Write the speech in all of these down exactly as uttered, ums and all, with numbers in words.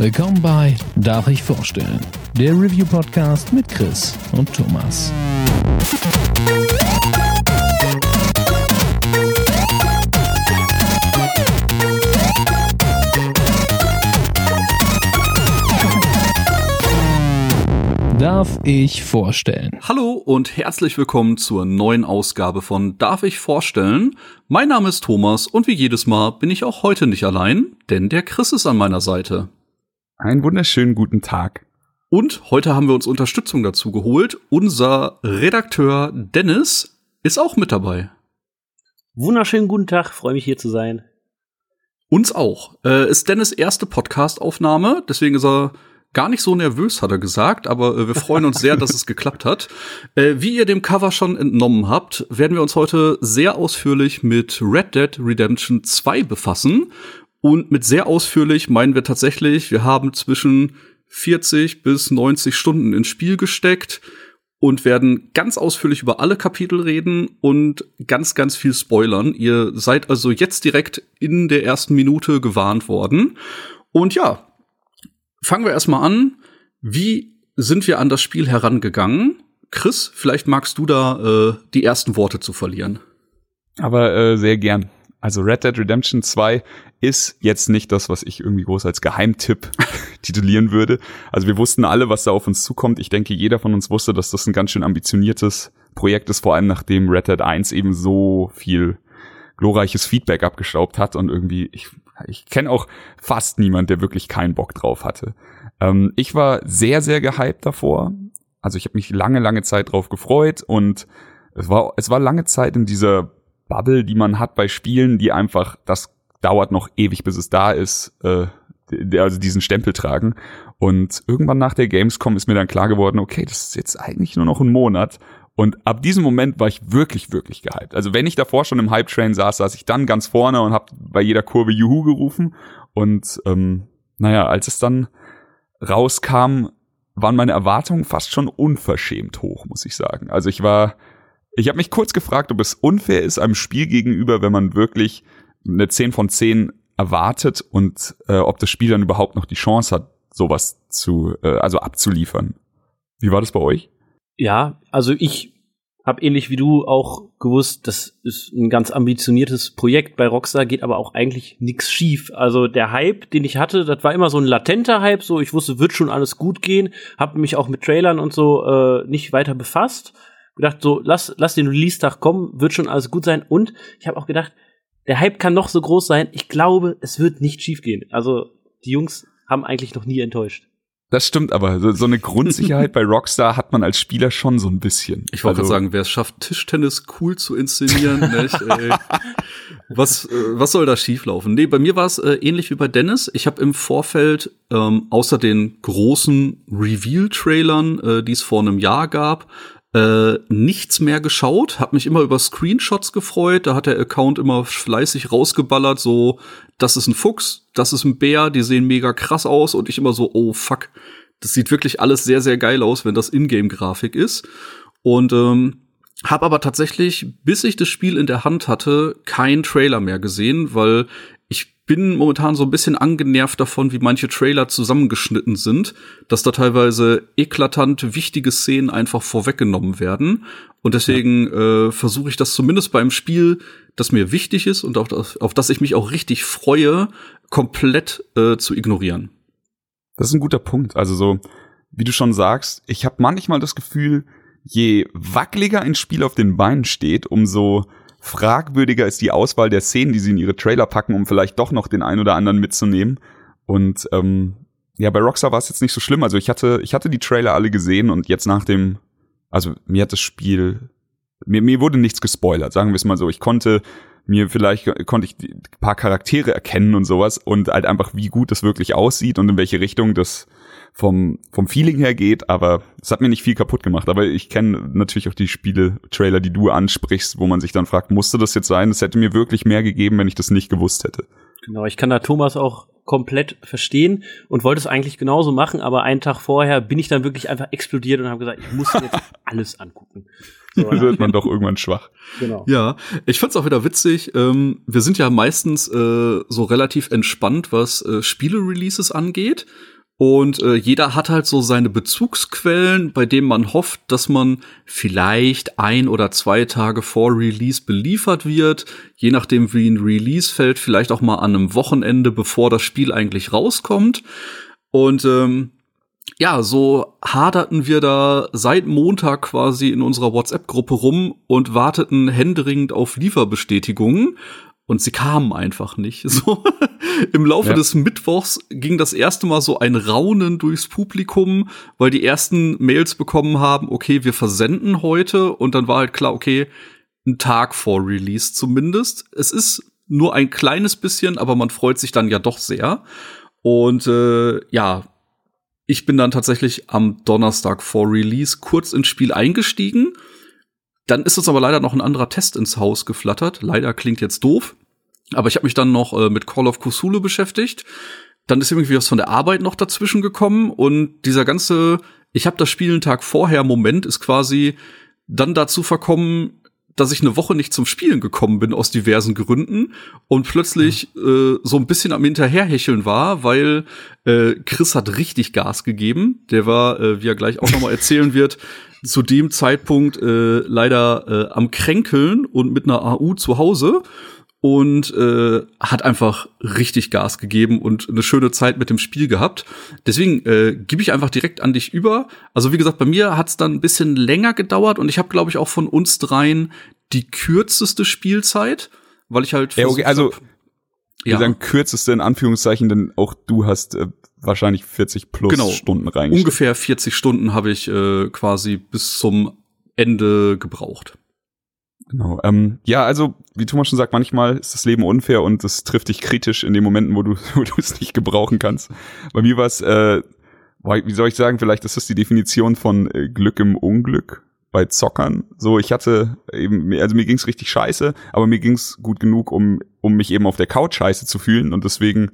Willkommen bei Darf ich vorstellen, der Review-Podcast mit Chris und Thomas. Darf ich vorstellen? Hallo und herzlich willkommen zur neuen Ausgabe von Darf ich vorstellen? Mein Name ist Thomas und wie jedes Mal bin ich auch heute nicht allein, denn der Chris ist an meiner Seite. Einen wunderschönen guten Tag. Und heute haben wir uns Unterstützung dazu geholt. Unser Redakteur Dennis ist auch mit dabei. Wunderschönen guten Tag, freue mich hier zu sein. Uns auch. Äh, ist Dennis' erste Podcast-Aufnahme, deswegen ist er gar nicht so nervös, hat er gesagt, aber äh, wir freuen uns sehr, dass es geklappt hat. Äh, wie ihr dem Cover schon entnommen habt, werden wir uns heute sehr ausführlich mit Red Dead Redemption zwei befassen. Und mit sehr ausführlich meinen wir tatsächlich, wir haben zwischen vierzig bis neunzig Stunden ins Spiel gesteckt und werden ganz ausführlich über alle Kapitel reden und ganz, ganz viel spoilern. Ihr seid also jetzt direkt in der ersten Minute gewarnt worden. Und ja, fangen wir erstmal an. Wie sind wir an das Spiel herangegangen? Chris, vielleicht magst du da äh, die ersten Worte zu verlieren. Aber äh, sehr gern. Also Red Dead Redemption zwei ist jetzt nicht das, was ich irgendwie groß als Geheimtipp titulieren würde. Also wir wussten alle, was da auf uns zukommt. Ich denke, jeder von uns wusste, dass das ein ganz schön ambitioniertes Projekt ist, vor allem nachdem Red Dead eins eben so viel glorreiches Feedback abgestaubt hat und irgendwie, ich Ich kenne auch fast niemand, der wirklich keinen Bock drauf hatte. Ähm, ich war sehr, sehr gehypt davor. Also ich habe mich lange, lange Zeit drauf gefreut und es war, es war lange Zeit in dieser Bubble, die man hat bei Spielen, die einfach, das dauert noch ewig, bis es da ist, äh, also diesen Stempel tragen. Und irgendwann nach der Gamescom ist mir dann klar geworden, okay, das ist jetzt eigentlich nur noch ein Monat. Und ab diesem Moment war ich wirklich, wirklich gehypt. Also wenn ich davor schon im Hype-Train saß, saß ich dann ganz vorne und habe bei jeder Kurve Juhu gerufen. Und ähm, naja, als es dann rauskam, waren meine Erwartungen fast schon unverschämt hoch, muss ich sagen. Also ich war, ich habe mich kurz gefragt, ob es unfair ist einem Spiel gegenüber, wenn man wirklich eine zehn von zehn erwartet und äh, ob das Spiel dann überhaupt noch die Chance hat, sowas zu, äh, also abzuliefern. Wie war das bei euch? Ja, also ich habe ähnlich wie du auch gewusst, das ist ein ganz ambitioniertes Projekt bei Rockstar, geht aber auch eigentlich nichts schief. Also der Hype, den ich hatte, das war immer so ein latenter Hype, so ich wusste, wird schon alles gut gehen, habe mich auch mit Trailern und so äh, nicht weiter befasst. Gedacht so, lass lass den Release-Tag kommen, wird schon alles gut sein und ich habe auch gedacht, der Hype kann noch so groß sein, ich glaube, es wird nicht schief gehen. Also die Jungs haben eigentlich noch nie enttäuscht. Das stimmt aber, so, so eine Grundsicherheit bei Rockstar hat man als Spieler schon so ein bisschen. Ich wollte also sagen, wer es schafft, Tischtennis cool zu inszenieren, nicht, ey. Was, äh, was soll da schieflaufen? Nee, bei mir war es äh, ähnlich wie bei Dennis. Ich habe im Vorfeld, ähm, außer den großen Reveal-Trailern, äh, die es vor einem Jahr gab, Äh, nichts mehr geschaut, hab mich immer über Screenshots gefreut, da hat der Account immer fleißig rausgeballert, so, das ist ein Fuchs, das ist ein Bär, die sehen mega krass aus und ich immer so, oh fuck, das sieht wirklich alles sehr, sehr geil aus, wenn das Ingame-Grafik ist und ähm, hab aber tatsächlich, bis ich das Spiel in der Hand hatte, keinen Trailer mehr gesehen, weil ich bin momentan so ein bisschen angenervt davon, wie manche Trailer zusammengeschnitten sind, dass da teilweise eklatant wichtige Szenen einfach vorweggenommen werden. Und deswegen ja. äh, versuche ich das zumindest beim Spiel, das mir wichtig ist und auf das, auf das ich mich auch richtig freue, komplett äh, zu ignorieren. Das ist ein guter Punkt. Also so, wie du schon sagst, ich habe manchmal das Gefühl, je wackeliger ein Spiel auf den Beinen steht, umso fragwürdiger ist die Auswahl der Szenen, die sie in ihre Trailer packen, um vielleicht doch noch den einen oder anderen mitzunehmen. Und ähm, ja, bei Rockstar war es jetzt nicht so schlimm. Also ich hatte, ich hatte die Trailer alle gesehen und jetzt nach dem, also mir hat das Spiel, mir, mir wurde nichts gespoilert, sagen wir es mal so. Ich konnte mir vielleicht, konnte ich ein paar Charaktere erkennen und sowas und halt einfach, wie gut das wirklich aussieht und in welche Richtung das vom, vom Feeling her geht, aber es hat mir nicht viel kaputt gemacht. Aber ich kenne natürlich auch die Spiele-Trailer, die du ansprichst, wo man sich dann fragt, musste das jetzt sein? Das hätte mir wirklich mehr gegeben, wenn ich das nicht gewusst hätte. Genau, ich kann da Thomas auch komplett verstehen und wollte es eigentlich genauso machen, aber einen Tag vorher bin ich dann wirklich einfach explodiert und habe gesagt, ich muss jetzt alles angucken. So, dann wird man doch irgendwann schwach. Genau. Ja, ich fand's auch wieder witzig. Ähm, wir sind ja meistens äh, so relativ entspannt, was äh, Spiele-Releases angeht. Und äh, jeder hat halt so seine Bezugsquellen, bei denen man hofft, dass man vielleicht ein oder zwei Tage vor Release beliefert wird. Je nachdem, wie ein Release fällt, vielleicht auch mal an einem Wochenende, bevor das Spiel eigentlich rauskommt. Und ähm, ja, so haderten wir da seit Montag quasi in unserer WhatsApp-Gruppe rum und warteten händeringend auf Lieferbestätigungen. Und sie kamen einfach nicht. So im Laufe ja. des Mittwochs ging das erste Mal so ein Raunen durchs Publikum, weil die ersten Mails bekommen haben, okay, wir versenden heute. Und dann war halt klar, okay, ein Tag vor Release zumindest. Es ist nur ein kleines bisschen, aber man freut sich dann ja doch sehr. Und äh, ja, ich bin dann tatsächlich am Donnerstag vor Release kurz ins Spiel eingestiegen. Dann ist uns aber leider noch ein anderer Test ins Haus geflattert. Leider klingt jetzt doof. Aber ich habe mich dann noch äh, mit Call of Cthulhu beschäftigt. Dann ist irgendwie was von der Arbeit noch dazwischen gekommen. Und dieser ganze, ich habe das Spiel einen Tag vorher Moment ist quasi dann dazu verkommen, dass ich eine Woche nicht zum Spielen gekommen bin aus diversen Gründen und plötzlich mhm. äh, so ein bisschen am Hinterherhecheln war, weil äh, Chris hat richtig Gas gegeben. Der war, äh, wie er gleich auch noch mal erzählen wird, zu dem Zeitpunkt äh, leider äh, am Kränkeln und mit einer A U zu Hause und äh, hat einfach richtig Gas gegeben und eine schöne Zeit mit dem Spiel gehabt. Deswegen äh, gebe ich einfach direkt an dich über. Also wie gesagt, bei mir hat's dann ein bisschen länger gedauert und ich habe, glaube ich, auch von uns dreien die kürzeste Spielzeit, weil ich halt ja, okay, also wir ja. sagen kürzeste in Anführungszeichen, denn auch du hast äh, wahrscheinlich vierzig plus genau, Stunden reingestellt. Ungefähr vierzig Stunden habe ich äh, quasi bis zum Ende gebraucht. Genau. Ähm, ja, also wie Thomas schon sagt, manchmal ist das Leben unfair und das trifft dich kritisch in den Momenten, wo du wo du es nicht gebrauchen kannst. Bei mir war es, äh, wie soll ich sagen, vielleicht ist das die Definition von äh, Glück im Unglück bei Zockern. So, ich hatte eben, also mir ging's richtig scheiße, aber mir ging's gut genug, um um mich eben auf der Couch scheiße zu fühlen und deswegen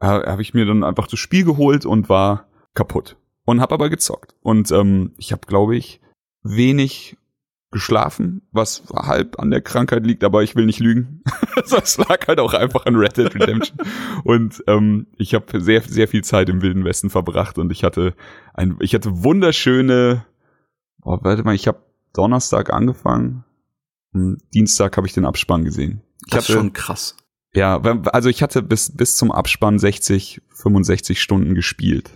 habe ich mir dann einfach das Spiel geholt und war kaputt. Und habe aber gezockt. Und ähm, ich habe, glaube ich, wenig geschlafen, was halb an der Krankheit liegt, aber ich will nicht lügen. Das lag halt auch einfach an Red Dead Redemption. Und ähm, ich habe sehr, sehr viel Zeit im Wilden Westen verbracht und ich hatte ein, ich hatte wunderschöne, oh, warte mal, ich habe Donnerstag angefangen, am Dienstag habe ich den Abspann gesehen. Ich das ist schon krass. Ja, also ich hatte bis bis zum Abspann sechzig, fünfundsechzig Stunden gespielt.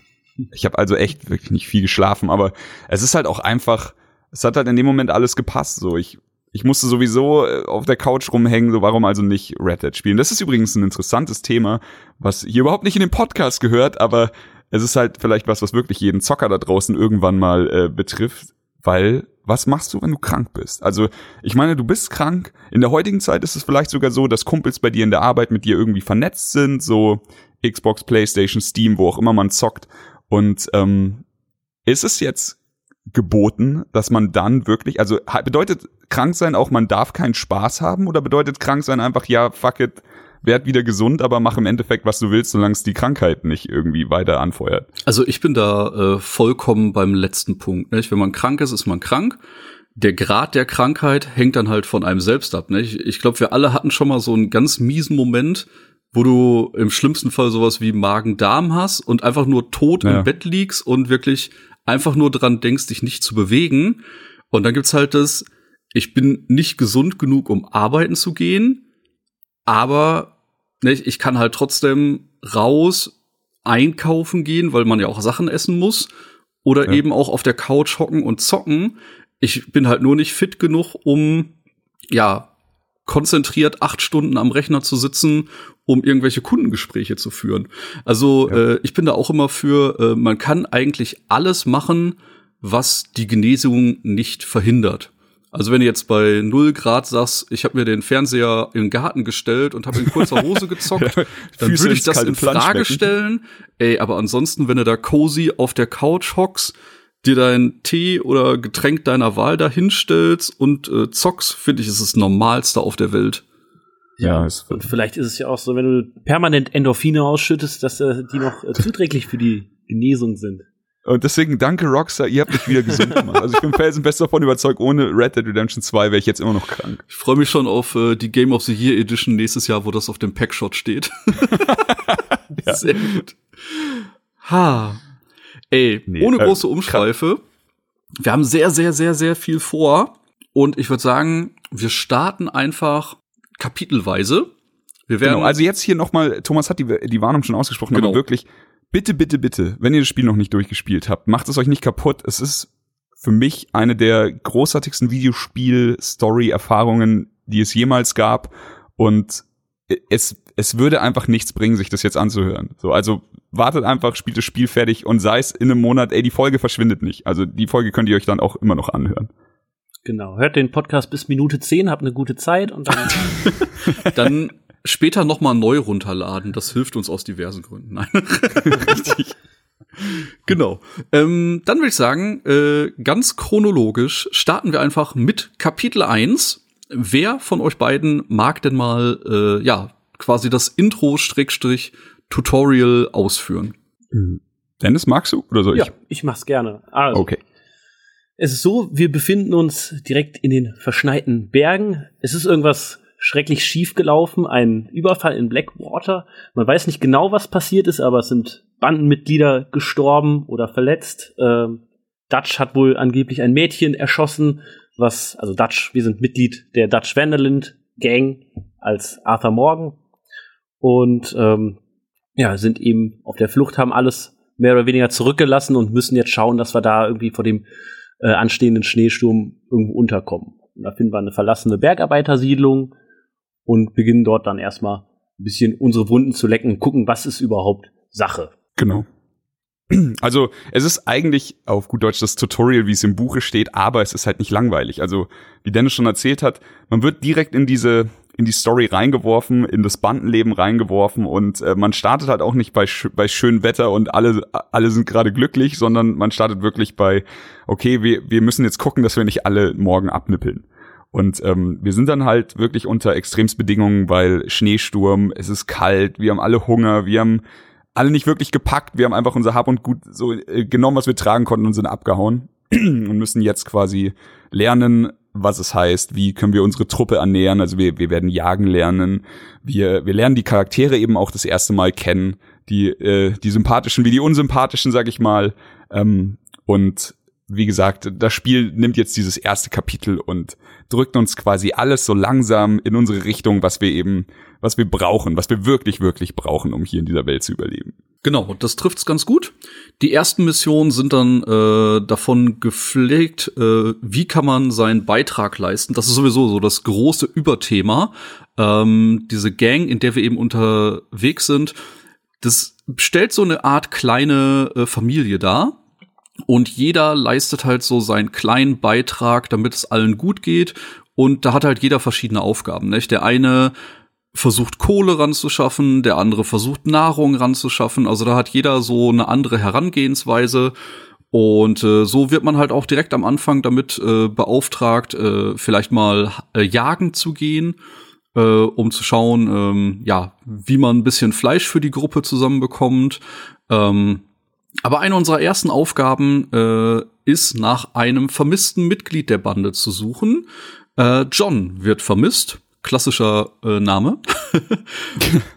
Ich habe also echt wirklich nicht viel geschlafen, aber es ist halt auch einfach, es hat halt in dem Moment alles gepasst. So, ich ich musste sowieso auf der Couch rumhängen, so warum also nicht Red Dead spielen? Das ist übrigens ein interessantes Thema, was hier überhaupt nicht in den Podcast gehört, aber es ist halt vielleicht was, was wirklich jeden Zocker da draußen irgendwann mal äh, betrifft, weil was machst du, wenn du krank bist? Also, ich meine, du bist krank. In der heutigen Zeit ist es vielleicht sogar so, dass Kumpels bei dir in der Arbeit mit dir irgendwie vernetzt sind, so Xbox, PlayStation, Steam, wo auch immer man zockt. Und ähm, ist es jetzt geboten, dass man dann wirklich, also bedeutet krank sein auch, man darf keinen Spaß haben? Oder bedeutet krank sein einfach, ja, fuck it, werd wieder gesund, aber mach im Endeffekt, was du willst, solange es die Krankheit nicht irgendwie weiter anfeuert? Also ich bin da äh, vollkommen beim letzten Punkt. Nicht? Wenn man krank ist, ist man krank. Der Grad der Krankheit hängt dann halt von einem selbst ab. Nicht? Ich glaube, wir alle hatten schon mal so einen ganz miesen Moment, wo du im schlimmsten Fall sowas wie Magen-Darm hast und einfach nur tot ja. im Bett liegst und wirklich einfach nur dran denkst, dich nicht zu bewegen. Und dann gibt's halt das, ich bin nicht gesund genug, um arbeiten zu gehen, aber ne, ich kann halt trotzdem raus einkaufen gehen, weil man ja auch Sachen essen muss. Oder ja. eben auch auf der Couch hocken und zocken. Ich bin halt nur nicht fit genug, um ja konzentriert acht Stunden am Rechner zu sitzen, um irgendwelche Kundengespräche zu führen. Also ja. äh, ich bin da auch immer für, äh, man kann eigentlich alles machen, was die Genesung nicht verhindert. Also wenn du jetzt bei null Grad sagst, ich habe mir den Fernseher in den Garten gestellt und habe in kurzer Hose gezockt, ja, dann würde ich das in Frage stellen. Ey, aber ansonsten, wenn du da cozy auf der Couch hockst, dir deinen Tee oder Getränk deiner Wahl da hinstellst und äh, zockst, finde ich, ist das Normalste auf der Welt. Ja, ist und vielleicht ist es ja auch so, wenn du permanent Endorphine ausschüttest, dass äh, die noch äh, zuträglich für die Genesung sind. Und deswegen danke Rockstar, ihr habt mich wieder gesund gemacht. Also ich bin felsenfest davon überzeugt, ohne Red Dead Redemption zwei wäre ich jetzt immer noch krank. Ich freue mich schon auf äh, die Game of the Year Edition nächstes Jahr, wo das auf dem Packshot steht. Ja. Sehr gut. Ha. Ey, nee, ohne äh, große Umschweife. Wir haben sehr, sehr, sehr, sehr viel vor. Und ich würde sagen, wir starten einfach kapitelweise. Wir werden genau, also jetzt hier nochmal, Thomas hat die, die Warnung schon ausgesprochen, genau. Aber wirklich Bitte, bitte, bitte, wenn ihr das Spiel noch nicht durchgespielt habt, macht es euch nicht kaputt. Es ist für mich eine der großartigsten Videospiel-Story-Erfahrungen, die es jemals gab. Und es, es würde einfach nichts bringen, sich das jetzt anzuhören. So, also wartet einfach, spielt das Spiel fertig und sei es in einem Monat, ey, die Folge verschwindet nicht. Also die Folge könnt ihr euch dann auch immer noch anhören. Genau, hört den Podcast bis Minute zehn, habt eine gute Zeit und dann dann später nochmal neu runterladen, das hilft uns aus diversen Gründen. Nein, richtig. Genau. Ähm, dann würde ich sagen, äh, ganz chronologisch starten wir einfach mit Kapitel eins. Wer von euch beiden mag denn mal, äh, ja, quasi das Intro-Tutorial ausführen? Dennis, magst du? Oder soll ich? Ja, ich mach's gerne. Also, okay. Es ist so, wir befinden uns direkt in den verschneiten Bergen. Es ist irgendwas schrecklich schief gelaufen, ein Überfall in Blackwater. Man weiß nicht genau, was passiert ist, aber es sind Bandenmitglieder gestorben oder verletzt. Ähm, Dutch hat wohl angeblich ein Mädchen erschossen, was, also Dutch, wir sind Mitglied der Dutch van der Linde Gang als Arthur Morgan und ähm, ja, sind eben auf der Flucht, haben alles mehr oder weniger zurückgelassen und müssen jetzt schauen, dass wir da irgendwie vor dem äh, anstehenden Schneesturm irgendwo unterkommen. Und da finden wir eine verlassene Bergarbeitersiedlung und beginnen dort dann erstmal ein bisschen unsere Wunden zu lecken und gucken, was ist überhaupt Sache. Genau. Also es ist eigentlich auf gut Deutsch das Tutorial, wie es im Buche steht, aber es ist halt nicht langweilig. Also wie Dennis schon erzählt hat, man wird direkt in diese, in die Story reingeworfen, in das Bandenleben reingeworfen und äh, man startet halt auch nicht bei, sch- bei schönem Wetter und alle, alle sind gerade glücklich, sondern man startet wirklich bei, okay, wir, wir müssen jetzt gucken, dass wir nicht alle morgen abnippeln. Und ähm, wir sind dann halt wirklich unter Extremsbedingungen, weil Schneesturm, es ist kalt, wir haben alle Hunger, wir haben alle nicht wirklich gepackt, wir haben einfach unser Hab und Gut so äh, genommen, was wir tragen konnten und sind abgehauen und müssen jetzt quasi lernen, was es heißt, wie können wir unsere Truppe annähern, also wir, wir werden jagen lernen, wir, wir lernen die Charaktere eben auch das erste Mal kennen, die, äh, die sympathischen wie die unsympathischen, sag ich mal, ähm, und wie gesagt, das Spiel nimmt jetzt dieses erste Kapitel und drückt uns quasi alles so langsam in unsere Richtung, was wir eben, was wir brauchen, was wir wirklich, wirklich brauchen, um hier in dieser Welt zu überleben. Genau, das trifft's ganz gut. Die ersten Missionen sind dann äh, davon gepflegt, äh, wie kann man seinen Beitrag leisten. Das ist sowieso so das große Überthema. Ähm, diese Gang, in der wir eben unterwegs sind, das stellt so eine Art kleine äh, Familie dar. Und jeder leistet halt so seinen kleinen Beitrag, damit es allen gut geht. Und da hat halt jeder verschiedene Aufgaben, nicht? Der eine versucht Kohle ranzuschaffen, der andere versucht Nahrung ranzuschaffen. Also da hat jeder so eine andere Herangehensweise. Und äh, so wird man halt auch direkt am Anfang damit äh, beauftragt, äh, vielleicht mal äh, jagen zu gehen, äh, um zu schauen, ähm, ja, wie man ein bisschen Fleisch für die Gruppe zusammenbekommt. Ähm, Aber eine unserer ersten Aufgaben äh, ist, nach einem vermissten Mitglied der Bande zu suchen. Äh, John wird vermisst, klassischer äh, Name.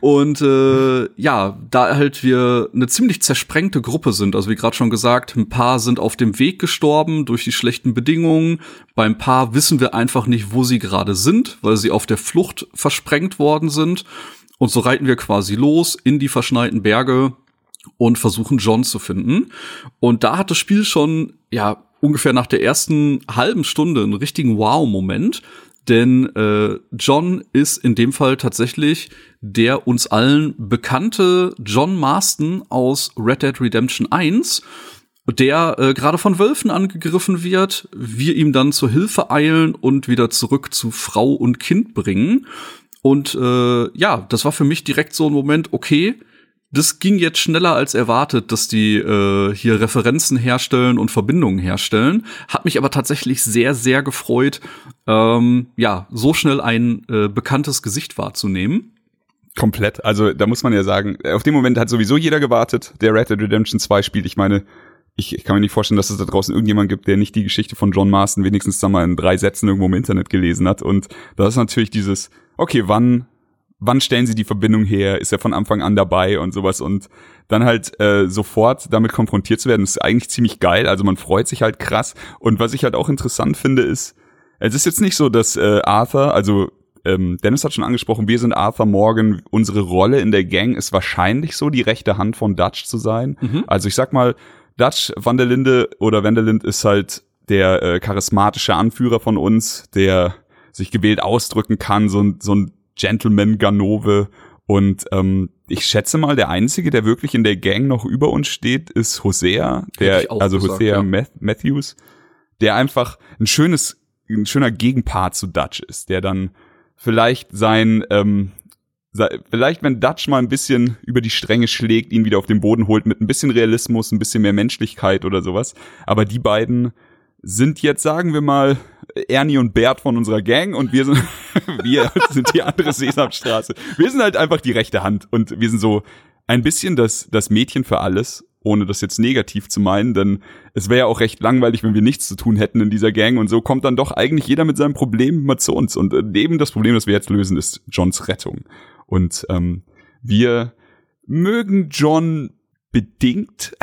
Und äh, ja, da halt wir eine ziemlich zersprengte Gruppe sind, also wie gerade schon gesagt, ein paar sind auf dem Weg gestorben durch die schlechten Bedingungen. Beim Paar wissen wir einfach nicht, wo sie gerade sind, weil sie auf der Flucht versprengt worden sind. Und so reiten wir quasi los in die verschneiten Berge und versuchen, John zu finden. Und da hat das Spiel schon, ja, ungefähr nach der ersten halben Stunde einen richtigen Wow-Moment. Denn äh, John ist in dem Fall tatsächlich der uns allen bekannte John Marston aus Red Dead Redemption eins, der äh, gerade von Wölfen angegriffen wird, wir ihm dann zur Hilfe eilen und wieder zurück zu Frau und Kind bringen. Und äh, ja, das war für mich direkt so ein Moment, okay, das ging jetzt schneller als erwartet, dass die äh, hier Referenzen herstellen und Verbindungen herstellen. Hat mich aber tatsächlich sehr, sehr gefreut, ähm, ja, so schnell ein äh, bekanntes Gesicht wahrzunehmen. Komplett. Also da muss man ja sagen, auf dem Moment hat sowieso jeder gewartet, der Red Dead Redemption zwei spielt. Ich meine, ich, ich kann mir nicht vorstellen, dass es da draußen irgendjemand gibt, der nicht die Geschichte von John Marston wenigstens da mal in drei Sätzen irgendwo im Internet gelesen hat. Und da ist natürlich dieses, okay, wann... Wann stellen sie die Verbindung her? Ist er von Anfang an dabei und sowas? Und dann halt äh, sofort damit konfrontiert zu werden, ist eigentlich ziemlich geil. Also man freut sich halt krass. Und was ich halt auch interessant finde, ist, es ist jetzt nicht so, dass äh, Arthur, also ähm, Dennis hat schon angesprochen, wir sind Arthur Morgan. Unsere Rolle in der Gang ist wahrscheinlich so, die rechte Hand von Dutch zu sein. Mhm. Also ich sag mal, Dutch van der Linde oder van der Linde ist halt der äh, charismatische Anführer von uns, der sich gewählt ausdrücken kann, so ein so ein Gentleman Ganove. Und ähm, ich schätze mal, der Einzige, der wirklich in der Gang noch über uns steht, ist Hosea, der, also gesagt, Hosea ja. Math- Matthews, der einfach ein schönes, ein schöner Gegenpart zu Dutch ist, der dann vielleicht sein, ähm, sei, vielleicht wenn Dutch mal ein bisschen über die Stränge schlägt, ihn wieder auf den Boden holt mit ein bisschen Realismus, ein bisschen mehr Menschlichkeit oder sowas. Aber die beiden sind jetzt, sagen wir mal, Ernie und Bert von unserer Gang und wir sind wir sind die andere Sesamstraße. Wir sind halt einfach die rechte Hand und wir sind so ein bisschen das das Mädchen für alles, ohne das jetzt negativ zu meinen, denn es wäre ja auch recht langweilig, wenn wir nichts zu tun hätten in dieser Gang und so kommt dann doch eigentlich jeder mit seinem Problem mal zu uns und eben das Problem, das wir jetzt lösen, ist Johns Rettung und ähm, wir mögen John bedingt,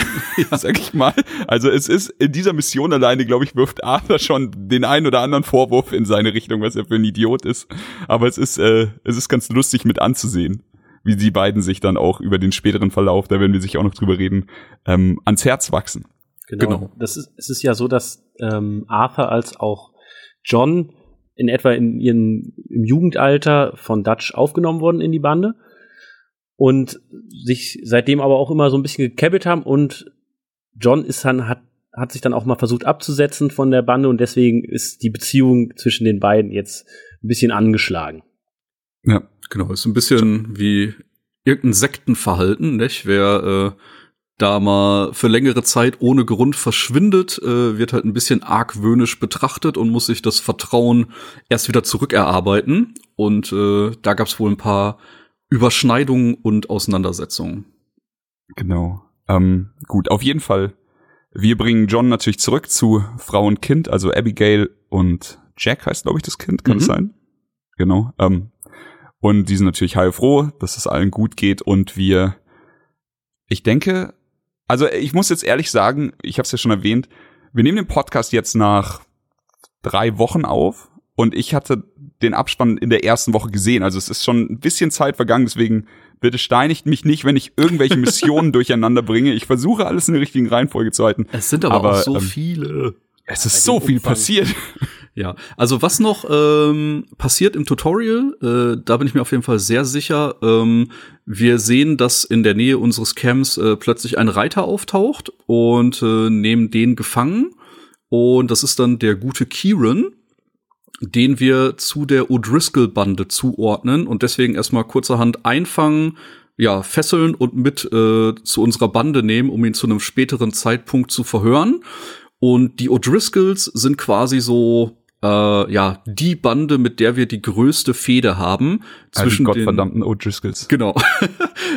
sag ich mal. Also es ist in dieser Mission alleine, glaube ich, wirft Arthur schon den einen oder anderen Vorwurf in seine Richtung, was er für ein Idiot ist. Aber es ist äh, es ist ganz lustig mit anzusehen, wie die beiden sich dann auch über den späteren Verlauf, da werden wir sicher auch noch drüber reden, ähm, ans Herz wachsen. Genau. genau. Das ist es ist ja so, dass ähm, Arthur als auch John in etwa in ihren im Jugendalter von Dutch aufgenommen wurden in die Bande. Und sich seitdem aber auch immer so ein bisschen gecabbelt haben und John ist dann, hat, hat sich dann auch mal versucht abzusetzen von der Bande und deswegen ist die Beziehung zwischen den beiden jetzt ein bisschen angeschlagen. Ja, genau, ist ein bisschen wie irgendein Sektenverhalten, nicht? Wer äh, da mal für längere Zeit ohne Grund verschwindet, äh, wird halt ein bisschen argwöhnisch betrachtet und muss sich das Vertrauen erst wieder zurückerarbeiten und äh, da gab's wohl ein paar Überschneidungen und Auseinandersetzungen. Genau. Ähm, gut, auf jeden Fall. Wir bringen John natürlich zurück zu Frau und Kind, also Abigail und Jack heißt, glaube ich, das Kind, kann es mhm. sein? Genau. Ähm, und die sind natürlich heilfroh, dass es allen gut geht und wir, ich denke, also ich muss jetzt ehrlich sagen, ich habe es ja schon erwähnt, wir nehmen den Podcast jetzt nach drei Wochen auf. Und ich hatte den Abspann in der ersten Woche gesehen. Also es ist schon ein bisschen Zeit vergangen. Deswegen bitte steinigt mich nicht, wenn ich irgendwelche Missionen durcheinander bringe. Ich versuche alles in der richtigen Reihenfolge zu halten. Es sind aber, aber auch so ähm, viele. Es ist so viel Umfang. Passiert. Ja, also was noch ähm, passiert im Tutorial, äh, da bin ich mir auf jeden Fall sehr sicher. Ähm, wir sehen, dass in der Nähe unseres Camps äh, plötzlich ein Reiter auftaucht und äh, nehmen den gefangen. Und das ist dann der gute Kieran, den wir zu der O'Driscoll-Bande zuordnen und deswegen erstmal kurzerhand einfangen, ja, fesseln und mit äh, zu unserer Bande nehmen, um ihn zu einem späteren Zeitpunkt zu verhören. Und die O'Driscolls sind quasi so, äh, ja, die Bande, mit der wir die größte Fehde haben. Also zwischen die gottverdammten den, O'Driscolls. Genau.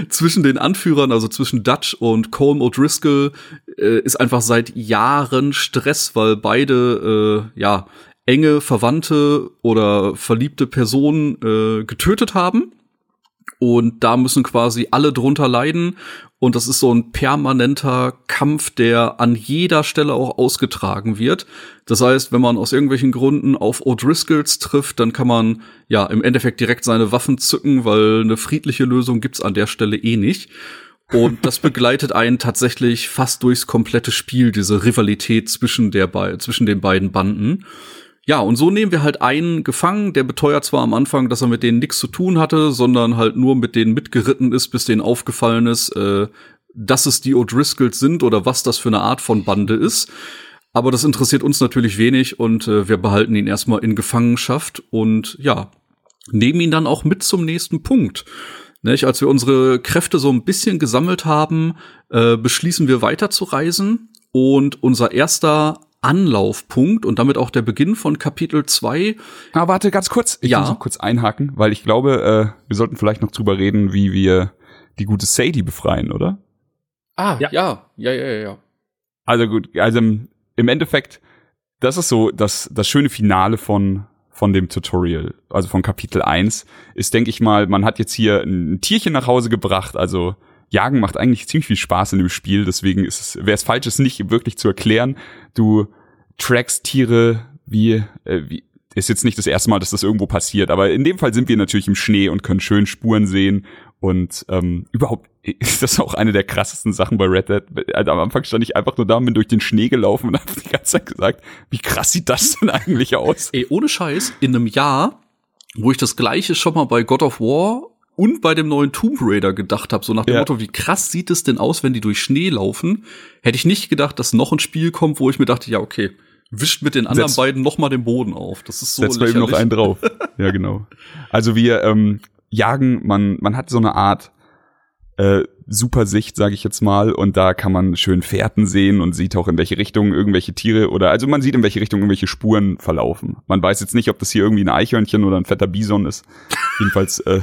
Zwischen den Anführern, also zwischen Dutch und Colm O'Driscoll, äh, ist einfach seit Jahren Stress, weil beide, äh, ja, enge Verwandte oder verliebte Personen äh, getötet haben. Und da müssen quasi alle drunter leiden. Und das ist so ein permanenter Kampf, der an jeder Stelle auch ausgetragen wird. Das heißt, wenn man aus irgendwelchen Gründen auf O'Driscolls trifft, dann kann man ja im Endeffekt direkt seine Waffen zücken, weil eine friedliche Lösung gibt's an der Stelle eh nicht. Und das begleitet einen tatsächlich fast durchs komplette Spiel, diese Rivalität zwischen der Be- zwischen den beiden Banden. Ja, und so nehmen wir halt einen gefangen, der beteuert zwar am Anfang, dass er mit denen nichts zu tun hatte, sondern halt nur mit denen mitgeritten ist, bis denen aufgefallen ist, äh, dass es die O'Driscolls sind oder was das für eine Art von Bande ist. Aber das interessiert uns natürlich wenig und äh, wir behalten ihn erstmal in Gefangenschaft und ja, nehmen ihn dann auch mit zum nächsten Punkt. Nicht? Als wir unsere Kräfte so ein bisschen gesammelt haben, äh, beschließen wir weiterzureisen. Und unser erster Anlaufpunkt und damit auch der Beginn von Kapitel zwei. Ah, warte, ganz kurz. Ich ja. muss noch kurz einhaken, weil ich glaube, äh, wir sollten vielleicht noch drüber reden, wie wir die gute Sadie befreien, oder? Ah, ja. Ja, ja, ja, ja. Also gut, also im, im Endeffekt, das ist so das, das schöne Finale von von dem Tutorial, also von Kapitel eins, ist, denke ich mal, man hat jetzt hier ein Tierchen nach Hause gebracht, also Jagen macht eigentlich ziemlich viel Spaß in dem Spiel, deswegen ist es, wäre es falsch, es nicht wirklich zu erklären. Du trackst Tiere wie, äh, wie, ist jetzt nicht das erste Mal, dass das irgendwo passiert, aber in dem Fall sind wir natürlich im Schnee und können schön Spuren sehen und ähm, überhaupt ist das auch eine der krassesten Sachen bei Red Dead. Also am Anfang stand ich einfach nur da, bin durch den Schnee gelaufen und habe die ganze Zeit gesagt, wie krass sieht das denn eigentlich aus? Ey, ohne Scheiß, in einem Jahr, wo ich das Gleiche schon mal bei God of War und bei dem neuen Tomb Raider gedacht habe, so nach dem ja. Motto, wie krass sieht es denn aus, wenn die durch Schnee laufen, hätte ich nicht gedacht, dass noch ein Spiel kommt, wo ich mir dachte, ja okay, wischt mit den anderen Setz, beiden noch mal den Boden auf. Das ist so lächerlich. Setzt bei ihm noch einen drauf. Ja, genau. Also wir ähm, jagen, man man hat so eine Art äh, Supersicht, sage ich jetzt mal, und da kann man schön Fährten sehen und sieht auch, in welche Richtung irgendwelche Tiere oder, also man sieht, in welche Richtung irgendwelche Spuren verlaufen. Man weiß jetzt nicht, ob das hier irgendwie ein Eichhörnchen oder ein fetter Bison ist. Jedenfalls äh,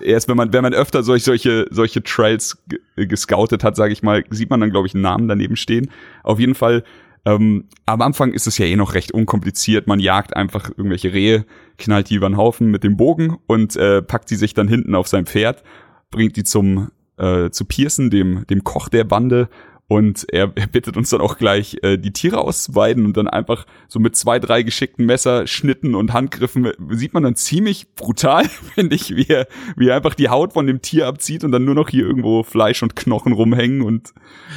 erst wenn man wenn man öfter solch, solche solche Trails g- gescoutet hat, sage ich mal, sieht man dann, glaube ich, einen Namen daneben stehen. Auf jeden Fall. Ähm, am Anfang ist es ja eh noch recht unkompliziert. Man jagt einfach irgendwelche Rehe, knallt die über den Haufen mit dem Bogen und äh, packt die sich dann hinten auf sein Pferd, bringt die zum äh, zu Pearson, dem dem Koch der Bande, und er, er bittet uns dann auch gleich, äh, die Tiere auszuweiden und dann einfach so mit zwei, drei geschickten Messer, Schnitten und Handgriffen sieht man dann ziemlich brutal, finde ich, wie er, wie er einfach die Haut von dem Tier abzieht und dann nur noch hier irgendwo Fleisch und Knochen rumhängen und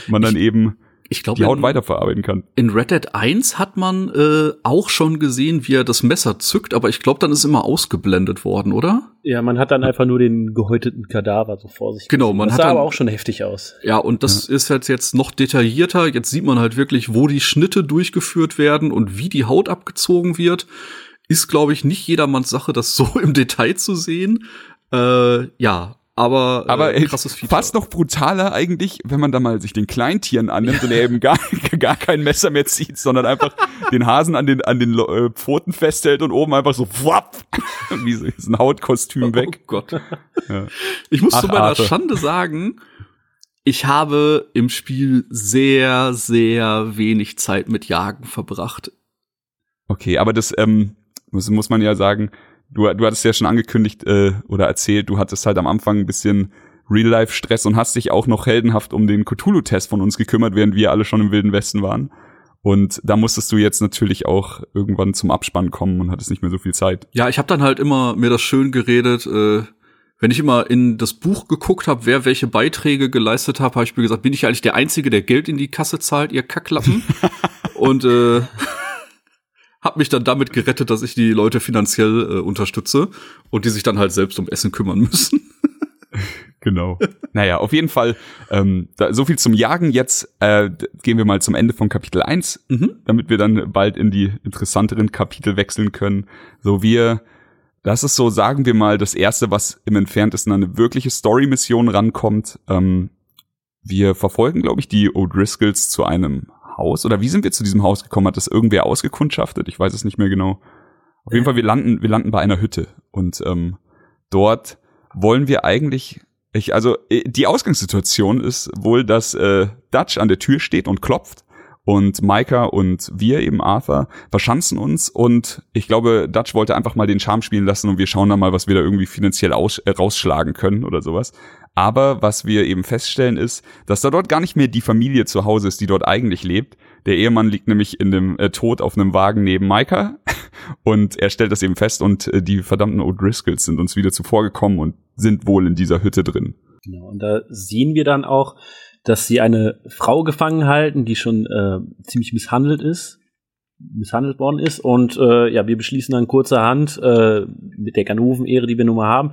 man dann ich- eben Ich glaub, die Haut in, weiterverarbeiten kann. In Red Dead eins hat man äh, auch schon gesehen, wie er das Messer zückt, aber ich glaube, dann ist immer ausgeblendet worden, oder? Ja, man hat dann einfach nur den gehäuteten Kadaver so vor sich. Genau, gesehen. man das hat sah dann, aber auch schon heftig aus. Ja, und das ja. ist halt jetzt noch detaillierter. Jetzt sieht man halt wirklich, wo die Schnitte durchgeführt werden und wie die Haut abgezogen wird. Ist, glaube ich, nicht jedermanns Sache, das so im Detail zu sehen. Äh, ja. Aber, aber äh, krasses Feature. Fast noch brutaler eigentlich, wenn man da mal sich den Kleintieren annimmt und er eben gar, gar kein Messer mehr zieht, sondern einfach den Hasen an den, an den äh, Pfoten festhält und oben einfach so wapp, wie so ein Hautkostüm weg. Oh Gott. Ja. Ich muss Ach, zu meiner Arthur. Schande sagen, ich habe im Spiel sehr, sehr wenig Zeit mit Jagen verbracht. Okay, aber das ähm, muss, muss man ja sagen, Du, du hattest ja schon angekündigt äh, oder erzählt, du hattest halt am Anfang ein bisschen Real-Life-Stress und hast dich auch noch heldenhaft um den Cthulhu-Test von uns gekümmert, während wir alle schon im Wilden Westen waren. Und da musstest du jetzt natürlich auch irgendwann zum Abspann kommen und hattest nicht mehr so viel Zeit. Ja, ich habe dann halt immer mir das schön geredet, äh, wenn ich immer in das Buch geguckt habe, wer welche Beiträge geleistet hat, habe ich mir gesagt, bin ich eigentlich der Einzige, der Geld in die Kasse zahlt, ihr Kacklappen? und äh Hab mich dann damit gerettet, dass ich die Leute finanziell äh, unterstütze und die sich dann halt selbst um Essen kümmern müssen. Genau. Naja, auf jeden Fall, ähm, da, so viel zum Jagen. Jetzt äh, gehen wir mal zum Ende von Kapitel eins, mhm. damit wir dann bald in die interessanteren Kapitel wechseln können. So, wir, das ist so, sagen wir mal, das Erste, was im Entferntesten an eine wirkliche Story-Mission rankommt. Ähm, wir verfolgen, glaube ich, die O'Driscolls zu einem Haus, oder wie sind wir zu diesem Haus gekommen? Hat das irgendwer ausgekundschaftet? Ich weiß es nicht mehr genau. Auf jeden Fall, wir landen, wir landen bei einer Hütte und ähm, dort wollen wir eigentlich, ich, also die Ausgangssituation ist wohl, dass äh, Dutch an der Tür steht und klopft und Micah und wir, eben Arthur, verschanzen uns und ich glaube, Dutch wollte einfach mal den Charme spielen lassen und wir schauen dann mal, was wir da irgendwie finanziell aus, äh, rausschlagen können oder sowas. Aber was wir eben feststellen ist, dass da dort gar nicht mehr die Familie zu Hause ist, die dort eigentlich lebt. Der Ehemann liegt nämlich in dem äh, Tod auf einem Wagen neben Micah und er stellt das eben fest und äh, die verdammten O'Driscolls sind uns wieder zuvorgekommen und sind wohl in dieser Hütte drin. Genau, und da sehen wir dann auch, dass sie eine Frau gefangen halten, die schon äh, ziemlich misshandelt ist, misshandelt worden ist und äh, ja, wir beschließen dann kurzerhand äh, mit der Ganoven-Ehre, die wir nun mal haben,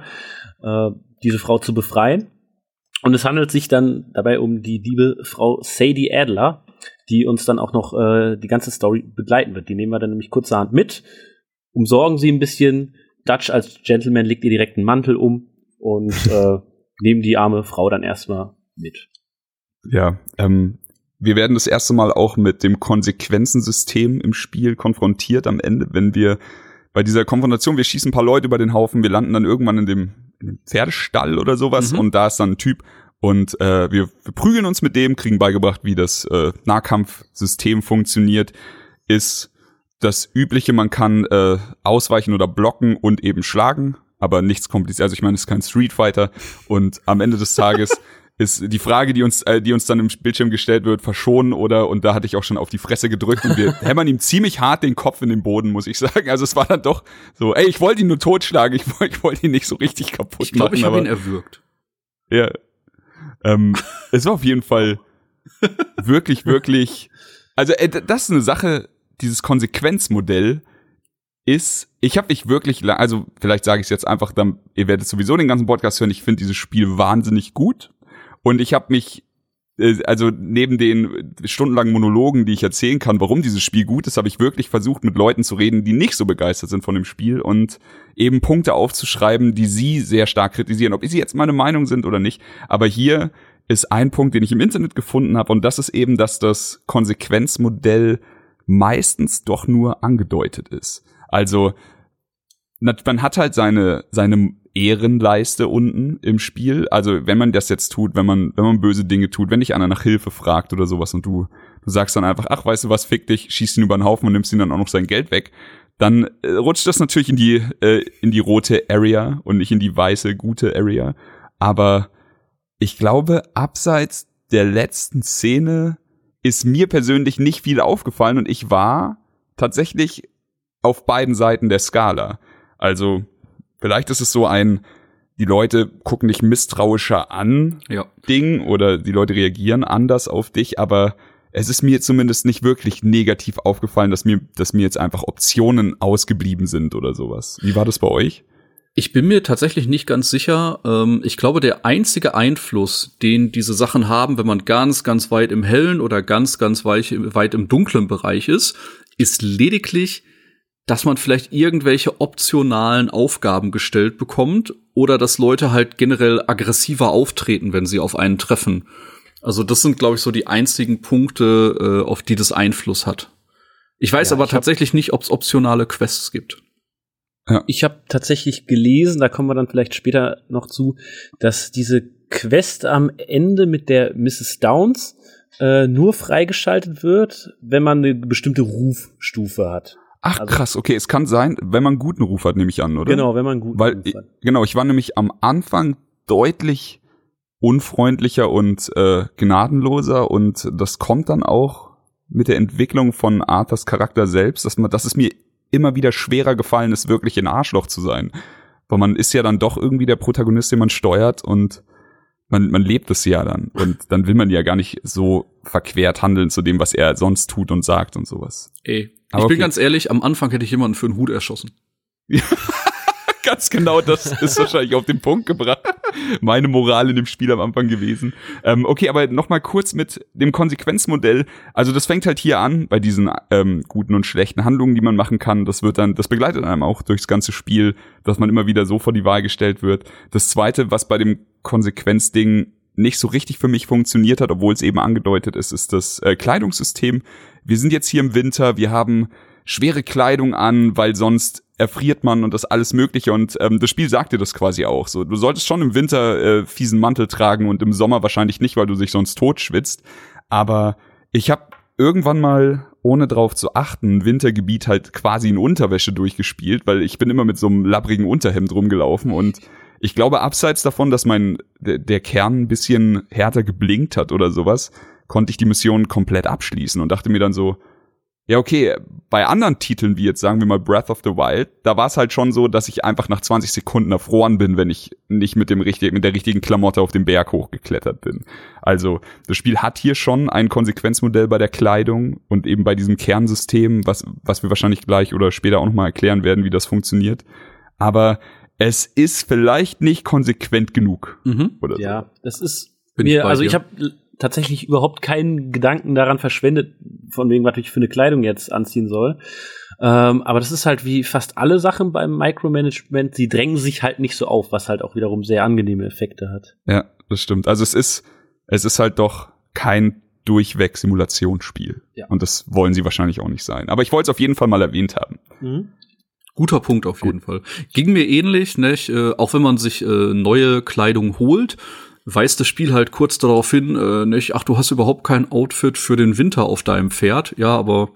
äh, diese Frau zu befreien. Und es handelt sich dann dabei um die liebe Frau Sadie Adler, die uns dann auch noch äh, die ganze Story begleiten wird. Die nehmen wir dann nämlich kurzerhand mit, umsorgen sie ein bisschen. Dutch als Gentleman legt ihr direkt einen Mantel um und äh, nehmen die arme Frau dann erstmal mit. Ja, ähm, wir werden das erste Mal auch mit dem Konsequenzensystem im Spiel konfrontiert am Ende, wenn wir bei dieser Konfrontation, wir schießen ein paar Leute über den Haufen, wir landen dann irgendwann in dem, in dem Pferdestall oder sowas, mhm. und da ist dann ein Typ und äh, wir, wir prügeln uns mit dem, kriegen beigebracht, wie das äh, Nahkampfsystem funktioniert, ist das Übliche, man kann äh, ausweichen oder blocken und eben schlagen, aber nichts kompliziert, also ich meine, es ist kein Street Fighter und am Ende des Tages ist die Frage, die uns, äh, die uns dann im Bildschirm gestellt wird, verschonen oder, und da hatte ich auch schon auf die Fresse gedrückt und wir hämmern ihm ziemlich hart den Kopf in den Boden, muss ich sagen. Also es war dann doch so, ey, ich wollte ihn nur totschlagen, ich wollte, ich wollte ihn nicht so richtig kaputt ich glaub, machen. Ich glaube, ich habe ihn erwürgt. Ja. Ähm, es war auf jeden Fall wirklich, wirklich, also ey, das ist eine Sache, dieses Konsequenzmodell ist, ich habe nicht wirklich, lang, also vielleicht sage ich es jetzt einfach, dann, ihr werdet sowieso den ganzen Podcast hören, ich finde dieses Spiel wahnsinnig gut. Und ich habe mich, also neben den stundenlangen Monologen, die ich erzählen kann, warum dieses Spiel gut ist, habe ich wirklich versucht, mit Leuten zu reden, die nicht so begeistert sind von dem Spiel und eben Punkte aufzuschreiben, die sie sehr stark kritisieren, ob sie jetzt meine Meinung sind oder nicht. Aber hier ist ein Punkt, den ich im Internet gefunden habe, und das ist eben, dass das Konsequenzmodell meistens doch nur angedeutet ist. Also man hat halt seine seine Ehrenleiste unten im Spiel, also wenn man das jetzt tut, wenn man wenn man böse Dinge tut, wenn dich einer nach Hilfe fragt oder sowas und du, du sagst dann einfach, ach, weißt du was, fick dich, schießt ihn über den Haufen und nimmst ihm dann auch noch sein Geld weg, dann äh, rutscht das natürlich in die äh, in die rote Area und nicht in die weiße, gute Area, aber ich glaube, abseits der letzten Szene ist mir persönlich nicht viel aufgefallen und ich war tatsächlich auf beiden Seiten der Skala, also vielleicht ist es so ein, die Leute gucken dich misstrauischer an, ja. Ding, oder die Leute reagieren anders auf dich, aber es ist mir zumindest nicht wirklich negativ aufgefallen, dass mir, dass mir jetzt einfach Optionen ausgeblieben sind oder sowas. Wie war das bei euch? Ich bin mir tatsächlich nicht ganz sicher. Ich glaube, der einzige Einfluss, den diese Sachen haben, wenn man ganz, ganz weit im hellen oder ganz, ganz weit, weit im dunklen Bereich ist, ist lediglich, dass man vielleicht irgendwelche optionalen Aufgaben gestellt bekommt oder dass Leute halt generell aggressiver auftreten, wenn sie auf einen treffen. Also das sind, glaube ich, so die einzigen Punkte, äh, auf die das Einfluss hat. Ich weiß ja, aber ich tatsächlich hab, nicht, ob es optionale Quests gibt. Ja. Ich habe tatsächlich gelesen, da kommen wir dann vielleicht später noch zu, dass diese Quest am Ende mit der Missus Downs äh, nur freigeschaltet wird, wenn man eine bestimmte Rufstufe hat. Ach krass, okay, es kann sein, wenn man einen guten Ruf hat, nehme ich an, oder? Genau, wenn man einen guten Weil, Ruf hat. Genau, ich war nämlich am Anfang deutlich unfreundlicher und äh, gnadenloser und das kommt dann auch mit der Entwicklung von Arthurs Charakter selbst, dass, man, dass es mir immer wieder schwerer gefallen ist, wirklich ein Arschloch zu sein. Weil man ist ja dann doch irgendwie der Protagonist, den man steuert und man, man lebt es ja dann. Und dann will man ja gar nicht so verquert handeln zu dem, was er sonst tut und sagt und sowas. Ey. Aber ich bin okay. ganz ehrlich, am Anfang hätte ich jemanden für einen Hut erschossen. Ganz genau, das ist wahrscheinlich auf den Punkt gebracht. Meine Moral in dem Spiel am Anfang gewesen. Ähm, okay, aber noch mal kurz mit dem Konsequenzmodell. Also das fängt halt hier an, bei diesen ähm, guten und schlechten Handlungen, die man machen kann. Das wird dann, das begleitet einem auch durchs ganze Spiel, dass man immer wieder so vor die Wahl gestellt wird. Das Zweite, was bei dem Konsequenzding nicht so richtig für mich funktioniert hat, obwohl es eben angedeutet ist, ist das äh, Kleidungssystem. Wir sind jetzt hier im Winter, wir haben schwere Kleidung an, weil sonst erfriert man und das alles Mögliche. Und ähm, das Spiel sagt dir das quasi auch. So, du solltest schon im Winter äh, fiesen Mantel tragen und im Sommer wahrscheinlich nicht, weil du dich sonst tot schwitzt. Aber ich habe irgendwann mal, ohne drauf zu achten, Wintergebiet halt quasi in Unterwäsche durchgespielt, weil ich bin immer mit so einem labbrigen Unterhemd rumgelaufen und ich glaube, abseits davon, dass mein der, der Kern ein bisschen härter geblinkt hat oder sowas, konnte ich die Mission komplett abschließen und dachte mir dann so, ja okay, bei anderen Titeln wie jetzt, sagen wir mal Breath of the Wild, da war es halt schon so, dass ich einfach nach zwanzig Sekunden erfroren bin, wenn ich nicht mit dem richtigen, mit der richtigen Klamotte auf den Berg hochgeklettert bin. Also das Spiel hat hier schon ein Konsequenzmodell bei der Kleidung und eben bei diesem Kernsystem, was, was wir wahrscheinlich gleich oder später auch nochmal erklären werden, wie das funktioniert. Aber es ist vielleicht nicht konsequent genug. Mhm. Oder so. Ja, das ist Bin mir, ich also ich habe tatsächlich überhaupt keinen Gedanken daran verschwendet, von wegen, was ich für eine Kleidung jetzt anziehen soll. Ähm, aber das ist halt wie fast alle Sachen beim Micromanagement, sie drängen sich halt nicht so auf, was halt auch wiederum sehr angenehme Effekte hat. Ja, das stimmt. Also es ist, es ist halt doch kein durchweg Simulationsspiel. Ja. Und das wollen sie wahrscheinlich auch nicht sein. Aber ich wollte es auf jeden Fall mal erwähnt haben. Mhm. Guter Punkt auf jeden Fall. Ging mir ähnlich, nicht? Äh, auch wenn man sich äh, neue Kleidung holt, weiß das Spiel halt kurz darauf hin, äh, nicht? Ach, du hast überhaupt kein Outfit für den Winter auf deinem Pferd. Ja, aber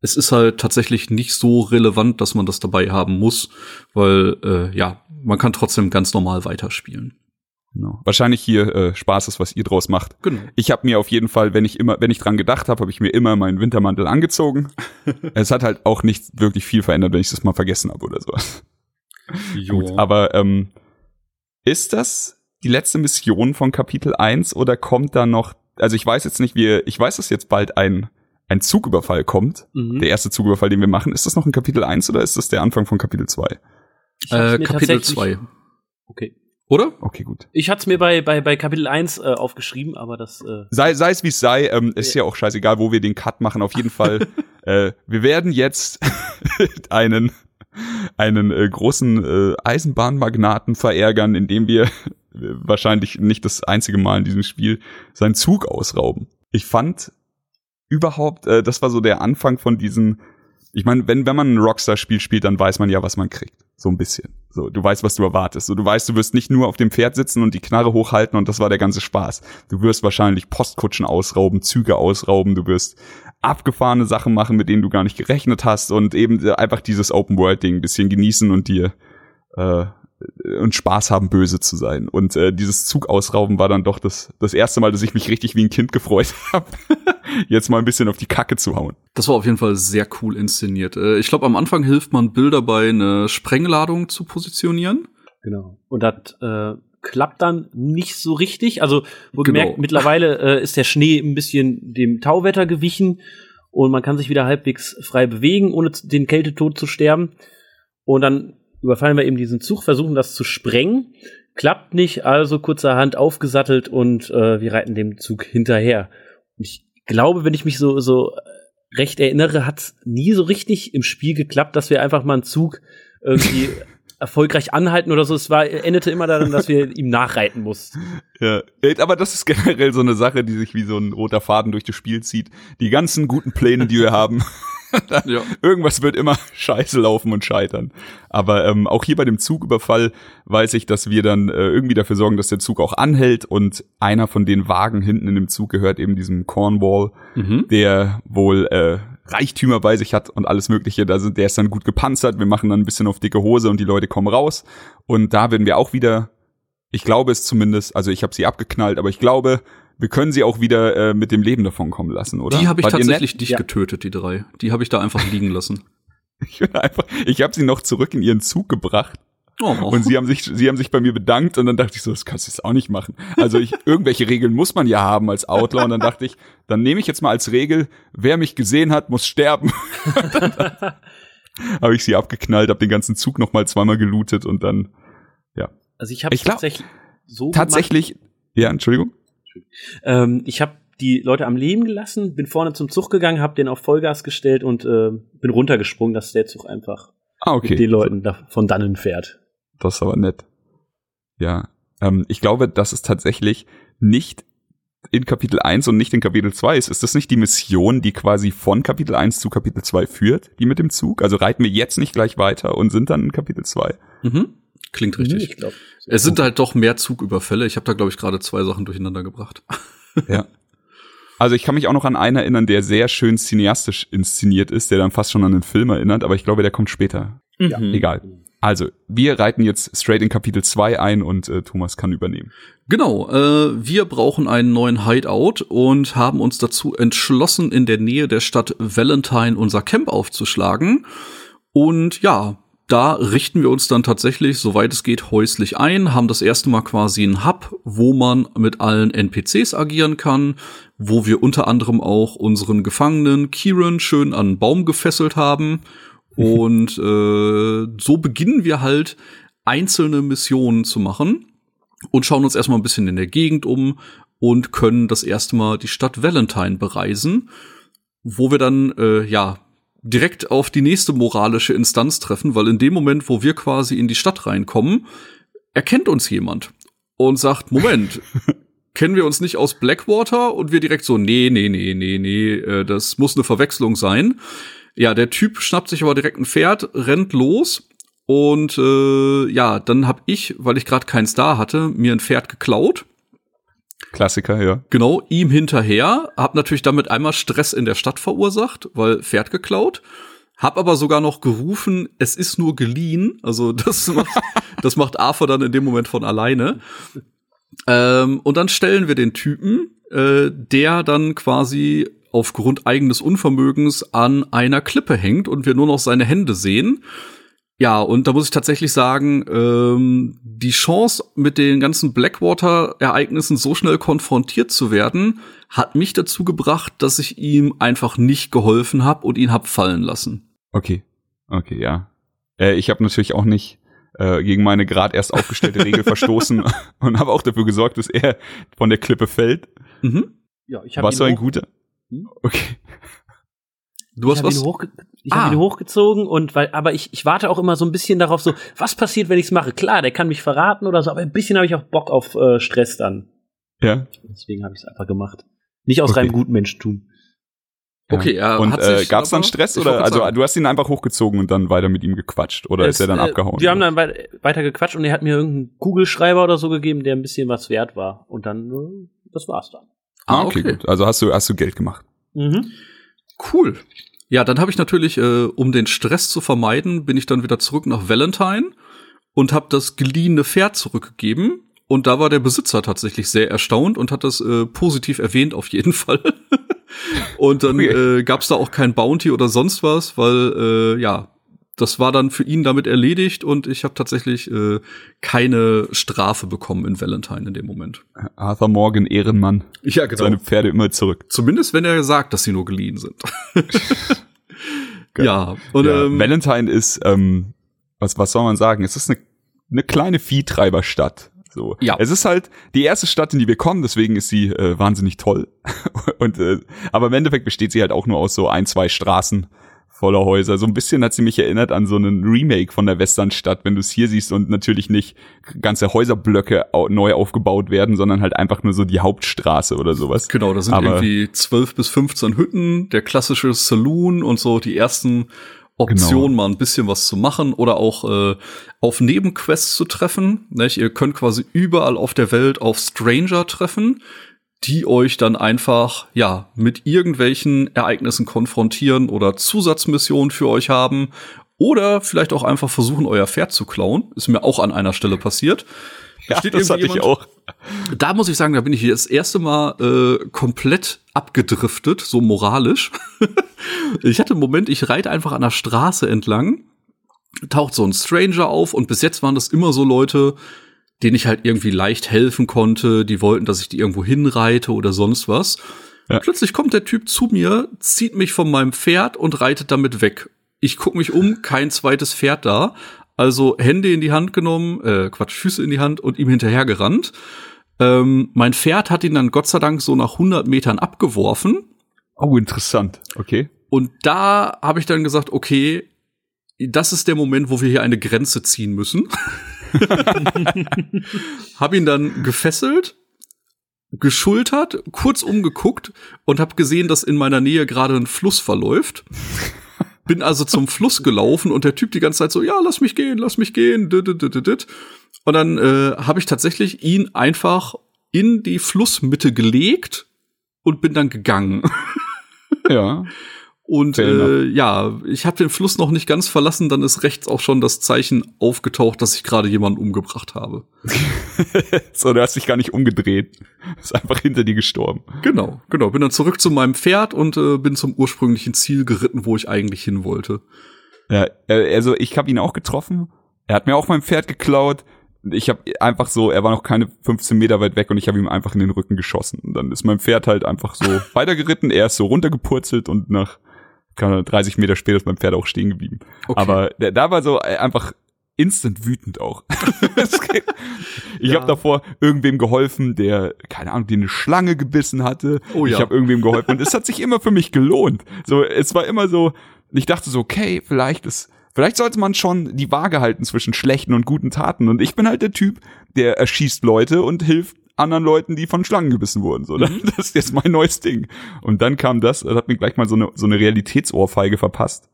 es ist halt tatsächlich nicht so relevant, dass man das dabei haben muss, weil, äh, ja, man kann trotzdem ganz normal weiterspielen. Genau. Wahrscheinlich hier äh, Spaß ist, was ihr draus macht. Genau. Ich habe mir auf jeden Fall, wenn ich immer, wenn ich dran gedacht habe, habe ich mir immer meinen Wintermantel angezogen. Es hat halt auch nicht wirklich viel verändert, wenn ich das mal vergessen habe oder so. Gut, aber ähm, ist das die letzte Mission von Kapitel eins oder kommt da noch, also ich weiß jetzt nicht, wie, ich weiß, dass jetzt bald ein, ein Zugüberfall kommt. Mhm. Der erste Zugüberfall, den wir machen. Ist das noch in Kapitel eins oder ist das der Anfang von Kapitel zwei? Äh, Kapitel zwei. Okay. Oder? Okay, gut. Ich hatte es mir bei, bei, bei Kapitel eins äh, aufgeschrieben, aber das... Äh sei, sei es, wie es sei, ähm, ist ja auch scheißegal, wo wir den Cut machen. Auf jeden Fall, äh, wir werden jetzt einen, einen äh, großen äh, Eisenbahnmagnaten verärgern, indem wir äh, wahrscheinlich nicht das einzige Mal in diesem Spiel seinen Zug ausrauben. Ich fand überhaupt, äh, das war so der Anfang von diesem... Ich meine, wenn, wenn man ein Rockstar-Spiel spielt, dann weiß man ja, was man kriegt. So ein bisschen. So, du weißt, was du erwartest. So, du weißt, du wirst nicht nur auf dem Pferd sitzen und die Knarre hochhalten und das war der ganze Spaß. Du wirst wahrscheinlich Postkutschen ausrauben, Züge ausrauben, du wirst abgefahrene Sachen machen, mit denen du gar nicht gerechnet hast und eben einfach dieses Open-World-Ding ein bisschen genießen und dir äh, und Spaß haben, böse zu sein. Und äh, dieses Zug ausrauben war dann doch das, das erste Mal, dass ich mich richtig wie ein Kind gefreut habe, jetzt mal ein bisschen auf die Kacke zu hauen. Das war auf jeden Fall sehr cool inszeniert. Ich glaube, am Anfang hilft man, Bilder bei einer Sprengladung zu positionieren. Genau. Und das äh, klappt dann nicht so richtig. Also, wo genau. gemerkt, mittlerweile äh, ist der Schnee ein bisschen dem Tauwetter gewichen und man kann sich wieder halbwegs frei bewegen, ohne den Kältetod zu sterben. Und dann überfallen wir eben diesen Zug, versuchen das zu sprengen. Klappt nicht, also kurzerhand aufgesattelt und äh, wir reiten dem Zug hinterher. Und ich glaube, wenn ich mich so, so recht erinnere, hat es nie so richtig im Spiel geklappt, dass wir einfach mal einen Zug irgendwie erfolgreich anhalten oder so. Es war, endete immer daran, dass wir ihm nachreiten mussten. Ja, aber das ist generell so eine Sache, die sich wie so ein roter Faden durch das Spiel zieht. Die ganzen guten Pläne, die wir haben. Ja. Irgendwas wird immer scheiße laufen und scheitern. Aber ähm, auch hier bei dem Zugüberfall weiß ich, dass wir dann äh, irgendwie dafür sorgen, dass der Zug auch anhält und einer von den Wagen hinten in dem Zug gehört eben diesem Cornwall, mhm. der wohl äh, Reichtümer bei sich hat und alles Mögliche. Also der ist dann gut gepanzert, wir machen dann ein bisschen auf dicke Hose und die Leute kommen raus. Und da werden wir auch wieder, ich glaube es zumindest, also ich habe sie abgeknallt, aber ich glaube, wir können sie auch wieder äh, mit dem Leben davonkommen lassen, oder? Die habe ich War tatsächlich nicht ja. getötet, die drei. Die habe ich da einfach liegen lassen. Ich, ich habe sie noch zurück in ihren Zug gebracht. Oh. Und sie haben sich, sie haben sich bei mir bedankt und dann dachte ich so, das kannst du jetzt auch nicht machen. Also ich, irgendwelche Regeln muss man ja haben als Outlaw und dann dachte ich, dann nehme ich jetzt mal als Regel, wer mich gesehen hat, muss sterben. Habe ich sie abgeknallt, habe den ganzen Zug noch mal zweimal gelootet und dann, ja. Also ich habe tatsächlich so Tatsächlich, gemacht. ja, Entschuldigung. Ähm, ich habe die Leute am Leben gelassen, bin vorne zum Zug gegangen, habe den auf Vollgas gestellt und äh, bin runtergesprungen, dass der Zug einfach ah, okay. mit den Leuten da von dannen fährt. Das ist aber nett. Ja, ähm, ich glaube, dass es tatsächlich nicht in Kapitel eins und nicht in Kapitel zwei ist. Ist das nicht die Mission, die quasi von Kapitel eins zu Kapitel zwei führt, die mit dem Zug? Also reiten wir jetzt nicht gleich weiter und sind dann in Kapitel zwei. Mhm. Klingt richtig. Nee, ich glaub, es sind halt doch mehr Zugüberfälle. Ich habe da, glaube ich, gerade zwei Sachen durcheinander gebracht. Ja. Also ich kann mich auch noch an einen erinnern, der sehr schön cineastisch inszeniert ist, der dann fast schon an den Film erinnert, aber ich glaube, der kommt später. Mhm. Ja, egal. Also, wir reiten jetzt straight in Kapitel zwei ein und äh, Thomas kann übernehmen. Genau, äh, wir brauchen einen neuen Hideout und haben uns dazu entschlossen, in der Nähe der Stadt Valentine unser Camp aufzuschlagen. Und ja, da richten wir uns dann tatsächlich, soweit es geht, häuslich ein, haben das erste Mal quasi einen Hub, wo man mit allen N P Cs agieren kann, wo wir unter anderem auch unseren Gefangenen Kieran schön an einen Baum gefesselt haben. Und äh, so beginnen wir halt, einzelne Missionen zu machen und schauen uns erstmal ein bisschen in der Gegend um und können das erste Mal die Stadt Valentine bereisen, wo wir dann, äh, ja, direkt auf die nächste moralische Instanz treffen, weil in dem Moment, wo wir quasi in die Stadt reinkommen, erkennt uns jemand und sagt, Moment, kennen wir uns nicht aus Blackwater? Und wir direkt so, nee, nee, nee, nee, nee, das muss eine Verwechslung sein. Ja, der Typ schnappt sich aber direkt ein Pferd, rennt los. Und äh, ja, dann habe ich, weil ich gerade keins da hatte, mir ein Pferd geklaut. Klassiker, ja. Genau, ihm hinterher. Hab natürlich damit einmal Stress in der Stadt verursacht, weil Pferd geklaut. Hab aber sogar noch gerufen, es ist nur geliehen. Also das macht, das macht Arthur dann in dem Moment von alleine. Ähm, und dann stellen wir den Typen, äh, der dann quasi aufgrund eigenes Unvermögens an einer Klippe hängt und wir nur noch seine Hände sehen. Ja, und da muss ich tatsächlich sagen, ähm, die Chance, mit den ganzen Blackwater-Ereignissen so schnell konfrontiert zu werden, hat mich dazu gebracht, dass ich ihm einfach nicht geholfen habe und ihn hab fallen lassen. Okay, okay, ja. Äh, ich habe natürlich auch nicht äh, gegen meine gerade erst aufgestellte Regel verstoßen und habe auch dafür gesorgt, dass er von der Klippe fällt. Mhm. Ja, ich hab Warst du ein guter? Hm? Okay. Du hast ich was? Hochge- ich ah. habe ihn hochgezogen und weil, aber ich, ich warte auch immer so ein bisschen darauf, so, was passiert, wenn ich es mache? Klar, der kann mich verraten oder so, aber ein bisschen habe ich auch Bock auf äh, Stress dann. Ja. Deswegen habe ich es einfach gemacht. Nicht aus okay. reinem Gutmenschtum. Okay, ja. Und äh, gab es dann Stress oder? Also du hast ihn einfach hochgezogen und dann weiter mit ihm gequatscht oder es, ist er dann äh, abgehauen? Wir haben dann wei- weiter gequatscht und er hat mir irgendeinen Kugelschreiber oder so gegeben, der ein bisschen was wert war. Und dann, das war's dann. Ah, okay, okay. gut. Also hast du, hast du Geld gemacht. Mhm. Cool. Ja, dann habe ich natürlich, äh, um den Stress zu vermeiden, bin ich dann wieder zurück nach Valentine und habe das geliehene Pferd zurückgegeben. Und da war der Besitzer tatsächlich sehr erstaunt und hat das äh, positiv erwähnt auf jeden Fall. Und dann okay. äh, gab's da auch kein Bounty oder sonst was, weil äh, ja, das war dann für ihn damit erledigt und ich habe tatsächlich äh, keine Strafe bekommen in Valentine in dem Moment. Arthur Morgan, Ehrenmann. Ja, genau. Seine Pferde immer zurück. Zumindest, wenn er sagt, dass sie nur geliehen sind. Ja. Und, ja. Ähm, Valentine ist, ähm, was, was soll man sagen? Es ist eine, eine kleine Viehtreiberstadt. So. Ja. Es ist halt die erste Stadt, in die wir kommen, deswegen ist sie äh, wahnsinnig toll. Und äh, aber im Endeffekt besteht sie halt auch nur aus so ein, zwei Straßen voller Häuser. So ein bisschen hat sie mich erinnert an so einen Remake von der Westernstadt, wenn du es hier siehst und natürlich nicht ganze Häuserblöcke au- neu aufgebaut werden, sondern halt einfach nur so die Hauptstraße oder sowas. Genau, da sind aber irgendwie zwölf bis fünfzehn Hütten, der klassische Saloon und so die ersten Optionen, genau. Mal ein bisschen was zu machen oder auch äh, auf Nebenquests zu treffen. Nicht? Ihr könnt quasi überall auf der Welt auf Stranger treffen, die euch dann einfach, ja, mit irgendwelchen Ereignissen konfrontieren oder Zusatzmissionen für euch haben oder vielleicht auch einfach versuchen, euer Pferd zu klauen. Ist mir auch an einer Stelle passiert. Ja, steht das hatte jemand, ich auch. Da muss ich sagen, da bin ich das erste Mal äh, komplett abgedriftet, so moralisch. Ich hatte einen Moment, ich reite einfach an der Straße entlang, taucht so ein Stranger auf und bis jetzt waren das immer so Leute, den ich halt irgendwie leicht helfen konnte, die wollten, dass ich die irgendwo hinreite oder sonst was. Ja. Plötzlich kommt der Typ zu mir, zieht mich von meinem Pferd und reitet damit weg. Ich guck mich um, kein zweites Pferd da. Also Hände in die Hand genommen, äh, Quatsch, Füße in die Hand und ihm hinterher gerannt. Ähm, mein Pferd hat ihn dann Gott sei Dank so nach hundert Metern abgeworfen. Oh, interessant. Okay. Und da habe ich dann gesagt, okay, das ist der Moment, wo wir hier eine Grenze ziehen müssen. Hab ihn dann gefesselt, geschultert, kurz umgeguckt und hab gesehen, dass in meiner Nähe gerade ein Fluss verläuft. Bin also zum Fluss gelaufen und der Typ die ganze Zeit so, ja, lass mich gehen, lass mich gehen. Und dann äh, habe ich tatsächlich ihn einfach in die Flussmitte gelegt und bin dann gegangen. Ja. Und äh, ja, ich habe den Fluss noch nicht ganz verlassen, dann ist rechts auch schon das Zeichen aufgetaucht, dass ich gerade jemanden umgebracht habe. So, du hast dich gar nicht umgedreht. Ist einfach hinter dir gestorben. Genau, genau. Bin dann zurück zu meinem Pferd und äh, bin zum ursprünglichen Ziel geritten, wo ich eigentlich hin wollte. Ja, also ich habe ihn auch getroffen. Er hat mir auch mein Pferd geklaut. Ich habe einfach so, er war noch keine fünfzehn Meter weit weg und ich habe ihm einfach in den Rücken geschossen. Und dann ist mein Pferd halt einfach so weitergeritten. Er ist so runtergepurzelt und nach dreißig Meter später ist mein Pferd auch stehen geblieben. Okay. Aber der, da war so einfach instant wütend auch. Ich ja. habe davor irgendwem geholfen, der, keine Ahnung, der eine Schlange gebissen hatte. Oh ja. Ich habe irgendwem geholfen und es hat sich immer für mich gelohnt. So, es war immer so, Und ich dachte so, okay, vielleicht ist, vielleicht sollte man schon die Waage halten zwischen schlechten und guten Taten. Und ich bin halt der Typ, der erschießt Leute und hilft anderen Leuten, die von Schlangen gebissen wurden. So, das ist jetzt mein neues Ding. Und dann kam das, das hat mir gleich mal so eine, so eine Realitätsohrfeige verpasst.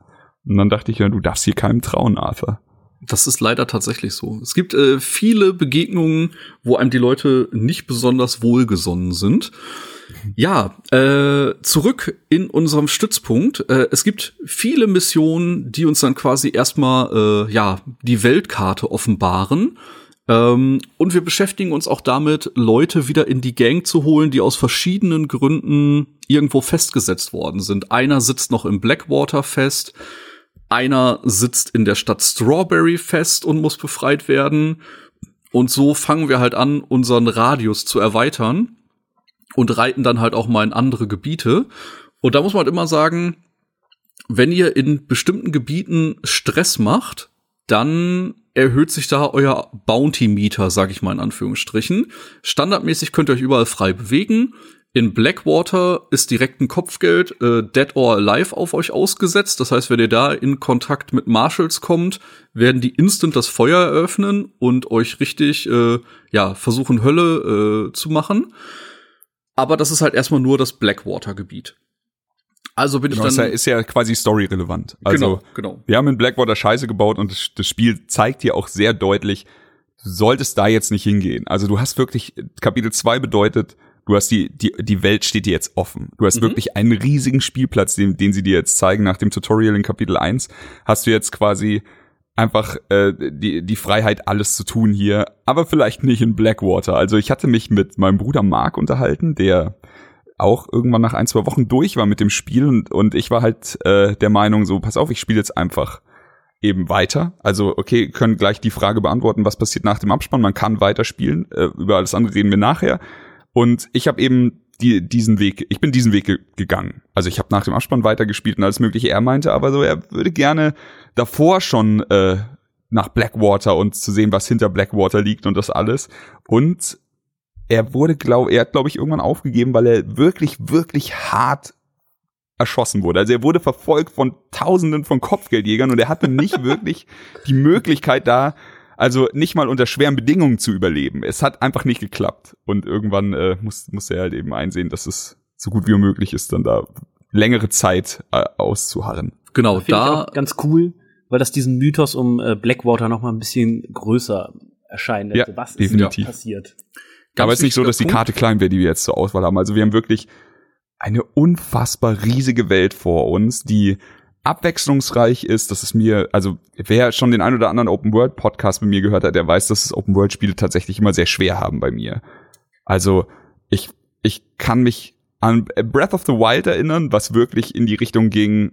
Und dann dachte ich, ja, du darfst hier keinem trauen, Arthur. Das ist leider tatsächlich so. Es gibt äh, viele Begegnungen, wo einem die Leute nicht besonders wohlgesonnen sind. Ja, äh, zurück in unserem Stützpunkt. Äh, es gibt viele Missionen, die uns dann quasi erstmal äh, ja die Weltkarte offenbaren. Ähm, und wir beschäftigen uns auch damit, Leute wieder in die Gang zu holen, die aus verschiedenen Gründen irgendwo festgesetzt worden sind. Einer sitzt noch im Blackwater fest. Einer sitzt in der Stadt Strawberry fest und muss befreit werden. Und so fangen wir halt an, unseren Radius zu erweitern und reiten dann halt auch mal in andere Gebiete. Und da muss man halt immer sagen, wenn ihr in bestimmten Gebieten Stress macht, dann erhöht sich da euer Bounty-Meter, sag ich mal in Anführungsstrichen. Standardmäßig könnt ihr euch überall frei bewegen. In Blackwater ist direkt ein Kopfgeld, äh, Dead or Alive, auf euch ausgesetzt. Das heißt, wenn ihr da in Kontakt mit Marshals kommt, werden die instant das Feuer eröffnen und euch richtig äh, ja versuchen, Hölle äh, zu machen. Aber das ist halt erstmal nur das Blackwater-Gebiet. Also bin genau, ich dann ist ja quasi storyrelevant. Also genau, genau. Wir haben in Blackwater Scheiße gebaut und das, das Spiel zeigt dir auch sehr deutlich, du solltest da jetzt nicht hingehen. Also du hast wirklich, Kapitel zwei bedeutet, du hast die, die, die Welt steht dir jetzt offen. Du hast mhm. wirklich einen riesigen Spielplatz, den, den sie dir jetzt zeigen. Nach dem Tutorial in Kapitel eins hast du jetzt quasi einfach äh, die, die Freiheit, alles zu tun hier. Aber vielleicht nicht in Blackwater. Also ich hatte mich mit meinem Bruder Mark unterhalten, der auch irgendwann nach ein, zwei Wochen durch war mit dem Spiel. Und, und ich war halt äh, der Meinung so, pass auf, ich spiele jetzt einfach eben weiter. Also okay, können gleich die Frage beantworten, was passiert nach dem Abspann. Man kann weiterspielen. Äh, über alles andere reden wir nachher. Und ich habe eben die, diesen Weg, ich bin diesen Weg ge- gegangen. Also ich habe nach dem Abspann weitergespielt und alles Mögliche. Er meinte aber so, er würde gerne davor schon äh, nach Blackwater und zu sehen, was hinter Blackwater liegt und das alles. Und er wurde, glaub, er hat, glaube ich, irgendwann aufgegeben, weil er wirklich, wirklich hart erschossen wurde. Also er wurde verfolgt von Tausenden von Kopfgeldjägern und er hatte nicht wirklich die Möglichkeit da, also nicht mal unter schweren Bedingungen zu überleben. Es hat einfach nicht geklappt. Und irgendwann äh, muss, muss er halt eben einsehen, dass es so gut wie möglich ist, dann da längere Zeit äh, auszuharren. Genau, das da ich auch ganz cool, weil das diesen Mythos um äh, Blackwater noch mal ein bisschen größer erscheinen lässt. Ja, was ist definitiv passiert? Ganz Aber es ist nicht so, dass die Karte klein wäre, die wir jetzt zur Auswahl haben. Also wir haben wirklich eine unfassbar riesige Welt vor uns, die abwechslungsreich ist, dass es mir, also wer schon den ein oder anderen Open-World-Podcast bei mir gehört hat, der weiß, dass es Open-World-Spiele tatsächlich immer sehr schwer haben bei mir. Also ich ich kann mich an Breath of the Wild erinnern, was wirklich in die Richtung ging,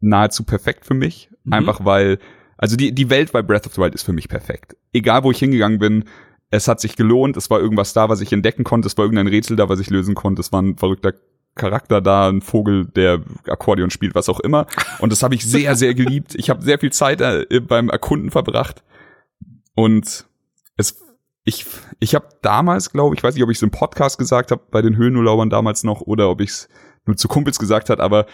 nahezu perfekt für mich. Mhm. Einfach weil, also die die Welt bei Breath of the Wild ist für mich perfekt. Egal, wo ich hingegangen bin, es hat sich gelohnt, es war irgendwas da, was ich entdecken konnte, es war irgendein Rätsel da, was ich lösen konnte, es war ein verrückter Charakter da, ein Vogel, der Akkordeon spielt, was auch immer. Und das habe ich sehr, sehr geliebt. Ich habe sehr viel Zeit äh, beim Erkunden verbracht. Und es, ich, ich habe damals, glaube ich, weiß nicht, ob ich es im Podcast gesagt habe, bei den Höhlenurlaubern damals noch, oder ob ich es nur zu Kumpels gesagt habe, aber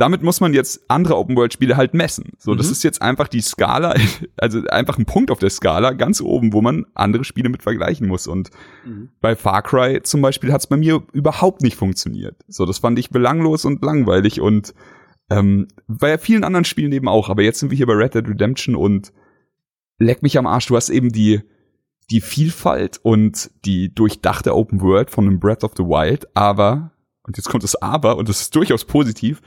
damit muss man jetzt andere Open-World-Spiele halt messen. So, das mhm. ist jetzt einfach die Skala, also einfach ein Punkt auf der Skala, ganz oben, wo man andere Spiele mit vergleichen muss. Und mhm. bei Far Cry zum Beispiel hat es bei mir überhaupt nicht funktioniert. So, das fand ich belanglos und langweilig und ähm, bei vielen anderen Spielen eben auch. Aber jetzt sind wir hier bei Red Dead Redemption und leck mich am Arsch, du hast eben die die Vielfalt und die durchdachte Open-World von einem Breath of the Wild, aber, und jetzt kommt das Aber, und das ist durchaus positiv,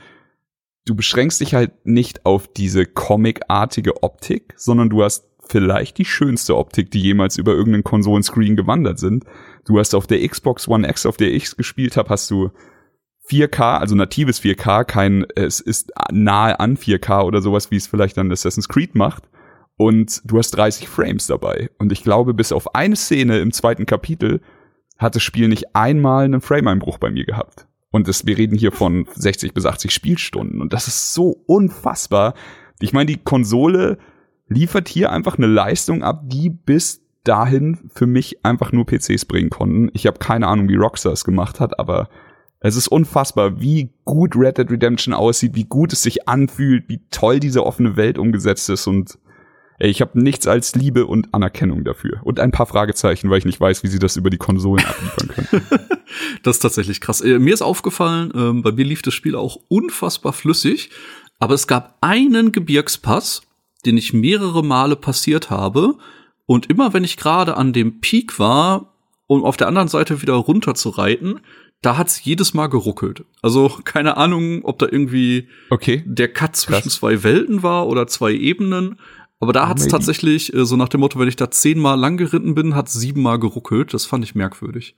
du beschränkst dich halt nicht auf diese comicartige Optik, sondern du hast vielleicht die schönste Optik, die jemals über irgendeinen Konsolenscreen gewandert sind. Du hast auf der Xbox One X, auf der ich gespielt habe, hast du vier K, also natives vier K, kein, es ist nahe an vier K oder sowas, wie es vielleicht dann Assassin's Creed macht. Und du hast dreißig Frames dabei. Und ich glaube, bis auf eine Szene im zweiten Kapitel hat das Spiel nicht einmal einen Frame-Einbruch bei mir gehabt. Und das, wir reden hier von sechzig bis achtzig Spielstunden. Und das ist so unfassbar. Ich meine, die Konsole liefert hier einfach eine Leistung ab, die bis dahin für mich einfach nur P Cs bringen konnten. Ich habe keine Ahnung, wie Rockstar es gemacht hat, aber Es ist unfassbar, wie gut Red Dead Redemption aussieht, wie gut es sich anfühlt, wie toll diese offene Welt umgesetzt ist. Und ey, ich habe nichts als Liebe und Anerkennung dafür. Und ein paar Fragezeichen, weil ich nicht weiß, wie sie das über die Konsolen abliefern können. Das ist tatsächlich krass. Mir ist aufgefallen, bei mir lief das Spiel auch unfassbar flüssig. Aber es gab einen Gebirgspass, den ich mehrere Male passiert habe. Und immer, wenn ich gerade an dem Peak war, um auf der anderen Seite wieder runter zu reiten, da hat's jedes Mal geruckelt. Also keine Ahnung, ob da irgendwie okay. der Cut zwischen Krass. zwei Welten war oder zwei Ebenen. Aber da oh, hat's maybe. tatsächlich, so nach dem Motto, wenn ich da zehnmal lang geritten bin, hat's siebenmal geruckelt. Das fand ich merkwürdig.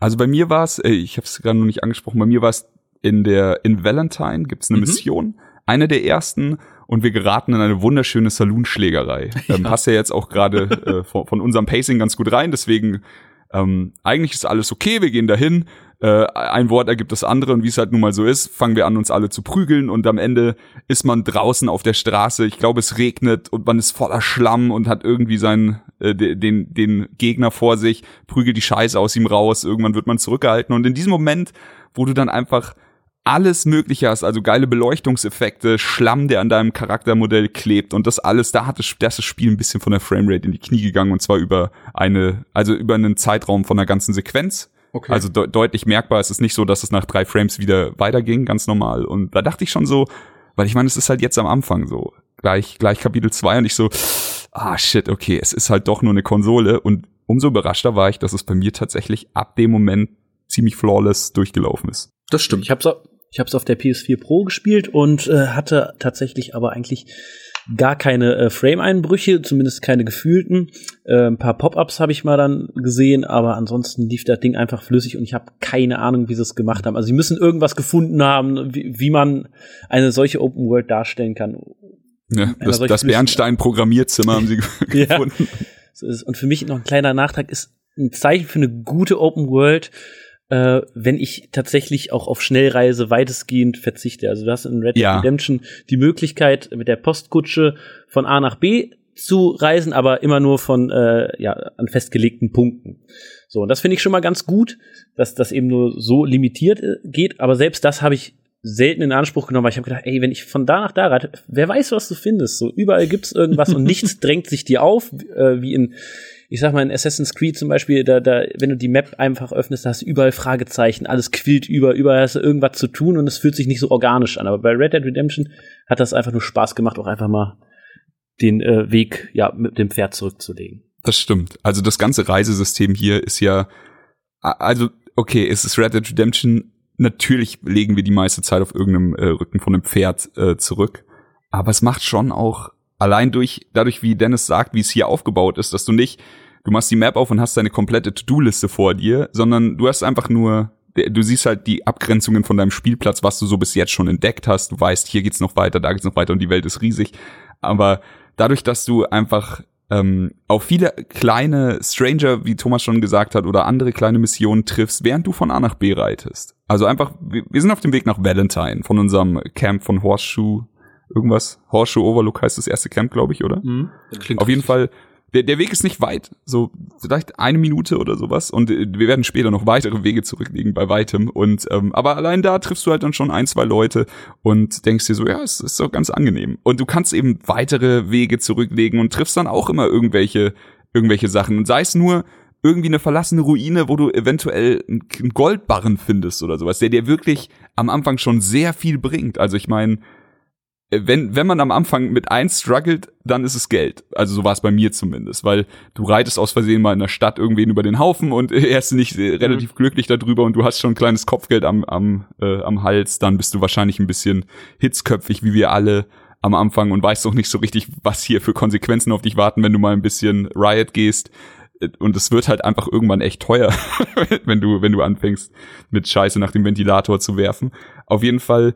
Also bei mir war's, ich hab's gerade noch nicht angesprochen, bei mir war's in der, in Valentine gibt's eine mhm. Mission. Eine der ersten, und wir geraten in eine wunderschöne Saloon-Schlägerei. Ja. Ähm, passt ja jetzt auch gerade äh, von, von unserem Pacing ganz gut rein, deswegen ähm, eigentlich ist alles okay, wir gehen dahin, äh, ein Wort ergibt das andere, und wie es halt nun mal so ist, fangen wir an, uns alle zu prügeln, und am Ende ist man draußen auf der Straße, ich glaube es regnet, und man ist voller Schlamm und hat irgendwie seinen äh, den den Gegner vor sich, prügelt die Scheiße aus ihm raus, irgendwann wird man zurückgehalten, und in diesem Moment, wo du dann einfach alles Mögliche hast, also geile Beleuchtungseffekte, Schlamm, der an deinem Charaktermodell klebt, und das alles, da hat das, das Spiel ein bisschen von der Framerate in die Knie gegangen, und zwar über eine, also über einen Zeitraum von der ganzen Sequenz. Okay. Also de- deutlich merkbar, es ist nicht so, dass es nach drei Frames wieder weiterging, ganz normal. Und da dachte ich schon so, weil ich meine, es ist halt jetzt am Anfang so, gleich, gleich Kapitel zwei, und ich so, ah shit, okay, es ist halt doch nur eine Konsole, und umso überraschter war ich, dass es bei mir tatsächlich ab dem Moment ziemlich flawless durchgelaufen ist. Das stimmt. Ich hab's auch Ich habe es auf der P S vier Pro gespielt und äh, hatte tatsächlich aber eigentlich gar keine äh, Frame-Einbrüche, zumindest keine gefühlten. Äh, ein paar Pop-Ups habe ich mal dann gesehen, aber ansonsten lief das Ding einfach flüssig, und ich habe keine Ahnung, wie sie es gemacht haben. Also sie müssen irgendwas gefunden haben, wie, wie man eine solche Open World darstellen kann. Ja, das das Bernstein-Programmierzimmer haben sie gefunden. Ja, so ist es. Und für mich noch ein kleiner Nachtrag, ist ein Zeichen für eine gute Open World, Äh, wenn ich tatsächlich auch auf Schnellreise weitestgehend verzichte. Also du hast in Red Dead ja. Redemption die Möglichkeit, mit der Postkutsche von A nach B zu reisen, aber immer nur von äh, ja an festgelegten Punkten. So, und das finde ich schon mal ganz gut, dass das eben nur so limitiert äh, geht. Aber selbst das habe ich selten in Anspruch genommen, weil ich habe gedacht, ey, wenn ich von da nach da reite, wer weiß, was du findest. So, überall gibt's irgendwas und nichts drängt sich dir auf, äh, wie in Ich sag mal, in Assassin's Creed zum Beispiel, da, da, wenn du die Map einfach öffnest, da hast du überall Fragezeichen, alles quillt über, überall hast du irgendwas zu tun, und es fühlt sich nicht so organisch an. Aber bei Red Dead Redemption hat das einfach nur Spaß gemacht, auch einfach mal den äh, Weg, ja, mit dem Pferd zurückzulegen. Das stimmt. Also das ganze Reisesystem hier ist ja, also, okay, es ist Red Dead Redemption, natürlich legen wir die meiste Zeit auf irgendeinem äh, Rücken von einem Pferd äh, zurück, aber es macht schon auch allein durch, dadurch, wie Dennis sagt, wie es hier aufgebaut ist, dass du nicht, du machst die Map auf und hast deine komplette To-Do-Liste vor dir, sondern du hast einfach nur, du siehst halt die Abgrenzungen von deinem Spielplatz, was du so bis jetzt schon entdeckt hast. Du weißt, hier geht's noch weiter, da geht's noch weiter, und die Welt ist riesig. Aber dadurch, dass du einfach ähm, auf viele kleine Stranger, wie Thomas schon gesagt hat, oder andere kleine Missionen triffst, während du von A nach B reitest. Also einfach, wir sind auf dem Weg nach Valentine von unserem Camp von Horseshoe. Irgendwas, Horseshoe Overlook heißt das erste Camp, glaube ich, oder? Mhm, klingt Auf jeden Fall, der, der Weg ist nicht weit, so vielleicht eine Minute oder sowas, und wir werden später noch weitere Wege zurücklegen, bei weitem, und ähm, aber allein da triffst du halt dann schon ein, zwei Leute und denkst dir so, ja, es ist doch ganz angenehm, und du kannst eben weitere Wege zurücklegen und triffst dann auch immer irgendwelche, irgendwelche Sachen, und sei es nur irgendwie eine verlassene Ruine, wo du eventuell einen Goldbarren findest oder sowas, der dir wirklich am Anfang schon sehr viel bringt. Also ich meine, Wenn, wenn man am Anfang mit eins struggelt, dann ist es Geld. Also so war es bei mir zumindest, weil du reitest aus Versehen mal in der Stadt irgendwen über den Haufen und er ist nicht mhm. relativ glücklich darüber, und du hast schon ein kleines Kopfgeld am, am, äh, am Hals, dann bist du wahrscheinlich ein bisschen hitzköpfig, wie wir alle am Anfang, und weißt noch nicht so richtig, was hier für Konsequenzen auf dich warten, wenn du mal ein bisschen Riot gehst. Und es wird halt einfach irgendwann echt teuer, wenn du, wenn du anfängst, mit Scheiße nach dem Ventilator zu werfen. Auf jeden Fall,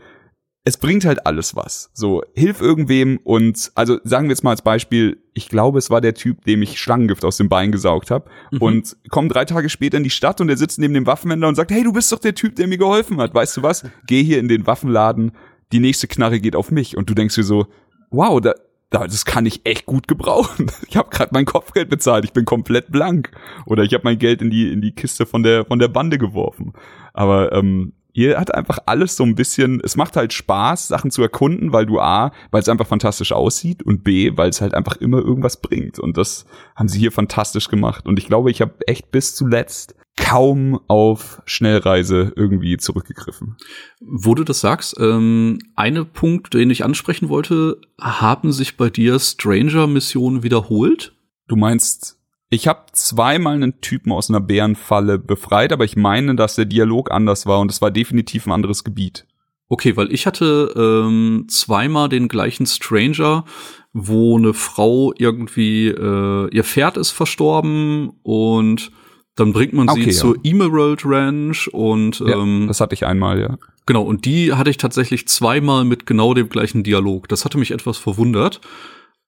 es bringt halt alles was. So, hilf irgendwem, und also sagen wir jetzt mal als Beispiel, ich glaube, es war der Typ, dem ich Schlangengift aus dem Bein gesaugt habe, mhm. und komm drei Tage später in die Stadt, und der sitzt neben dem Waffenhändler und sagt, hey, du bist doch der Typ, der mir geholfen hat, weißt du was? Geh hier in den Waffenladen, die nächste Knarre geht auf mich, und du denkst dir so, wow, da, da das kann ich echt gut gebrauchen. Ich habe gerade mein Kopfgeld bezahlt, ich bin komplett blank, oder ich habe mein Geld in die in die Kiste von der von der Bande geworfen. Aber ähm ihr hat einfach alles so ein bisschen, es macht halt Spaß, Sachen zu erkunden, weil du A, weil es einfach fantastisch aussieht und B, weil es halt einfach immer irgendwas bringt. Und das haben sie hier fantastisch gemacht. Und ich glaube, ich habe echt bis zuletzt kaum auf Schnellreise irgendwie zurückgegriffen. Wo du das sagst, ähm, ein Punkt, den ich ansprechen wollte, haben sich bei dir Stranger-Missionen wiederholt? Du meinst, ich habe zweimal einen Typen aus einer Bärenfalle befreit, aber ich meine, dass der Dialog anders war und es war definitiv ein anderes Gebiet. Okay, weil ich hatte ähm, zweimal den gleichen Stranger, wo eine Frau irgendwie, äh, ihr Pferd ist verstorben und dann bringt man sie okay, zur ja. Emerald Ranch und ähm, ja, das hatte ich einmal, ja. Genau, und die hatte ich tatsächlich zweimal mit genau dem gleichen Dialog. Das hatte mich etwas verwundert,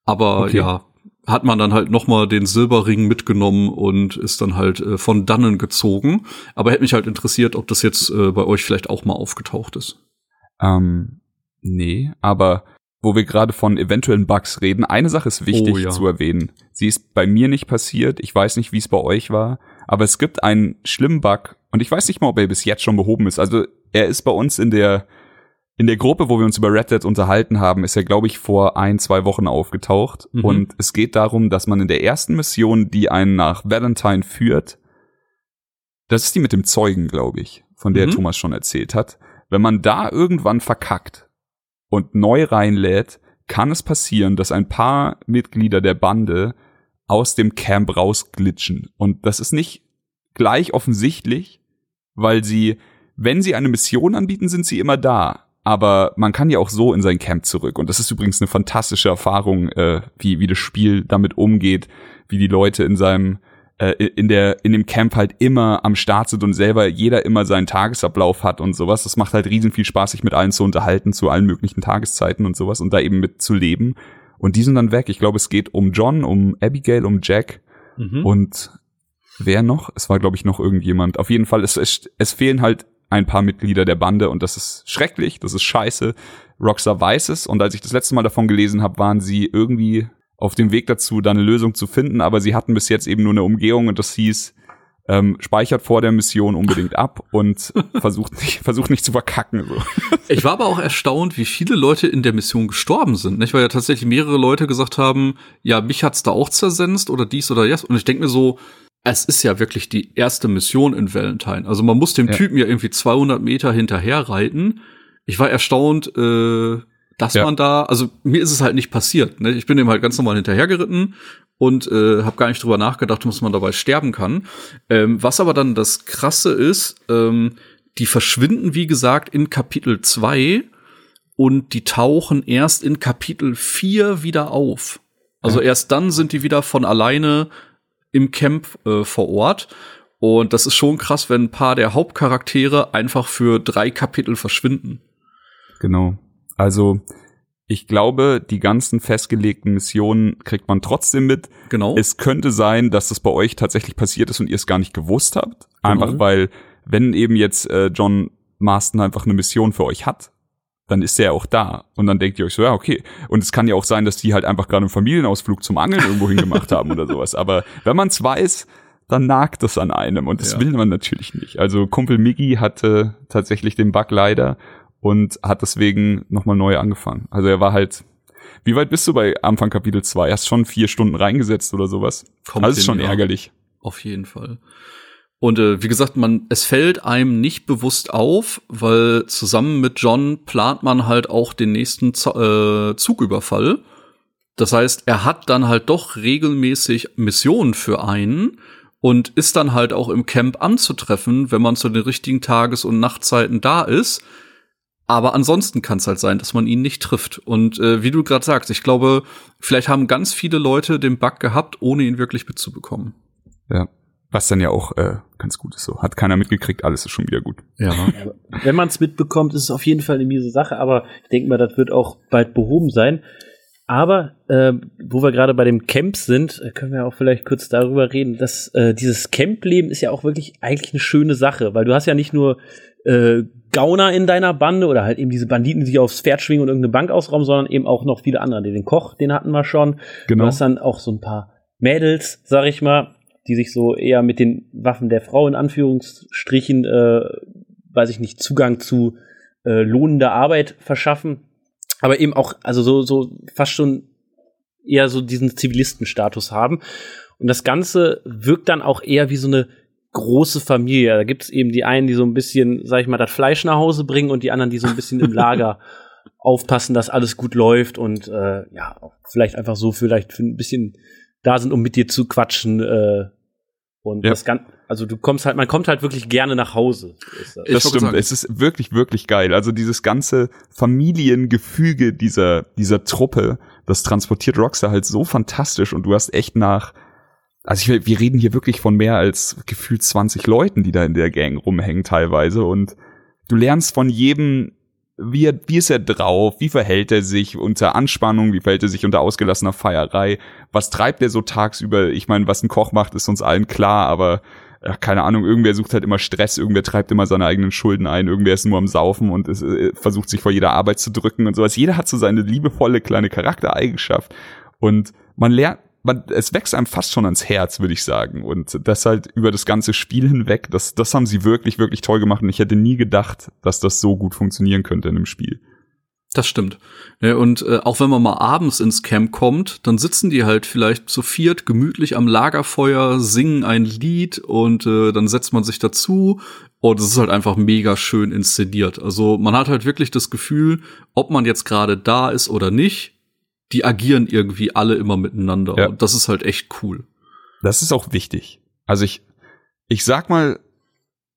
aber okay. ja, hat man dann halt nochmal den Silberring mitgenommen und ist dann halt äh, von dannen gezogen. Aber hätte mich halt interessiert, ob das jetzt äh, bei euch vielleicht auch mal aufgetaucht ist. Ähm, nee, aber wo wir gerade von eventuellen Bugs reden, eine Sache ist wichtig oh, ja. zu erwähnen. Sie ist bei mir nicht passiert, ich weiß nicht, wie es bei euch war, aber es gibt einen schlimmen Bug und ich weiß nicht mal, ob er bis jetzt schon behoben ist. Also er ist bei uns in der in der Gruppe, wo wir uns über Red Dead unterhalten haben, ist er, glaube ich, vor ein, zwei Wochen aufgetaucht. Mhm. Und es geht darum, dass man in der ersten Mission, die einen nach Valentine führt, das ist die mit dem Zeugen, glaube ich, von der mhm. Thomas schon erzählt hat, wenn man da irgendwann verkackt und neu reinlädt, kann es passieren, dass ein paar Mitglieder der Bande aus dem Camp rausglitschen. Und das ist nicht gleich offensichtlich, weil sie, wenn sie eine Mission anbieten, sind sie immer da. Aber man kann ja auch so in sein Camp zurück. Und das ist übrigens eine fantastische Erfahrung, äh, wie wie das Spiel damit umgeht, wie die Leute in seinem äh, in der in dem Camp halt immer am Start sind und selber jeder immer seinen Tagesablauf hat und sowas. Das macht halt riesen viel Spaß, sich mit allen zu unterhalten zu allen möglichen Tageszeiten und sowas und da eben mit zu leben. Und die sind dann weg. Ich glaube, es geht um John, um Abigail, um Jack mhm. und wer noch? Es war, glaube ich, noch irgendjemand. Auf jeden Fall, es es, es fehlen halt ein paar Mitglieder der Bande und das ist schrecklich, das ist scheiße. Rockstar weiß es und als ich das letzte Mal davon gelesen habe, waren sie irgendwie auf dem Weg dazu, da eine Lösung zu finden, aber sie hatten bis jetzt eben nur eine Umgehung und das hieß, ähm, speichert vor der Mission unbedingt ab und versucht nicht, versucht nicht zu verkacken. Ich war aber auch erstaunt, wie viele Leute in der Mission gestorben sind, nicht? Weil ja tatsächlich mehrere Leute gesagt haben, ja, mich hat's da auch zersenzt oder dies oder das und ich denke mir so, es ist ja wirklich die erste Mission in Valentine. Also man muss dem ja. Typen ja irgendwie zweihundert Meter hinterher reiten. Ich war erstaunt, äh, dass ja. man da, also mir ist es halt nicht passiert. Ne? Ich bin dem halt ganz normal hinterhergeritten und äh, habe gar nicht drüber nachgedacht, dass man dabei sterben kann. Ähm, was aber dann das Krasse ist, ähm, die verschwinden, wie gesagt, in Kapitel zwei und die tauchen erst in Kapitel vier wieder auf. Also ja. erst dann sind die wieder von alleine im Camp äh, vor Ort. Und das ist schon krass, wenn ein paar der Hauptcharaktere einfach für drei Kapitel verschwinden. Genau. Also, ich glaube, die ganzen festgelegten Missionen kriegt man trotzdem mit. Genau. Es könnte sein, dass das bei euch tatsächlich passiert ist und ihr es gar nicht gewusst habt. Einfach genau. weil, wenn eben jetzt äh, John Marston einfach eine Mission für euch hat, dann ist der auch da. Und dann denkt ihr euch so, ja, okay. Und es kann ja auch sein, dass die halt einfach gerade einen Familienausflug zum Angeln irgendwo hingemacht haben oder sowas. Aber wenn man es weiß, dann nagt es an einem. Und das ja. will man natürlich nicht. Also Kumpel Miggy hatte tatsächlich den Bug leider und hat deswegen nochmal neu angefangen. Also er war halt, wie weit bist du bei Anfang Kapitel zwei? Hast schon vier Stunden reingesetzt oder sowas? Kommt also ist schon ärgerlich. Auf jeden Fall. Und äh, wie gesagt, man es fällt einem nicht bewusst auf, weil zusammen mit John plant man halt auch den nächsten Z- äh, Zugüberfall. Das heißt, er hat dann halt doch regelmäßig Missionen für einen und ist dann halt auch im Camp anzutreffen, wenn man zu den richtigen Tages- und Nachtzeiten da ist. Aber ansonsten kann es halt sein, dass man ihn nicht trifft. Und äh, wie du gerade sagst, ich glaube, vielleicht haben ganz viele Leute den Bug gehabt, ohne ihn wirklich mitzubekommen. Ja. Was dann ja auch äh, ganz gut ist so. Hat keiner mitgekriegt, alles ist schon wieder gut. Ja. Wenn man es mitbekommt, ist es auf jeden Fall eine miese Sache, aber ich denke mal, das wird auch bald behoben sein. Aber äh, wo wir gerade bei dem Camp sind, können wir auch vielleicht kurz darüber reden, dass äh, dieses Campleben ist ja auch wirklich eigentlich eine schöne Sache, weil du hast ja nicht nur äh, Gauner in deiner Bande oder halt eben diese Banditen, die sich aufs Pferd schwingen und irgendeine Bank ausrauben, sondern eben auch noch viele andere. Den Koch, den hatten wir schon. Genau. Du hast dann auch so ein paar Mädels, sag ich mal, die sich so eher mit den Waffen der Frau in Anführungsstrichen äh, weiß ich nicht, Zugang zu äh, lohnender Arbeit verschaffen. Aber eben auch, also so, so fast schon eher so diesen Zivilistenstatus haben. Und das Ganze wirkt dann auch eher wie so eine große Familie. Da gibt es eben die einen, die so ein bisschen, sag ich mal, das Fleisch nach Hause bringen und die anderen, die so ein bisschen im Lager aufpassen, dass alles gut läuft und äh, ja, vielleicht einfach so, vielleicht für ein bisschen da sind, um mit dir zu quatschen. Äh, und ja. das Ganze, also du kommst halt, man kommt halt wirklich gerne nach Hause. Ist das. das stimmt, es ist wirklich, wirklich geil. Also dieses ganze Familiengefüge dieser, dieser Truppe, das transportiert Rockstar halt so fantastisch und du hast echt nach. Also ich, wir reden hier wirklich von mehr als gefühlt zwanzig Leuten, die da in der Gang rumhängen teilweise. Und du lernst von jedem, wie, er, wie ist er drauf, wie verhält er sich unter Anspannung, wie verhält er sich unter ausgelassener Feierei, was treibt er so tagsüber. Ich meine, was ein Koch macht, ist uns allen klar, aber ja, keine Ahnung, irgendwer sucht halt immer Stress, irgendwer treibt immer seine eigenen Schulden ein, irgendwer ist nur am Saufen und ist, versucht sich vor jeder Arbeit zu drücken und sowas. Jeder hat so seine liebevolle kleine Charaktereigenschaft und man lernt, Man, es wächst einem fast schon ans Herz, würde ich sagen. Und das halt über das ganze Spiel hinweg, das, das haben sie wirklich, wirklich toll gemacht. Und ich hätte nie gedacht, dass das so gut funktionieren könnte in einem Spiel. Das stimmt. Ja, und äh, auch wenn man mal abends ins Camp kommt, dann sitzen die halt vielleicht zu viert gemütlich am Lagerfeuer, singen ein Lied und äh, dann setzt man sich dazu. Und es ist halt einfach mega schön inszeniert. Also man hat halt wirklich das Gefühl, ob man jetzt gerade da ist oder nicht, die agieren irgendwie alle immer miteinander. Ja. Und das ist halt echt cool. Das ist auch wichtig. Also ich, ich sag mal,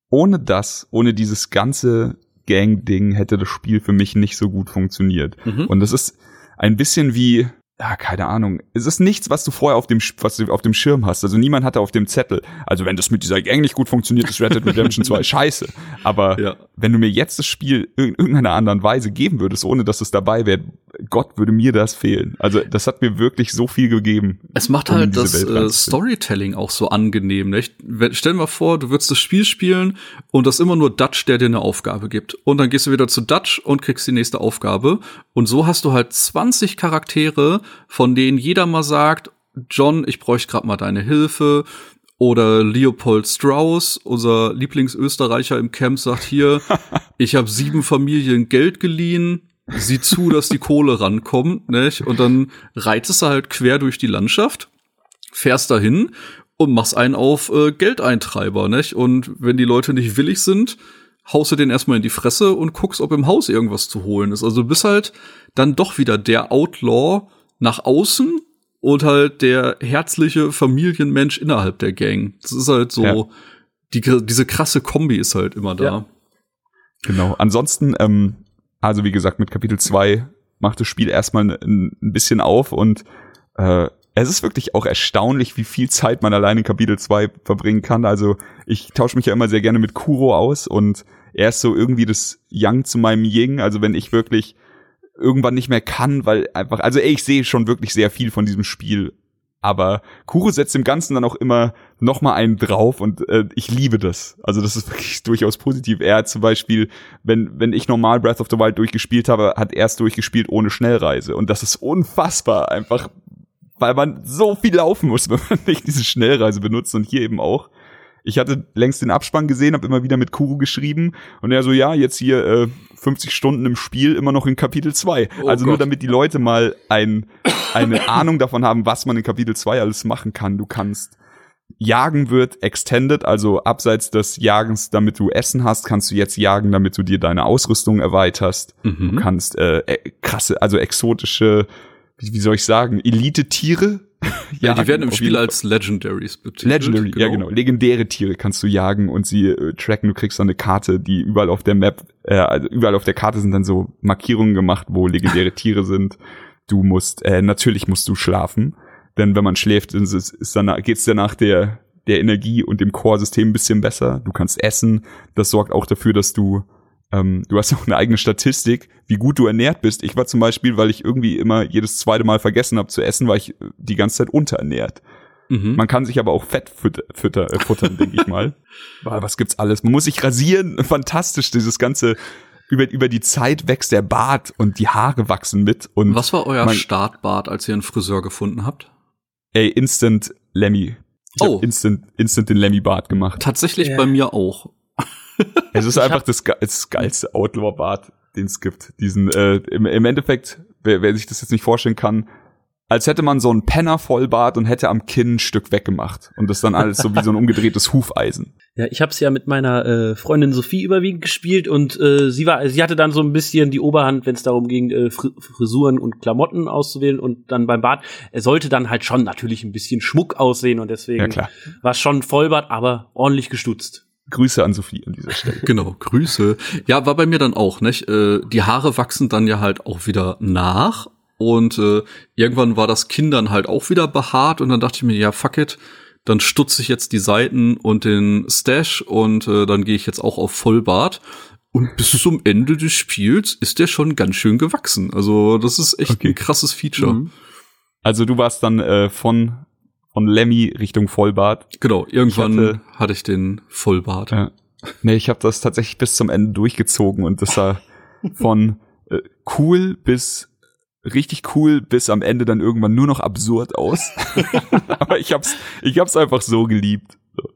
ohne das, ohne dieses ganze Gang-Ding hätte das Spiel für mich nicht so gut funktioniert. Mhm. Und das ist ein bisschen wie, ja, keine Ahnung, es ist nichts, was du vorher auf dem, was du auf dem Schirm hast. Also niemand hatte auf dem Zettel, also wenn das mit dieser Gang nicht gut funktioniert, ist Red Dead Redemption zwei scheiße. Aber ja. Wenn du mir jetzt das Spiel in irgendeiner anderen Weise geben würdest, ohne dass es dabei wäre, Gott, würde mir das fehlen. Also das hat mir wirklich so viel gegeben. Es macht um halt das äh, Storytelling auch so angenehm. Ne? Ich, stell dir mal vor, du würdest das Spiel spielen und das ist immer nur Dutch, der dir eine Aufgabe gibt. Und dann gehst du wieder zu Dutch und kriegst die nächste Aufgabe. Und so hast du halt zwanzig Charaktere, von denen jeder mal sagt, John, ich bräuchte gerade mal deine Hilfe. Oder Leopold Strauss, unser Lieblingsösterreicher im Camp, sagt hier, ich habe sieben Familien Geld geliehen. Sieh zu, dass die Kohle rankommt, nicht? Und dann reitest du halt quer durch die Landschaft, fährst dahin und machst einen auf äh, Geldeintreiber, nicht? Und wenn die Leute nicht willig sind, haust du den erstmal in die Fresse und guckst, ob im Haus irgendwas zu holen ist. Also du bist halt dann doch wieder der Outlaw nach außen und halt der herzliche Familienmensch innerhalb der Gang. Das ist halt so, ja. die, diese krasse Kombi ist halt immer da. Ja. Genau, ansonsten, ähm also wie gesagt, mit Kapitel zwei macht das Spiel erstmal ein bisschen auf und äh, es ist wirklich auch erstaunlich, wie viel Zeit man allein in Kapitel zwei verbringen kann. Also ich tausche mich ja immer sehr gerne mit Kuro aus und er ist so irgendwie das Yang zu meinem Yin. Also wenn ich wirklich irgendwann nicht mehr kann, weil einfach, also ey, ich sehe schon wirklich sehr viel von diesem Spiel. Aber Kuro setzt dem Ganzen dann auch immer noch mal einen drauf und äh, ich liebe das. Also das ist wirklich durchaus positiv. Er hat zum Beispiel, wenn wenn ich normal Breath of the Wild durchgespielt habe, hat er es durchgespielt ohne Schnellreise. Und das ist unfassbar einfach, weil man so viel laufen muss, wenn man nicht diese Schnellreise benutzt. Und hier eben auch. Ich hatte längst den Abspann gesehen, habe immer wieder mit Kuro geschrieben. Und er so, ja, jetzt hier äh, fünfzig Stunden im Spiel, immer noch in Kapitel zwei. Oh also Gott. Nur damit die Leute mal ein, eine Ahnung davon haben, was man in Kapitel zwei alles machen kann. Du kannst jagen, wird extended, also abseits des Jagens, damit du Essen hast, kannst du jetzt jagen, damit du dir deine Ausrüstung erweiterst. Mhm. Du kannst äh, krasse, also exotische, wie, wie soll ich sagen, Elite-Tiere. Ja, die werden im Spiel als Legendaries betitelt. Legendary, genau. Ja genau. Legendäre Tiere kannst du jagen und sie äh, tracken. Du kriegst dann eine Karte, die überall auf der Map, äh, also überall auf der Karte sind dann so Markierungen gemacht, wo legendäre Tiere sind. Du musst, äh, natürlich musst du schlafen, denn wenn man schläft, ist, ist danach, geht's danach der der Energie und dem Core-System ein bisschen besser. Du kannst essen. Das sorgt auch dafür, dass du Ähm, du hast auch eine eigene Statistik, wie gut du ernährt bist. Ich war zum Beispiel, weil ich irgendwie immer jedes zweite Mal vergessen habe zu essen, war ich die ganze Zeit unterernährt. Mhm. Man kann sich aber auch Fett fütter, fütter, äh, futtern, denke ich mal. Weil was gibt's alles? Man muss sich rasieren. Fantastisch, dieses ganze über über die Zeit wächst der Bart und die Haare wachsen mit. Und was war euer man, Startbart, als ihr einen Friseur gefunden habt? Ey, Instant Lemmy. Ich oh. hab Instant Instant den Lemmy Bart gemacht. Tatsächlich yeah. Bei mir auch. Es ist einfach das, das geilste Outlaw-Bart, den es gibt. Diesen, äh, im, im Endeffekt, wer, wer sich das jetzt nicht vorstellen kann, als hätte man so einen Penner-Vollbart und hätte am Kinn ein Stück weggemacht. Und das dann alles so wie so ein umgedrehtes Hufeisen. Ja, ich hab's ja mit meiner äh, Freundin Sophie überwiegend gespielt und äh, sie war, sie hatte dann so ein bisschen die Oberhand, wenn es darum ging, äh, Frisuren und Klamotten auszuwählen und dann beim Bart. Er sollte dann halt schon natürlich ein bisschen Schmuck aussehen und deswegen ja, war es schon ein Vollbart, aber ordentlich gestutzt. Grüße an Sophie an dieser Stelle. Genau, Grüße. Ja, war bei mir dann auch, nicht? Äh, die Haare wachsen dann ja halt auch wieder nach. Und äh, irgendwann war das Kinn dann halt auch wieder behaart. Und dann dachte ich mir, ja, fuck it, dann stutze ich jetzt die Seiten und den Stash. Und äh, dann gehe ich jetzt auch auf Vollbart. Und bis zum Ende des Spiels ist der schon ganz schön gewachsen. Also das ist echt okay. Ein krasses Feature. Mhm. Also du warst dann äh, von, von Lemmy Richtung Vollbart. Genau, irgendwann ich hatte, hatte ich den Vollbart. Ja. Nee, ich habe das tatsächlich bis zum Ende durchgezogen. Und das war von äh, cool bis richtig cool, bis am Ende dann irgendwann nur noch absurd aus. Aber ich hab's, ich hab's einfach so geliebt. So.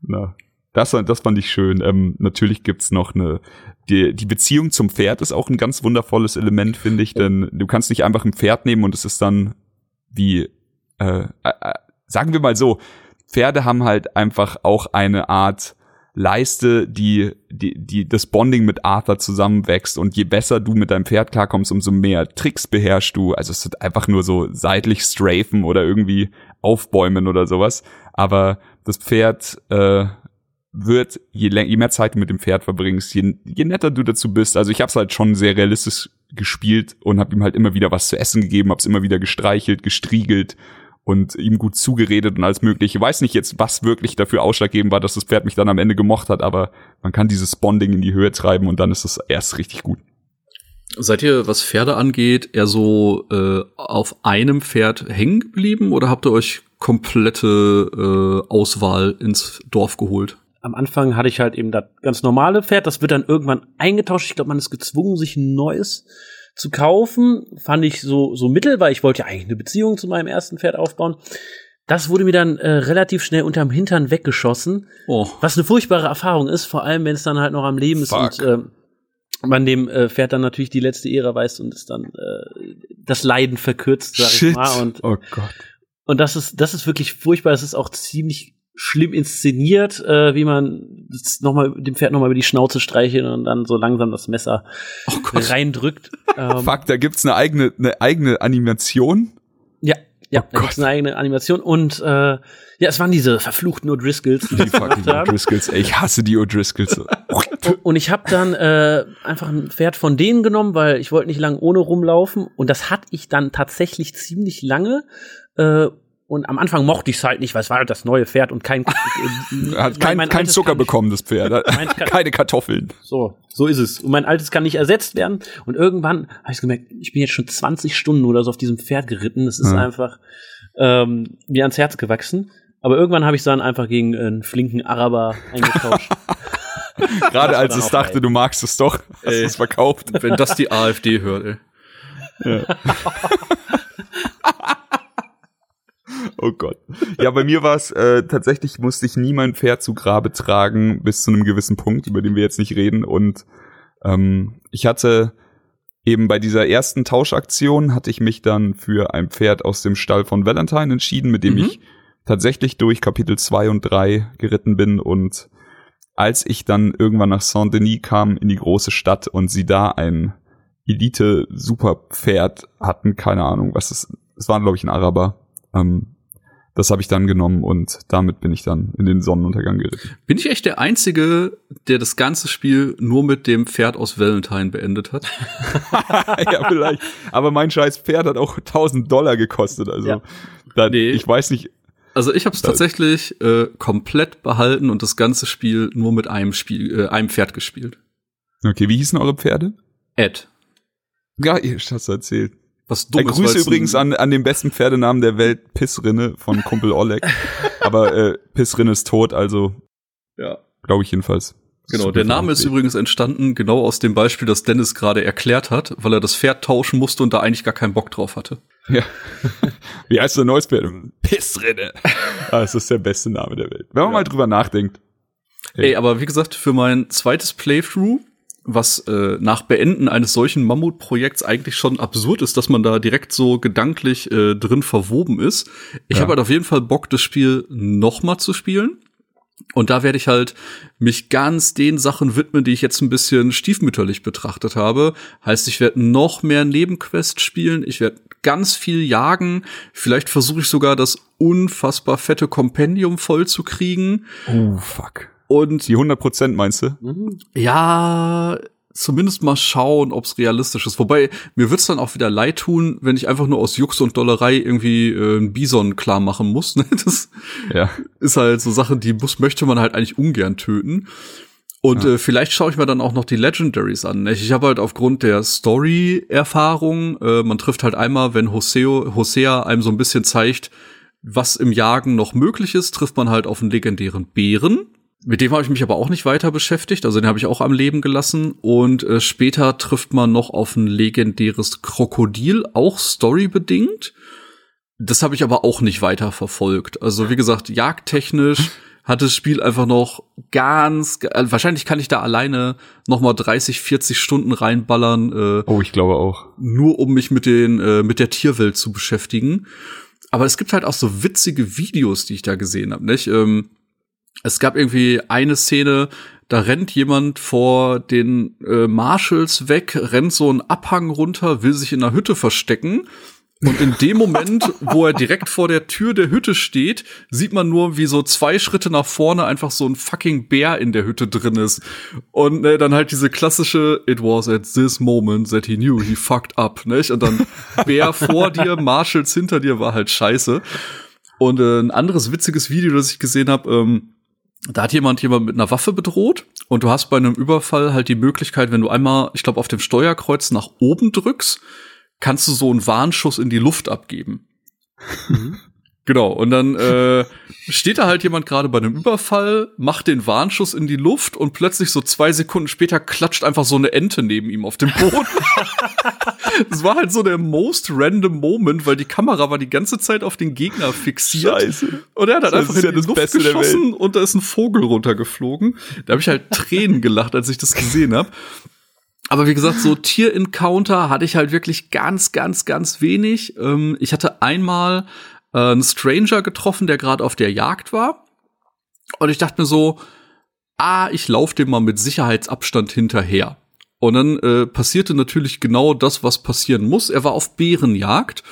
Na, das, das fand ich schön. Ähm, natürlich gibt's noch eine, die, die Beziehung zum Pferd ist auch ein ganz wundervolles Element, finde ich, denn du kannst nicht einfach ein Pferd nehmen und es ist dann wie, äh, äh, sagen wir mal so, Pferde haben halt einfach auch eine Art Leiste, die, die, die, das Bonding mit Arthur zusammenwächst und je besser du mit deinem Pferd klarkommst, umso mehr Tricks beherrschst du. Also es ist einfach nur so seitlich strafen oder irgendwie aufbäumen oder sowas. Aber das Pferd, äh, wird, je länger, je mehr Zeit du mit dem Pferd verbringst, je, je netter du dazu bist. Also ich hab's halt schon sehr realistisch gespielt und hab ihm halt immer wieder was zu essen gegeben, hab's immer wieder gestreichelt, gestriegelt und ihm gut zugeredet und alles mögliche. Ich weiß nicht jetzt, was wirklich dafür ausschlaggebend war, dass das Pferd mich dann am Ende gemocht hat, aber man kann dieses Bonding in die Höhe treiben und dann ist es erst richtig gut. Seid ihr, was Pferde angeht, eher so äh, auf einem Pferd hängen geblieben oder habt ihr euch komplette äh, Auswahl ins Dorf geholt? Am Anfang hatte ich halt eben das ganz normale Pferd, das wird dann irgendwann eingetauscht. Ich glaube, man ist gezwungen, sich ein neues zu kaufen, fand ich so so mittel, weil ich wollte ja eigentlich eine Beziehung zu meinem ersten Pferd aufbauen. Das wurde mir dann äh, relativ schnell unterm Hintern weggeschossen, oh. was eine furchtbare Erfahrung ist, vor allem wenn es dann halt noch am Leben Fuck. ist und äh, man dem äh, Pferd dann natürlich die letzte Ehre weist und es dann äh, das Leiden verkürzt, sag Shit. ich mal. Und, oh Gott. Und das ist das ist wirklich furchtbar. Es ist auch ziemlich schlimm inszeniert, äh, wie man noch mal, dem Pferd nochmal über die Schnauze streichelt und dann so langsam das Messer oh reindrückt. ähm, Fuck, da gibt's eine eigene, eine eigene Animation? Ja, ja, oh da Gott. gibt's eine eigene Animation und äh, ja, es waren diese verfluchten O'Driscolls. Die, die fucking O'Driscolls, ey, ich hasse die O'Driscolls. und, und ich habe dann äh, einfach ein Pferd von denen genommen, weil ich wollte nicht lange ohne rumlaufen und das hatte ich dann tatsächlich ziemlich lange äh, und am Anfang mochte ich es halt nicht, weil es war halt das neue Pferd und kein äh, hat kein, mein, mein kein Zucker bekommen, das Pferd. Keine Kartoffeln. So, so ist es. Und mein altes kann nicht ersetzt werden. Und irgendwann habe ich gemerkt, ich bin jetzt schon zwanzig Stunden oder so auf diesem Pferd geritten. Das ist ja. einfach ähm, mir ans Herz gewachsen. Aber irgendwann habe ich es dann einfach gegen einen flinken Araber eingetauscht. Gerade als es dachte, rein. du magst es doch, hast du es verkauft. Wenn das die AfD hört, ey. Ja. Oh Gott. Ja, bei mir war es, äh, tatsächlich musste ich nie mein Pferd zu Grabe tragen, bis zu einem gewissen Punkt, über den wir jetzt nicht reden. Und ähm, ich hatte eben bei dieser ersten Tauschaktion, hatte ich mich dann für ein Pferd aus dem Stall von Valentine entschieden, mit dem mhm. ich tatsächlich durch Kapitel zwei und drei geritten bin. Und als ich dann irgendwann nach Saint-Denis kam, in die große Stadt, und sie da ein Elite-Super-Pferd hatten, keine Ahnung, was es, es waren, glaube ich, ein Araber. Ähm, das habe ich dann genommen und damit bin ich dann in den Sonnenuntergang geritten. Bin ich echt der Einzige, der das ganze Spiel nur mit dem Pferd aus Valentine beendet hat? Ja, vielleicht. Aber mein scheiß Pferd hat auch tausend Dollar gekostet. Also ja. dann, nee. ich weiß nicht. Also ich habe es tatsächlich äh, komplett behalten und das ganze Spiel nur mit einem Spiel, äh, einem Pferd gespielt. Okay, wie hießen eure Pferde? Ed. Ja, ihr hast du erzählt. Was Dummes, äh, Grüße übrigens an, an den besten Pferdenamen der Welt, Pissrinne von Kumpel Oleg. Aber äh, Pissrinne ist tot, also ja, glaube ich jedenfalls. Genau, der Name ist übrigens entstanden genau aus dem Beispiel, das Dennis gerade erklärt hat, weil er das Pferd tauschen musste und da eigentlich gar keinen Bock drauf hatte. Ja. Wie heißt dein neues Pferd? Pissrinne. Das ist der beste Name der Welt. Wenn man ja. mal drüber nachdenkt. Hey. Ey, aber wie gesagt, für mein zweites Playthrough, was äh, nach Beenden eines solchen Mammutprojekts eigentlich schon absurd ist, dass man da direkt so gedanklich äh, drin verwoben ist. Ich ja. habe halt auf jeden Fall Bock, das Spiel noch mal zu spielen. Und da werde ich halt mich ganz den Sachen widmen, die ich jetzt ein bisschen stiefmütterlich betrachtet habe. Heißt, ich werde noch mehr Nebenquests spielen, ich werde ganz viel jagen. Vielleicht versuche ich sogar, das unfassbar fette Kompendium voll zu kriegen. Oh, fuck. Und die hundert Prozent meinst du? Ja, zumindest mal schauen, ob's realistisch ist. Wobei, mir wird's dann auch wieder leid tun, wenn ich einfach nur aus Jux und Dollerei irgendwie äh, einen Bison klar machen muss. Das ja. ist halt so Sachen, die muss, möchte man halt eigentlich ungern töten. Und ja. äh, vielleicht schaue ich mir dann auch noch die Legendaries an. Ich habe halt aufgrund der Story-Erfahrung, äh, man trifft halt einmal, wenn Hosea, Hosea einem so ein bisschen zeigt, was im Jagen noch möglich ist, trifft man halt auf einen legendären Bären. Mit dem habe ich mich aber auch nicht weiter beschäftigt, also den habe ich auch am Leben gelassen. Und äh, später trifft man noch auf ein legendäres Krokodil, auch storybedingt. Das habe ich aber auch nicht weiter verfolgt. Also wie gesagt, jagdtechnisch hat das Spiel einfach noch ganz, äh, wahrscheinlich kann ich da alleine noch mal dreißig, vierzig Stunden reinballern. Äh, oh, ich glaube auch. Nur um mich mit den äh, mit der Tierwelt zu beschäftigen. Aber es gibt halt auch so witzige Videos, die ich da gesehen habe, nicht? Ähm, Es gab irgendwie eine Szene, da rennt jemand vor den äh, Marshalls weg, rennt so einen Abhang runter, will sich in einer Hütte verstecken. Und in dem Moment, wo er direkt vor der Tür der Hütte steht, sieht man nur, wie so zwei Schritte nach vorne einfach so ein fucking Bär in der Hütte drin ist. Und ne, dann halt diese klassische "It was at this moment that he knew he fucked up", nicht? Und dann Bär vor dir, Marshalls hinter dir, war halt scheiße. Und äh, ein anderes witziges Video, das ich gesehen habe, ähm, da hat jemand jemand mit einer Waffe bedroht und du hast bei einem Überfall halt die Möglichkeit, wenn du einmal, ich glaube, auf dem Steuerkreuz nach oben drückst, kannst du so einen Warnschuss in die Luft abgeben. Mhm. Genau, und dann äh, steht da halt jemand gerade bei einem Überfall, macht den Warnschuss in die Luft und plötzlich so zwei Sekunden später klatscht einfach so eine Ente neben ihm auf dem Boden. Das war halt so der most random Moment, weil die Kamera war die ganze Zeit auf den Gegner fixiert. Scheiße. Und er hat halt das einfach in ja die Luft Beste geschossen und da ist ein Vogel runtergeflogen. Da habe ich halt Tränen gelacht, als ich das gesehen habe. Aber wie gesagt, so Tier-Encounter hatte ich halt wirklich ganz, ganz, ganz wenig. Ich hatte einmal einen Stranger getroffen, der gerade auf der Jagd war. Und ich dachte mir so, ah, ich laufe dem mal mit Sicherheitsabstand hinterher. Und dann äh, passierte natürlich genau das, was passieren muss. Er war auf Bärenjagd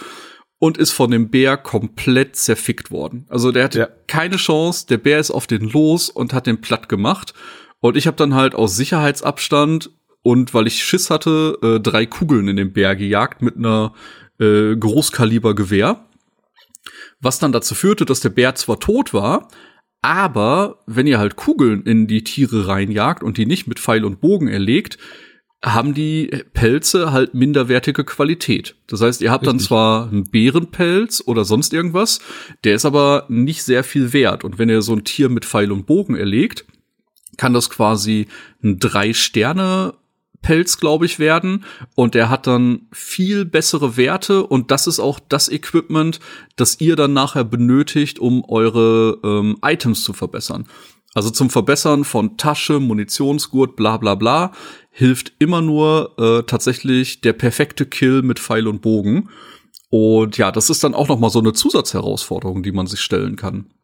und ist von dem Bär komplett zerfickt worden. Also der hatte ja. keine Chance, der Bär ist auf den los und hat den platt gemacht. Und ich habe dann halt aus Sicherheitsabstand und weil ich Schiss hatte, äh, drei Kugeln in den Bär gejagt mit einer äh, Großkalibergewehr. Was dann dazu führte, dass der Bär zwar tot war, aber wenn ihr halt Kugeln in die Tiere reinjagt und die nicht mit Pfeil und Bogen erlegt, haben die Pelze halt minderwertige Qualität. Das heißt, ihr habt Richtig. dann zwar einen Bärenpelz oder sonst irgendwas, der ist aber nicht sehr viel wert. Und wenn ihr so ein Tier mit Pfeil und Bogen erlegt, kann das quasi ein Drei-Sterne- Pelz, glaube ich, werden. Und der hat dann viel bessere Werte. Und das ist auch das Equipment, das ihr dann nachher benötigt, um eure ähm, Items zu verbessern. Also zum Verbessern von Tasche, Munitionsgurt, bla bla bla, hilft immer nur äh, tatsächlich der perfekte Kill mit Pfeil und Bogen. Und ja, das ist dann auch noch mal so eine Zusatzherausforderung, die man sich stellen kann.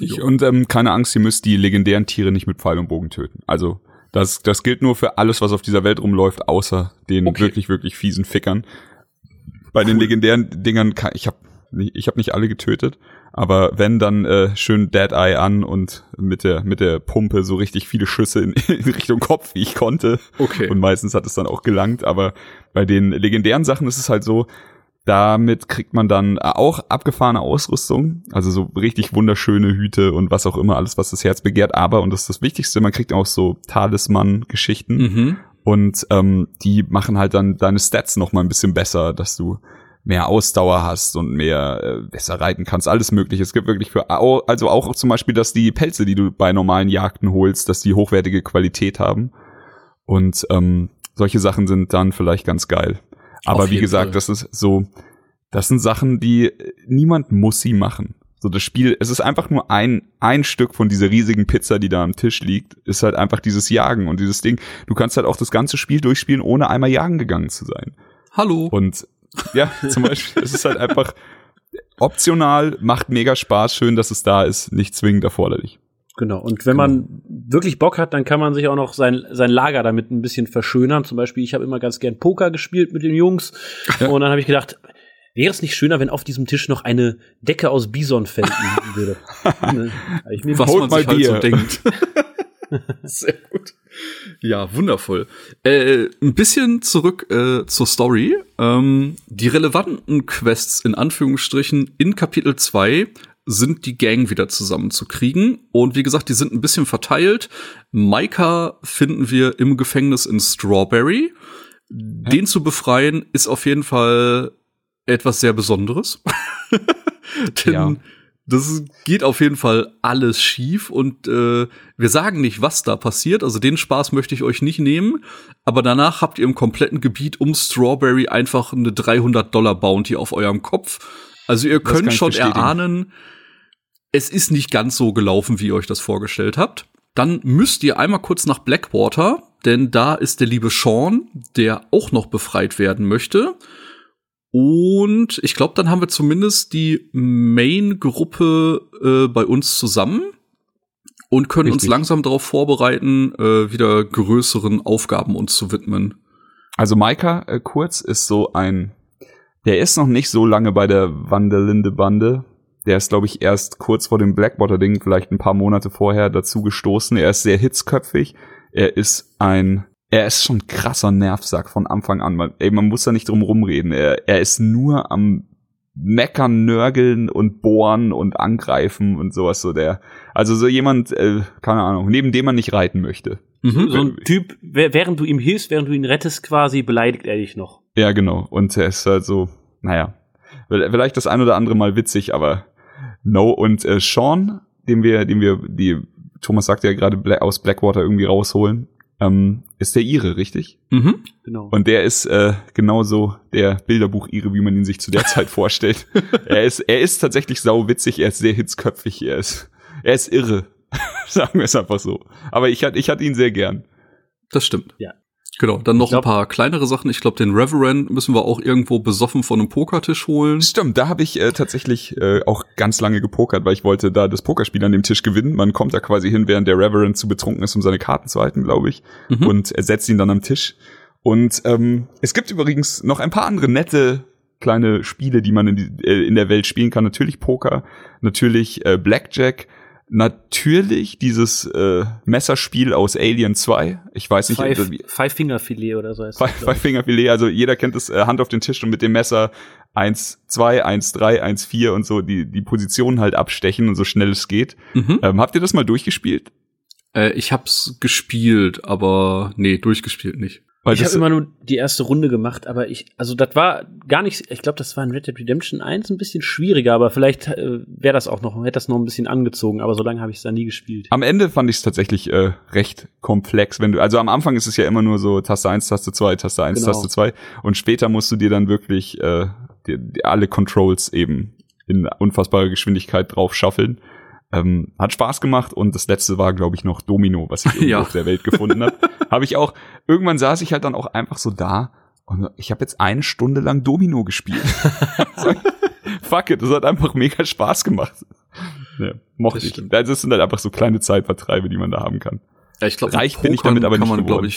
Ich, und ähm, keine Angst, ihr müsst die legendären Tiere nicht mit Pfeil und Bogen töten. Also Das, das gilt nur für alles, was auf dieser Welt rumläuft, außer den okay. wirklich, wirklich fiesen Fickern. Bei cool. den legendären Dingern, kann, ich habe ich hab nicht alle getötet, aber wenn, dann äh, schön Dead Eye an und mit der mit der Pumpe so richtig viele Schüsse in, in Richtung Kopf, wie ich konnte. Okay. Und meistens hat es dann auch gelangt, aber bei den legendären Sachen ist es halt so, damit kriegt man dann auch abgefahrene Ausrüstung, also so richtig wunderschöne Hüte und was auch immer, alles, was das Herz begehrt. Aber, und das ist das Wichtigste, man kriegt auch so Talisman-Geschichten mhm. und ähm, die machen halt dann deine Stats noch mal ein bisschen besser, dass du mehr Ausdauer hast und mehr äh, besser reiten kannst, alles mögliche. Es gibt wirklich für, also auch zum Beispiel, dass die Pelze, die du bei normalen Jagden holst, dass die hochwertige Qualität haben. Und ähm, solche Sachen sind dann vielleicht ganz geil. Aber wie gesagt, Fall. das ist so, das sind Sachen, die niemand muss sie machen. So das Spiel, es ist einfach nur ein ein Stück von dieser riesigen Pizza, die da am Tisch liegt, ist halt einfach dieses Jagen und dieses Ding. Du kannst halt auch das ganze Spiel durchspielen, ohne einmal jagen gegangen zu sein. Hallo. Und ja, zum Beispiel, es ist halt einfach optional, macht mega Spaß, schön, dass es da ist, nicht zwingend erforderlich. Genau, und wenn man wirklich Bock hat, dann kann man sich auch noch sein sein Lager damit ein bisschen verschönern. Zum Beispiel, ich habe immer ganz gern Poker gespielt mit den Jungs ja. und dann habe ich gedacht, wäre es nicht schöner, wenn auf diesem Tisch noch eine Decke aus Bisonfell liegen würde? Ne? Ich mir was man sich halt so denkt. Sehr gut. Ja, wundervoll. Äh, ein bisschen zurück äh, zur Story. Ähm, die relevanten Quests, in Anführungsstrichen, in Kapitel zwei sind die Gang wieder zusammenzukriegen. Und wie gesagt, die sind ein bisschen verteilt. Micah finden wir im Gefängnis in Strawberry. Hä? Den zu befreien ist auf jeden Fall etwas sehr Besonderes. Denn ja. das geht auf jeden Fall alles schief und äh, wir sagen nicht, was da passiert. Also den Spaß möchte ich euch nicht nehmen. Aber danach habt ihr im kompletten Gebiet um Strawberry einfach eine dreihundert Dollar Bounty auf eurem Kopf. Also ihr könnt schon bestätigen. Erahnen, es ist nicht ganz so gelaufen, wie ihr euch das vorgestellt habt. Dann müsst ihr einmal kurz nach Blackwater, denn da ist der liebe Sean, der auch noch befreit werden möchte. Und ich glaube, dann haben wir zumindest die Main-Gruppe äh, bei uns zusammen und können Richtig. Uns langsam darauf vorbereiten, äh, wieder größeren Aufgaben uns zu widmen. Also Micah äh, kurz ist so ein, der ist noch nicht so lange bei der Van der Linde-Bande. Der ist, glaube ich, erst kurz vor dem Blackwater-Ding, vielleicht ein paar Monate vorher dazu gestoßen. Er ist sehr hitzköpfig. Er ist ein Er ist schon ein krasser Nervsack von Anfang an. Man, ey, man muss da nicht drum rumreden. Er, er ist nur am Meckern, Nörgeln und Bohren und Angreifen und sowas. So der, also so jemand, äh, keine Ahnung, neben dem man nicht reiten möchte. Mhm. So ein Typ, während du ihm hilfst, während du ihn rettest quasi, beleidigt er dich noch. Ja, genau. Und er ist halt so, naja, vielleicht das ein oder andere Mal witzig, aber no. Und äh, Sean, den wir, den wir, die Thomas sagte ja gerade, Bla- aus Blackwater irgendwie rausholen. Ähm, ist der Ire, richtig? Mhm. Genau. Und der ist äh, genauso der Bilderbuch-Ire, wie man ihn sich zu der Zeit vorstellt. Er ist, er ist tatsächlich sauwitzig, er ist sehr hitzköpfig, er ist, er ist irre. Sagen wir es einfach so. Aber ich hatte, ich hatte ihn sehr gern. Das stimmt. Ja. Genau, dann noch glaub, ein paar kleinere Sachen. Ich glaube, den Reverend müssen wir auch irgendwo besoffen von einem Pokertisch holen. Stimmt, da habe ich äh, tatsächlich äh, auch ganz lange gepokert, weil ich wollte da das Pokerspiel an dem Tisch gewinnen. Man kommt da quasi hin, während der Reverend zu betrunken ist, um seine Karten zu halten, glaube ich. Mhm. Und ersetzt ihn dann am Tisch. Und ähm, es gibt übrigens noch ein paar andere nette kleine Spiele, die man in, die, äh, in der Welt spielen kann. Natürlich Poker, natürlich äh, Blackjack. Natürlich dieses äh, Messerspiel aus Alien zwei. Ich weiß nicht. Five, äh, Five Finger Filet oder so heißt Five, das. Five Finger Filet, also jeder kennt das, äh, Hand auf den Tisch und mit dem Messer eins, zwei, eins, drei, eins, vier und so die die Positionen halt abstechen und so schnell es geht. Mhm. Ähm, habt ihr das mal durchgespielt? Äh, ich hab's gespielt, aber nee, durchgespielt nicht. Weil ich habe immer nur die erste Runde gemacht, aber ich, also das war gar nicht, ich glaube, das war in Red Dead Redemption eins ein bisschen schwieriger, aber vielleicht äh, wäre das auch noch, hätte das noch ein bisschen angezogen, aber so lange habe ich es da nie gespielt. Am Ende fand ich es tatsächlich äh, recht komplex, wenn du, also am Anfang ist es ja immer nur so Taste eins, Taste zwei, Taste eins, genau. Taste zwei und später musst du dir dann wirklich äh, die, die, alle Controls eben in unfassbare Geschwindigkeit drauf shuffeln. Ähm, hat Spaß gemacht und das letzte war, glaube ich, noch Domino, was ich irgendwo ja. auf der Welt gefunden habe. Habe ich auch, irgendwann saß ich halt dann auch einfach so da und ich habe jetzt eine Stunde lang Domino gespielt. So, fuck it, das hat einfach mega Spaß gemacht. Ja, mochte ich. Also das sind halt einfach so kleine Zeitvertreibe, die man da haben kann. Ja, ich glaub, reich bin ich damit aber nicht geworden.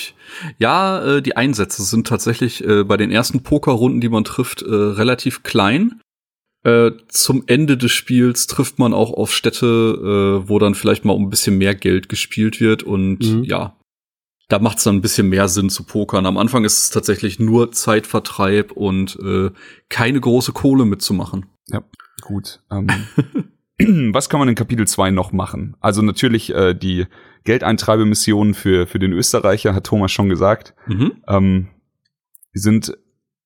Ja, äh, die Einsätze sind tatsächlich äh, bei den ersten Pokerrunden, die man trifft, äh, relativ klein. Äh, zum Ende des Spiels trifft man auch auf Städte, äh, wo dann vielleicht mal um ein bisschen mehr Geld gespielt wird und mhm. ja, da macht es dann ein bisschen mehr Sinn zu pokern. Am Anfang ist es tatsächlich nur Zeitvertreib und äh, keine große Kohle mitzumachen. Ja, gut. Ähm, was kann man in Kapitel zwei noch machen? Also natürlich äh, die Geldeintreibemissionen für für den Österreicher, hat Thomas schon gesagt. Mhm. Ähm, sind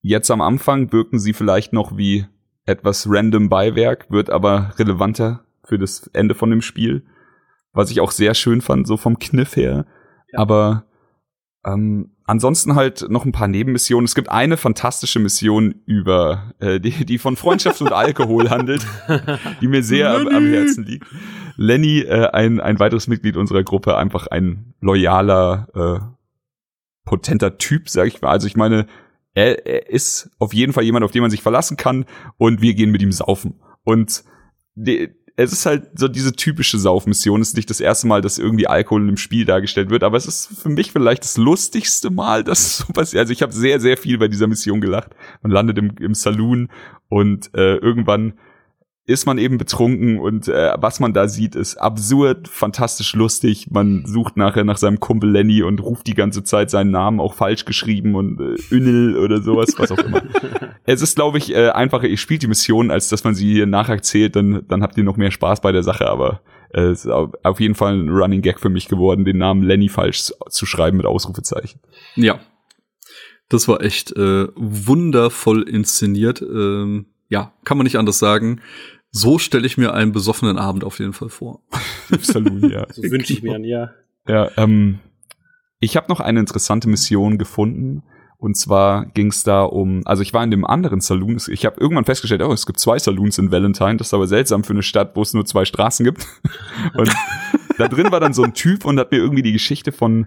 jetzt am Anfang, wirken sie vielleicht noch wie etwas random Beiwerk, wird aber relevanter für das Ende von dem Spiel, was ich auch sehr schön fand, so vom Kniff her. Ja. Aber ähm, ansonsten halt noch ein paar Nebenmissionen. Es gibt eine fantastische Mission über, äh, die, die von Freundschaft und Alkohol handelt, die mir sehr am, am Herzen liegt. Lenny, äh, ein, ein weiteres Mitglied unserer Gruppe, einfach ein loyaler, äh, potenter Typ, sag ich mal. Also ich meine, er, er ist auf jeden Fall jemand, auf den man sich verlassen kann, und wir gehen mit ihm saufen. Und die, es ist halt so diese typische Saufmission. Es ist nicht das erste Mal, dass irgendwie Alkohol im Spiel dargestellt wird, aber es ist für mich vielleicht das lustigste Mal, dass es so passiert. Also ich habe sehr, sehr viel bei dieser Mission gelacht. Man landet im, im Saloon und äh, irgendwann ist man eben betrunken, und äh, was man da sieht, ist absurd, fantastisch lustig. Man sucht nachher nach seinem Kumpel Lenny und ruft die ganze Zeit seinen Namen, auch falsch geschrieben, und äh, Ünnel oder sowas, was auch immer. Es ist, glaube ich, äh, einfacher, ihr spielt die Mission, als dass man sie hier nacherzählt, dann dann habt ihr noch mehr Spaß bei der Sache, aber äh, es ist auf jeden Fall ein Running Gag für mich geworden, den Namen Lenny falsch zu schreiben mit Ausrufezeichen. Ja, das war echt äh, wundervoll inszeniert. Ähm, ja, kann man nicht anders sagen. So stelle ich mir einen besoffenen Abend auf jeden Fall vor. Absolut, ja. So wünsche ich mir einen, ja. Ja, ähm, ich habe noch eine interessante Mission gefunden. Und zwar ging es da um, also ich war in dem anderen Saloon. Ich habe irgendwann festgestellt, oh, es gibt zwei Saloons in Valentine. Das ist aber seltsam für eine Stadt, wo es nur zwei Straßen gibt. Und da drin war dann so ein Typ und hat mir irgendwie die Geschichte von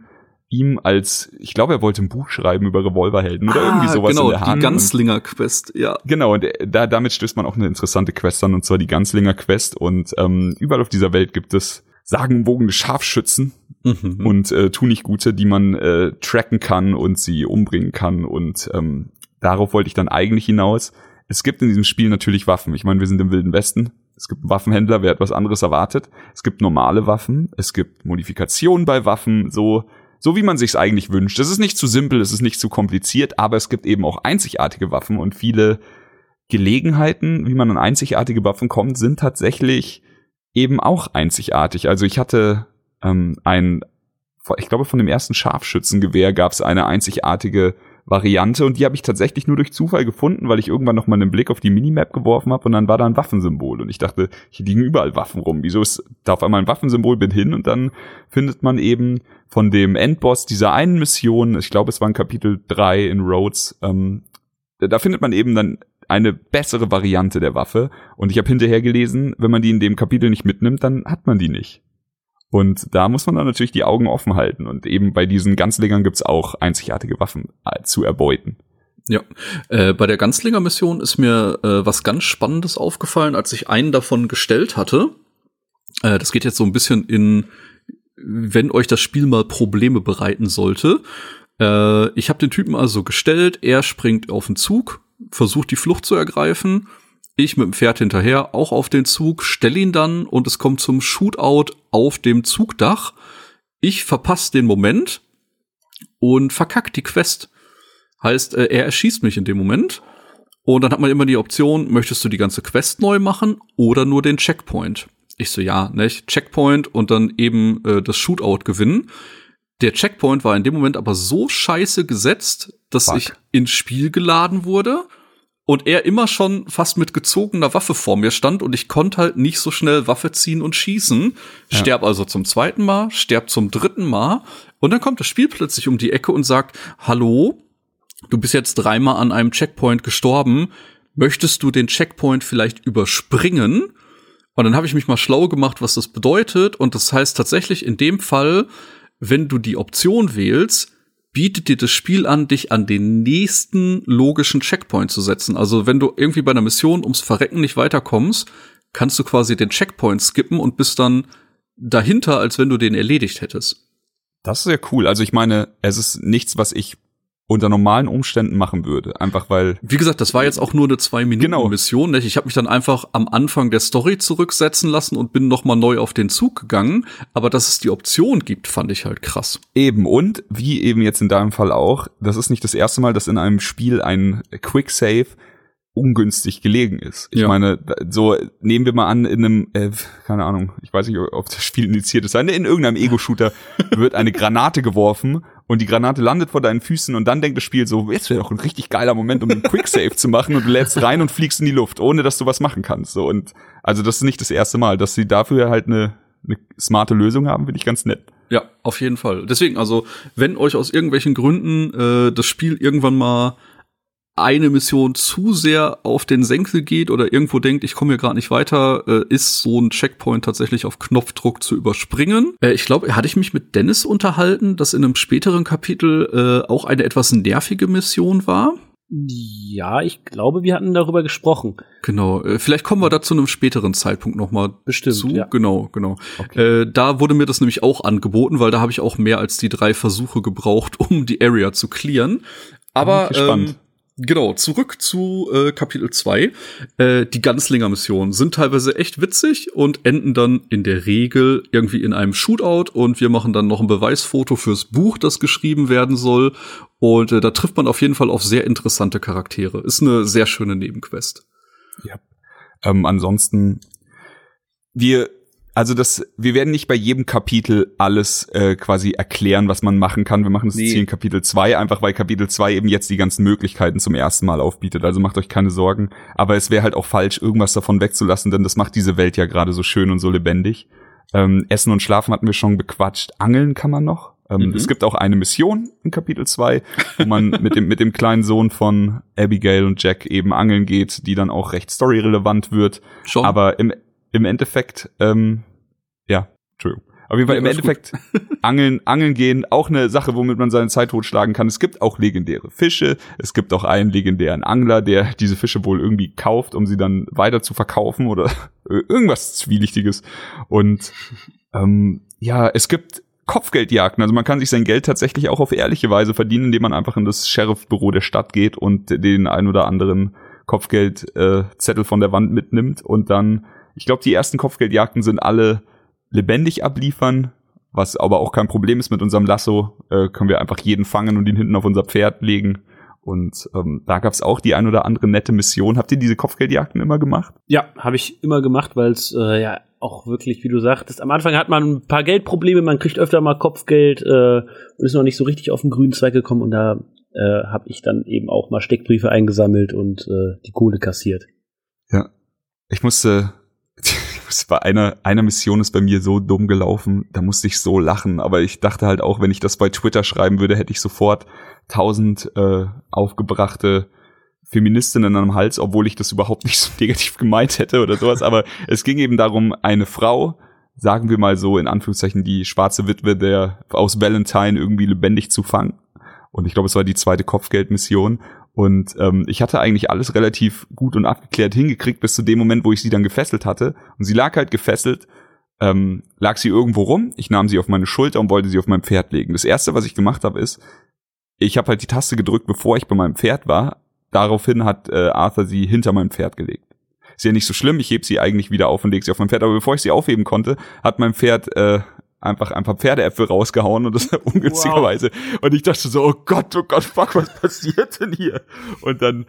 ihm als, ich glaube, er wollte ein Buch schreiben über Revolverhelden oder ah, irgendwie sowas, genau, in der Hand. Genau, die Ganzlinger-Quest, ja. Genau, und da, damit stößt man auch eine interessante Quest an, und zwar die Ganzlinger-Quest. Und ähm, überall auf dieser Welt gibt es sagenumwogene Scharfschützen mhm. und äh, Tunichtgute, die man äh, tracken kann und sie umbringen kann. Und ähm, darauf wollte ich dann eigentlich hinaus. Es gibt in diesem Spiel natürlich Waffen. Ich meine, wir sind im Wilden Westen. Es gibt einen Waffenhändler, wer hat was anderes erwartet. Es gibt normale Waffen. Es gibt Modifikationen bei Waffen, so... So wie man sich's eigentlich wünscht. Es ist nicht zu simpel, es ist nicht zu kompliziert, aber es gibt eben auch einzigartige Waffen, und viele Gelegenheiten, wie man an einzigartige Waffen kommt, sind tatsächlich eben auch einzigartig. Also ich hatte ähm, ein, ich glaube von dem ersten Scharfschützengewehr gab's eine einzigartige Variante, und die habe ich tatsächlich nur durch Zufall gefunden, weil ich irgendwann noch mal einen Blick auf die Minimap geworfen habe, und dann war da ein Waffensymbol, und ich dachte, hier liegen überall Waffen rum. Wieso ist da auf einmal ein Waffensymbol? Bin hin, und dann findet man eben von dem Endboss dieser einen Mission, ich glaube, es war in Kapitel drei in Rhodes, ähm, da findet man eben dann eine bessere Variante der Waffe, und ich habe hinterher gelesen, wenn man die in dem Kapitel nicht mitnimmt, dann hat man die nicht. Und da muss man dann natürlich die Augen offen halten. Und eben bei diesen Ganzlingern gibt's auch einzigartige Waffen zu erbeuten. Ja, äh, bei der Ganzlinger-Mission ist mir äh, was ganz Spannendes aufgefallen, als ich einen davon gestellt hatte. Äh, das geht jetzt so ein bisschen in, wenn euch das Spiel mal Probleme bereiten sollte. Äh, ich habe den Typen also gestellt, er springt auf den Zug, versucht die Flucht zu ergreifen. Ich mit dem Pferd hinterher, auch auf den Zug, stelle ihn dann, und es kommt zum Shootout auf dem Zugdach. Ich verpasse den Moment und verkacke die Quest. Heißt, er erschießt mich in dem Moment. Und dann hat man immer die Option, möchtest du die ganze Quest neu machen oder nur den Checkpoint? Ich so, ja, nicht? Checkpoint und dann eben äh, das Shootout gewinnen. Der Checkpoint war in dem Moment aber so scheiße gesetzt, dass Fuck. ich ins Spiel geladen wurde. Und er immer schon fast mit gezogener Waffe vor mir stand, und ich konnte halt nicht so schnell Waffe ziehen und schießen. Ja. Sterb also zum zweiten Mal, sterb zum dritten Mal. Und dann kommt das Spiel plötzlich um die Ecke und sagt, hallo, du bist jetzt dreimal an einem Checkpoint gestorben. Möchtest du den Checkpoint vielleicht überspringen? Und dann habe ich mich mal schlau gemacht, was das bedeutet. Und das heißt tatsächlich in dem Fall, wenn du die Option wählst, bietet dir das Spiel an, dich an den nächsten logischen Checkpoint zu setzen. Also wenn du irgendwie bei einer Mission ums Verrecken nicht weiterkommst, kannst du quasi den Checkpoint skippen und bist dann dahinter, als wenn du den erledigt hättest. Das ist ja cool. Also ich meine, es ist nichts, was ich unter normalen Umständen machen würde. Einfach weil... Wie gesagt, das war jetzt auch nur eine Zwei-Minuten-Mission. Genau. Ich habe mich dann einfach am Anfang der Story zurücksetzen lassen und bin nochmal neu auf den Zug gegangen. Aber dass es die Option gibt, fand ich halt krass. Eben. Und wie eben jetzt in deinem Fall auch, das ist nicht das erste Mal, dass in einem Spiel ein Quick-Save ungünstig gelegen ist. Ich ja. meine, so nehmen wir mal an, in einem, äh, keine Ahnung, ich weiß nicht, ob das Spiel indiziert ist, in irgendeinem Ego-Shooter wird eine Granate geworfen. Und die Granate landet vor deinen Füßen, und dann denkt das Spiel so, jetzt wäre doch ein richtig geiler Moment, um einen Quicksave zu machen, und du lädst rein und fliegst in die Luft, ohne dass du was machen kannst. So, und also das ist nicht das erste Mal, dass sie dafür halt eine, eine smarte Lösung haben, finde ich ganz nett. Ja, auf jeden Fall. Deswegen, also, wenn euch aus irgendwelchen Gründen äh, das Spiel irgendwann mal eine Mission zu sehr auf den Senkel geht oder irgendwo denkt, ich komme hier gerade nicht weiter, äh, ist so ein Checkpoint tatsächlich auf Knopfdruck zu überspringen. Äh, ich glaube, hatte ich mich mit Dennis unterhalten, dass in einem späteren Kapitel äh, auch eine etwas nervige Mission war? Ja, ich glaube, wir hatten darüber gesprochen. Genau, vielleicht kommen wir da zu einem späteren Zeitpunkt nochmal zu. Ja. Genau, genau. Okay. Äh, da wurde mir das nämlich auch angeboten, weil da habe ich auch mehr als die drei Versuche gebraucht, um die Area zu clearen. Aber ähm, genau, zurück zu äh, Kapitel zwei. Äh, die Ganzlinger-Missionen sind teilweise echt witzig und enden dann in der Regel irgendwie in einem Shootout und wir machen dann noch ein Beweisfoto fürs Buch, das geschrieben werden soll. Und äh, da trifft man auf jeden Fall auf sehr interessante Charaktere. Ist eine sehr schöne Nebenquest. Ja. Ähm, ansonsten, wir, also das, wir werden nicht bei jedem Kapitel alles äh, quasi erklären, was man machen kann. Wir machen das nee. Ziel in Kapitel zwei, einfach weil Kapitel zwei eben jetzt die ganzen Möglichkeiten zum ersten Mal aufbietet. Also macht euch keine Sorgen. Aber es wäre halt auch falsch, irgendwas davon wegzulassen, denn das macht diese Welt ja gerade so schön und so lebendig. Ähm, Essen und Schlafen hatten wir schon bequatscht. Angeln kann man noch. Ähm, mhm. Es gibt auch eine Mission in Kapitel zwei, wo man mit dem mit dem kleinen Sohn von Abigail und Jack eben angeln geht, die dann auch recht storyrelevant wird. Schon. Aber im im Endeffekt, ähm, ja, Entschuldigung. Aber ja, im Endeffekt angeln, angeln gehen, auch eine Sache, womit man seine Zeit totschlagen kann. Es gibt auch legendäre Fische. Es gibt auch einen legendären Angler, der diese Fische wohl irgendwie kauft, um sie dann weiter zu verkaufen oder irgendwas Zwielichtiges. Und ähm, ja, es gibt Kopfgeldjagden. Also man kann sich sein Geld tatsächlich auch auf ehrliche Weise verdienen, indem man einfach in das Sheriffbüro der Stadt geht und den ein oder anderen Kopfgeldzettel äh, von der Wand mitnimmt. Und dann, ich glaube, die ersten Kopfgeldjagden sind alle lebendig abliefern, was aber auch kein Problem ist mit unserem Lasso, äh, können wir einfach jeden fangen und ihn hinten auf unser Pferd legen. Und ähm, da gab's auch die ein oder andere nette Mission. Habt ihr diese Kopfgeldjagden immer gemacht? Ja, habe ich immer gemacht, weil es äh, ja auch wirklich, wie du sagtest, am Anfang hat man ein paar Geldprobleme, man kriegt öfter mal Kopfgeld äh, und ist noch nicht so richtig auf den grünen Zweig gekommen. Und da äh, habe ich dann eben auch mal Steckbriefe eingesammelt und äh, die Kohle kassiert. Ja, ich musste... Bei einer, einer Mission ist bei mir so dumm gelaufen, da musste ich so lachen, aber ich dachte halt auch, wenn ich das bei Twitter schreiben würde, hätte ich sofort tausend äh, aufgebrachte Feministinnen am Hals, obwohl ich das überhaupt nicht so negativ gemeint hätte oder sowas, aber es ging eben darum, eine Frau, sagen wir mal so in Anführungszeichen, die schwarze Witwe der aus Valentine irgendwie lebendig zu fangen. Und ich glaube, es war die zweite Kopfgeldmission. Und ähm, ich hatte eigentlich alles relativ gut und abgeklärt hingekriegt, bis zu dem Moment, wo ich sie dann gefesselt hatte. Und sie lag halt gefesselt, ähm, lag sie irgendwo rum. Ich nahm sie auf meine Schulter und wollte sie auf mein Pferd legen. Das Erste, was ich gemacht habe, ist, ich habe halt die Taste gedrückt, bevor ich bei meinem Pferd war. Daraufhin hat äh, Arthur sie hinter meinem Pferd gelegt. Ist ja nicht so schlimm, ich heb sie eigentlich wieder auf und lege sie auf mein Pferd. Aber bevor ich sie aufheben konnte, hat mein Pferd... Äh, einfach ein paar Pferdeäpfel rausgehauen und das ungünstigerweise. Wow. Und ich dachte so, oh Gott, oh Gott, fuck, was passiert denn hier? Und dann,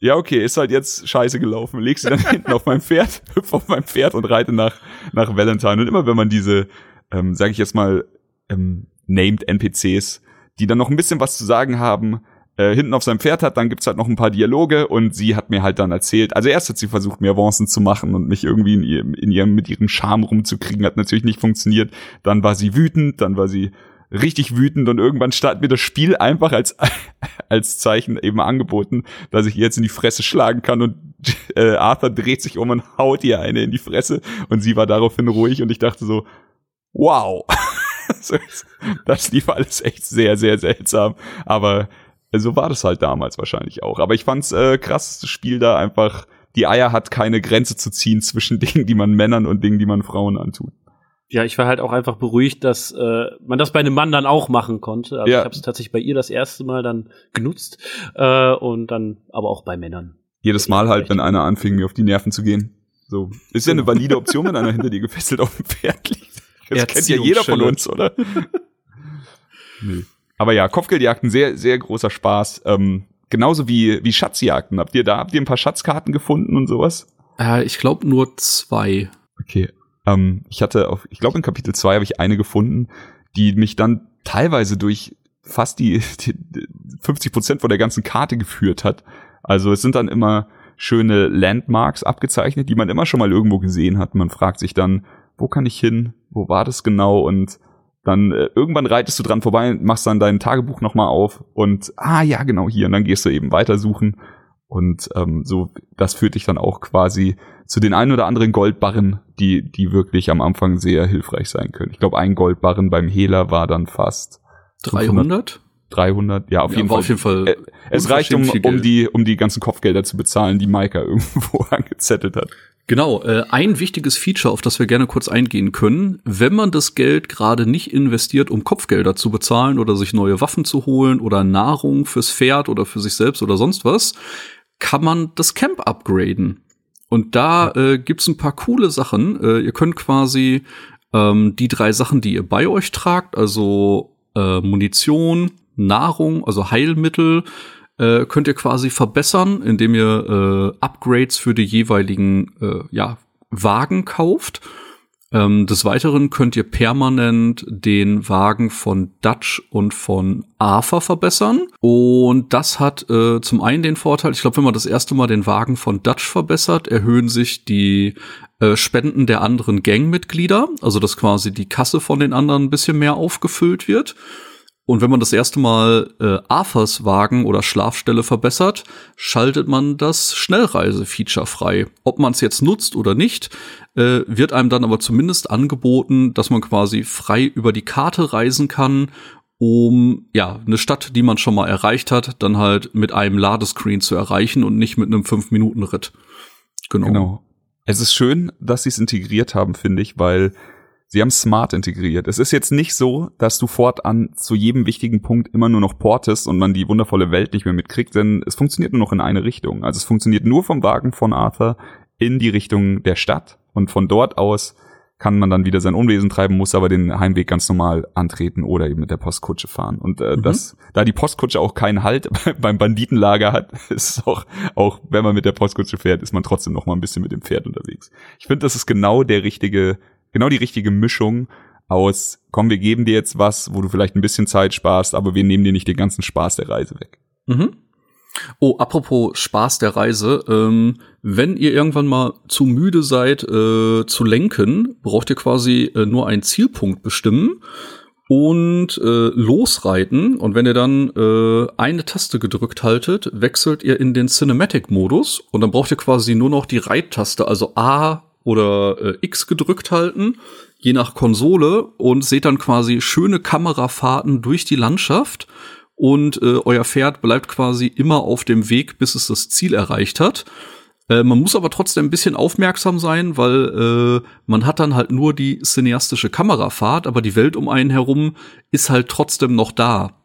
ja okay, ist halt jetzt scheiße gelaufen. Leg sie dann hinten auf mein Pferd, hüpf auf mein Pferd und reite nach nach Valentine. Und immer wenn man diese, ähm, sag ich jetzt mal, ähm, named N P Cs, die dann noch ein bisschen was zu sagen haben, äh, hinten auf seinem Pferd hat, dann gibt's halt noch ein paar Dialoge und sie hat mir halt dann erzählt, also erst hat sie versucht, mir Avancen zu machen und mich irgendwie in ihrem, in ihrem, mit ihrem Charme rumzukriegen, hat natürlich nicht funktioniert, dann war sie wütend, dann war sie richtig wütend und irgendwann hat mir das Spiel einfach als, als Zeichen eben angeboten, dass ich ihr jetzt in die Fresse schlagen kann und äh, Arthur dreht sich um und haut ihr eine in die Fresse und sie war daraufhin ruhig und ich dachte so, wow, das lief alles echt sehr, sehr seltsam, aber so war das halt damals wahrscheinlich auch. Aber ich fand's äh, krass, das Spiel da einfach, die Eier hat keine Grenze zu ziehen zwischen Dingen, die man Männern und Dingen, die man Frauen antut. Ja, ich war halt auch einfach beruhigt, dass äh, man das bei einem Mann dann auch machen konnte. Also ja. Ich hab's tatsächlich bei ihr das erste Mal dann genutzt äh, und dann aber auch bei Männern. Jedes Mal halt, wenn einer anfing, mir auf die Nerven zu gehen. So, ist ja eine valide Option, wenn einer hinter dir gefesselt auf dem Pferd liegt. Das kennt ja jeder von uns, oder? Nee. Aber ja, Kopfgeldjagden, sehr, sehr großer Spaß. Ähm, genauso wie, wie Schatzjagden. Habt ihr da, habt ihr ein paar Schatzkarten gefunden und sowas? Äh, ich glaube nur zwei. Okay. Ähm, ich hatte auf, ich glaube in Kapitel zwei habe ich eine gefunden, die mich dann teilweise durch fast die, die fünfzig Prozent von der ganzen Karte geführt hat. Also es sind dann immer schöne Landmarks abgezeichnet, die man immer schon mal irgendwo gesehen hat. Man fragt sich dann, wo kann ich hin? Wo war das genau? Und Dann äh, irgendwann reitest du dran vorbei, machst dann dein Tagebuch nochmal auf und ah ja, genau hier. Und dann gehst du eben weitersuchen. Und ähm, so, das führt dich dann auch quasi zu den ein oder anderen Goldbarren, die, die wirklich am Anfang sehr hilfreich sein können. Ich glaube, ein Goldbarren beim Hehler war dann fast dreihundert? dreihundert, ja, auf ja, jeden Fall. Auf jeden Fall äh, es reicht, um, um, die, um die ganzen Kopfgelder zu bezahlen, die Micah irgendwo angezettelt hat. Genau, äh, ein wichtiges Feature, auf das wir gerne kurz eingehen können. Wenn man das Geld gerade nicht investiert, um Kopfgelder zu bezahlen oder sich neue Waffen zu holen oder Nahrung fürs Pferd oder für sich selbst oder sonst was, kann man das Camp upgraden. Und da äh, gibt's ein paar coole Sachen. Äh, ihr könnt quasi ähm, die drei Sachen, die ihr bei euch tragt, also äh, Munition, Nahrung, also Heilmittel, äh, könnt ihr quasi verbessern, indem ihr äh, Upgrades für die jeweiligen äh, ja, Wagen kauft. Ähm, des Weiteren könnt ihr permanent den Wagen von Dutch und von Arthur verbessern. Und das hat äh, zum einen den Vorteil, ich glaube, wenn man das erste Mal den Wagen von Dutch verbessert, erhöhen sich die äh, Spenden der anderen Gangmitglieder. Also, dass quasi die Kasse von den anderen ein bisschen mehr aufgefüllt wird. Und wenn man das erste Mal äh, Arthurs Wagen oder Schlafstelle verbessert, schaltet man das Schnellreise-Feature frei. Ob man es jetzt nutzt oder nicht, äh, wird einem dann aber zumindest angeboten, dass man quasi frei über die Karte reisen kann, um ja eine Stadt, die man schon mal erreicht hat, dann halt mit einem Ladescreen zu erreichen und nicht mit einem fünf Minuten Ritt. Genau. Genau. Es ist schön, dass sie es integriert haben, finde ich, weil sie haben smart integriert. Es ist jetzt nicht so, dass du fortan zu jedem wichtigen Punkt immer nur noch portest und man die wundervolle Welt nicht mehr mitkriegt, denn es funktioniert nur noch in eine Richtung. Also es funktioniert nur vom Wagen von Arthur in die Richtung der Stadt und von dort aus kann man dann wieder sein Unwesen treiben, muss aber den Heimweg ganz normal antreten oder eben mit der Postkutsche fahren. Und äh, mhm. das, da die Postkutsche auch keinen Halt beim Banditenlager hat, ist es auch, auch wenn man mit der Postkutsche fährt, ist man trotzdem noch mal ein bisschen mit dem Pferd unterwegs. Ich finde, das ist genau der richtige Genau die richtige Mischung aus, komm, wir geben dir jetzt was, wo du vielleicht ein bisschen Zeit sparst, aber wir nehmen dir nicht den ganzen Spaß der Reise weg. Mhm. Oh, apropos Spaß der Reise. Ähm, wenn ihr irgendwann mal zu müde seid, äh, zu lenken, braucht ihr quasi äh, nur einen Zielpunkt bestimmen und äh, losreiten. Und wenn ihr dann äh, eine Taste gedrückt haltet, wechselt ihr in den Cinematic-Modus. Und dann braucht ihr quasi nur noch die Reittaste, also A oder äh, X gedrückt halten, je nach Konsole, und seht dann quasi schöne Kamerafahrten durch die Landschaft und äh, euer Pferd bleibt quasi immer auf dem Weg, bis es das Ziel erreicht hat. Äh, man muss aber trotzdem ein bisschen aufmerksam sein, weil äh, man hat dann halt nur die cineastische Kamerafahrt, aber die Welt um einen herum ist halt trotzdem noch da.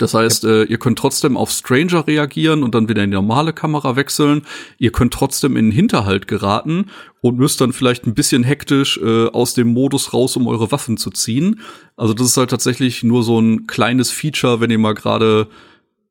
Das heißt, äh, ihr könnt trotzdem auf Stranger reagieren und dann wieder in die normale Kamera wechseln. Ihr könnt trotzdem in den Hinterhalt geraten und müsst dann vielleicht ein bisschen hektisch äh, aus dem Modus raus, um eure Waffen zu ziehen. Also das ist halt tatsächlich nur so ein kleines Feature, wenn ihr mal gerade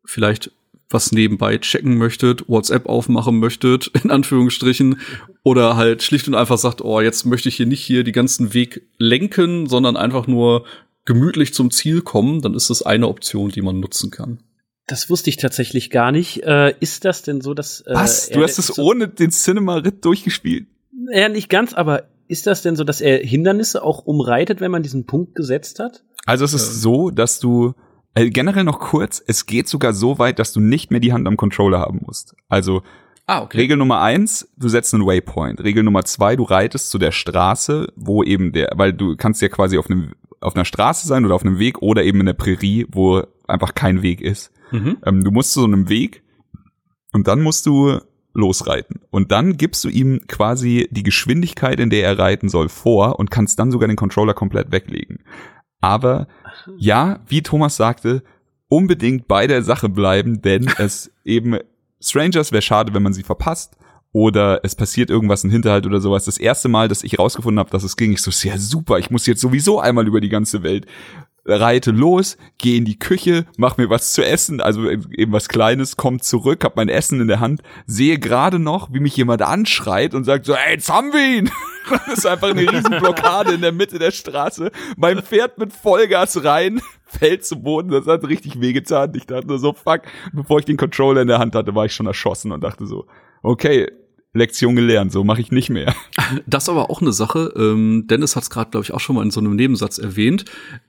vielleicht was nebenbei checken möchtet, WhatsApp aufmachen möchtet, in Anführungsstrichen, oder halt schlicht und einfach sagt, oh, jetzt möchte ich hier nicht hier die ganzen Weg lenken, sondern einfach nur gemütlich zum Ziel kommen, dann ist das eine Option, die man nutzen kann. Das wusste ich tatsächlich gar nicht. Äh, ist das denn so, dass äh, was? Du hast es so ohne den Cinema-Ritt durchgespielt? Ja, nicht ganz, aber ist das denn so, dass er Hindernisse auch umreitet, wenn man diesen Punkt gesetzt hat? Also es ist ähm. so, dass du äh, generell noch kurz, es geht sogar so weit, dass du nicht mehr die Hand am Controller haben musst. Also Ah, okay. Regel Nummer eins, du setzt einen Waypoint. Regel Nummer zwei, du reitest zu der Straße, wo eben der, weil du kannst ja quasi auf einem auf einer Straße sein oder auf einem Weg oder eben in der Prärie, wo einfach kein Weg ist. Mhm. Ähm, du musst zu so einem Weg und dann musst du losreiten. Und dann gibst du ihm quasi die Geschwindigkeit, in der er reiten soll, vor und kannst dann sogar den Controller komplett weglegen. Aber ja, wie Thomas sagte, unbedingt bei der Sache bleiben, denn es eben Strangers wäre schade, wenn man sie verpasst. Oder es passiert irgendwas im Hinterhalt oder sowas. Das erste Mal, dass ich rausgefunden habe, dass es ging, ich so, ja super, ich muss jetzt sowieso einmal über die ganze Welt. Reite los, geh in die Küche, mach mir was zu essen, also eben was Kleines, komm zurück, hab mein Essen in der Hand, sehe gerade noch, wie mich jemand anschreit und sagt so, ey, jetzt haben wir ihn. Das ist einfach eine riesen Blockade in der Mitte der Straße. Mein Pferd mit Vollgas rein, fällt zu Boden, das hat richtig wehgetan. Ich dachte nur so, fuck, bevor ich den Controller in der Hand hatte, war ich schon erschossen und dachte so, okay, Lektion gelernt, so mache ich nicht mehr. Das ist aber auch eine Sache, ähm, Dennis hat es gerade, glaube ich, auch schon mal in so einem Nebensatz erwähnt.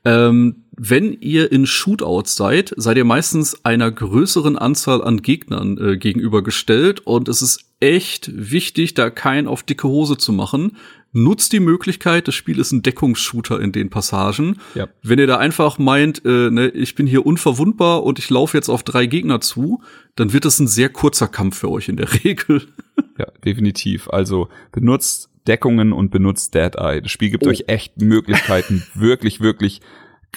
Ähm, wenn ihr in Shootouts seid, seid ihr meistens einer größeren Anzahl an Gegnern äh, gegenübergestellt und es ist echt wichtig, da keinen auf dicke Hose zu machen. Nutzt die Möglichkeit, das Spiel ist ein Deckungsshooter in den Passagen. Ja. Wenn ihr da einfach meint, äh, ne, ich bin hier unverwundbar und ich laufe jetzt auf drei Gegner zu, dann wird das ein sehr kurzer Kampf für euch in der Regel. Ja, definitiv. Also benutzt Deckungen und benutzt Dead Eye. Das Spiel gibt oh. euch echt Möglichkeiten, wirklich, wirklich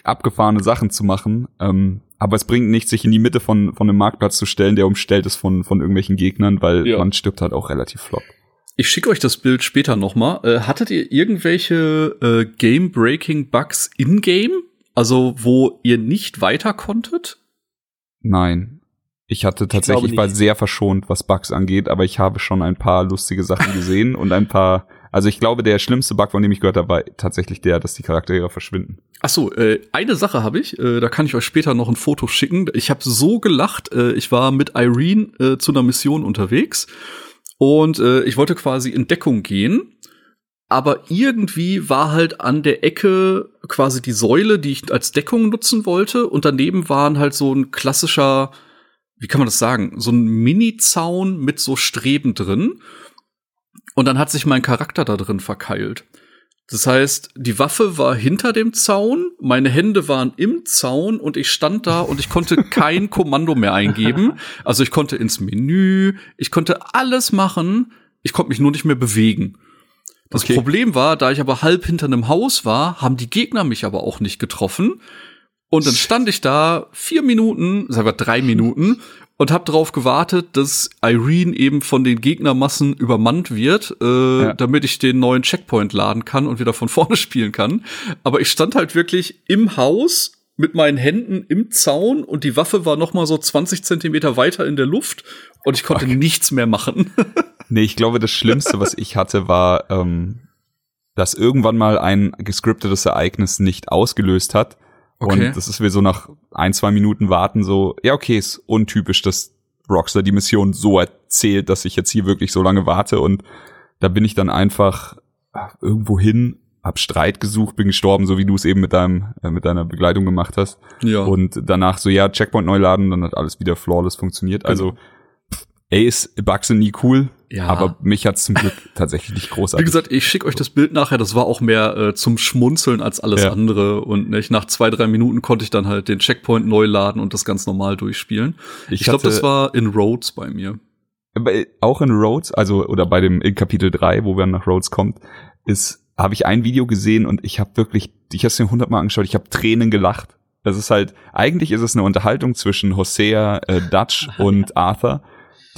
abgefahrene Sachen zu machen. Ähm, aber es bringt nichts, sich in die Mitte von, von einem Marktplatz zu stellen, der umstellt ist von, von irgendwelchen Gegnern, weil ja. man stirbt halt auch relativ flott. Ich schicke euch das Bild später nochmal. Äh, hattet ihr irgendwelche äh, Game-Breaking-Bugs in-game? Also, wo ihr nicht weiter konntet? Nein. Ich hatte tatsächlich, ich war sehr verschont, was Bugs angeht, aber ich habe schon ein paar lustige Sachen gesehen und ein paar. Also, ich glaube, der schlimmste Bug, von dem ich gehört habe, war tatsächlich der, dass die Charaktere verschwinden. Ach so, äh, eine Sache habe ich. Äh, da kann ich euch später noch ein Foto schicken. Ich habe so gelacht. Äh, ich war mit Irene äh, zu einer Mission unterwegs. Und äh, ich wollte quasi in Deckung gehen, aber irgendwie war halt an der Ecke quasi die Säule, die ich als Deckung nutzen wollte. Und daneben waren halt so ein klassischer, wie kann man das sagen, so ein Mini-Zaun mit so Streben drin. Und dann hat sich mein Charakter da drin verkeilt. Das heißt, die Waffe war hinter dem Zaun, meine Hände waren im Zaun und ich stand da und ich konnte kein Kommando mehr eingeben. Also ich konnte ins Menü, ich konnte alles machen, ich konnte mich nur nicht mehr bewegen. Das okay. Problem war, da ich aber halb hinter einem Haus war, haben die Gegner mich aber auch nicht getroffen. Und dann stand ich da vier Minuten, sagen wir drei Minuten, und hab darauf gewartet, dass Irene eben von den Gegnermassen übermannt wird, äh, ja. damit ich den neuen Checkpoint laden kann und wieder von vorne spielen kann. Aber ich stand halt wirklich im Haus mit meinen Händen im Zaun und die Waffe war noch mal so zwanzig Zentimeter weiter in der Luft und ich konnte okay. nichts mehr machen. Nee, ich glaube, das Schlimmste, was ich hatte, war, ähm, dass irgendwann mal ein gescriptetes Ereignis nicht ausgelöst hat. Okay. Und das ist wie so nach ein, zwei Minuten warten so, ja okay, ist untypisch, dass Rockstar die Mission so erzählt, dass ich jetzt hier wirklich so lange warte und da bin ich dann einfach irgendwo hin, hab Streit gesucht, bin gestorben, so wie du es eben mit deinem äh, mit deiner Begleitung gemacht hast. Ja. Und danach so, ja, Checkpoint neu laden, dann hat alles wieder flawless funktioniert. Also, pff, ey, ist, Bugs sind nie cool. Ja. Aber mich hat's zum Glück tatsächlich nicht großartig. Wie gesagt, ich schicke euch das Bild nachher, das war auch mehr äh, zum Schmunzeln als alles ja. andere. Und ne, nach zwei, drei Minuten konnte ich dann halt den Checkpoint neu laden und das ganz normal durchspielen. Ich, ich glaube, das war in Rhodes bei mir. Auch in Rhodes, also oder bei dem in Kapitel drei, wo man nach Rhodes kommt, ist, habe ich ein Video gesehen und ich habe wirklich, ich habe es mir hundertmal angeschaut, ich habe Tränen gelacht. Das ist halt, eigentlich ist es eine Unterhaltung zwischen Hosea, äh, Dutch und Arthur,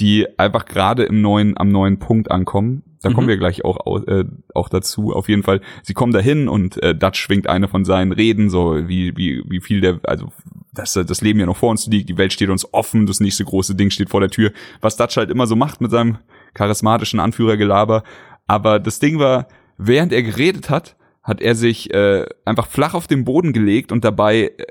die einfach gerade im neuen, am neuen Punkt ankommen. Da mhm. kommen wir gleich auch, äh, auch dazu. Auf jeden Fall, sie kommen dahin und äh, Dutch schwingt eine von seinen Reden, so wie, wie, wie viel der, also dass das Leben ja noch vor uns liegt, die Welt steht uns offen, das nächste große Ding steht vor der Tür, was Dutch halt immer so macht mit seinem charismatischen Anführergelaber. Aber das Ding war, während er geredet hat, hat er sich äh, einfach flach auf den Boden gelegt und dabei äh,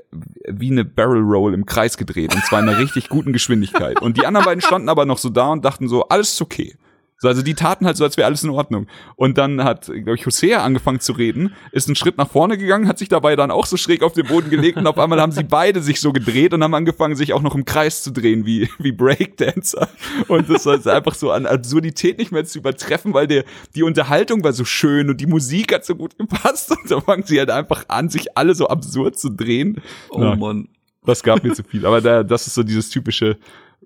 wie eine Barrel Roll im Kreis gedreht. Und zwar in einer richtig guten Geschwindigkeit. Und die anderen beiden standen aber noch so da und dachten so, alles ist okay. So, also die taten halt so, als wäre alles in Ordnung. Und dann hat, glaube ich, Hosea angefangen zu reden, ist einen Schritt nach vorne gegangen, hat sich dabei dann auch so schräg auf den Boden gelegt und auf einmal haben sie beide sich so gedreht und haben angefangen, sich auch noch im Kreis zu drehen, wie wie Breakdancer. Und das war einfach so an Absurdität nicht mehr zu übertreffen, weil der die Unterhaltung war so schön und die Musik hat so gut gepasst. Und da fangen sie halt einfach an, sich alle so absurd zu drehen. Oh ja, Mann. Das gab mir zu viel. Aber da, das ist so dieses typische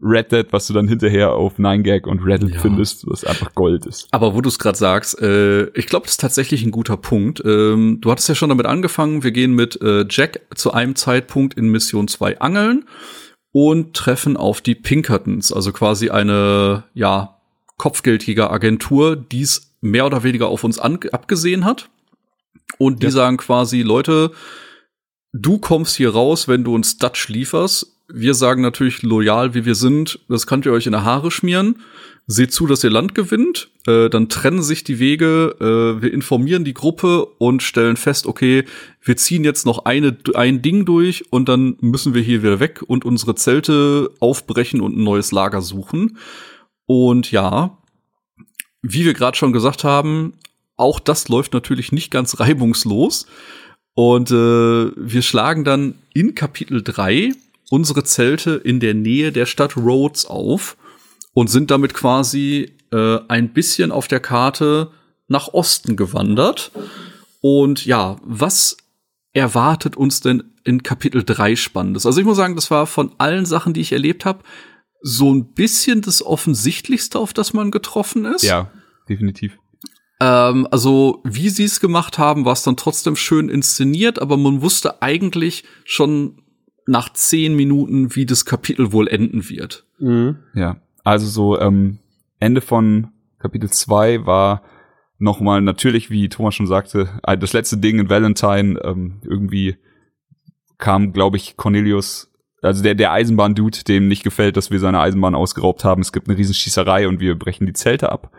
Red Dead, was du dann hinterher auf nine gag und Reddit ja. findest, was einfach Gold ist. Aber wo du es gerade sagst, äh, ich glaube, das ist tatsächlich ein guter Punkt. Ähm, du hattest ja schon damit angefangen, wir gehen mit äh, Jack zu einem Zeitpunkt in Mission zwei angeln und treffen auf die Pinkertons, also quasi eine ja kopfgeldjäger Agentur, die es mehr oder weniger auf uns an- abgesehen hat. Und die ja. sagen quasi, Leute, du kommst hier raus, wenn du uns Dutch lieferst. Wir sagen natürlich loyal, wie wir sind, das könnt ihr euch in die Haare schmieren. Seht zu, dass ihr Land gewinnt. Äh, dann trennen sich die Wege. Äh, wir informieren die Gruppe und stellen fest, okay, wir ziehen jetzt noch eine, ein Ding durch und dann müssen wir hier wieder weg und unsere Zelte aufbrechen und ein neues Lager suchen. Und ja, wie wir gerade schon gesagt haben, auch das läuft natürlich nicht ganz reibungslos. Und äh, wir schlagen dann in Kapitel drei unsere Zelte in der Nähe der Stadt Rhodes auf und sind damit quasi äh, ein bisschen auf der Karte nach Osten gewandert. Und ja, was erwartet uns denn in Kapitel drei Spannendes? Also ich muss sagen, das war von allen Sachen, die ich erlebt habe, so ein bisschen das Offensichtlichste, auf das man getroffen ist. Ja, definitiv. Ähm, also wie sie es gemacht haben, war es dann trotzdem schön inszeniert, aber man wusste eigentlich schon nach zehn Minuten, wie das Kapitel wohl enden wird. Mhm. Ja, also so ähm, Ende von Kapitel zwei war nochmal natürlich, wie Thomas schon sagte, das letzte Ding in Valentine. Ähm, irgendwie kam, glaube ich, Cornelius, also der, der Eisenbahn-Dude, dem nicht gefällt, dass wir seine Eisenbahn ausgeraubt haben. Es gibt eine riesen Schießerei und wir brechen die Zelte ab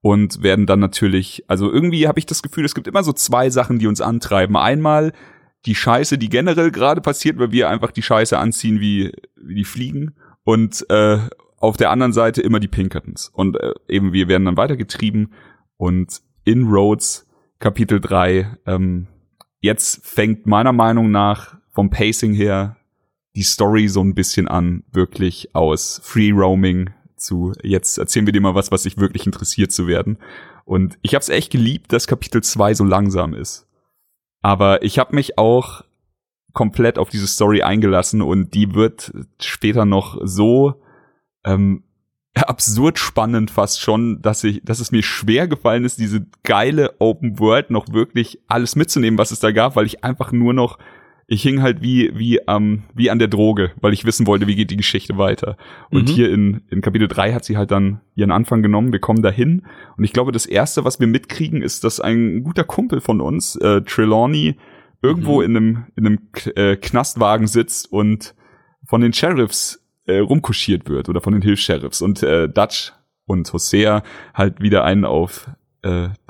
und werden dann natürlich, also irgendwie habe ich das Gefühl, es gibt immer so zwei Sachen, die uns antreiben. Einmal die Scheiße, die generell gerade passiert, weil wir einfach die Scheiße anziehen, wie, wie die Fliegen. Und äh, auf der anderen Seite immer die Pinkertons. Und äh, eben, wir werden dann weitergetrieben. Und in Rhodes, Kapitel drei, ähm, jetzt fängt meiner Meinung nach vom Pacing her die Story so ein bisschen an, wirklich aus Free Roaming zu, jetzt erzählen wir dir mal was, was dich wirklich interessiert zu werden. Und ich hab's echt geliebt, dass Kapitel zwei so langsam ist. Aber ich habe mich auch komplett auf diese Story eingelassen und die wird später noch so ähm, absurd spannend fast schon, dass ich, dass es mir schwer gefallen ist, diese geile Open World noch wirklich alles mitzunehmen, was es da gab, weil ich einfach nur noch, ich hing halt wie wie ähm, wie an der Droge, weil ich wissen wollte, wie geht die Geschichte weiter. Und mhm. hier in in Kapitel drei hat sie halt dann ihren Anfang genommen. Wir kommen dahin und ich glaube, das Erste, was wir mitkriegen, ist, dass ein guter Kumpel von uns, äh, Trelawney, irgendwo mhm. in einem in einem äh, Knastwagen sitzt und von den Sheriffs äh, rumkuschiert wird oder von den Hilfs-Sheriffs. Und äh, Dutch und Hosea halt wieder einen auf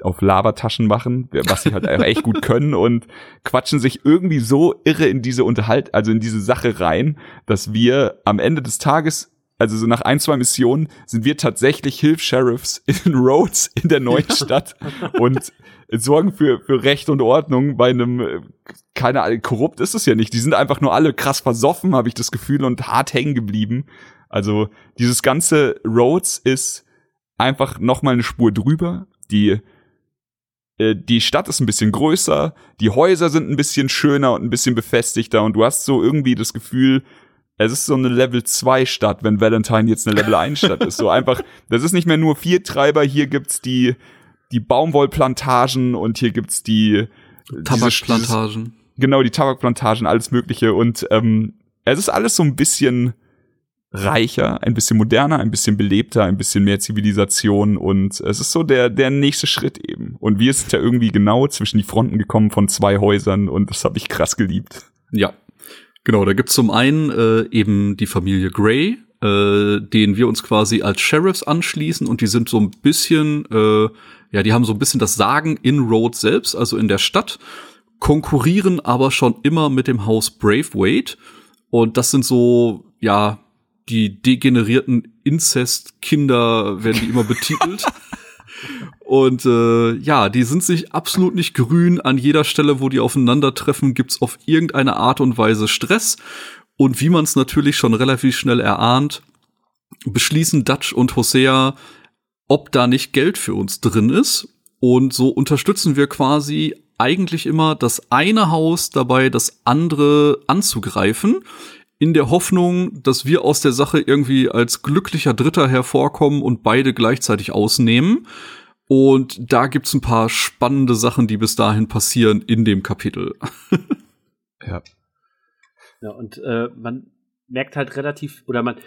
auf Labertaschen machen, was sie halt echt gut können, und quatschen sich irgendwie so irre in diese Unterhalt, also in diese Sache rein, dass wir am Ende des Tages, also so nach ein, zwei Missionen, sind wir tatsächlich Hilfs-Sheriffs in Rhodes in der neuen Stadt und sorgen für für Recht und Ordnung bei einem, keine Ahnung, korrupt ist es ja nicht, die sind einfach nur alle krass versoffen, habe ich das Gefühl, und hart hängen geblieben. Also dieses ganze Rhodes ist einfach nochmal eine Spur drüber. Die, äh, die Stadt ist ein bisschen größer, die Häuser sind ein bisschen schöner und ein bisschen befestigter und du hast so irgendwie das Gefühl, es ist so eine Level zwei Stadt, wenn Valentine jetzt eine Level eins Stadt ist. So einfach, das ist nicht mehr nur vier Treiber, hier gibt's die, die Baumwollplantagen und hier gibt's die Tabakplantagen. Dieses, genau, die Tabakplantagen, alles Mögliche, und ähm, es ist alles so ein bisschen reicher, ein bisschen moderner, ein bisschen belebter, ein bisschen mehr Zivilisation, und es ist so der der nächste Schritt eben. Und wir sind ja irgendwie genau zwischen die Fronten gekommen von zwei Häusern und das habe ich krass geliebt. Ja, genau, da gibt's zum einen äh, eben die Familie Grey, äh, denen wir uns quasi als Sheriffs anschließen, und die sind so ein bisschen, äh, ja, die haben so ein bisschen das Sagen in Rhodes selbst, also in der Stadt, konkurrieren aber schon immer mit dem Haus Braithwaite, und das sind so, ja, die degenerierten Inzest-Kinder werden die immer betitelt. Und äh, ja, die sind sich absolut nicht grün. An jeder Stelle, wo die aufeinandertreffen, gibt's auf irgendeine Art und Weise Stress. Und wie man es natürlich schon relativ schnell erahnt, beschließen Dutch und Hosea, ob da nicht Geld für uns drin ist. Und so unterstützen wir quasi eigentlich immer das eine Haus dabei, das andere anzugreifen, in der Hoffnung, dass wir aus der Sache irgendwie als glücklicher Dritter hervorkommen und beide gleichzeitig ausnehmen. Und da gibt's ein paar spannende Sachen, die bis dahin passieren in dem Kapitel. Ja. Ja, und äh, man merkt halt relativ, oder man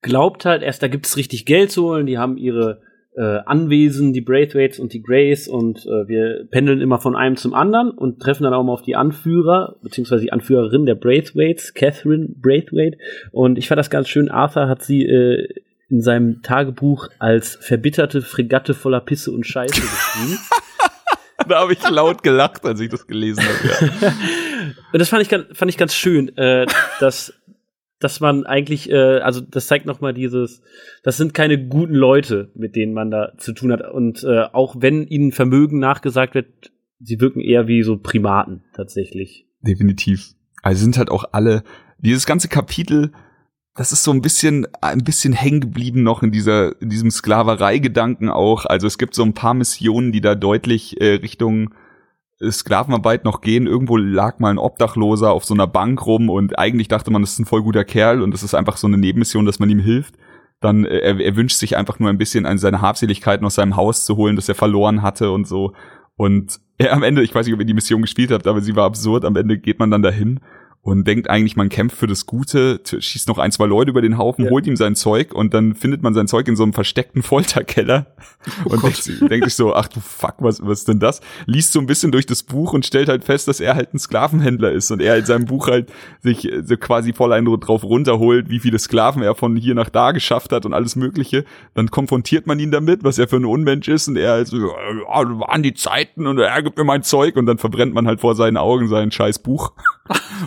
glaubt halt erst, da gibt's richtig Geld zu holen. Die haben ihre äh, Anwesen, die Braithwaites und die Greys, und äh, wir pendeln immer von einem zum anderen und treffen dann auch mal auf die Anführer, beziehungsweise die Anführerin der Braithwaites, Catherine Braithwaite, und ich fand das ganz schön, Arthur hat sie äh, in seinem Tagebuch als verbitterte Fregatte voller Pisse und Scheiße geschrieben. Da habe ich laut gelacht, als ich das gelesen habe. Ja. Und das fand ich, fand ich ganz schön, äh, dass dass man eigentlich, äh, also das zeigt nochmal dieses, das sind keine guten Leute, mit denen man da zu tun hat. Und äh, auch wenn ihnen Vermögen nachgesagt wird, sie wirken eher wie so Primaten tatsächlich. Definitiv. Also sind halt auch alle, dieses ganze Kapitel, das ist so ein bisschen, ein bisschen hängen geblieben noch in dieser, in diesem Sklaverei-Gedanken auch. Also es gibt so ein paar Missionen, die da deutlich äh, Richtung Sklavenarbeit noch gehen. Irgendwo lag mal ein Obdachloser auf so einer Bank rum und eigentlich dachte man, das ist ein voll guter Kerl und das ist einfach so eine Nebenmission, dass man ihm hilft. Dann, äh, er, er wünscht sich einfach nur ein bisschen an seine Habseligkeiten aus seinem Haus zu holen, das er verloren hatte und so. Und äh, am Ende, ich weiß nicht, ob ihr die Mission gespielt habt, aber sie war absurd. Am Ende geht man dann dahin und denkt eigentlich, man kämpft für das Gute, schießt noch ein, zwei Leute über den Haufen, ja. holt ihm sein Zeug und dann findet man sein Zeug in so einem versteckten Folterkeller oh und denkt, denkt sich so, ach du Fuck, was, was ist denn das? Liest so ein bisschen durch das Buch und stellt halt fest, dass er halt ein Sklavenhändler ist und er in seinem Buch halt sich so quasi voll einen drauf runterholt, wie viele Sklaven er von hier nach da geschafft hat und alles Mögliche. Dann konfrontiert man ihn damit, was er für ein Unmensch ist und er halt so, ja, das waren die Zeiten und er gibt mir mein Zeug und dann verbrennt man halt vor seinen Augen sein scheiß Buch.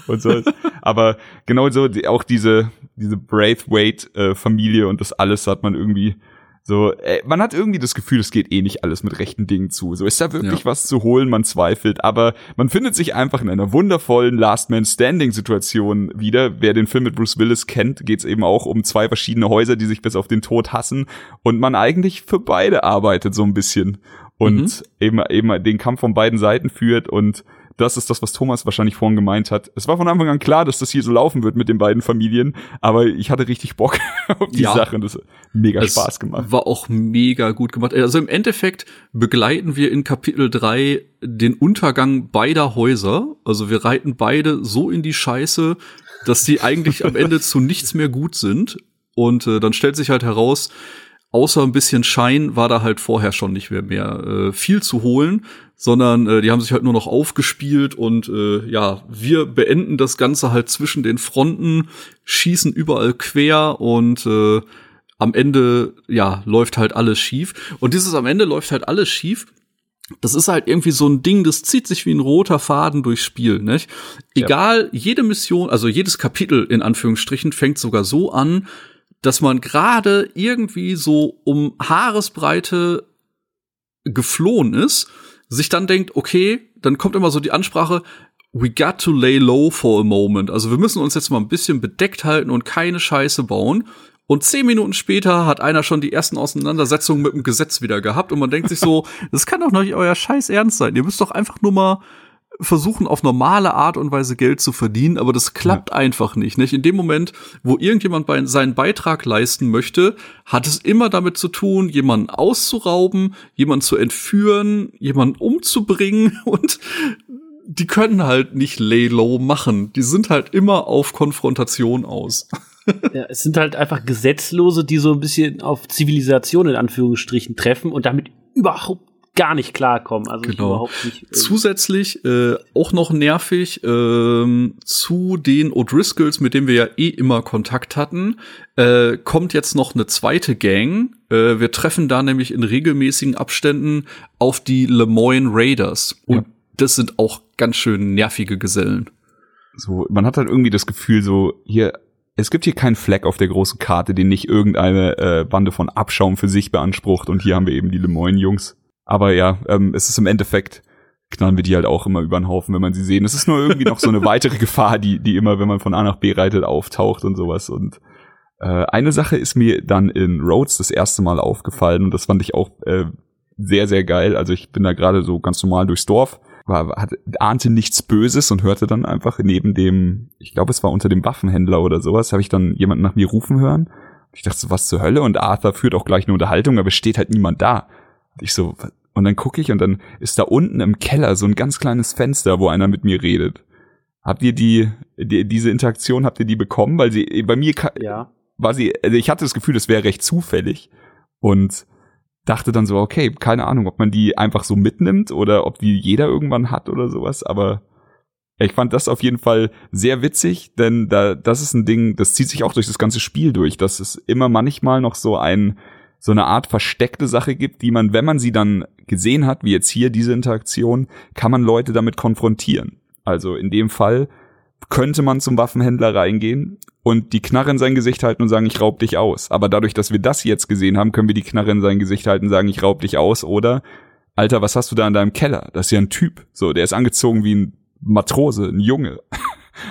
Und so. Aber genau so, die, auch diese, diese Braithwaite-Familie äh, und das alles hat man irgendwie so, ey, man hat irgendwie das Gefühl, es geht eh nicht alles mit rechten Dingen zu. So ist da wirklich ja. was zu holen, man zweifelt, aber man findet sich einfach in einer wundervollen Last-Man-Standing-Situation wieder. Wer den Film mit Bruce Willis kennt, geht's eben auch um zwei verschiedene Häuser, die sich bis auf den Tod hassen und man eigentlich für beide arbeitet so ein bisschen und mhm. eben, eben den Kampf von beiden Seiten führt und das ist das, was Thomas wahrscheinlich vorhin gemeint hat. Es war von Anfang an klar, dass das hier so laufen wird mit den beiden Familien, aber ich hatte richtig Bock auf die ja, Sache und das hat mega es Spaß gemacht. War auch mega gut gemacht. Also im Endeffekt begleiten wir in Kapitel drei den Untergang beider Häuser. Also wir reiten beide so in die Scheiße, dass die eigentlich am Ende zu nichts mehr gut sind. Und äh, dann stellt sich halt heraus, außer ein bisschen Schein war da halt vorher schon nicht mehr mehr äh, viel zu holen, sondern äh, die haben sich halt nur noch aufgespielt und äh, ja, wir beenden das Ganze halt zwischen den Fronten, schießen überall quer und äh, am Ende, ja, läuft halt alles schief. Und dieses am Ende läuft halt alles schief, das ist halt irgendwie so ein Ding, das zieht sich wie ein roter Faden durchs Spiel, nicht? Egal, ja. jede Mission, also jedes Kapitel in Anführungsstrichen fängt sogar so an, dass man gerade irgendwie so um Haaresbreite geflohen ist, sich dann denkt, okay, dann kommt immer so die Ansprache, we got to lay low for a moment. Also wir müssen uns jetzt mal ein bisschen bedeckt halten und keine Scheiße bauen. Und zehn Minuten später hat einer schon die ersten Auseinandersetzungen mit dem Gesetz wieder gehabt. Und man denkt sich so, das kann doch nicht euer Scheiß ernst sein. Ihr müsst doch einfach nur mal versuchen, auf normale Art und Weise Geld zu verdienen, aber das klappt ja. einfach nicht, nicht? In dem Moment, wo irgendjemand bei, seinen Beitrag leisten möchte, hat es immer damit zu tun, jemanden auszurauben, jemanden zu entführen, jemanden umzubringen und die können halt nicht lay low machen. Die sind halt immer auf Konfrontation aus. Ja, es sind halt einfach Gesetzlose, die so ein bisschen auf Zivilisation in Anführungsstrichen treffen und damit überhaupt gar nicht klarkommen, also genau. überhaupt nicht. Irgendwie. Zusätzlich, äh, auch noch nervig, äh, zu den O'Driscolls, mit denen wir ja eh immer Kontakt hatten, äh, kommt jetzt noch eine zweite Gang. Äh, wir treffen da nämlich in regelmäßigen Abständen auf die Lemoyne Raiders. Und ja. das sind auch ganz schön nervige Gesellen. So, man hat halt irgendwie das Gefühl, so hier, es gibt hier keinen Fleck auf der großen Karte, den nicht irgendeine äh, Bande von Abschaum für sich beansprucht. Und hier haben wir eben die Lemoyne-Jungs. Aber ja, ähm, es ist im Endeffekt, knallen wir die halt auch immer über den Haufen, wenn man sie sehen. Es ist nur irgendwie noch so eine weitere Gefahr, die die immer, wenn man von A nach B reitet, auftaucht und sowas. Und äh, eine Sache ist mir dann in Rhodes das erste Mal aufgefallen und das fand ich auch äh, sehr, sehr geil. Also ich bin da gerade so ganz normal durchs Dorf, war, hat, ahnte nichts Böses und hörte dann einfach neben dem, ich glaube, es war unter dem Waffenhändler oder sowas, habe ich dann jemanden nach mir rufen hören. Ich dachte so, was zur Hölle? Und Arthur führt auch gleich eine Unterhaltung, aber es steht halt niemand da. Ich so, und dann gucke ich und dann ist da unten im Keller so ein ganz kleines Fenster, wo einer mit mir redet. Habt ihr die, die diese Interaktion, habt ihr die bekommen? Weil sie, bei mir ja. war sie, also ich hatte das Gefühl, das wäre recht zufällig und dachte dann so, okay, keine Ahnung, ob man die einfach so mitnimmt oder ob die jeder irgendwann hat oder sowas, aber ich fand das auf jeden Fall sehr witzig, denn da, das ist ein Ding, das zieht sich auch durch das ganze Spiel durch, dass es immer manchmal noch so ein, so eine Art versteckte Sache gibt, die man, wenn man sie dann gesehen hat, wie jetzt hier diese Interaktion, kann man Leute damit konfrontieren. Also in dem Fall könnte man zum Waffenhändler reingehen und die Knarre in sein Gesicht halten und sagen, ich raub dich aus. Aber dadurch, dass wir das jetzt gesehen haben, können wir die Knarre in sein Gesicht halten und sagen, ich raub dich aus. Oder, Alter, was hast du da in deinem Keller? Das ist ja ein Typ. So, der ist angezogen wie ein Matrose, ein Junge.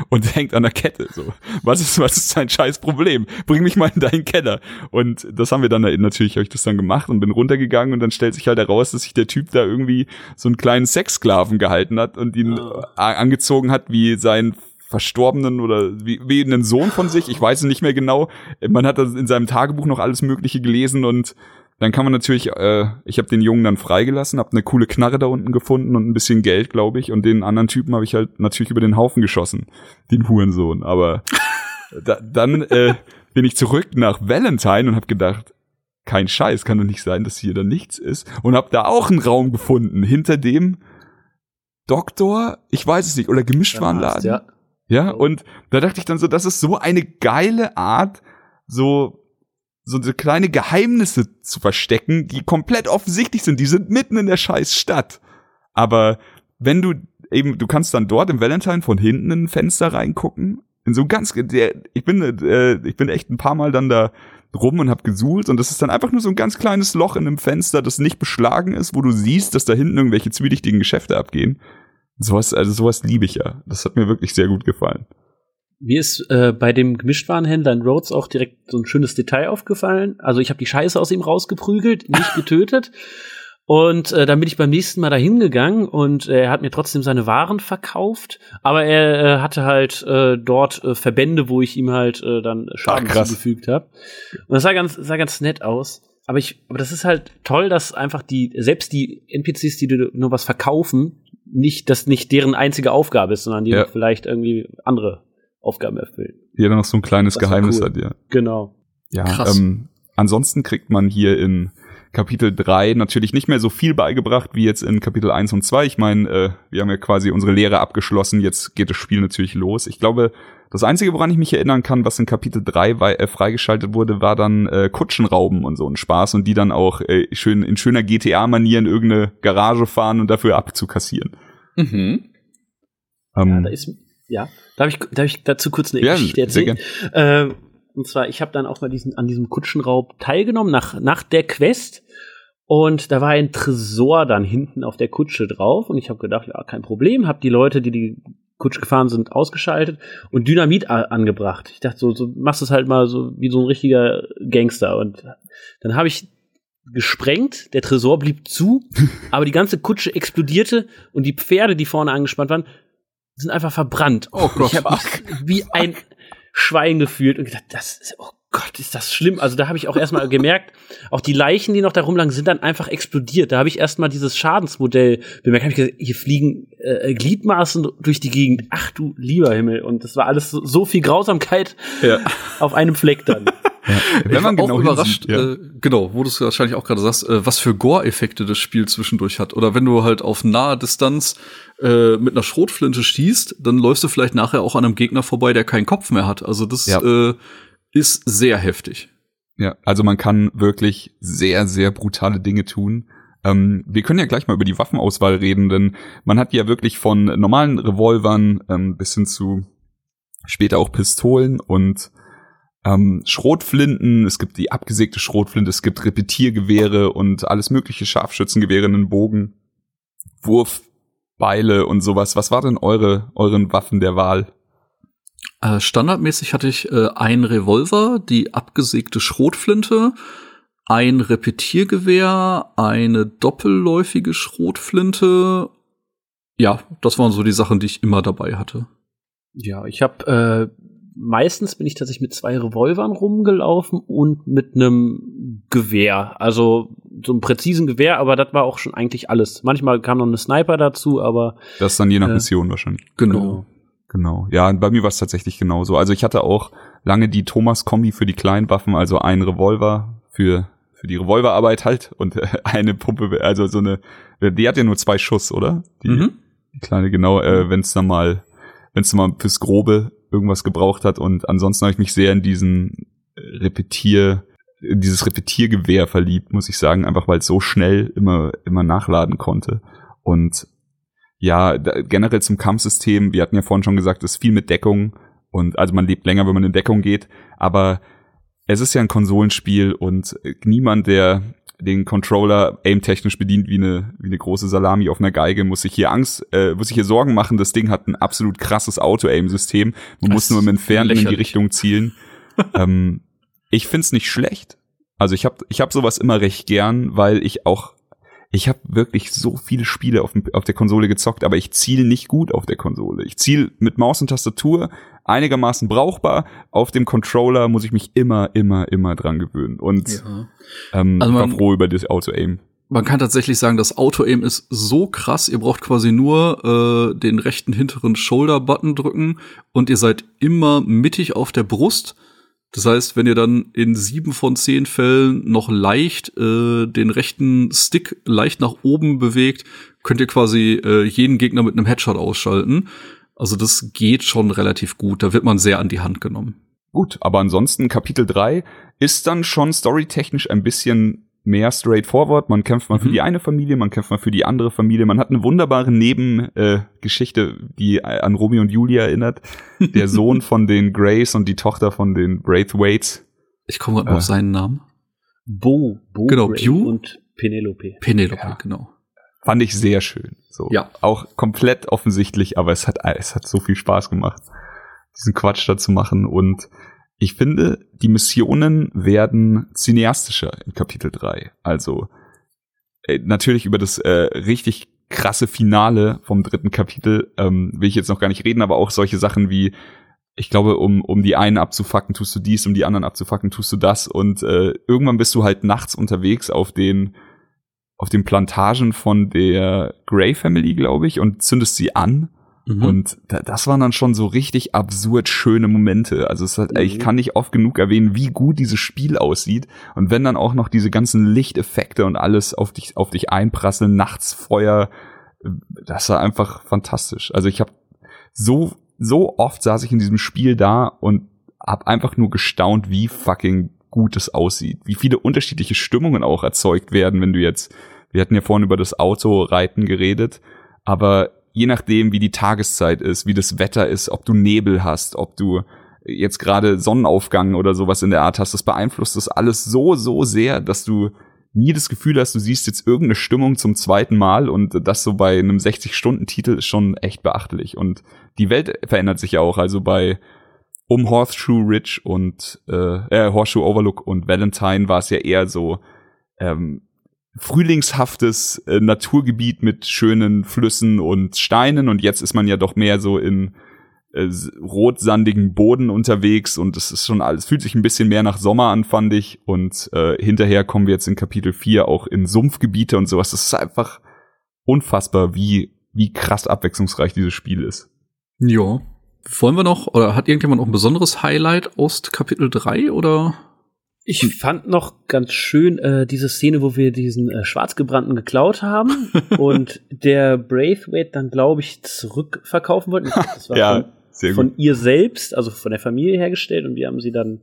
Und hängt an der Kette. So, was ist, was ist dein scheiß Problem? Bring mich mal in deinen Keller. Und das haben wir dann natürlich, habe ich das dann gemacht und bin runtergegangen und dann stellt sich halt heraus, dass sich der Typ da irgendwie so einen kleinen Sexsklaven gehalten hat und ihn oh. angezogen hat wie seinen Verstorbenen oder wie, wie einen Sohn von sich. Ich weiß es nicht mehr genau. Man hat das in seinem Tagebuch noch alles Mögliche gelesen und dann kann man natürlich, äh, ich habe den Jungen dann freigelassen, habe eine coole Knarre da unten gefunden und ein bisschen Geld, glaube ich. Und den anderen Typen habe ich halt natürlich über den Haufen geschossen, den Hurensohn. Aber da, dann äh, bin ich zurück nach Valentine und habe gedacht, kein Scheiß, kann doch nicht sein, dass hier da nichts ist. Und habe da auch einen Raum gefunden, hinter dem Doktor, ich weiß es nicht, oder Gemischtwarenladen. Ja, ja, und da dachte ich dann so, das ist so eine geile Art, so... so kleine Geheimnisse zu verstecken, die komplett offensichtlich sind. Die sind mitten in der scheiß Stadt. Aber wenn du eben, du kannst dann dort im Valentine von hinten in ein Fenster reingucken. In so ganz, der, ich bin, äh, ich bin echt ein paar Mal dann da rum und hab gesucht und das ist dann einfach nur so ein ganz kleines Loch in einem Fenster, das nicht beschlagen ist, wo du siehst, dass da hinten irgendwelche zwielichtigen Geschäfte abgehen. Sowas, also sowas liebe ich ja. Das hat mir wirklich sehr gut gefallen. Mir ist äh, bei dem Gemischtwarenhändler in Rhodes auch direkt so ein schönes Detail aufgefallen. Also ich habe die Scheiße aus ihm rausgeprügelt, nicht getötet. Und äh, dann bin ich beim nächsten Mal da hingegangen und er hat mir trotzdem seine Waren verkauft. Aber er äh, hatte halt äh, dort äh, Verbände, wo ich ihm halt äh, dann Schaden Ach, zugefügt habe. Und das sah ganz, sah ganz nett aus. Aber ich, aber das ist halt toll, dass einfach die, selbst die N P Cs, die nur was verkaufen, nicht, dass nicht deren einzige Aufgabe ist, sondern die ja. vielleicht irgendwie andere Aufgaben erfüllen. Jeder noch so ein kleines Geheimnis cool. hat, ja. Genau. Ja, krass. Ähm, ansonsten kriegt man hier in Kapitel drei natürlich nicht mehr so viel beigebracht, wie jetzt in Kapitel eins und zwei. Ich meine, äh, wir haben ja quasi unsere Lehre abgeschlossen, jetzt geht das Spiel natürlich los. Ich glaube, das Einzige, woran ich mich erinnern kann, was in Kapitel drei wei- äh, freigeschaltet wurde, war dann äh, Kutschenrauben und so ein Spaß und die dann auch äh, schön in schöner G T A-Manier in irgendeine Garage fahren und dafür abzukassieren. Mhm. Ähm, ja, da ist... Ja, darf ich, darf ich dazu kurz eine ja, Geschichte erzählen? Äh, und zwar, ich habe dann auch mal diesen, an diesem Kutschenraub teilgenommen, nach, nach der Quest. Und da war ein Tresor dann hinten auf der Kutsche drauf. Und ich habe gedacht, ja, kein Problem. Habe die Leute, die die Kutsche gefahren sind, ausgeschaltet und Dynamit a- angebracht. Ich dachte, so, so machst du es halt mal so wie so ein richtiger Gangster. Und dann habe ich gesprengt, der Tresor blieb zu, aber die ganze Kutsche explodierte und die Pferde, die vorne angespannt waren, sind einfach verbrannt. Oh Gott, ich habe wie ein Schwein gefühlt und gedacht, das ist, oh Gott, ist das schlimm. Also da habe ich auch erstmal gemerkt, auch die Leichen, die noch da rumlagen, sind dann einfach explodiert. Da habe ich erstmal dieses Schadensmodell bemerkt. Hab ich gesagt, hier fliegen äh, Gliedmaßen durch die Gegend. Ach du lieber Himmel. Und das war alles so, so viel Grausamkeit ja. auf einem Fleck dann. Ja. Wenn man genau auch überrascht, ja. äh, genau, wo du es wahrscheinlich auch gerade sagst, äh, was für Gore-Effekte das Spiel zwischendurch hat. Oder wenn du halt auf naher Distanz äh, mit einer Schrotflinte schießt, dann läufst du vielleicht nachher auch an einem Gegner vorbei, der keinen Kopf mehr hat. Also das ja. äh, ist sehr heftig. Ja, also man kann wirklich sehr, sehr brutale Dinge tun. Ähm, wir können ja gleich mal über die Waffenauswahl reden, denn man hat ja wirklich von normalen Revolvern ähm, bis hin zu später auch Pistolen und Ähm, Schrotflinten, es gibt die abgesägte Schrotflinte, es gibt Repetiergewehre und alles mögliche Scharfschützengewehre, einen Bogen, Wurfbeile und sowas. Was war denn eure euren Waffen der Wahl? Äh, standardmäßig hatte ich äh, einen Revolver, die abgesägte Schrotflinte, ein Repetiergewehr, eine doppelläufige Schrotflinte. Ja, das waren so die Sachen, die ich immer dabei hatte. Ja, ich habe äh meistens bin ich tatsächlich mit zwei Revolvern rumgelaufen und mit einem Gewehr. Also so einem präzisen Gewehr, aber das war auch schon eigentlich alles. Manchmal kam noch eine Sniper dazu, aber das ist dann je nach Mission äh, wahrscheinlich. Genau. Genau. Ja, bei mir war es tatsächlich genauso. Also ich hatte auch lange die Thomas-Kombi für die kleinen Waffen, also ein Revolver für für die Revolverarbeit halt und eine Pumpe, also so eine, die hat ja nur zwei Schuss, oder? Die, mhm. die kleine, genau, äh, wenn es dann mal, wenn es mal fürs Grobe irgendwas gebraucht hat und ansonsten habe ich mich sehr in diesen Repetier, in dieses Repetiergewehr verliebt, muss ich sagen, einfach weil es so schnell immer, immer nachladen konnte. Und ja, da, generell zum Kampfsystem, wir hatten ja vorhin schon gesagt, es ist viel mit Deckung Und also man lebt länger, wenn man in Deckung geht. Aber es ist ja ein Konsolenspiel und niemand, der den Controller aimtechnisch bedient wie eine wie eine große Salami auf einer Geige, muss sich hier Angst, äh, muss sich hier Sorgen machen. Das Ding hat ein absolut krasses Auto-Aim-System. Man das muss nur im Entfernen lächerlich. in die Richtung zielen. ähm, ich find's nicht schlecht. Also ich hab ich hab sowas immer recht gern, weil ich auch ich habe wirklich so viele Spiele auf, dem, auf der Konsole gezockt, aber ich ziele nicht gut auf der Konsole. Ich ziele mit Maus und Tastatur einigermaßen brauchbar. Auf dem Controller muss ich mich immer, immer, immer dran gewöhnen. Und ja. ähm, also man, war froh über das Auto-Aim. Man kann tatsächlich sagen, das Auto-Aim ist so krass. Ihr braucht quasi nur äh, den rechten hinteren Shoulder-Button drücken und ihr seid immer mittig auf der Brust. Das heißt, wenn ihr dann in sieben von zehn Fällen noch leicht äh, den rechten Stick leicht nach oben bewegt, könnt ihr quasi äh, jeden Gegner mit einem Headshot ausschalten. Also das geht schon relativ gut. Da wird man sehr an die Hand genommen. Gut, aber ansonsten Kapitel drei ist dann schon storytechnisch ein bisschen mehr straightforward. Man kämpft mal mhm. für die eine Familie, man kämpft mal für die andere Familie. Man hat eine wunderbare Nebengeschichte, äh, die an Romeo und Julia erinnert. Der Sohn von den Greys und die Tochter von den Braithwaites. Ich komme gerade äh, auf seinen Namen. Bo, Bo genau, Pew und Penelope. Penelope, ja. Genau. Fand ich sehr schön. So. Ja. Auch komplett offensichtlich, aber es hat, es hat so viel Spaß gemacht, diesen Quatsch da zu machen. Und ich finde, die Missionen werden cineastischer in Kapitel drei. Also äh, natürlich über das äh, richtig krasse Finale vom dritten Kapitel ähm, will ich jetzt noch gar nicht reden, aber auch solche Sachen wie, ich glaube, um um die einen abzufacken, tust du dies, um die anderen abzufacken, tust du das. Und äh, irgendwann bist du halt nachts unterwegs auf den auf den Plantagen von der Grey Family, glaube ich, und zündest sie an. Mhm. Und da, das waren dann schon so richtig absurd schöne Momente. Also es hat, mhm. ich kann nicht oft genug erwähnen, wie gut dieses Spiel aussieht. Und wenn dann auch noch diese ganzen Lichteffekte und alles auf dich auf dich einprasseln, Nachtsfeuer, das war einfach fantastisch. Also ich habe so so oft saß ich in diesem Spiel da und habe einfach nur gestaunt, wie fucking gut es aussieht. Wie viele unterschiedliche Stimmungen auch erzeugt werden, wenn du jetzt, wir hatten ja vorhin über das Autoreiten geredet, aber je nachdem, wie die Tageszeit ist, wie das Wetter ist, ob du Nebel hast, ob du jetzt gerade Sonnenaufgang oder sowas in der Art hast, das beeinflusst das alles so, so sehr, dass du nie das Gefühl hast, du siehst jetzt irgendeine Stimmung zum zweiten Mal, und das so bei einem sechzig-Stunden-Titel ist schon echt beachtlich. Und die Welt verändert sich ja auch, also bei um Horseshoe Ridge und äh, äh, Horseshoe Overlook und Valentine war es ja eher so ähm, frühlingshaftes äh, Naturgebiet mit schönen Flüssen und Steinen, und jetzt ist man ja doch mehr so in äh, rotsandigen Boden unterwegs, und es ist schon alles, fühlt sich ein bisschen mehr nach Sommer an, fand ich. Und äh, hinterher kommen wir jetzt in Kapitel vier auch in Sumpfgebiete und sowas. Das ist einfach unfassbar, wie wie krass abwechslungsreich dieses Spiel ist. Ja. Wollen wir noch, oder hat irgendjemand noch ein besonderes Highlight aus Kapitel drei, oder? Ich fand noch ganz schön äh, diese Szene, wo wir diesen äh, Schwarzgebrannten geklaut haben und der Braithwaite dann, glaube ich, zurückverkaufen wollten. Das war ja, von, von ihr selbst, also von der Familie hergestellt, und wir haben sie dann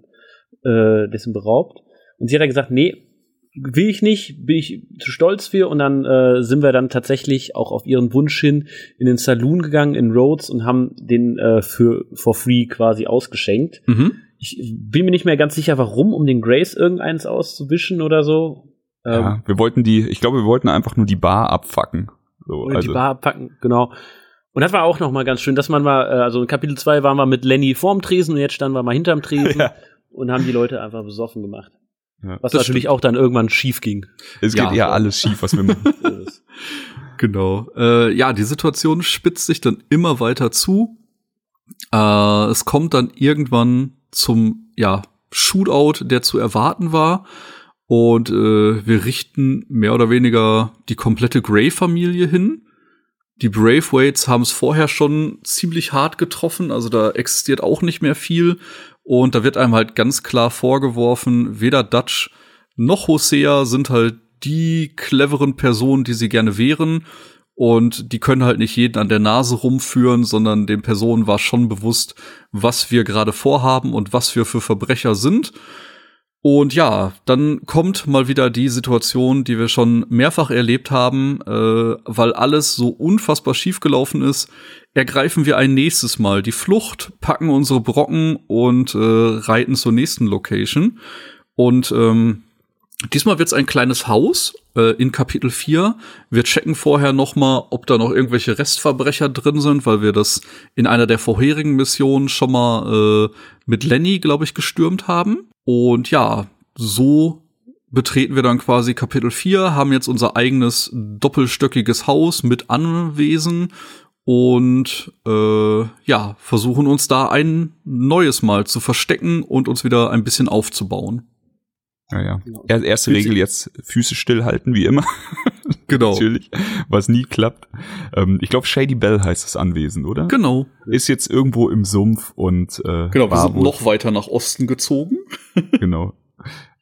äh, dessen beraubt. Und sie hat dann gesagt, nee, will ich nicht, bin ich zu stolz für. Und dann äh, sind wir dann tatsächlich auch auf ihren Wunsch hin in den Saloon gegangen in Rhodes und haben den äh, für for free quasi ausgeschenkt. Mhm. Ich bin mir nicht mehr ganz sicher, warum, um den Grace irgendeins auszuwischen oder so. Ähm, ja, wir wollten die, ich glaube, wir wollten einfach nur die Bar abfacken. So, also. Die Bar abpacken, genau. Und das war auch nochmal ganz schön, dass man mal, also in Kapitel zwei waren wir mit Lenny vorm Tresen und jetzt standen wir mal hinterm Tresen ja. und haben die Leute einfach besoffen gemacht. Ja, was natürlich stimmt. Auch dann irgendwann schief ging. Es geht ja eher alles schief, was wir machen. Genau. Äh, ja, die Situation spitzt sich dann immer weiter zu. Äh, es kommt dann irgendwann zum ja, Shootout, der zu erwarten war. Und äh, wir richten mehr oder weniger die komplette Grey-Familie hin. Die Braithwaites haben es vorher schon ziemlich hart getroffen. Also da existiert auch nicht mehr viel. Und da wird einem halt ganz klar vorgeworfen, weder Dutch noch Hosea sind halt die cleveren Personen, die sie gerne wären. Und die können halt nicht jeden an der Nase rumführen, sondern den Personen war schon bewusst, was wir gerade vorhaben und was wir für Verbrecher sind. Und ja, dann kommt mal wieder die Situation, die wir schon mehrfach erlebt haben, äh, weil alles so unfassbar schiefgelaufen ist, ergreifen wir ein nächstes Mal die Flucht, packen unsere Brocken und äh, reiten zur nächsten Location. Und ähm, diesmal wird's ein kleines Haus äh, in Kapitel vier. Wir checken vorher noch mal, ob da noch irgendwelche Restverbrecher drin sind, weil wir das in einer der vorherigen Missionen schon mal äh, mit Lenny, glaube ich, gestürmt haben. Und ja, so betreten wir dann quasi Kapitel vier, haben jetzt unser eigenes doppelstöckiges Haus mit Anwesen und äh, ja, versuchen uns da ein neues Mal zu verstecken und uns wieder ein bisschen aufzubauen. Naja, ja. Erste Regel jetzt, Füße stillhalten, wie immer. Genau. Natürlich, was nie klappt. Ähm, ich glaube, Shady Bell heißt das Anwesen, oder? Genau. Ist jetzt irgendwo im Sumpf und äh, genau, wir sind wohl noch weiter nach Osten gezogen. Genau.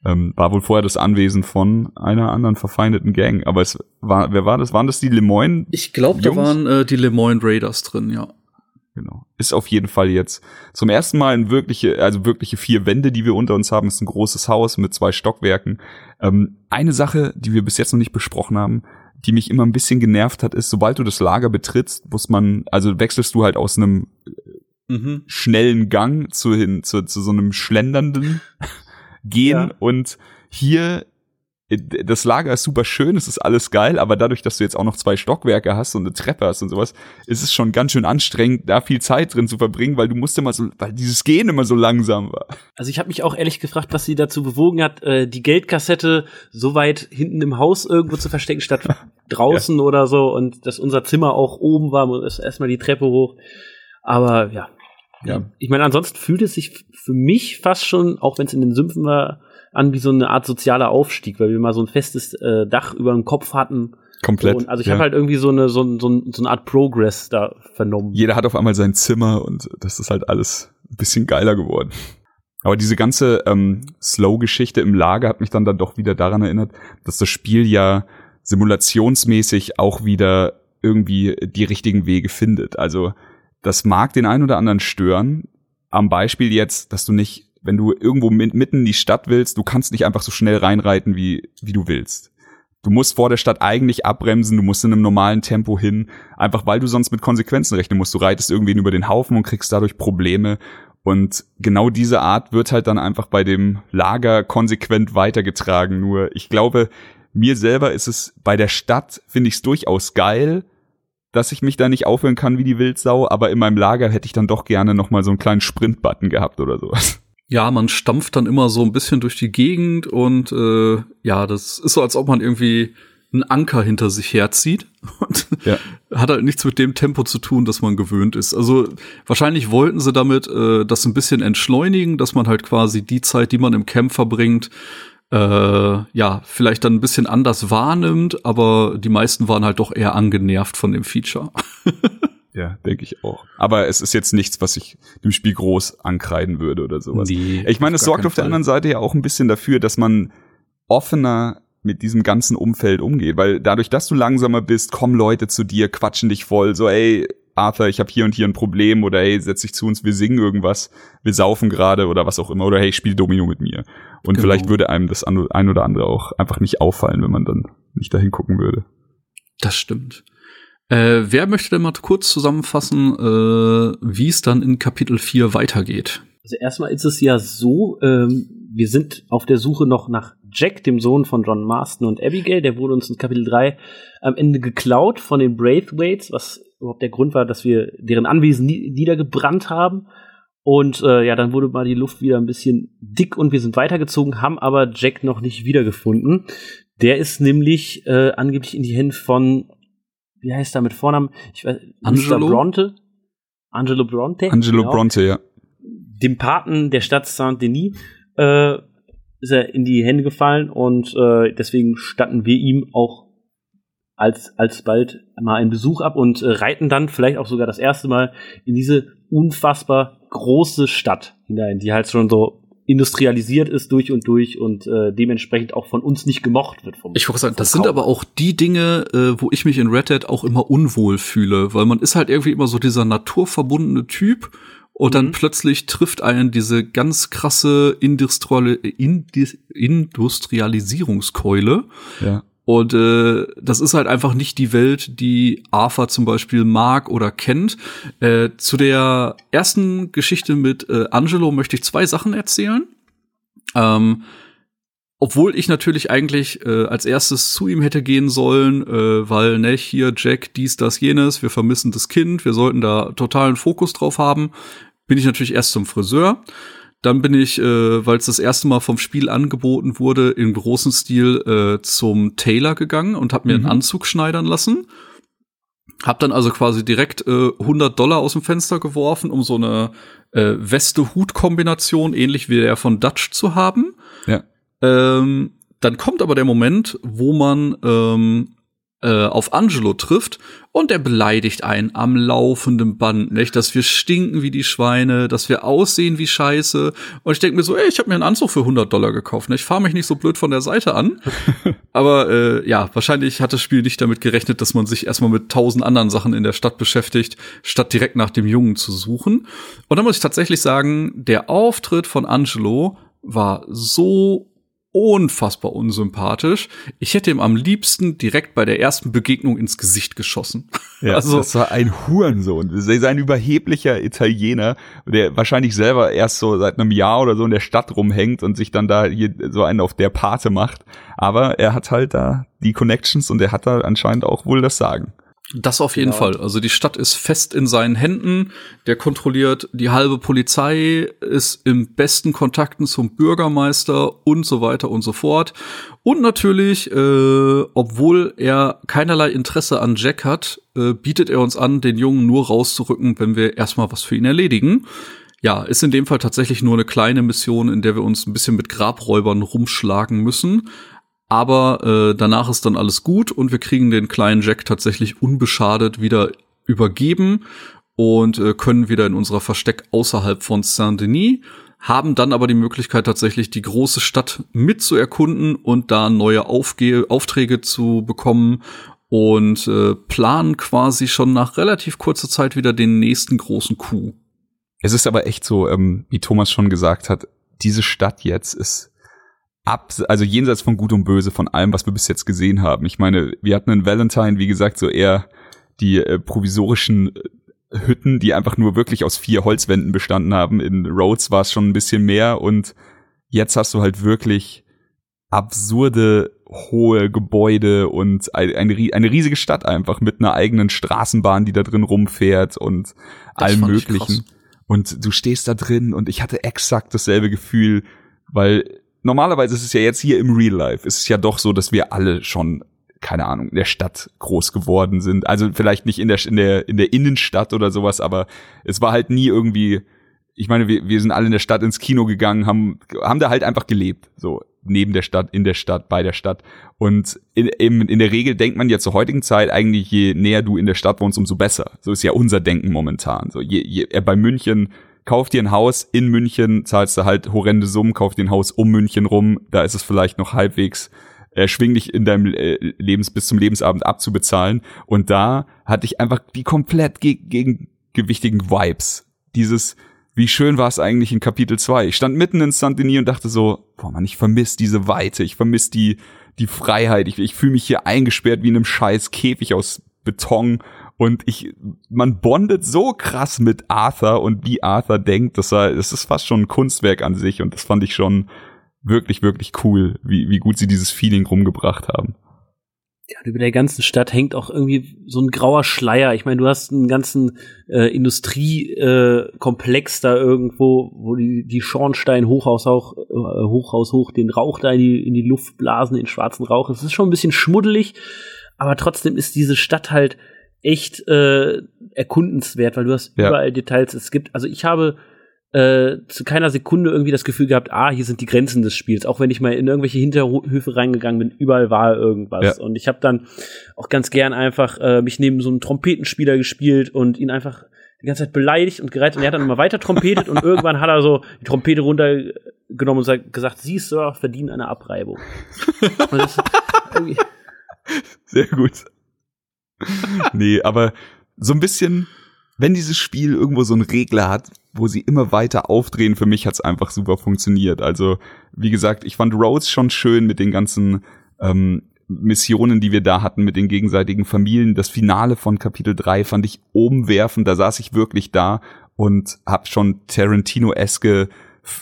Ähm, war wohl vorher das Anwesen von einer anderen verfeindeten Gang. Aber es war, wer war das? Waren das die Lemoyne? Ich glaube, da waren äh, die Lemoyne Raiders drin, ja. Genau. Ist auf jeden Fall jetzt zum ersten Mal ein wirkliche, also wirkliche vier Wände, die wir unter uns haben. Es ist ein großes Haus mit zwei Stockwerken. Ähm, eine Sache, die wir bis jetzt noch nicht besprochen haben, die mich immer ein bisschen genervt hat, ist, sobald du das Lager betrittst, muss man, also wechselst du halt aus einem mhm. schnellen Gang zu hin, zu, zu so einem schlendernden Gehen. Ja. Und hier, das Lager ist super schön, es ist alles geil, aber dadurch, dass du jetzt auch noch zwei Stockwerke hast und eine Treppe hast und sowas, ist es schon ganz schön anstrengend, da viel Zeit drin zu verbringen, weil du musst immer so, weil dieses Gehen immer so langsam war. Also ich habe mich auch ehrlich gefragt, was sie dazu bewogen hat, die Geldkassette so weit hinten im Haus irgendwo zu verstecken, statt draußen ja. oder so, und dass unser Zimmer auch oben war, muss erstmal die Treppe hoch. Aber ja. ja. Ich meine, ansonsten fühlt es sich für mich fast schon, auch wenn es in den Sümpfen war, an wie so eine Art sozialer Aufstieg, weil wir mal so ein festes äh, Dach über dem Kopf hatten. Komplett. Und also ich ja. habe halt irgendwie so eine so, so, so eine Art Progress da vernommen. Jeder hat auf einmal sein Zimmer und das ist halt alles ein bisschen geiler geworden. Aber diese ganze ähm, Slow-Geschichte im Lager hat mich dann, dann doch wieder daran erinnert, dass das Spiel ja simulationsmäßig auch wieder irgendwie die richtigen Wege findet. Also das mag den einen oder anderen stören. Am Beispiel jetzt, dass du nicht wenn du irgendwo mitten in die Stadt willst, du kannst nicht einfach so schnell reinreiten, wie wie du willst. Du musst vor der Stadt eigentlich abbremsen, du musst in einem normalen Tempo hin, einfach weil du sonst mit Konsequenzen rechnen musst. Du reitest irgendwen über den Haufen und kriegst dadurch Probleme. Und genau diese Art wird halt dann einfach bei dem Lager konsequent weitergetragen. Nur ich glaube, mir selber ist es bei der Stadt, finde ich es durchaus geil, dass ich mich da nicht aufhören kann wie die Wildsau. Aber in meinem Lager hätte ich dann doch gerne noch mal so einen kleinen Sprint-Button gehabt oder sowas. Ja, man stampft dann immer so ein bisschen durch die Gegend und äh, ja, das ist so, als ob man irgendwie einen Anker hinter sich herzieht und ja. hat halt nichts mit dem Tempo zu tun, das man gewöhnt ist. Also wahrscheinlich wollten sie damit äh, das ein bisschen entschleunigen, dass man halt quasi die Zeit, die man im Camp verbringt, äh, ja, vielleicht dann ein bisschen anders wahrnimmt, aber die meisten waren halt doch eher angenervt von dem Feature. Ja, denke ich auch. Aber es ist jetzt nichts, was ich dem Spiel groß ankreiden würde oder sowas. Nee, ich meine, es sorgt auf der anderen Seite ja auch ein bisschen dafür, dass man offener mit diesem ganzen Umfeld umgeht. Weil dadurch, dass du langsamer bist, kommen Leute zu dir, quatschen dich voll. So, ey, Arthur, ich habe hier und hier ein Problem. Oder hey, setz dich zu uns, wir singen irgendwas. Wir saufen gerade oder was auch immer. Oder hey, spiel Domino mit mir. Und genau. Vielleicht würde einem das ein oder andere auch einfach nicht auffallen, wenn man dann nicht dahin gucken würde. Das stimmt. Äh, wer möchte denn mal kurz zusammenfassen, äh, wie es dann in Kapitel vier weitergeht? Also erstmal ist es ja so, ähm, wir sind auf der Suche noch nach Jack, dem Sohn von John Marston und Abigail. Der wurde uns in Kapitel drei am Ende geklaut von den Braithwaites, was überhaupt der Grund war, dass wir deren Anwesen nie- niedergebrannt haben. Und äh, ja, dann wurde mal die Luft wieder ein bisschen dick und wir sind weitergezogen, haben aber Jack noch nicht wiedergefunden. Der ist nämlich äh, angeblich in die Hände von Wie heißt er mit Vornamen? Ich weiß, Angelo Bronte. Angelo Bronte. Angelo genau. Bronte, ja. Dem Paten der Stadt Saint-Denis äh, ist er in die Hände gefallen und äh, deswegen statten wir ihm auch als alsbald mal einen Besuch ab und äh, reiten dann vielleicht auch sogar das erste Mal in diese unfassbar große Stadt hinein, die halt schon so industrialisiert ist durch und durch und äh, dementsprechend auch von uns nicht gemocht wird. Vom, ich wollte sagen, das Kaum. sind aber auch die Dinge, äh, wo ich mich in Red Dead auch immer unwohl fühle, weil man ist halt irgendwie immer so dieser naturverbundene Typ Und dann mhm. plötzlich trifft einen diese ganz krasse Industrial- Indis- Industrialisierungskeule. Ja. Und äh, das ist halt einfach nicht die Welt, die Arthur zum Beispiel mag oder kennt. Äh, zu der ersten Geschichte mit äh, Angelo möchte ich zwei Sachen erzählen. Ähm, obwohl ich natürlich eigentlich äh, als erstes zu ihm hätte gehen sollen, äh, weil, ne, hier Jack, dies, das, jenes, wir vermissen das Kind, wir sollten da totalen Fokus drauf haben, bin ich natürlich erst zum Friseur. Dann bin ich, äh, weil es das erste Mal vom Spiel angeboten wurde, im großen Stil äh, zum Tailor gegangen und hab mir mhm. einen Anzug schneidern lassen. Hab dann also quasi direkt äh, hundert Dollar aus dem Fenster geworfen, um so eine äh, Weste-Hut-Kombination, ähnlich wie der von Dutch, zu haben. Ja. Ähm, dann kommt aber der Moment, wo man ähm, auf Angelo trifft und er beleidigt einen am laufenden Band, nicht? Dass wir stinken wie die Schweine, dass wir aussehen wie Scheiße. Und ich denke mir so, ey, ich habe mir einen Anzug für hundert Dollar gekauft, nicht? Ich fahre mich nicht so blöd von der Seite an. Aber äh, ja, wahrscheinlich hat das Spiel nicht damit gerechnet, dass man sich erstmal mit tausend anderen Sachen in der Stadt beschäftigt, statt direkt nach dem Jungen zu suchen. Und da muss ich tatsächlich sagen, der Auftritt von Angelo war so unfassbar unsympathisch. Ich hätte ihm am liebsten direkt bei der ersten Begegnung ins Gesicht geschossen. Ja, also, das war ein Hurensohn. Ein überheblicher Italiener, der wahrscheinlich selber erst so seit einem Jahr oder so in der Stadt rumhängt und sich dann da hier so einen auf der Pate macht. Aber er hat halt da die Connections und er hat da anscheinend auch wohl das Sagen. Das auf jeden ja. Fall. Also die Stadt ist fest in seinen Händen. Der kontrolliert die halbe Polizei, ist im besten Kontakten zum Bürgermeister und so weiter und so fort. Und natürlich, äh, obwohl er keinerlei Interesse an Jack hat, äh, bietet er uns an, den Jungen nur rauszurücken, wenn wir erstmal was für ihn erledigen. Ja, ist in dem Fall tatsächlich nur eine kleine Mission, in der wir uns ein bisschen mit Grabräubern rumschlagen müssen. Aber äh, danach ist dann alles gut und wir kriegen den kleinen Jack tatsächlich unbeschadet wieder übergeben und äh, können wieder in unser Versteck außerhalb von Saint-Denis, haben dann aber die Möglichkeit, tatsächlich die große Stadt mit zu erkunden und da neue Aufge- Aufträge zu bekommen und äh, planen quasi schon nach relativ kurzer Zeit wieder den nächsten großen Coup. Es ist aber echt so, ähm, wie Thomas schon gesagt hat, diese Stadt jetzt ist Ab, also jenseits von Gut und Böse, von allem, was wir bis jetzt gesehen haben. Ich meine, wir hatten in Valentine, wie gesagt, so eher die äh, provisorischen Hütten, die einfach nur wirklich aus vier Holzwänden bestanden haben. In Rhodes war es schon ein bisschen mehr und jetzt hast du halt wirklich absurde, hohe Gebäude und eine, eine riesige Stadt einfach mit einer eigenen Straßenbahn, die da drin rumfährt und allem Möglichen. Und du stehst da drin und ich hatte exakt dasselbe Gefühl, weil normalerweise ist es ja jetzt hier im Real Life. Es ist ja doch so, dass wir alle schon, keine Ahnung, in der Stadt groß geworden sind. Also vielleicht nicht in der in der in der Innenstadt oder sowas, aber es war halt nie irgendwie. Ich meine, wir wir sind alle in der Stadt ins Kino gegangen, haben haben da halt einfach gelebt, so neben der Stadt, in der Stadt, bei der Stadt. Und in in, in der Regel denkt man ja zur heutigen Zeit eigentlich, je näher du in der Stadt wohnst, umso besser. So ist ja unser Denken momentan. So je, je bei München. Kauf dir ein Haus in München, zahlst du halt horrende Summen, kauf dir ein Haus um München rum, da ist es vielleicht noch halbwegs erschwinglich in deinem äh, Lebens bis zum Lebensabend abzubezahlen. Und da hatte ich einfach die komplett geg- gegengewichtigen Vibes. Dieses, wie schön war es eigentlich in Kapitel zwei. Ich stand mitten in Saint-Denis und dachte so, boah Mann, ich vermisse diese Weite, ich vermisse die, die Freiheit, ich, ich fühle mich hier eingesperrt wie in einem scheiß Käfig aus Beton. Und ich, man bondet so krass mit Arthur und wie Arthur denkt, das war, das ist fast schon ein Kunstwerk an sich und das fand ich schon wirklich, wirklich cool, wie, wie gut sie dieses Feeling rumgebracht haben. Ja, und über der ganzen Stadt hängt auch irgendwie so ein grauer Schleier. Ich meine, du hast einen ganzen äh, Industriekomplex äh, da irgendwo, wo die, die Schornstein-Hochhaus auch, äh, Hochhaus hoch, den Rauch da in die, in die Luft blasen, den schwarzen Rauch. Es ist schon ein bisschen schmuddelig, aber trotzdem ist diese Stadt halt echt äh, erkundenswert, weil du hast ja überall Details. Es gibt, also ich habe äh, zu keiner Sekunde irgendwie das Gefühl gehabt, ah, hier sind die Grenzen des Spiels, auch wenn ich mal in irgendwelche Hinterhöfe reingegangen bin, überall war irgendwas. Ja. Und ich habe dann auch ganz gern einfach äh, mich neben so einem Trompetenspieler gespielt und ihn einfach die ganze Zeit beleidigt und gereizt und er hat dann immer weiter trompetet und irgendwann hat er so die Trompete runtergenommen und gesagt, Sie, Sir, verdienen eine Abreibung. Und das ist irgendwie sehr gut. Nee, aber so ein bisschen wenn dieses Spiel irgendwo so einen Regler hat, wo sie immer weiter aufdrehen, für mich hat's einfach super funktioniert. Also, wie gesagt, ich fand Rhodes schon schön mit den ganzen ähm, Missionen, die wir da hatten, mit den gegenseitigen Familien. Das Finale von Kapitel drei fand ich umwerfend. Da saß ich wirklich da und hab schon Tarantino-eske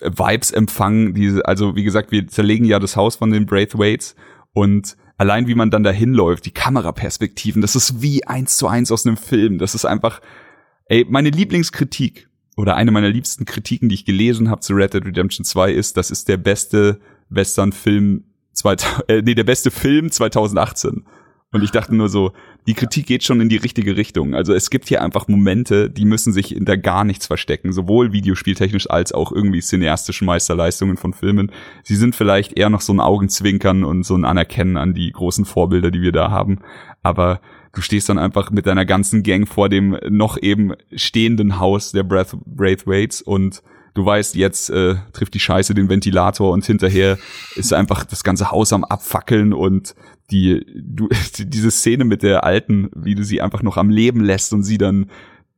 Vibes empfangen. Diese, also, wie gesagt, wir zerlegen ja das Haus von den Braithwaites und allein wie man dann dahin läuft, die Kameraperspektiven, das ist wie eins zu eins aus einem Film. Das ist einfach, ey, meine Lieblingskritik oder eine meiner liebsten Kritiken, die ich gelesen habe zu Red Dead Redemption zwei ist, das ist der beste Western-Film, äh, nee, der beste Film zwanzig achtzehn. Und ich dachte nur so, die Kritik geht schon in die richtige Richtung. Also es gibt hier einfach Momente, die müssen sich hinter gar nichts verstecken. Sowohl videospieltechnisch als auch irgendwie cineastische Meisterleistungen von Filmen. Sie sind vielleicht eher noch so ein Augenzwinkern und so ein Anerkennen an die großen Vorbilder, die wir da haben. Aber du stehst dann einfach mit deiner ganzen Gang vor dem noch eben stehenden Haus der Braithwaites und du weißt, jetzt äh, trifft die Scheiße den Ventilator und hinterher ist einfach das ganze Haus am Abfackeln und die du diese Szene mit der Alten, wie du sie einfach noch am Leben lässt und sie dann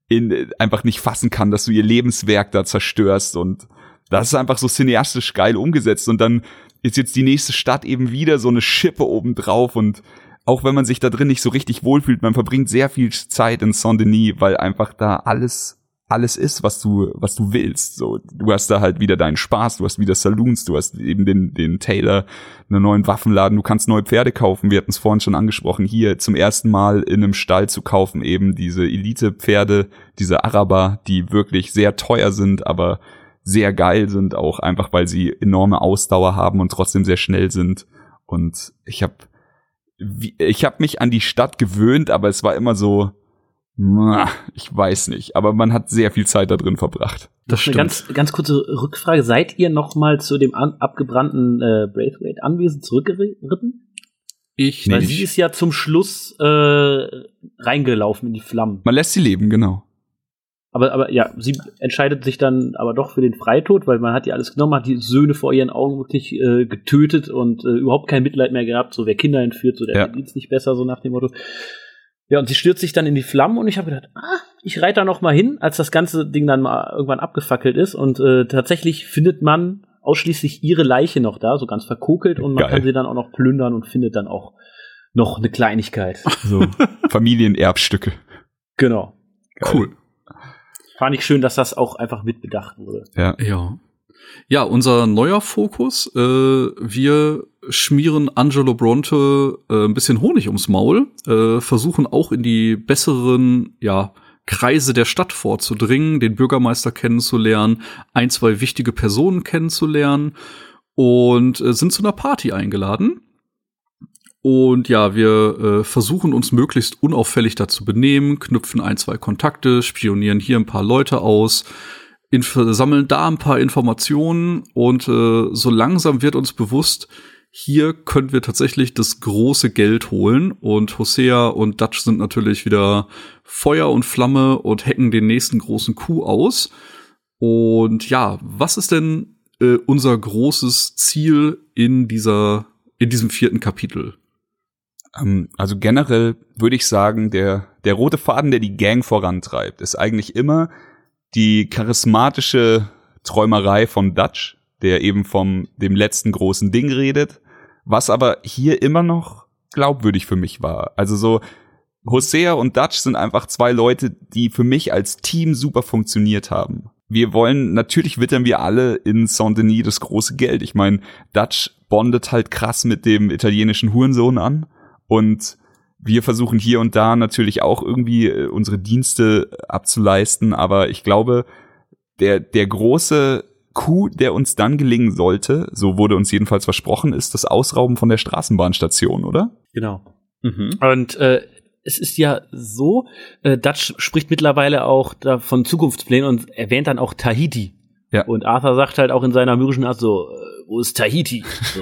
in, einfach nicht fassen kann, dass du ihr Lebenswerk da zerstörst und das ist einfach so cineastisch geil umgesetzt und dann ist jetzt die nächste Stadt eben wieder so eine Schippe obendrauf und auch wenn man sich da drin nicht so richtig wohlfühlt, man verbringt sehr viel Zeit in Saint-Denis, weil einfach da alles alles ist, was du, was du willst. So, du hast da halt wieder deinen Spaß, du hast wieder Saloons, du hast eben den, den Taylor, einen neuen Waffenladen, du kannst neue Pferde kaufen, wir hatten es vorhin schon angesprochen, hier zum ersten Mal in einem Stall zu kaufen, eben diese Elite-Pferde, diese Araber, die wirklich sehr teuer sind, aber sehr geil sind auch, einfach weil sie enorme Ausdauer haben und trotzdem sehr schnell sind. Und ich hab, ich hab mich an die Stadt gewöhnt, aber es war immer so, ich weiß nicht, aber man hat sehr viel Zeit da drin verbracht. Das stimmt. Eine ganz, ganz kurze Rückfrage. Seid ihr noch mal zu dem an, abgebrannten äh, Braithwaite-Anwesen zurückgeritten? Ich Weil nicht. Weil sie ist ja zum Schluss äh, reingelaufen in die Flammen. Man lässt sie leben, genau. Aber, aber ja, sie entscheidet sich dann aber doch für den Freitod, weil man hat ja alles genommen, hat die Söhne vor ihren Augen wirklich äh, getötet und äh, überhaupt kein Mitleid mehr gehabt. So, wer Kinder entführt, so der ja. verdient es nicht besser, so nach dem Motto. Ja, und sie stürzt sich dann in die Flammen und ich habe gedacht, ah, ich reite da noch mal hin, als das ganze Ding dann mal irgendwann abgefackelt ist. Und äh, tatsächlich findet man ausschließlich ihre Leiche noch da, so ganz verkokelt. Und man Geil. Kann sie dann auch noch plündern und findet dann auch noch eine Kleinigkeit. So Familienerbstücke. Genau. Geil. Cool. Fand ich schön, dass das auch einfach mitbedacht wurde. Ja, ja. Ja, unser neuer Fokus, äh, wir schmieren Angelo Bronte äh, ein bisschen Honig ums Maul, äh, versuchen auch in die besseren, ja, Kreise der Stadt vorzudringen, den Bürgermeister kennenzulernen, ein, zwei wichtige Personen kennenzulernen und äh, sind zu einer Party eingeladen. Und ja, wir äh, versuchen uns möglichst unauffällig dazu benehmen, knüpfen ein, zwei Kontakte, spionieren hier ein paar Leute aus, Inf- sammeln da ein paar Informationen und äh, so langsam wird uns bewusst, hier können wir tatsächlich das große Geld holen und Hosea und Dutch sind natürlich wieder Feuer und Flamme und hacken den nächsten großen Coup aus. Und ja, was ist denn äh, unser großes Ziel in dieser in diesem vierten Kapitel? Also generell würde ich sagen, der der rote Faden, der die Gang vorantreibt, ist eigentlich immer die charismatische Träumerei von Dutch, der eben vom dem letzten großen Ding redet, was aber hier immer noch glaubwürdig für mich war. Also so, Hosea und Dutch sind einfach zwei Leute, die für mich als Team super funktioniert haben. Wir wollen, natürlich wittern wir alle in Saint-Denis das große Geld. Ich meine, Dutch bondet halt krass mit dem italienischen Hurensohn an und wir versuchen hier und da natürlich auch irgendwie unsere Dienste abzuleisten, aber ich glaube, der der große Coup, der uns dann gelingen sollte, so wurde uns jedenfalls versprochen, ist das Ausrauben von der Straßenbahnstation, oder? Genau. Mhm. Und äh, es ist ja so, äh, Dutch spricht mittlerweile auch da von Zukunftsplänen und erwähnt dann auch Tahiti. Ja. Und Arthur sagt halt auch in seiner mürrischen Art so, wo ist Tahiti? So.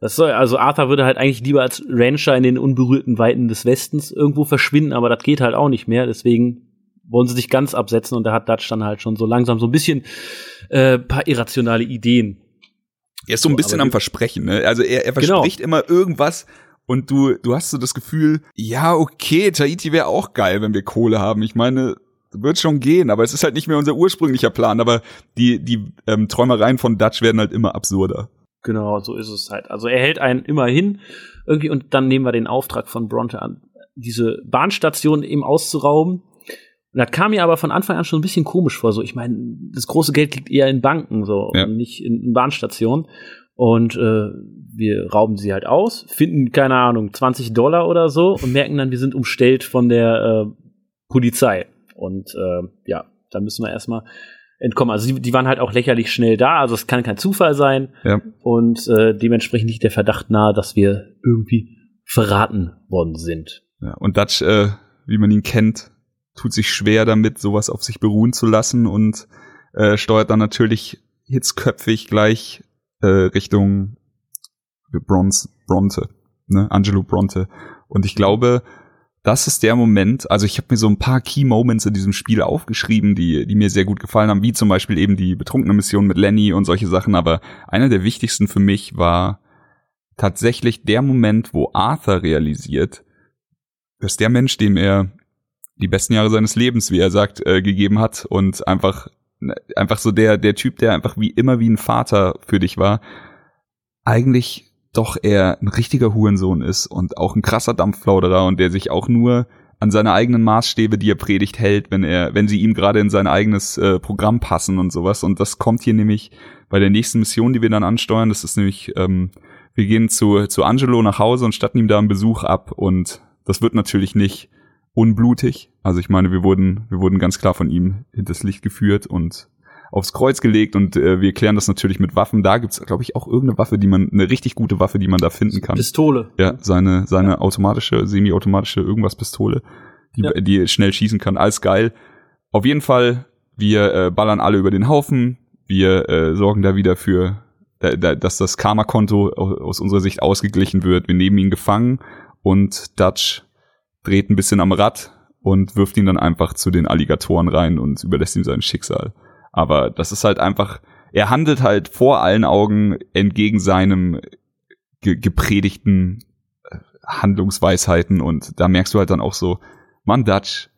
Das soll, also Arthur würde halt eigentlich lieber als Rancher in den unberührten Weiten des Westens irgendwo verschwinden, aber das geht halt auch nicht mehr, deswegen wollen sie sich ganz absetzen und da hat Dutch dann halt schon so langsam so ein bisschen äh, paar irrationale Ideen. Er ist so ein bisschen aber am Versprechen, ne? Also er, er verspricht genau. immer irgendwas und du, du hast so das Gefühl, ja okay, Tahiti wäre auch geil, wenn wir Kohle haben. Ich meine, wird schon gehen, aber es ist halt nicht mehr unser ursprünglicher Plan, aber die, die ähm, Träumereien von Dutch werden halt immer absurder. Genau, so ist es halt. Also er hält einen immer hin irgendwie und dann nehmen wir den Auftrag von Bronte an, diese Bahnstation eben auszurauben. Und das kam mir aber von Anfang an schon ein bisschen komisch vor. So, ich meine, das große Geld liegt eher in Banken so, ja. und nicht in, in Bahnstationen. Und äh, wir rauben sie halt aus, finden, keine Ahnung, zwanzig Dollar oder so und merken dann, wir sind umstellt von der äh, Polizei. Und äh, ja, dann müssen wir erstmal entkommen. Also die, die waren halt auch lächerlich schnell da, also es kann kein Zufall sein. Ja. Und äh, dementsprechend liegt der Verdacht nahe, dass wir irgendwie verraten worden sind. Ja, und Dutch, äh, wie man ihn kennt, tut sich schwer damit, sowas auf sich beruhen zu lassen und äh, steuert dann natürlich hitzköpfig gleich äh, Richtung Bronze, Bronte, ne? Angelo Bronte. Und ich glaube, das ist der Moment, also ich habe mir so ein paar Key Moments in diesem Spiel aufgeschrieben, die die mir sehr gut gefallen haben, wie zum Beispiel eben die betrunkene Mission mit Lenny und solche Sachen, aber einer der wichtigsten für mich war tatsächlich der Moment, wo Arthur realisiert, dass der Mensch, dem er die besten Jahre seines Lebens, wie er sagt, äh, gegeben hat und einfach einfach so der der Typ, der einfach wie immer wie ein Vater für dich war, eigentlich doch er ein richtiger Hurensohn ist und auch ein krasser Dampfplauderer und der sich auch nur an seine eigenen Maßstäbe, die er predigt, hält, wenn er, wenn sie ihm gerade in sein eigenes äh, Programm passen und sowas. Und das kommt hier nämlich bei der nächsten Mission, die wir dann ansteuern. Das ist nämlich, ähm, wir gehen zu zu Angelo nach Hause und statten ihm da einen Besuch ab. Und das wird natürlich nicht unblutig. Also ich meine, wir wurden wir wurden ganz klar von ihm hinters Licht geführt und aufs Kreuz gelegt und äh, wir klären das natürlich mit Waffen. Da gibt's, glaube ich, auch irgendeine Waffe, die man, eine richtig gute Waffe, die man da finden kann. Pistole. Ja, seine seine ja. automatische, semi-automatische irgendwas Pistole, die, ja. die schnell schießen kann. Alles geil. Auf jeden Fall, wir äh, ballern alle über den Haufen. Wir äh, sorgen da wieder für, da, da, dass das Karma-Konto aus unserer Sicht ausgeglichen wird. Wir nehmen ihn gefangen und Dutch dreht ein bisschen am Rad und wirft ihn dann einfach zu den Alligatoren rein und überlässt ihm sein Schicksal. Aber das ist halt einfach, er handelt halt vor allen Augen entgegen seinem ge- gepredigten Handlungsweisheiten und da merkst du halt dann auch so, Mann, Dutch,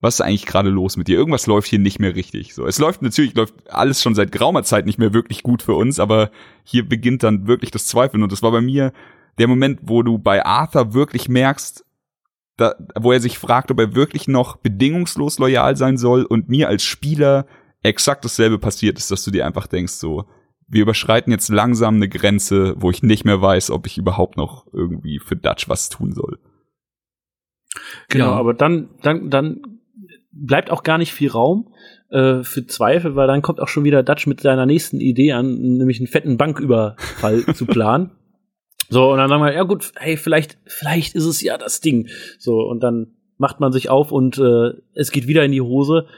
was ist eigentlich gerade los mit dir? Irgendwas läuft hier nicht mehr richtig. So, es läuft natürlich, läuft alles schon seit geraumer Zeit nicht mehr wirklich gut für uns, aber hier beginnt dann wirklich das Zweifeln und das war bei mir der Moment, wo du bei Arthur wirklich merkst, da, wo er sich fragt, ob er wirklich noch bedingungslos loyal sein soll und mir als Spieler exakt dasselbe passiert ist, dass du dir einfach denkst, so, wir überschreiten jetzt langsam eine Grenze, wo ich nicht mehr weiß, ob ich überhaupt noch irgendwie für Dutch was tun soll. Genau, ja, aber dann, dann, dann bleibt auch gar nicht viel Raum äh, für Zweifel, weil dann kommt auch schon wieder Dutch mit seiner nächsten Idee an, nämlich einen fetten Banküberfall zu planen. So, und dann sagen wir, ja gut, hey, vielleicht, vielleicht ist es ja das Ding. So, und dann macht man sich auf und äh, es geht wieder in die Hose.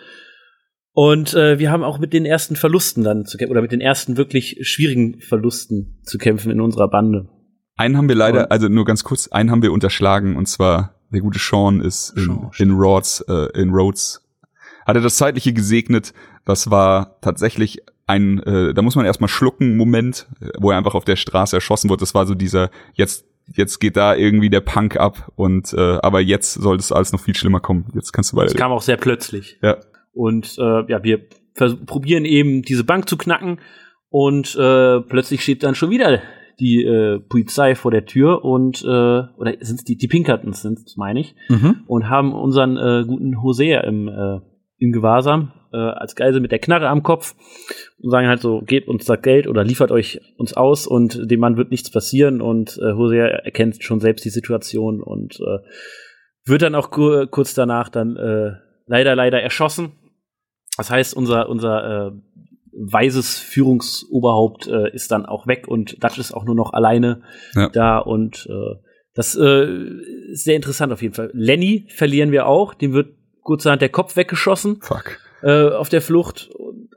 Und äh, wir haben auch mit den ersten Verlusten dann zu kämpfen, oder mit den ersten wirklich schwierigen Verlusten zu kämpfen in unserer Bande. Einen haben wir leider, also nur ganz kurz, einen haben wir unterschlagen, und zwar der gute Sean ist Sean, in, in Rhodes, äh, in Rhodes, hat er das Zeitliche gesegnet, das war tatsächlich ein, äh, da muss man erstmal schlucken, Moment, wo er einfach auf der Straße erschossen wird, das war so dieser, jetzt Jetzt geht da irgendwie der Punk ab, und äh, aber jetzt soll das alles noch viel schlimmer kommen, jetzt kannst du weiter. Das kam auch sehr plötzlich. Ja. Und äh, ja, wir vers- probieren eben, diese Bank zu knacken. Und äh, plötzlich steht dann schon wieder die äh, Polizei vor der Tür. Und äh, oder sind es die, die Pinkertons, sind es, meine ich. Mhm. Und haben unseren äh, guten Hosea im, äh, im Gewahrsam äh, als Geisel mit der Knarre am Kopf. Und sagen halt so, gebt uns das Geld oder liefert euch uns aus. Und dem Mann wird nichts passieren. Und äh, Hosea erkennt schon selbst die Situation. Und äh, wird dann auch kur- kurz danach dann äh, leider, leider erschossen. Das heißt, unser, unser äh, weises Führungsoberhaupt äh, ist dann auch weg und Dutch ist auch nur noch alleine ja. da und äh, das äh, ist sehr interessant auf jeden Fall. Lenny verlieren wir auch, dem wird kurzerhand der Kopf weggeschossen. Fuck. Äh, auf der Flucht.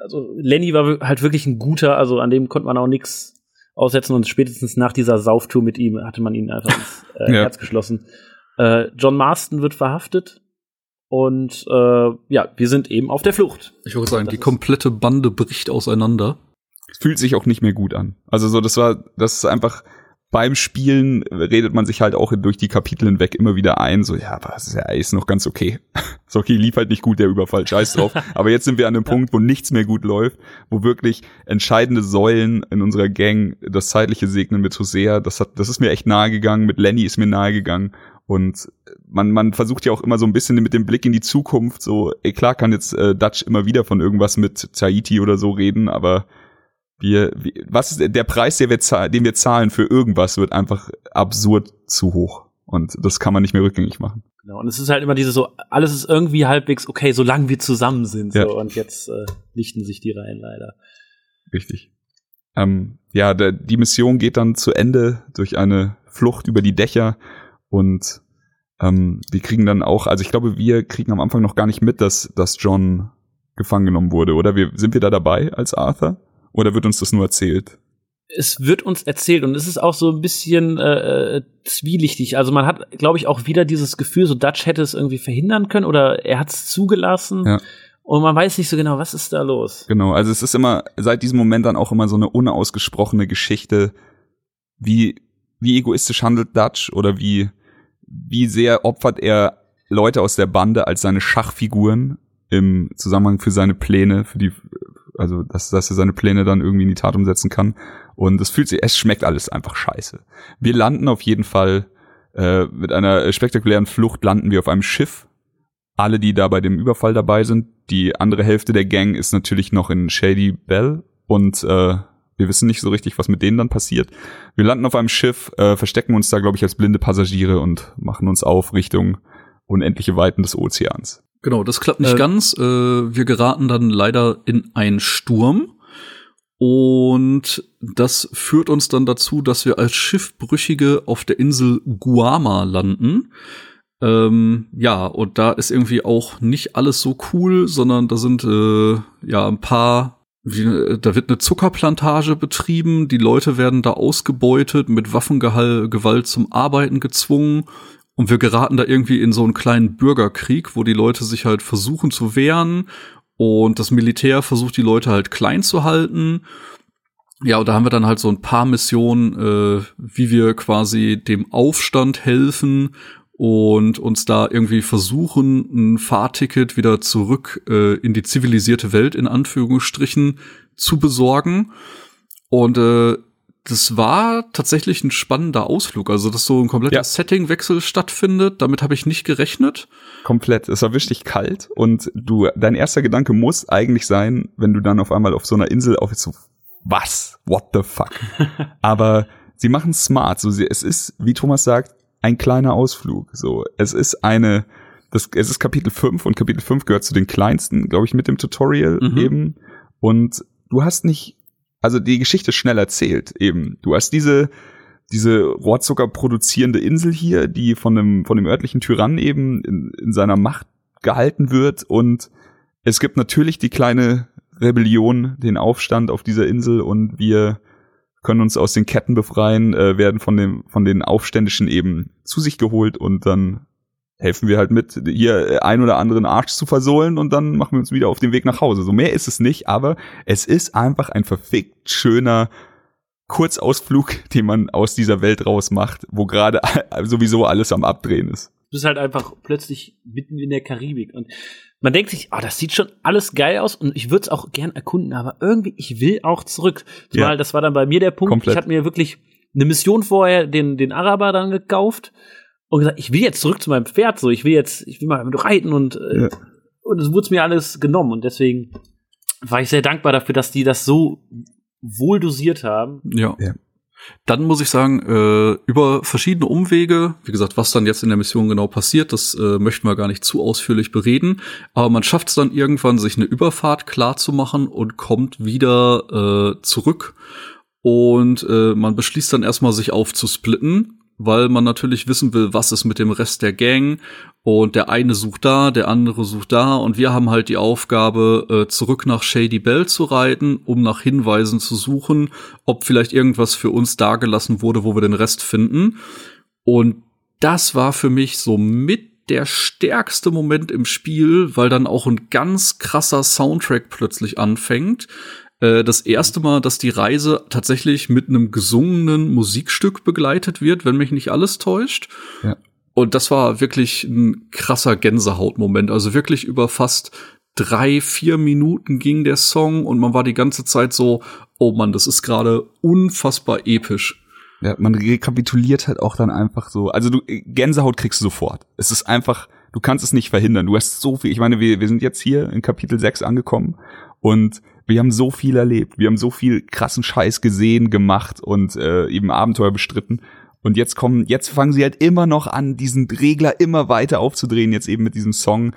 Also Lenny war w- halt wirklich ein guter, also an dem konnte man auch nichts aussetzen und spätestens nach dieser Sauftour mit ihm hatte man ihn einfach ins äh, ja. Herz geschlossen. Äh, John Marston wird verhaftet. Und äh, ja, wir sind eben auf der Flucht. Ich würde sagen, die komplette Bande bricht auseinander. Es fühlt sich auch nicht mehr gut an. Also so, das war, das ist einfach, beim Spielen redet man sich halt auch durch die Kapitel hinweg immer wieder ein, so, ja, aber das ist ja ist noch ganz okay. So, okay, lief halt nicht gut, der Überfall, scheiß drauf. Aber jetzt sind wir an einem ja. Punkt, wo nichts mehr gut läuft, wo wirklich entscheidende Säulen in unserer Gang, das zeitliche Segnen mit Hosea, das hat, das ist mir echt nahe gegangen, mit Lenny ist mir nahe gegangen. Und man man versucht ja auch immer so ein bisschen mit dem Blick in die Zukunft, so, ey, klar kann jetzt äh, Dutch immer wieder von irgendwas mit Tahiti oder so reden, aber wir, wir was ist der Preis, den wir, zahl- den wir zahlen für irgendwas, wird einfach absurd zu hoch. Und das kann man nicht mehr rückgängig machen. Genau, und es ist halt immer diese so, alles ist irgendwie halbwegs okay, solange wir zusammen sind. So, ja. Und jetzt äh, lichten sich die Reihen leider. Richtig. Ähm, ja, der, die Mission geht dann zu Ende durch eine Flucht über die Dächer. Und ähm, wir kriegen dann auch, also ich glaube, wir kriegen am Anfang noch gar nicht mit, dass, dass John gefangen genommen wurde, oder? Wir, sind wir da dabei als Arthur? Oder wird uns das nur erzählt? Es wird uns erzählt und es ist auch so ein bisschen äh, zwielichtig. Also man hat, glaube ich, auch wieder dieses Gefühl, so Dutch hätte es irgendwie verhindern können oder er hat es zugelassen. Ja. Und man weiß nicht so genau, was ist da los. Genau, also es ist immer seit diesem Moment dann auch immer so eine unausgesprochene Geschichte, wie wie egoistisch handelt Dutch oder wie wie sehr opfert er Leute aus der Bande als seine Schachfiguren im Zusammenhang für seine Pläne, für die, also dass, dass er seine Pläne dann irgendwie in die Tat umsetzen kann. Und es fühlt sich, es schmeckt alles einfach scheiße. Wir landen auf jeden Fall äh, mit einer spektakulären Flucht landen wir auf einem Schiff. Alle, die da bei dem Überfall dabei sind, die andere Hälfte der Gang ist natürlich noch in Shady Bell und äh, wir wissen nicht so richtig, was mit denen dann passiert. Wir landen auf einem Schiff, äh, verstecken uns da, glaube ich, als blinde Passagiere und machen uns auf Richtung unendliche Weiten des Ozeans. Genau, das klappt nicht äh, ganz. Äh, wir geraten dann leider in einen Sturm. Und das führt uns dann dazu, dass wir als Schiffbrüchige auf der Insel Guama landen. Ähm, ja, und da ist irgendwie auch nicht alles so cool, sondern da sind äh, ja ein paar Wie, da wird eine Zuckerplantage betrieben, die Leute werden da ausgebeutet, mit Waffengewalt zum Arbeiten gezwungen und wir geraten da irgendwie in so einen kleinen Bürgerkrieg, wo die Leute sich halt versuchen zu wehren und das Militär versucht die Leute halt klein zu halten. Ja, und da haben wir dann halt so ein paar Missionen, äh, wie wir quasi dem Aufstand helfen und uns da irgendwie versuchen, ein Fahrticket wieder zurück äh, in die zivilisierte Welt, in Anführungsstrichen, zu besorgen. Und äh, das war tatsächlich ein spannender Ausflug. Also, dass so ein kompletter ja. Settingwechsel stattfindet, damit habe ich nicht gerechnet. Komplett. Es erwischt dich kalt. Und du, dein erster Gedanke muss eigentlich sein, wenn du dann auf einmal auf so einer Insel auf so, was? What the fuck? Aber sie machen es smart. So, sie, es ist, wie Thomas sagt, ein kleiner Ausflug, so. Es ist eine, das, es ist Kapitel fünf und Kapitel fünf gehört zu den kleinsten, glaube ich, mit dem Tutorial mhm. eben. Und du hast nicht, also die Geschichte ist schnell erzählt eben. Du hast diese, diese Rohrzucker produzierende Insel hier, die von einem, von dem örtlichen Tyrann eben in, in seiner Macht gehalten wird. Und es gibt natürlich die kleine Rebellion, den Aufstand auf dieser Insel und wir können uns aus den Ketten befreien, äh, werden von dem von den Aufständischen eben zu sich geholt und dann helfen wir halt mit, hier ein oder anderen Arsch zu versohlen und dann machen wir uns wieder auf den Weg nach Hause. So mehr ist es nicht, aber es ist einfach ein verfickt schöner Kurzausflug, den man aus dieser Welt raus macht, wo gerade sowieso alles am Abdrehen ist. Du bist halt einfach plötzlich mitten in der Karibik und man denkt sich, ah, oh, das sieht schon alles geil aus und ich würde es auch gern erkunden, aber irgendwie, ich will auch zurück. Zumal, ja. das war dann bei mir der Punkt, komplett. Ich hatte mir wirklich eine Mission vorher, den, den Araber dann gekauft und gesagt, ich will jetzt zurück zu meinem Pferd, so, ich will jetzt, ich will mal reiten und, ja. und es wurde mir alles genommen und deswegen war ich sehr dankbar dafür, dass die das so wohl dosiert haben. Ja. ja. Dann muss ich sagen, äh, über verschiedene Umwege, wie gesagt, was dann jetzt in der Mission genau passiert, das äh, möchten wir gar nicht zu ausführlich bereden, aber man schafft es dann irgendwann, sich eine Überfahrt klar zu machen und kommt wieder äh, zurück und äh, man beschließt dann erstmal, sich aufzusplitten, weil man natürlich wissen will, was ist mit dem Rest der Gang und der eine sucht da, der andere sucht da und wir haben halt die Aufgabe, zurück nach Shady Bell zu reiten, um nach Hinweisen zu suchen, ob vielleicht irgendwas für uns dagelassen wurde, wo wir den Rest finden. Und das war für mich somit der stärkste Moment im Spiel, weil dann auch ein ganz krasser Soundtrack plötzlich anfängt. äh, das erste Mal, dass die Reise tatsächlich mit einem gesungenen Musikstück begleitet wird, wenn mich nicht alles täuscht. Ja. Und das war wirklich ein krasser Gänsehautmoment. Also wirklich über fast drei, vier Minuten ging der Song und man war die ganze Zeit so, oh Mann, das ist gerade unfassbar episch. Ja, man rekapituliert halt auch dann einfach so. Also du, Gänsehaut kriegst du sofort. Es ist einfach, du kannst es nicht verhindern. Du hast so viel, ich meine, wir, wir sind jetzt hier in Kapitel sechs angekommen und wir haben so viel erlebt. Wir haben so viel krassen Scheiß gesehen, gemacht und äh, eben Abenteuer bestritten. Und jetzt kommen, jetzt fangen sie halt immer noch an, diesen Regler immer weiter aufzudrehen, jetzt eben mit diesem Song.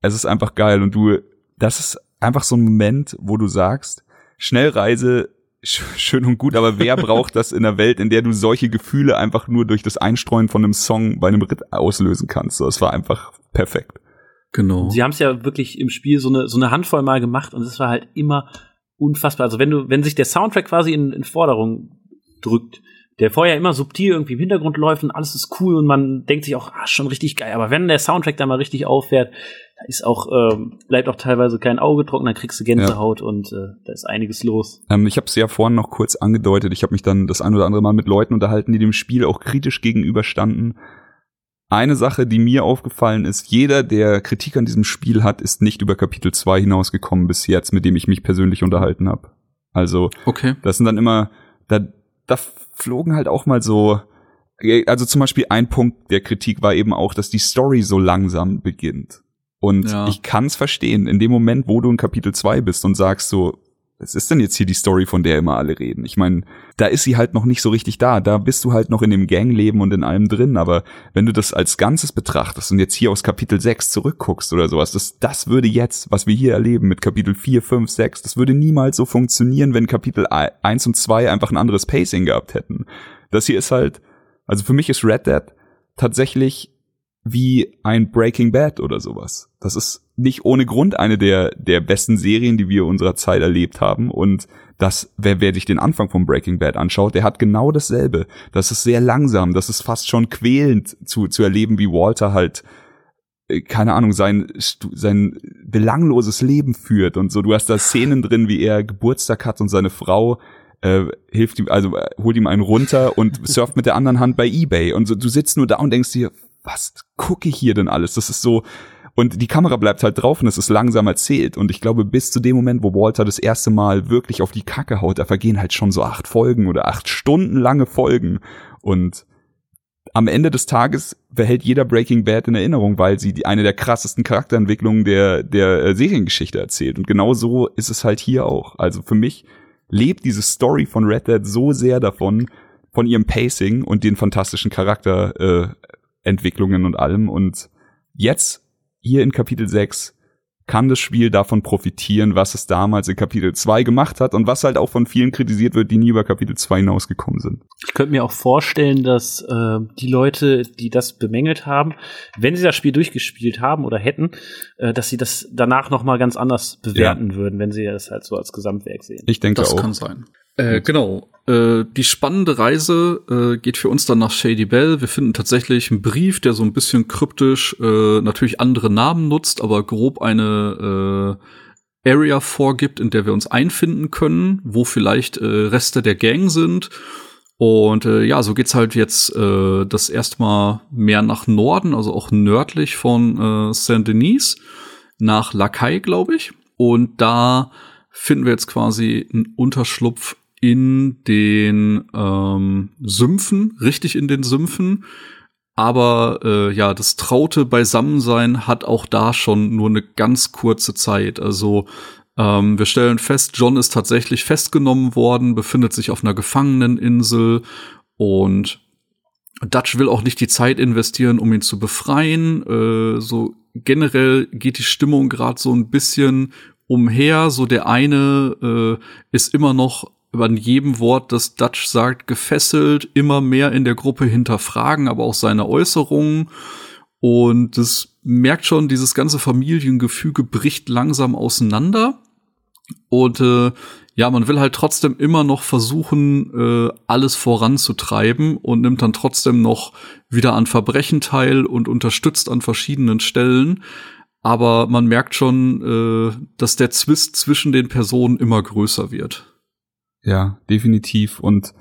Es ist einfach geil. Und du, das ist einfach so ein Moment, wo du sagst, Schnellreise, sch- schön und gut, aber wer braucht das in einer Welt, in der du solche Gefühle einfach nur durch das Einstreuen von einem Song bei einem Ritt auslösen kannst? So, es war einfach perfekt. Genau. Sie haben es ja wirklich im Spiel so eine, so eine Handvoll mal gemacht und es war halt immer unfassbar. Also wenn du, wenn sich der Soundtrack quasi in, in Forderung drückt, der vorher immer subtil irgendwie im Hintergrund läuft und alles ist cool und man denkt sich auch, ah, schon richtig geil. Aber wenn der Soundtrack da mal richtig auffährt, da ist auch, ähm, bleibt auch teilweise kein Auge trocken, dann kriegst du Gänsehaut ja. und äh, da ist einiges los. Ähm, ich habe es ja vorhin noch kurz angedeutet. Ich habe mich dann das ein oder andere Mal mit Leuten unterhalten, die dem Spiel auch kritisch gegenüberstanden. Eine Sache, die mir aufgefallen ist, jeder, der Kritik an diesem Spiel hat, ist nicht über Kapitel zwei hinausgekommen bis jetzt, mit dem ich mich persönlich unterhalten habe. Also, okay. Das sind dann immer, da, da flogen halt auch mal so, also zum Beispiel ein Punkt der Kritik war eben auch, dass die Story so langsam beginnt. Und ja. ich kann's verstehen, in dem Moment, wo du in Kapitel zwei bist und sagst so, was ist denn jetzt hier die Story, von der immer alle reden? Ich meine, da ist sie halt noch nicht so richtig da. Da bist du halt noch in dem Gangleben und in allem drin. Aber wenn du das als Ganzes betrachtest und jetzt hier aus Kapitel sechs zurückguckst oder sowas, das, das würde jetzt, was wir hier erleben mit Kapitel vier, fünf, sechs, das würde niemals so funktionieren, wenn Kapitel eins und zwei einfach ein anderes Pacing gehabt hätten. Das hier ist halt, also für mich ist Red Dead tatsächlich wie ein Breaking Bad oder sowas. Das ist nicht ohne Grund eine der der besten Serien, die wir unserer Zeit erlebt haben. Und das, wer, wer sich den Anfang von Breaking Bad anschaut, der hat genau dasselbe. Das ist sehr langsam, das ist fast schon quälend zu zu erleben, wie Walter halt, keine Ahnung, sein sein belangloses Leben führt und so. Du hast da Szenen drin, wie er Geburtstag hat und seine Frau Äh, hilft ihm, also holt ihm einen runter und surft mit der anderen Hand bei eBay. Und so, du sitzt nur da und denkst dir, was gucke ich hier denn alles? Das ist so, und die Kamera bleibt halt drauf und es ist langsam erzählt. Und ich glaube, bis zu dem Moment, wo Walter das erste Mal wirklich auf die Kacke haut, da vergehen halt schon so acht Folgen oder acht Stunden lange Folgen. Und am Ende des Tages behält jeder Breaking Bad in Erinnerung, weil sie die, eine der krassesten Charakterentwicklungen der, der äh, Seriengeschichte erzählt. Und genau so ist es halt hier auch. Also für mich lebt diese Story von Red Dead so sehr davon, von ihrem Pacing und den fantastischen Charakterentwicklungen äh, und allem. Und jetzt, hier in Kapitel sechs, kann das Spiel davon profitieren, was es damals in Kapitel zwei gemacht hat und was halt auch von vielen kritisiert wird, die nie über Kapitel zwei hinausgekommen sind. Ich könnte mir auch vorstellen, dass äh, die Leute, die das bemängelt haben, wenn sie das Spiel durchgespielt haben oder hätten, äh, dass sie das danach noch mal ganz anders bewerten ja. würden, wenn sie das halt so als Gesamtwerk sehen. Ich denke das auch. Das kann sein. Äh, genau. Äh, die spannende Reise äh, geht für uns dann nach Shady Bell. Wir finden tatsächlich einen Brief, der so ein bisschen kryptisch äh, natürlich andere Namen nutzt, aber grob eine äh, Area vorgibt, in der wir uns einfinden können, wo vielleicht äh, Reste der Gang sind. Und äh, ja, so geht's halt jetzt äh, das erstmal mehr nach Norden, also auch nördlich von äh, Saint-Denis, nach Lacaille, glaube ich. Und da finden wir jetzt quasi einen Unterschlupf in den ähm, Sümpfen, richtig in den Sümpfen. Aber äh, ja, das traute Beisammensein hat auch da schon nur eine ganz kurze Zeit. Also ähm, wir stellen fest, John ist tatsächlich festgenommen worden, befindet sich auf einer Gefangeneninsel und Dutch will auch nicht die Zeit investieren, um ihn zu befreien. Äh, so generell geht die Stimmung gerade so ein bisschen umher. So der eine äh, ist immer noch an jedem Wort, das Dutch sagt, gefesselt, immer mehr in der Gruppe hinterfragen, aber auch seine Äußerungen. Und das merkt schon, dieses ganze Familiengefüge bricht langsam auseinander. Und äh, ja, man will halt trotzdem immer noch versuchen, äh, alles voranzutreiben und nimmt dann trotzdem noch wieder an Verbrechen teil und unterstützt an verschiedenen Stellen. Aber man merkt schon, äh, dass der Zwist zwischen den Personen immer größer wird. Ja, definitiv. Und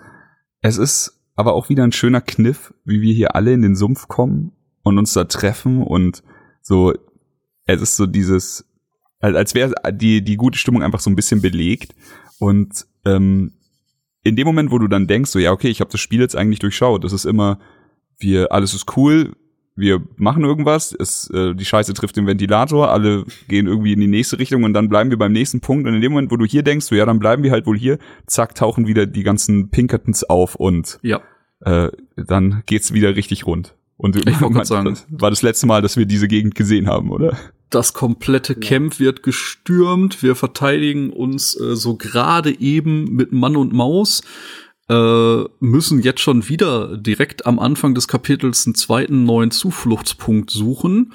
es ist aber auch wieder ein schöner Kniff, wie wir hier alle in den Sumpf kommen und uns da treffen. Und so, es ist so dieses, als wäre die, die gute Stimmung einfach so ein bisschen belegt. Und ähm, in dem Moment, wo du dann denkst, so ja, okay, ich habe das Spiel jetzt eigentlich durchschaut, das ist immer, wir, alles ist cool, wir machen irgendwas, es, äh, die Scheiße trifft den Ventilator, alle gehen irgendwie in die nächste Richtung und dann bleiben wir beim nächsten Punkt. Und in dem Moment, wo du hier denkst, so ja, dann bleiben wir halt wohl hier, zack, tauchen wieder die ganzen Pinkertons auf und ja. äh, dann geht's wieder richtig rund. Und ich wollte gerade sagen, das war das letzte Mal, dass wir diese Gegend gesehen haben, oder? Das komplette Camp wird gestürmt, wir verteidigen uns äh, so gerade eben mit Mann und Maus, äh, müssen jetzt schon wieder direkt am Anfang des Kapitels einen zweiten neuen Zufluchtspunkt suchen.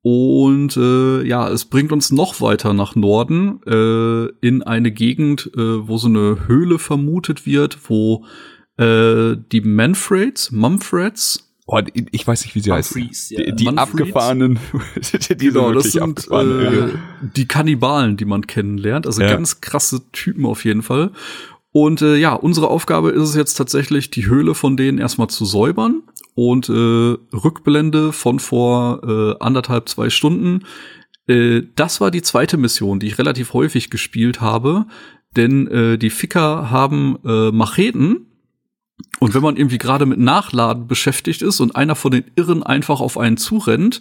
Und äh, ja, es bringt uns noch weiter nach Norden, äh, in eine Gegend, äh, wo so eine Höhle vermutet wird, wo äh, die Manfreds, Mumfreds, Oh, ich weiß nicht, wie sie Manfreds, heißt. Ja. Die, die abgefahrenen, die genau, das sind abgefahrenen, äh, ja. die Kannibalen, die man kennenlernt. Also ja. ganz krasse Typen auf jeden Fall. Und äh, ja, unsere Aufgabe ist es jetzt tatsächlich, die Höhle von denen erstmal zu säubern. Und äh, Rückblende von vor äh, anderthalb, zwei Stunden. Äh, das war die zweite Mission, die ich relativ häufig gespielt habe. Denn äh, die Ficker haben äh, Macheten. Und wenn man irgendwie gerade mit Nachladen beschäftigt ist und einer von den Irren einfach auf einen zurennt,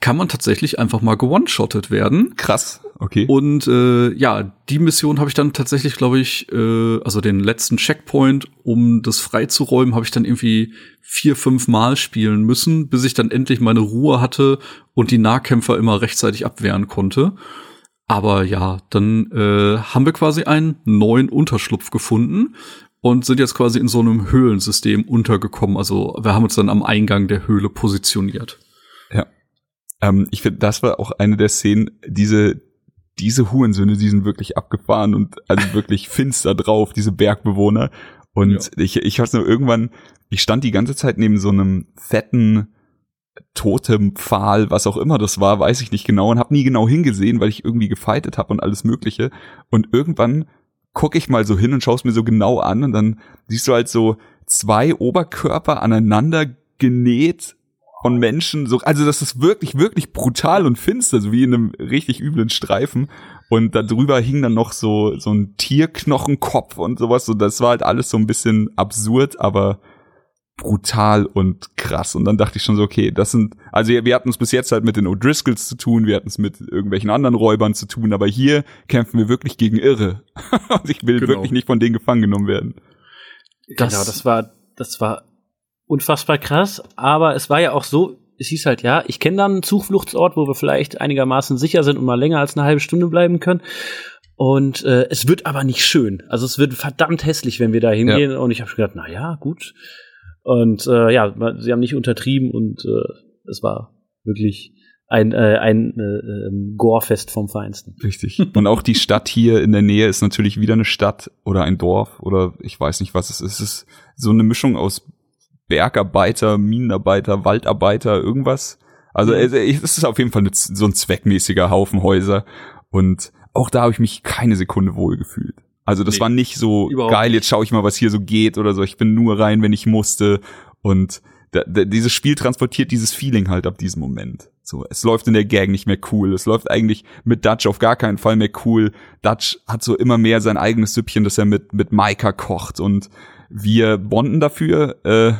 kann man tatsächlich einfach mal ge-one-shottet werden. Krass, okay. Und äh, ja, die Mission habe ich dann tatsächlich, glaube ich, äh, also den letzten Checkpoint, um das freizuräumen, habe ich dann irgendwie vier, fünf Mal spielen müssen, bis ich dann endlich meine Ruhe hatte und die Nahkämpfer immer rechtzeitig abwehren konnte. Aber ja, dann äh, haben wir quasi einen neuen Unterschlupf gefunden. Und sind jetzt quasi in so einem Höhlensystem untergekommen. Also wir haben uns dann am Eingang der Höhle positioniert. Ja, ähm, ich finde, das war auch eine der Szenen, diese diese Hurensöhne, die sind wirklich abgefahren und also wirklich finster drauf, diese Bergbewohner. Und ja. ich ich weiß nur, irgendwann, ich stand die ganze Zeit neben so einem fetten Totempfahl, was auch immer das war, weiß ich nicht genau. Und habe nie genau hingesehen, weil ich irgendwie gefightet habe und alles Mögliche. Und irgendwann guck ich mal so hin und schaust mir so genau an und dann siehst du halt so zwei Oberkörper aneinander genäht von Menschen, so, also das ist wirklich, wirklich brutal und finster, so wie in einem richtig üblen Streifen und da drüber hing dann noch so, so ein Tierknochenkopf und sowas, so, das war halt alles so ein bisschen absurd, aber brutal und krass. Und dann dachte ich schon so, okay, das sind, also wir hatten es bis jetzt halt mit den O'Driscolls zu tun, wir hatten es mit irgendwelchen anderen Räubern zu tun, aber hier kämpfen wir wirklich gegen Irre. Und ich will genau. wirklich nicht von denen gefangen genommen werden. Das genau, das war, das war unfassbar krass, aber es war ja auch so, es hieß halt, ja, ich kenne dann einen Zufluchtsort, wo wir vielleicht einigermaßen sicher sind und mal länger als eine halbe Stunde bleiben können. Und äh, es wird aber nicht schön. Also es wird verdammt hässlich, wenn wir da hingehen. Ja. Und ich habe schon gedacht, na ja, gut. Und äh, ja, sie haben nicht untertrieben und äh, es war wirklich ein äh, ein äh, Gorefest vom Feinsten. Richtig. Und auch die Stadt hier in der Nähe ist natürlich wieder eine Stadt oder ein Dorf oder ich weiß nicht, was es ist. Es ist so eine Mischung aus Bergarbeiter, Minenarbeiter, Waldarbeiter, irgendwas. Also es ist auf jeden Fall eine, so ein zweckmäßiger Haufen Häuser. Und auch da habe ich mich keine Sekunde wohl gefühlt. Also das nee, war nicht so geil, jetzt schaue ich mal, was hier so geht oder so. Ich bin nur rein, wenn ich musste. Und da, da, dieses Spiel transportiert dieses Feeling halt ab diesem Moment. So, es läuft in der Gang nicht mehr cool. Es läuft eigentlich mit Dutch auf gar keinen Fall mehr cool. Dutch hat so immer mehr sein eigenes Süppchen, das er mit mit Micah kocht. Und wir bonden dafür, äh,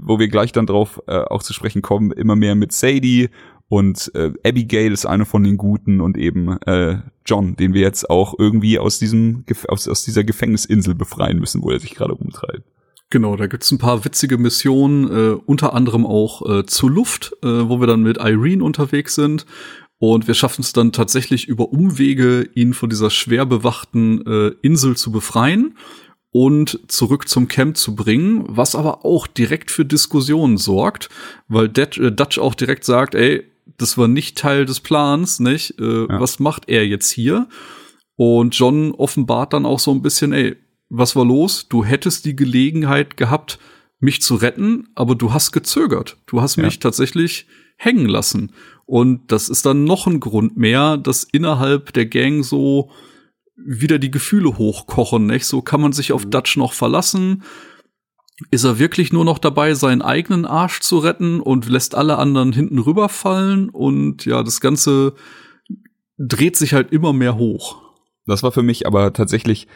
wo wir gleich dann drauf äh, auch zu sprechen kommen, immer mehr mit Sadie. Und äh, Abigail ist eine von den Guten und eben äh, John, den wir jetzt auch irgendwie aus diesem aus, aus dieser Gefängnisinsel befreien müssen, wo er sich gerade rumtreibt. Genau, da gibt's ein paar witzige Missionen, äh, unter anderem auch äh, zur Luft, äh, wo wir dann mit Irene unterwegs sind. Und wir schaffen es dann tatsächlich über Umwege, ihn von dieser schwer bewachten äh, Insel zu befreien und zurück zum Camp zu bringen, was aber auch direkt für Diskussionen sorgt, weil Dutch, äh, Dutch auch direkt sagt, ey, das war nicht Teil des Plans, nicht? Äh, ja. Was macht er jetzt hier? Und John offenbart dann auch so ein bisschen, ey, was war los? Du hättest die Gelegenheit gehabt, mich zu retten, aber du hast gezögert. Du hast ja. mich tatsächlich hängen lassen. Und das ist dann noch ein Grund mehr, dass innerhalb der Gang so wieder die Gefühle hochkochen, nicht? So, kann man sich auf Dutch noch verlassen? Ist er wirklich nur noch dabei, seinen eigenen Arsch zu retten und lässt alle anderen hinten rüberfallen? Und ja, das Ganze dreht sich halt immer mehr hoch. Das war für mich aber tatsächlich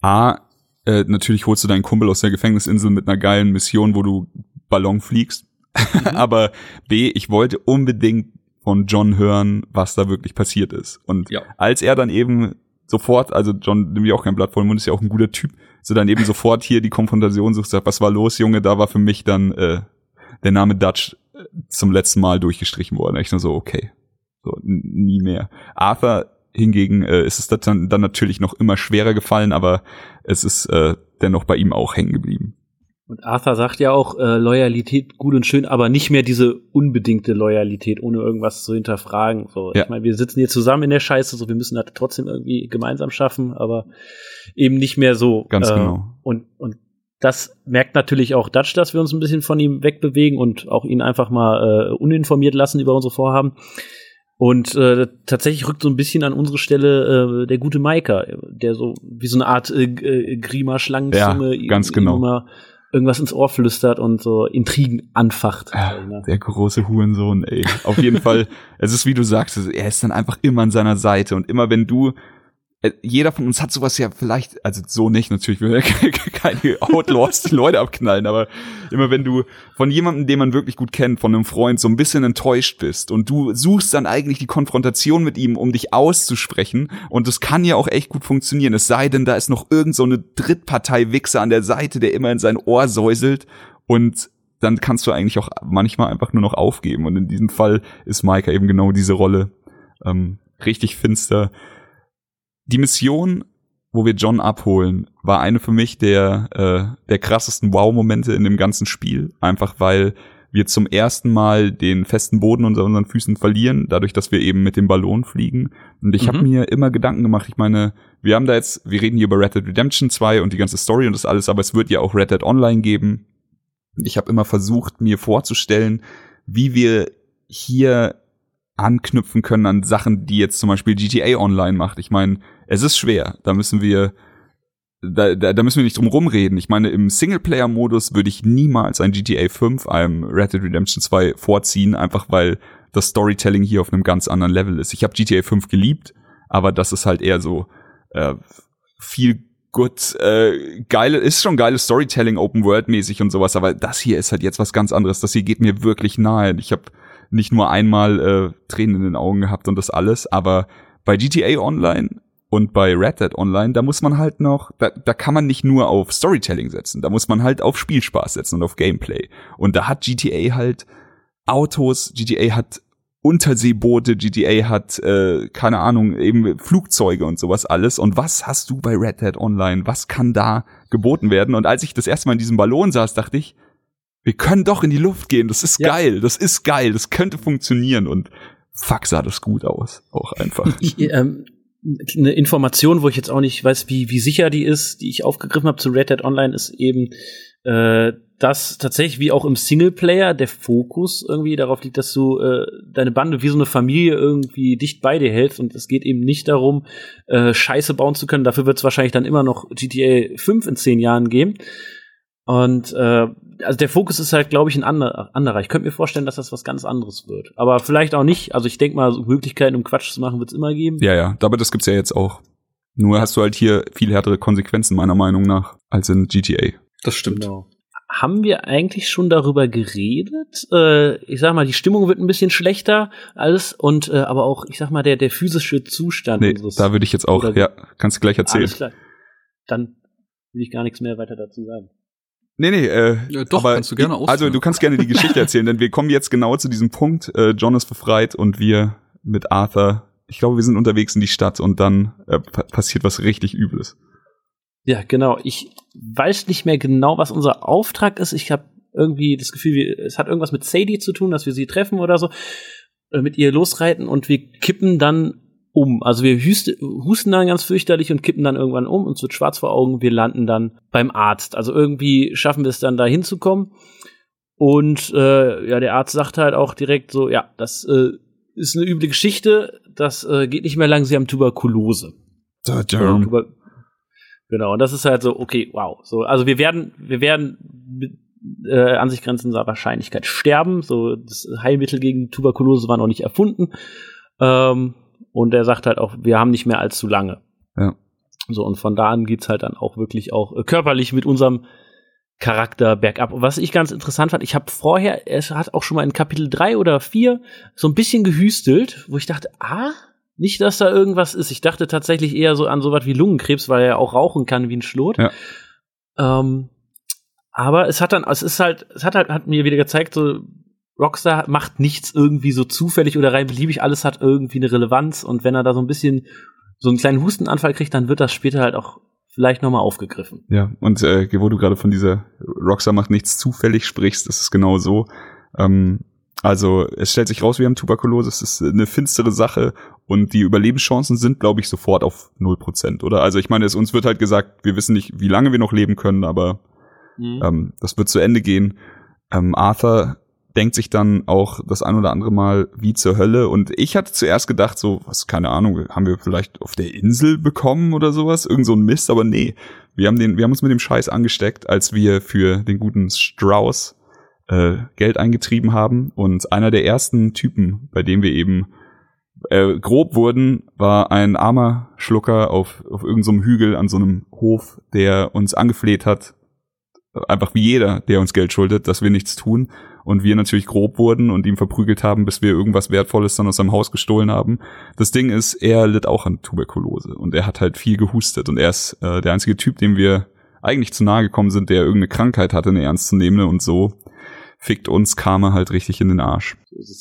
A, äh, natürlich holst du deinen Kumpel aus der Gefängnisinsel mit einer geilen Mission, wo du Ballon fliegst. Mhm. Aber B, ich wollte unbedingt von John hören, was da wirklich passiert ist. Und ja. als er dann eben sofort, also John nimmt ja auch kein Blatt vor den Mund, ist ja auch ein guter Typ, so dann eben sofort hier die Konfrontation sucht, sagt, was war los, Junge, da war für mich dann äh, der Name Dutch zum letzten Mal durchgestrichen worden. Ich nur so, okay, so n- nie mehr. Arthur hingegen äh, ist es dann, dann natürlich noch immer schwerer gefallen, aber es ist äh, dennoch bei ihm auch hängen geblieben. Und Arthur sagt ja auch, äh, Loyalität gut und schön, aber nicht mehr diese unbedingte Loyalität, ohne irgendwas zu hinterfragen. So, ja. Ich meine, wir sitzen hier zusammen in der Scheiße, so wir müssen das trotzdem irgendwie gemeinsam schaffen, aber eben nicht mehr so. Ganz äh, genau. Und, und das merkt natürlich auch Dutch, dass wir uns ein bisschen von ihm wegbewegen und auch ihn einfach mal äh, uninformiert lassen über unsere Vorhaben. Und äh, tatsächlich rückt so ein bisschen an unsere Stelle äh, der gute Micah, der so wie so eine Art äh, äh, Grima-Schlangenzunge ja, ganz ihm, genau. ihm immer irgendwas ins Ohr flüstert und so Intrigen anfacht. Ja, also, ne? Der große Hurensohn, ey. Auf jeden Fall, es ist wie du sagst, er ist dann einfach immer an seiner Seite. Und immer wenn du, jeder von uns hat sowas ja vielleicht, also so nicht natürlich, wir werden keine Outlaws die Leute abknallen, aber immer wenn du von jemandem, den man wirklich gut kennt, von einem Freund so ein bisschen enttäuscht bist und du suchst dann eigentlich die Konfrontation mit ihm, um dich auszusprechen und das kann ja auch echt gut funktionieren, es sei denn, da ist noch irgend so eine Drittpartei-Wichser an der Seite, der immer in sein Ohr säuselt und dann kannst du eigentlich auch manchmal einfach nur noch aufgeben und in diesem Fall ist Micah eben genau diese Rolle, ähm, richtig finster. Die Mission, wo wir John abholen, war eine für mich der äh, der krassesten Wow-Momente in dem ganzen Spiel. Einfach weil wir zum ersten Mal den festen Boden unter unseren Füßen verlieren, dadurch, dass wir eben mit dem Ballon fliegen. Und ich mhm. habe mir immer Gedanken gemacht. Ich meine, wir haben da jetzt, wir reden hier über Red Dead Redemption zwei und die ganze Story und das alles, aber es wird ja auch Red Dead Online geben. Ich habe immer versucht, mir vorzustellen, wie wir hier anknüpfen können an Sachen, die jetzt zum Beispiel G T A Online macht. Ich meine, es ist schwer. Da müssen wir, da, da, da müssen wir nicht drum rumreden. Ich meine, im Singleplayer-Modus würde ich niemals ein G T A fünf, einem Red Dead Redemption zwei vorziehen, einfach weil das Storytelling hier auf einem ganz anderen Level ist. Ich habe G T A fünf geliebt, aber das ist halt eher so äh, viel gut, äh, geile, ist schon geiles Storytelling, Open-World-mäßig und sowas, aber das hier ist halt jetzt was ganz anderes. Das hier geht mir wirklich nahe. Ich habe nicht nur einmal äh, Tränen in den Augen gehabt und das alles, aber bei G T A Online und bei Red Dead Online, da muss man halt noch, da, da kann man nicht nur auf Storytelling setzen, da muss man halt auf Spielspaß setzen und auf Gameplay. Und da hat G T A halt Autos, G T A hat Unterseeboote, G T A hat, äh, keine Ahnung, eben Flugzeuge und sowas alles. Und was hast du bei Red Dead Online? Was kann da geboten werden? Und als ich das erste Mal in diesem Ballon saß, dachte ich, wir können doch in die Luft gehen, das ist ja. geil, das ist geil, das könnte funktionieren und fuck, sah das gut aus, auch einfach. Ich, ähm, eine Information, wo ich jetzt auch nicht weiß, wie, wie sicher die ist, die ich aufgegriffen habe zu Red Dead Online, ist eben, äh, dass tatsächlich wie auch im Singleplayer der Fokus irgendwie darauf liegt, dass du äh, deine Bande wie so eine Familie irgendwie dicht bei dir hältst und es geht eben nicht darum, äh, Scheiße bauen zu können, dafür wird es wahrscheinlich dann immer noch G T A fünf in zehn Jahren geben. Und äh, also der Fokus ist halt, glaube ich, ein ander- anderer. Ich könnte mir vorstellen, dass das was ganz anderes wird. Aber vielleicht auch nicht. Also ich denke mal, so Möglichkeiten, um Quatsch zu machen, wird es immer geben. Ja, ja. Aber das gibt's ja jetzt auch. Nur hast du halt hier viel härtere Konsequenzen, meiner Meinung nach, als in G T A. Das stimmt. Genau. Haben wir eigentlich schon darüber geredet? Äh, ich sag mal, die Stimmung wird ein bisschen schlechter, alles. Und äh, aber auch, ich sag mal, der, der physische Zustand. Nee, da würde ich jetzt auch, ja, kannst du gleich erzählen. Alles klar. Dann will ich gar nichts mehr weiter dazu sagen. Nee, nee, äh, ja, doch, aber kannst du gerne ausführen. Also du kannst gerne die Geschichte erzählen, denn wir kommen jetzt genau zu diesem Punkt. Äh, John ist befreit und wir mit Arthur, ich glaube, wir sind unterwegs in die Stadt und dann äh, pa- passiert was richtig Übles. Ja, genau. Ich weiß nicht mehr genau, was unser Auftrag ist. Ich habe irgendwie das Gefühl, wir, es hat irgendwas mit Sadie zu tun, dass wir sie treffen oder so, äh, mit ihr losreiten und wir kippen dann um. Also wir husten dann ganz fürchterlich und kippen dann irgendwann um, uns wird schwarz vor Augen, wir landen dann beim Arzt. Also irgendwie schaffen wir es dann, da hinzukommen. Und äh, ja, der Arzt sagt halt auch direkt so, ja, das äh, ist eine üble Geschichte, das äh, geht nicht mehr lang, sie haben Tuberkulose. Da, da. Genau, und das ist halt so, okay, wow. So, also wir werden, wir werden mit äh, an sich grenzender Wahrscheinlichkeit sterben. So, das Heilmittel gegen Tuberkulose war noch nicht erfunden. Ähm, und er sagt halt auch, wir haben nicht mehr allzu lange. Ja. So, und von da an geht's halt dann auch wirklich auch äh, körperlich mit unserem Charakter bergab. Und was ich ganz interessant fand, ich habe vorher, es hat auch schon mal in Kapitel drei oder vier so ein bisschen gehüstelt, wo ich dachte, ah, nicht, dass da irgendwas ist. Ich dachte tatsächlich eher so an sowas wie Lungenkrebs, weil er auch rauchen kann wie ein Schlot. Ja. Ähm, aber es hat dann, es ist halt, es hat halt, hat mir wieder gezeigt, so Rockstar macht nichts irgendwie so zufällig oder rein beliebig, alles hat irgendwie eine Relevanz, und wenn er da so ein bisschen so einen kleinen Hustenanfall kriegt, dann wird das später halt auch vielleicht nochmal aufgegriffen. Ja, und äh, wo du gerade von dieser Rockstar macht nichts zufällig sprichst, das ist genau so. Ähm, also es stellt sich raus, wir haben Tuberkulose, es ist eine finstere Sache und die Überlebenschancen sind, glaube ich, sofort auf null Prozent, oder? Also ich meine, es, uns wird halt gesagt, wir wissen nicht, wie lange wir noch leben können, aber mhm. ähm, das wird zu Ende gehen. Ähm, Arthur denkt sich dann auch das ein oder andere Mal wie zur Hölle. Und ich hatte zuerst gedacht, so, was, keine Ahnung, haben wir vielleicht auf der Insel bekommen oder sowas? Irgend so ein Mist, aber nee. Wir haben den, wir haben uns mit dem Scheiß angesteckt, als wir für den guten Strauss äh, Geld eingetrieben haben. Und einer der ersten Typen, bei dem wir eben äh, grob wurden, war ein armer Schlucker auf, auf irgendeinem Hügel an so einem Hof, der uns angefleht hat, einfach wie jeder, der uns Geld schuldet, dass wir nichts tun. Und wir natürlich grob wurden und ihm verprügelt haben, bis wir irgendwas Wertvolles dann aus seinem Haus gestohlen haben. Das Ding ist, er litt auch an Tuberkulose und er hat halt viel gehustet. Und er ist äh, der einzige Typ, dem wir eigentlich zu nahe gekommen sind, der irgendeine Krankheit hatte, eine ernstzunehmende. Und so fickt uns Karma halt richtig in den Arsch.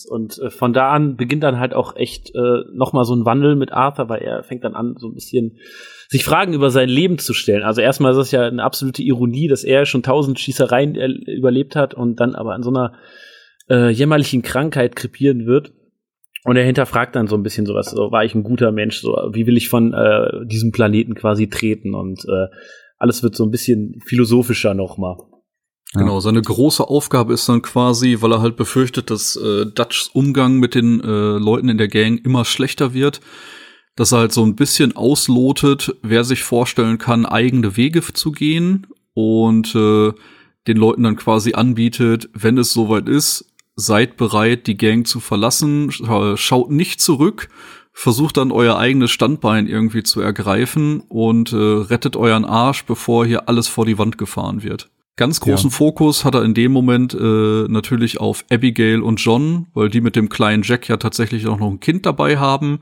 Und äh, von da an beginnt dann halt auch echt äh, nochmal so ein Wandel mit Arthur, weil er fängt dann an, so ein bisschen sich Fragen über sein Leben zu stellen. Also erstmal ist es ja eine absolute Ironie, dass er schon tausend Schießereien überlebt hat und dann aber an so einer äh, jämmerlichen Krankheit krepieren wird. Und er hinterfragt dann so ein bisschen sowas, so, war ich ein guter Mensch, so, wie will ich von äh, diesem Planeten quasi treten? Und äh, alles wird so ein bisschen philosophischer nochmal. Genau, seine große Aufgabe ist dann quasi, weil er halt befürchtet, dass äh, Dutchs Umgang mit den äh, Leuten in der Gang immer schlechter wird, dass er halt so ein bisschen auslotet, wer sich vorstellen kann, eigene Wege zu gehen, und äh, den Leuten dann quasi anbietet, wenn es soweit ist, seid bereit, die Gang zu verlassen, schaut nicht zurück, versucht dann euer eigenes Standbein irgendwie zu ergreifen und äh, rettet euren Arsch, bevor hier alles vor die Wand gefahren wird. Ganz großen ja. Fokus hat er in dem Moment äh, natürlich auf Abigail und John, weil die mit dem kleinen Jack ja tatsächlich auch noch ein Kind dabei haben.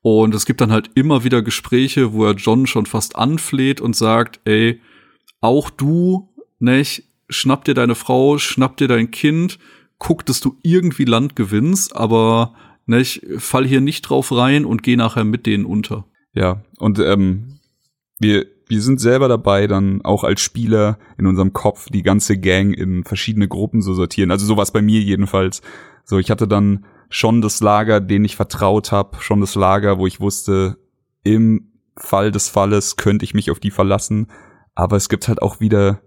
Und es gibt dann halt immer wieder Gespräche, wo er John schon fast anfleht und sagt, ey, auch du, nicht, schnapp dir deine Frau, schnapp dir dein Kind, guck, dass du irgendwie Land gewinnst, aber nicht, fall hier nicht drauf rein und geh nachher mit denen unter. Ja, und ähm, wir, wir sind selber dabei, dann auch als Spieler in unserem Kopf die ganze Gang in verschiedene Gruppen zu sortieren. Also so war es bei mir jedenfalls. So, ich hatte dann schon das Lager, denen ich vertraut habe, schon das Lager, wo ich wusste, im Fall des Falles könnte ich mich auf die verlassen. Aber es gibt halt auch wieder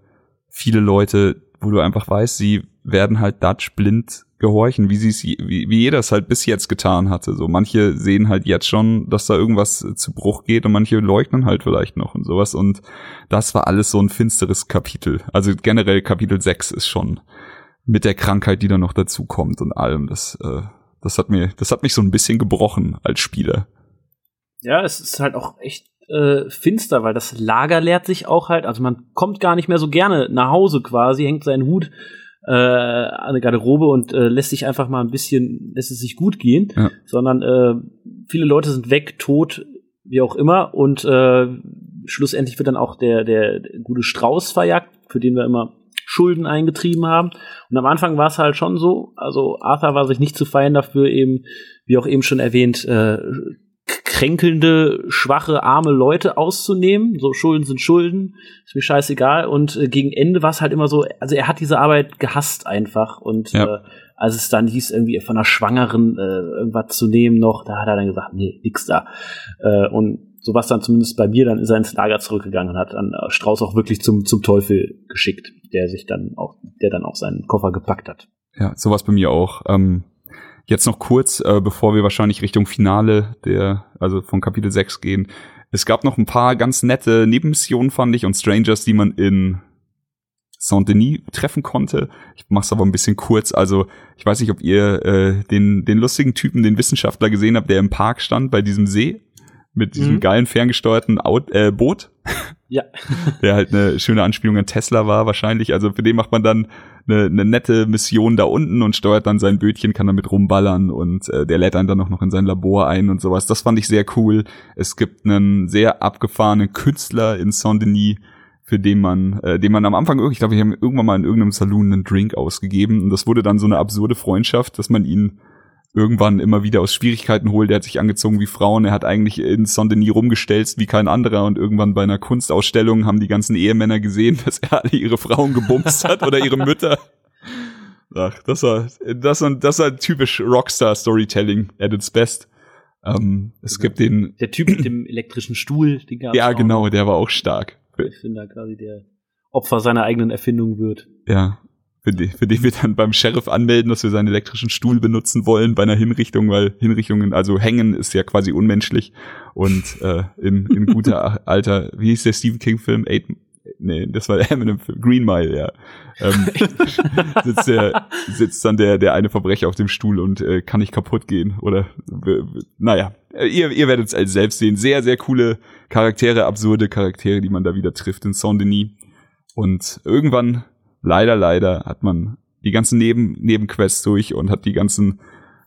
viele Leute, wo du einfach weißt, sie werden halt Dutch blind gehorchen, wie sie wie, wie jeder es halt bis jetzt getan hatte. So, manche sehen halt jetzt schon, dass da irgendwas zu Bruch geht, und manche leugnen halt vielleicht noch und sowas. Und das war alles so ein finsteres Kapitel. Also generell Kapitel sechs ist schon mit der Krankheit, die da noch dazukommt und allem, das äh, Das hat mir, das hat mich so ein bisschen gebrochen als Spieler. Ja, es ist halt auch echt äh, finster, weil das Lager leert sich auch halt, also man kommt gar nicht mehr so gerne nach Hause quasi, hängt seinen Hut äh, an der Garderobe und äh, lässt sich einfach mal ein bisschen, lässt es sich gut gehen, ja. Sondern äh, viele Leute sind weg, tot, wie auch immer, und äh, schlussendlich wird dann auch der, der, der gute Strauß verjagt, für den wir immer Schulden eingetrieben haben. Und am Anfang war es halt schon so, also Arthur war sich nicht zu fein dafür, eben, wie auch eben schon erwähnt, äh, kränkelnde, schwache, arme Leute auszunehmen. So, Schulden sind Schulden, ist mir scheißegal. Und äh, gegen Ende war es halt immer so, also er hat diese Arbeit gehasst einfach. Und ja. äh, als es dann hieß, irgendwie von einer Schwangeren äh, irgendwas zu nehmen noch, da hat er dann gesagt, nee, nix da. Äh, und so war es dann zumindest bei mir, dann ist er ins Lager zurückgegangen und hat dann äh, Strauß auch wirklich zum, zum Teufel geschickt, der sich dann auch, der dann auch seinen Koffer gepackt hat. Ja, so war es bei mir auch. Ähm Jetzt noch kurz, äh, bevor wir wahrscheinlich Richtung Finale der, also von Kapitel sechs gehen. Es gab noch ein paar ganz nette Nebenmissionen, fand ich, und Strangers, die man in Saint-Denis treffen konnte. Ich mach's aber ein bisschen kurz. Also, ich weiß nicht, ob ihr äh, den den lustigen Typen, den Wissenschaftler gesehen habt, der im Park stand bei diesem See mit diesem mhm. geilen ferngesteuerten Out, äh, Boot. Ja. Der halt eine schöne Anspielung an Tesla war wahrscheinlich. Also für den macht man dann eine, eine nette Mission da unten und steuert dann sein Bötchen, kann damit rumballern und äh, der lädt einen dann auch noch in sein Labor ein und sowas. Das fand ich sehr cool. Es gibt einen sehr abgefahrenen Künstler in Saint-Denis, für den man, äh, den man am Anfang, ich glaube, ich habe irgendwann mal in irgendeinem Saloon einen Drink ausgegeben und das wurde dann so eine absurde Freundschaft, dass man ihn irgendwann immer wieder aus Schwierigkeiten holt. Der hat sich angezogen wie Frauen, er hat eigentlich in Saint-Denis rumgestelzt wie kein anderer und irgendwann bei einer Kunstausstellung haben die ganzen Ehemänner gesehen, dass er alle ihre Frauen gebumst hat oder ihre Mütter. Ach, das war, das war, das war typisch Rockstar-Storytelling at its best. Ähm, es gibt den... Der Typ mit dem elektrischen Stuhl, den gab's Ja, genau, auch. Der war auch stark. Ich finde, da quasi der Opfer seiner eigenen Erfindung wird. Ja. Für den, für den wir dann beim Sheriff anmelden, dass wir seinen elektrischen Stuhl benutzen wollen bei einer Hinrichtung, weil Hinrichtungen, also Hängen ist ja quasi unmenschlich und äh, in, in guter alter, wie hieß der Stephen King-Film? Eight, nee, das war der Eminem-Film, Green Mile, ja. Ähm, sitzt, der, sitzt dann der der eine Verbrecher auf dem Stuhl und äh, kann nicht kaputt gehen oder, w- w- naja, ihr, ihr werdet es als selbst sehen. Sehr, sehr coole Charaktere, absurde Charaktere, die man da wieder trifft in Saint-Denis und irgendwann Leider, leider hat man die ganzen Neben- Nebenquests durch und hat die ganzen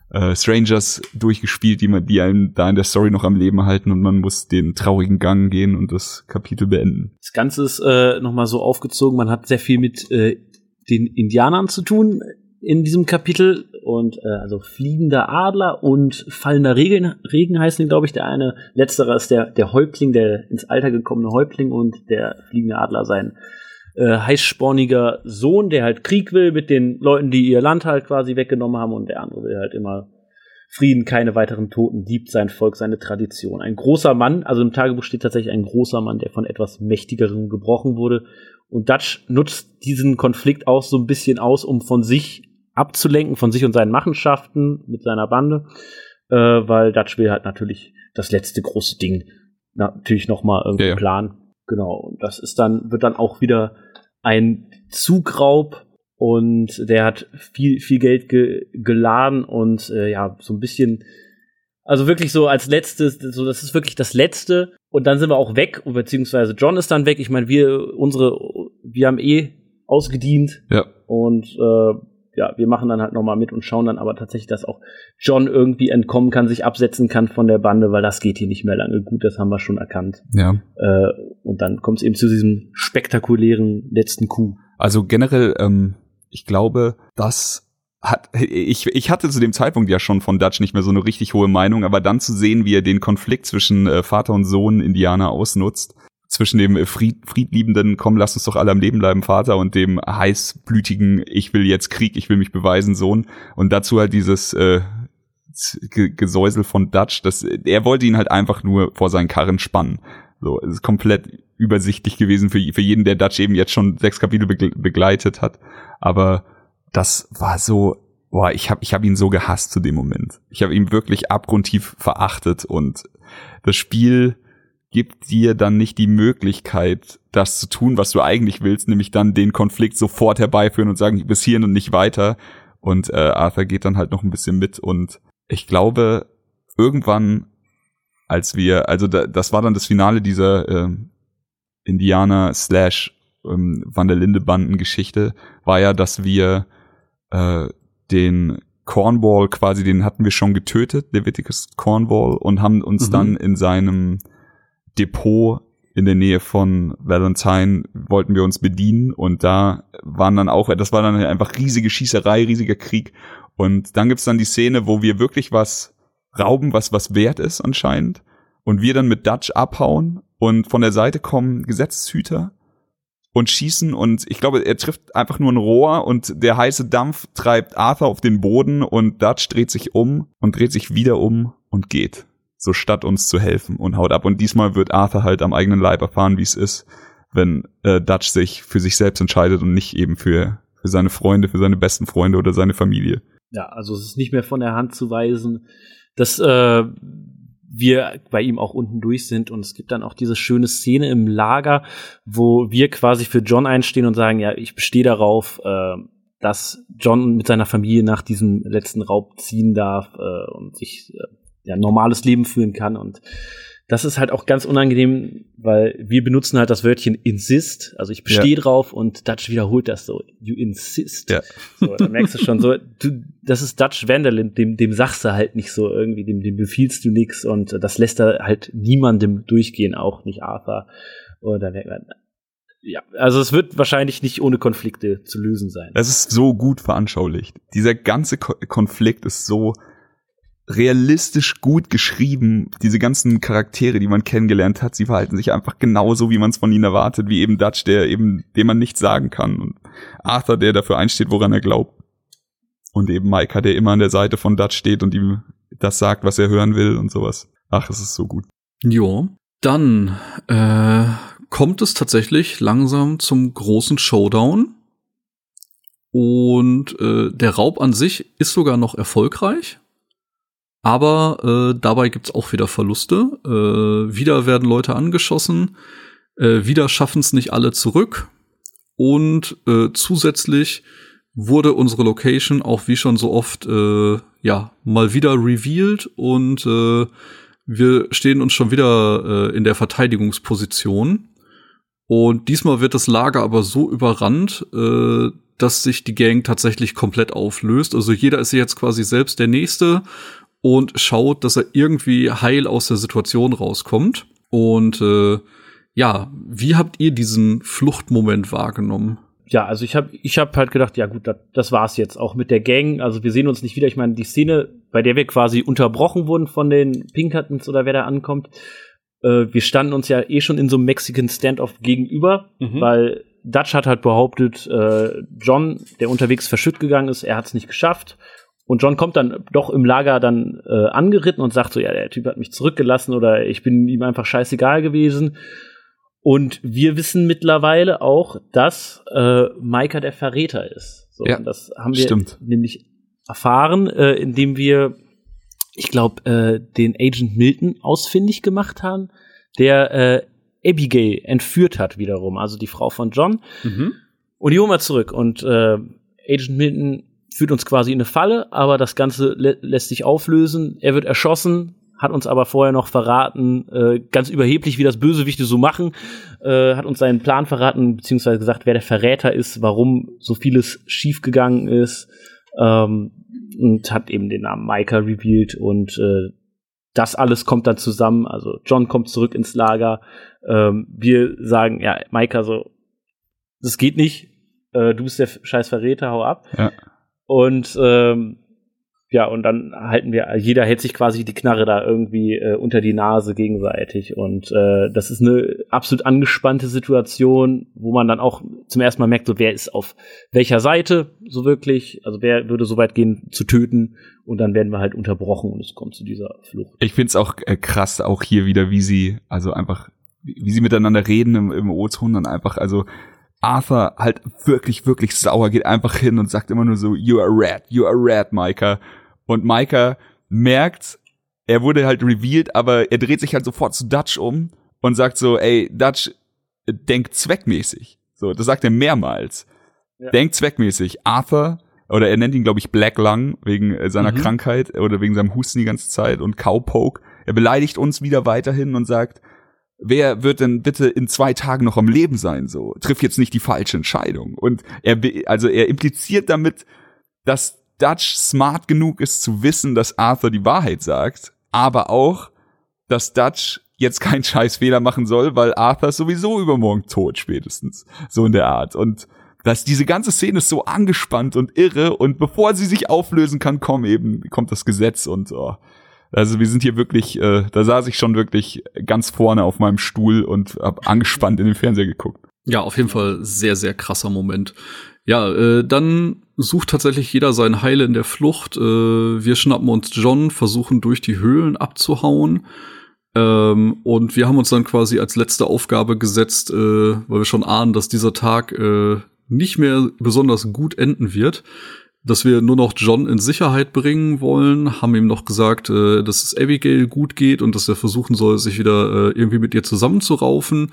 äh, Strangers durchgespielt, die man, die einen da in der Story noch am Leben halten und man muss den traurigen Gang gehen und das Kapitel beenden. Das Ganze ist äh, nochmal so aufgezogen, man hat sehr viel mit äh, den Indianern zu tun in diesem Kapitel und äh, also fliegender Adler und fallender Regen, Regen heißen, glaube ich, der eine. Letzterer ist der, der Häuptling, der ins Alter gekommene Häuptling und der fliegende Adler sein Äh, heißsporniger Sohn, der halt Krieg will mit den Leuten, die ihr Land halt quasi weggenommen haben und der andere will halt immer Frieden, keine weiteren Toten, liebt sein Volk, seine Tradition. Ein großer Mann, also im Tagebuch steht tatsächlich ein großer Mann, der von etwas Mächtigerem gebrochen wurde und Dutch nutzt diesen Konflikt auch so ein bisschen aus, um von sich abzulenken, von sich und seinen Machenschaften mit seiner Bande, äh, weil Dutch will halt natürlich das letzte große Ding Na, natürlich nochmal irgendwie ja, ja. planen. Genau, und das ist dann, wird dann auch wieder ein Zugraub und der hat viel, viel Geld ge- geladen und äh, ja, so ein bisschen, also wirklich so als letztes, so das ist wirklich das Letzte und dann sind wir auch weg, beziehungsweise John ist dann weg. Ich meine, wir, unsere, wir haben eh ausgedient ja. und äh, ja, wir machen dann halt nochmal mit und schauen dann aber tatsächlich, dass auch John irgendwie entkommen kann, sich absetzen kann von der Bande, weil das geht hier nicht mehr lange gut, das haben wir schon erkannt. Ja. Äh, und dann kommt es eben zu diesem spektakulären letzten Coup. Also generell, ähm, ich glaube, das hat, ich, ich hatte zu dem Zeitpunkt ja schon von Dutch nicht mehr so eine richtig hohe Meinung, aber dann zu sehen, wie er den Konflikt zwischen äh, Vater und Sohn Indianer ausnutzt, zwischen dem Fried, friedliebenden, komm, lass uns doch alle am Leben bleiben, Vater, und dem heißblütigen, ich will jetzt Krieg, ich will mich beweisen, Sohn. Und dazu halt dieses äh, G- Gesäusel von Dutch, das, er wollte ihn halt einfach nur vor seinen Karren spannen. So, es ist komplett übersichtlich gewesen für, für jeden, der Dutch eben jetzt schon sechs Kapitel begle- begleitet hat. Aber das war so, boah, ich hab, ich hab ihn so gehasst zu dem Moment. Ich habe ihn wirklich abgrundtief verachtet und das Spiel gibt dir dann nicht die Möglichkeit, das zu tun, was du eigentlich willst, nämlich dann den Konflikt sofort herbeiführen und sagen, bis hierhin und nicht weiter. Und äh, Arthur geht dann halt noch ein bisschen mit. Und ich glaube, irgendwann, als wir, also da, das war dann das Finale dieser äh, Indianer slash ähm, Van der Linde-Banden-Geschichte, war ja, dass wir äh, den Cornwall quasi, den hatten wir schon getötet, Leviticus Cornwall, und haben uns mhm. dann in seinem Depot in der Nähe von Valentine wollten wir uns bedienen und da waren dann auch, das war dann einfach riesige Schießerei, riesiger Krieg und dann gibt's dann die Szene, wo wir wirklich was rauben, was was wert ist anscheinend und wir dann mit Dutch abhauen und von der Seite kommen Gesetzeshüter und schießen und ich glaube, er trifft einfach nur ein Rohr und der heiße Dampf treibt Arthur auf den Boden und Dutch dreht sich um und dreht sich wieder um und geht, so statt uns zu helfen und haut ab. Und diesmal wird Arthur halt am eigenen Leib erfahren, wie es ist, wenn äh, Dutch sich für sich selbst entscheidet und nicht eben für, für seine Freunde, für seine besten Freunde oder seine Familie. Ja, also es ist nicht mehr von der Hand zu weisen, dass äh, wir bei ihm auch unten durch sind. Und es gibt dann auch diese schöne Szene im Lager, wo wir quasi für John einstehen und sagen, ja, ich bestehe darauf, äh, dass John mit seiner Familie nach diesem letzten Raub ziehen darf äh, und sich äh, ja, normales Leben führen kann. Und das ist halt auch ganz unangenehm, weil wir benutzen halt das Wörtchen insist, also ich bestehe ja. drauf und Dutch wiederholt das so, you insist. Ja. So, dann merkst du schon, so, du, das ist Dutch van der Linde, dem, dem sagst du halt nicht so irgendwie, dem, dem befiehlst du nix und das lässt er halt niemandem durchgehen, auch nicht Arthur. Und dann merkt man, ja, also es wird wahrscheinlich nicht ohne Konflikte zu lösen sein. Das ist so gut veranschaulicht. Dieser ganze Ko- Konflikt ist so realistisch gut geschrieben, diese ganzen Charaktere, die man kennengelernt hat, sie verhalten sich einfach genauso, wie man es von ihnen erwartet, wie eben Dutch, der eben, dem man nichts sagen kann und Arthur, der dafür einsteht, woran er glaubt und eben Micah, der immer an der Seite von Dutch steht und ihm das sagt, was er hören will und sowas. Ach, es ist so gut. Jo, dann äh, kommt es tatsächlich langsam zum großen Showdown und äh, der Raub an sich ist sogar noch erfolgreich. Aber äh, dabei gibt's auch wieder Verluste. Äh, wieder werden Leute angeschossen. Äh, wieder schaffen's nicht alle zurück. Und äh, zusätzlich wurde unsere Location auch wie schon so oft äh, ja mal wieder revealed und äh, wir stehen uns schon wieder äh, in der Verteidigungsposition. Und diesmal wird das Lager aber so überrannt, äh, dass sich die Gang tatsächlich komplett auflöst. Also jeder ist jetzt quasi selbst der Nächste und schaut, dass er irgendwie heil aus der Situation rauskommt. Und äh, ja, wie habt ihr diesen Fluchtmoment wahrgenommen? Ja, also ich habe ich hab halt gedacht, ja gut, das, das war's jetzt auch mit der Gang. Also wir sehen uns nicht wieder. Ich meine, die Szene, bei der wir quasi unterbrochen wurden von den Pinkertons oder wer da ankommt, äh, wir standen uns ja eh schon in so einem Mexican Standoff gegenüber, mhm. weil Dutch hat halt behauptet, äh, John, der unterwegs verschütt gegangen ist, er hat's nicht geschafft. Und John kommt dann doch im Lager dann äh, angeritten und sagt so, ja, der Typ hat mich zurückgelassen oder ich bin ihm einfach scheißegal gewesen. Und wir wissen mittlerweile auch, dass äh, Micah der Verräter ist. So, ja, das haben wir stimmt. nämlich erfahren, äh, indem wir, ich glaube, äh, den Agent Milton ausfindig gemacht haben, der äh, Abigail entführt hat wiederum, also die Frau von John. Mhm. Und die holen wir zurück. Und äh, Agent Milton führt uns quasi in eine Falle, aber das Ganze lä- lässt sich auflösen. Er wird erschossen, hat uns aber vorher noch verraten, äh, ganz überheblich, wie das Bösewichte so machen, äh, hat uns seinen Plan verraten, beziehungsweise gesagt, wer der Verräter ist, warum so vieles schiefgegangen ist, ähm, und hat eben den Namen Micah revealed und äh, das alles kommt dann zusammen. Also John kommt zurück ins Lager, ähm, wir sagen, ja, Micah so, das geht nicht, äh, du bist der scheiß Verräter, hau ab. Ja. Und ähm, ja, und dann halten wir, jeder hält sich quasi die Knarre da irgendwie äh, unter die Nase gegenseitig. Und äh, das ist eine absolut angespannte Situation, wo man dann auch zum ersten Mal merkt, so wer ist auf welcher Seite so wirklich, also wer würde so weit gehen zu töten. Und dann werden wir halt unterbrochen und es kommt zu dieser Flucht. Ich find's auch äh, krass, auch hier wieder, wie sie, also einfach, wie, wie sie miteinander reden im, im O-Ton dann einfach, also Arthur halt wirklich, wirklich sauer, geht einfach hin und sagt immer nur so, you are red, you are red, Micah. Und Micah merkt, er wurde halt revealed, aber er dreht sich halt sofort zu Dutch um und sagt so, ey, Dutch, denk zweckmäßig. So, das sagt er mehrmals. Ja. Denk zweckmäßig. Arthur, oder er nennt ihn, glaube ich, Black Lung, wegen seiner mhm. Krankheit oder wegen seinem Husten die ganze Zeit und Cowpoke. Er beleidigt uns wieder weiterhin und sagt, wer wird denn bitte in zwei Tagen noch am Leben sein, so? Triff jetzt nicht die falsche Entscheidung. Und er, also er impliziert damit, dass Dutch smart genug ist zu wissen, dass Arthur die Wahrheit sagt, aber auch, dass Dutch jetzt keinen Scheißfehler machen soll, weil Arthur ist sowieso übermorgen tot spätestens. So in der Art. Und dass diese ganze Szene ist so angespannt und irre und bevor sie sich auflösen kann, komm eben, kommt das Gesetz und, oh, Also wir sind hier wirklich, äh, da saß ich schon wirklich ganz vorne auf meinem Stuhl und hab angespannt in den Fernseher geguckt. Ja, auf jeden Fall sehr, sehr krasser Moment. Ja, äh, dann sucht tatsächlich jeder sein Heil in der Flucht. Äh, wir schnappen uns John, versuchen durch die Höhlen abzuhauen. Ähm, und wir haben uns dann quasi als letzte Aufgabe gesetzt, äh, weil wir schon ahnen, dass dieser Tag äh, nicht mehr besonders gut enden wird, dass wir nur noch John in Sicherheit bringen wollen, haben ihm noch gesagt, äh, dass es Abigail gut geht und dass er versuchen soll, sich wieder äh, irgendwie mit ihr zusammenzuraufen.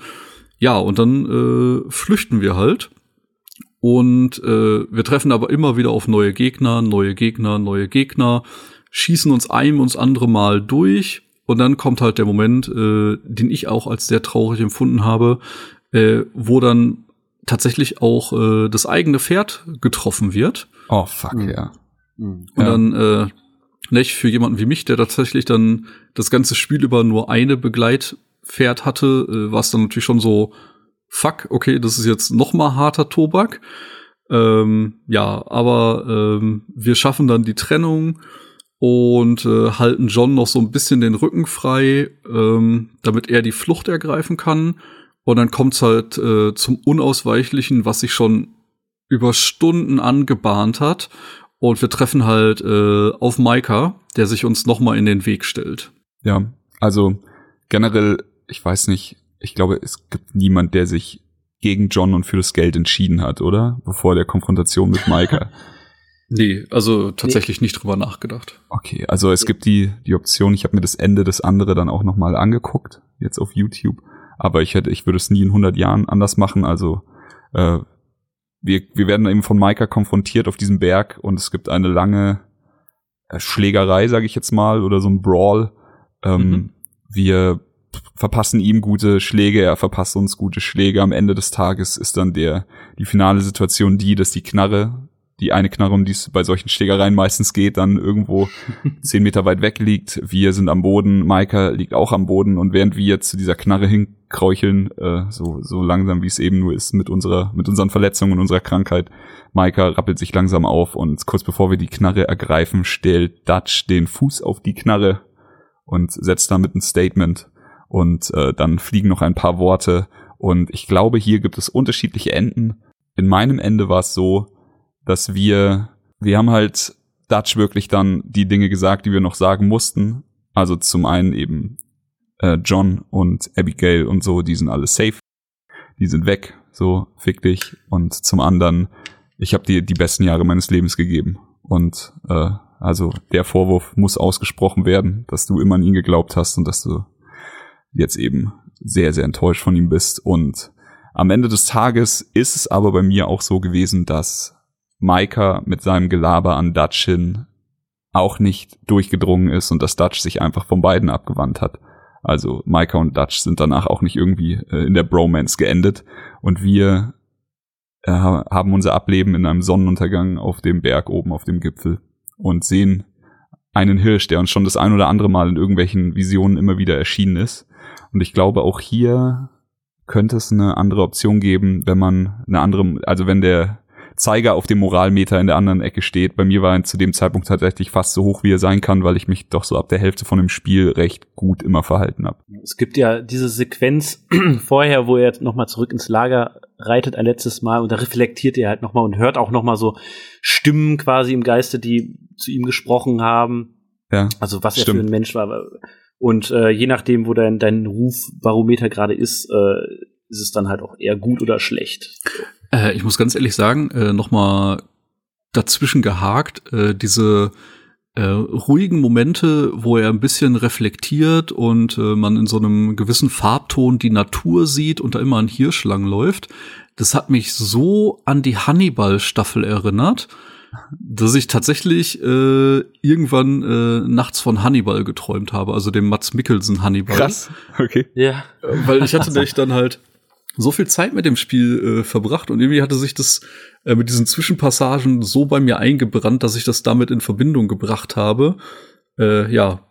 Ja, und dann äh, flüchten wir halt. Und äh, wir treffen aber immer wieder auf neue Gegner, neue Gegner, neue Gegner, schießen uns ein und andere Mal durch. Und dann kommt halt der Moment, äh, den ich auch als sehr traurig empfunden habe, äh, wo dann tatsächlich auch äh, das eigene Pferd getroffen wird. Oh, fuck, mhm. ja. Mhm. Und dann äh, nicht für jemanden wie mich, der tatsächlich dann das ganze Spiel über nur eine Begleitpferd hatte, äh, war es dann natürlich schon so, fuck, okay, das ist jetzt noch mal harter Tobak. Ähm, ja, aber ähm, wir schaffen dann die Trennung und äh, halten John noch so ein bisschen den Rücken frei, ähm, damit er die Flucht ergreifen kann. Und dann kommt's halt äh, zum Unausweichlichen, was sich schon über Stunden angebahnt hat. Und wir treffen halt äh, auf Micah, der sich uns noch mal in den Weg stellt. Ja, also generell, ich weiß nicht, ich glaube, es gibt niemand, der sich gegen John und für das Geld entschieden hat, oder? Bevor der Konfrontation mit Micah. Nee, also tatsächlich nee. nicht drüber nachgedacht. Okay, also es gibt die die Option, ich habe mir das Ende des andere dann auch noch mal angeguckt, jetzt auf YouTube. Aber ich hätte, ich würde es nie in hundert Jahren anders machen. Also äh, wir wir werden eben von Micah konfrontiert auf diesem Berg und es gibt eine lange Schlägerei, sage ich jetzt mal, oder so ein Brawl. Ähm, mhm. Wir verpassen ihm gute Schläge, er verpasst uns gute Schläge. Am Ende des Tages ist dann der die finale Situation die, dass die Knarre, die eine Knarre, um die es bei solchen Schlägereien meistens geht, dann irgendwo zehn Meter weit weg liegt. Wir sind am Boden, Micah liegt auch am Boden und während wir zu dieser Knarre hin kräucheln, äh, so, so langsam wie es eben nur ist mit unserer, mit unseren Verletzungen und unserer Krankheit. Micah rappelt sich langsam auf und kurz bevor wir die Knarre ergreifen, stellt Dutch den Fuß auf die Knarre und setzt damit ein Statement und äh, dann fliegen noch ein paar Worte und ich glaube, hier gibt es unterschiedliche Enden. In meinem Ende war es so, dass wir, wir haben halt Dutch wirklich dann die Dinge gesagt, die wir noch sagen mussten. Also zum einen eben John und Abigail und so, die sind alle safe. Die sind weg, so, fick dich. Und zum anderen, ich habe dir die besten Jahre meines Lebens gegeben. Und äh, also der Vorwurf muss ausgesprochen werden, dass du immer an ihn geglaubt hast und dass du jetzt eben sehr, sehr enttäuscht von ihm bist. Und am Ende des Tages ist es aber bei mir auch so gewesen, dass Micah mit seinem Gelaber an Dutch hin auch nicht durchgedrungen ist und dass Dutch sich einfach von beiden abgewandt hat. Also Micah und Dutch sind danach auch nicht irgendwie äh, in der Bromance geendet. Und wir äh, haben unser Ableben in einem Sonnenuntergang auf dem Berg oben auf dem Gipfel und sehen einen Hirsch, der uns schon das ein oder andere Mal in irgendwelchen Visionen immer wieder erschienen ist. Und ich glaube, auch hier könnte es eine andere Option geben, wenn man eine andere, also wenn der Zeiger auf dem Moralmeter in der anderen Ecke steht. Bei mir war er zu dem Zeitpunkt tatsächlich fast so hoch, wie er sein kann, weil ich mich doch so ab der Hälfte von dem Spiel recht gut immer verhalten habe. Es gibt ja diese Sequenz vorher, wo er jetzt nochmal zurück ins Lager reitet ein letztes Mal und da reflektiert er halt nochmal und hört auch nochmal so Stimmen quasi im Geiste, die zu ihm gesprochen haben. Ja, also was stimmt. Er für ein Mensch war. Und äh, je nachdem, wo dein, dein Rufbarometer gerade ist, äh, ist es dann halt auch eher gut oder schlecht. Äh, ich muss ganz ehrlich sagen, äh, noch mal dazwischen gehakt, äh, diese äh, ruhigen Momente, wo er ein bisschen reflektiert und äh, man in so einem gewissen Farbton die Natur sieht und da immer ein Hirsch langläuft, das hat mich so an die Hannibal-Staffel erinnert, dass ich tatsächlich äh, irgendwann äh, nachts von Hannibal geträumt habe, also dem Mads Mikkelsen Hannibal. Krass, okay. Ja. Weil ich hatte nämlich dann halt so viel Zeit mit dem Spiel äh, verbracht und irgendwie hatte sich das äh, mit diesen Zwischenpassagen so bei mir eingebrannt, dass ich das damit in Verbindung gebracht habe. Äh, ja,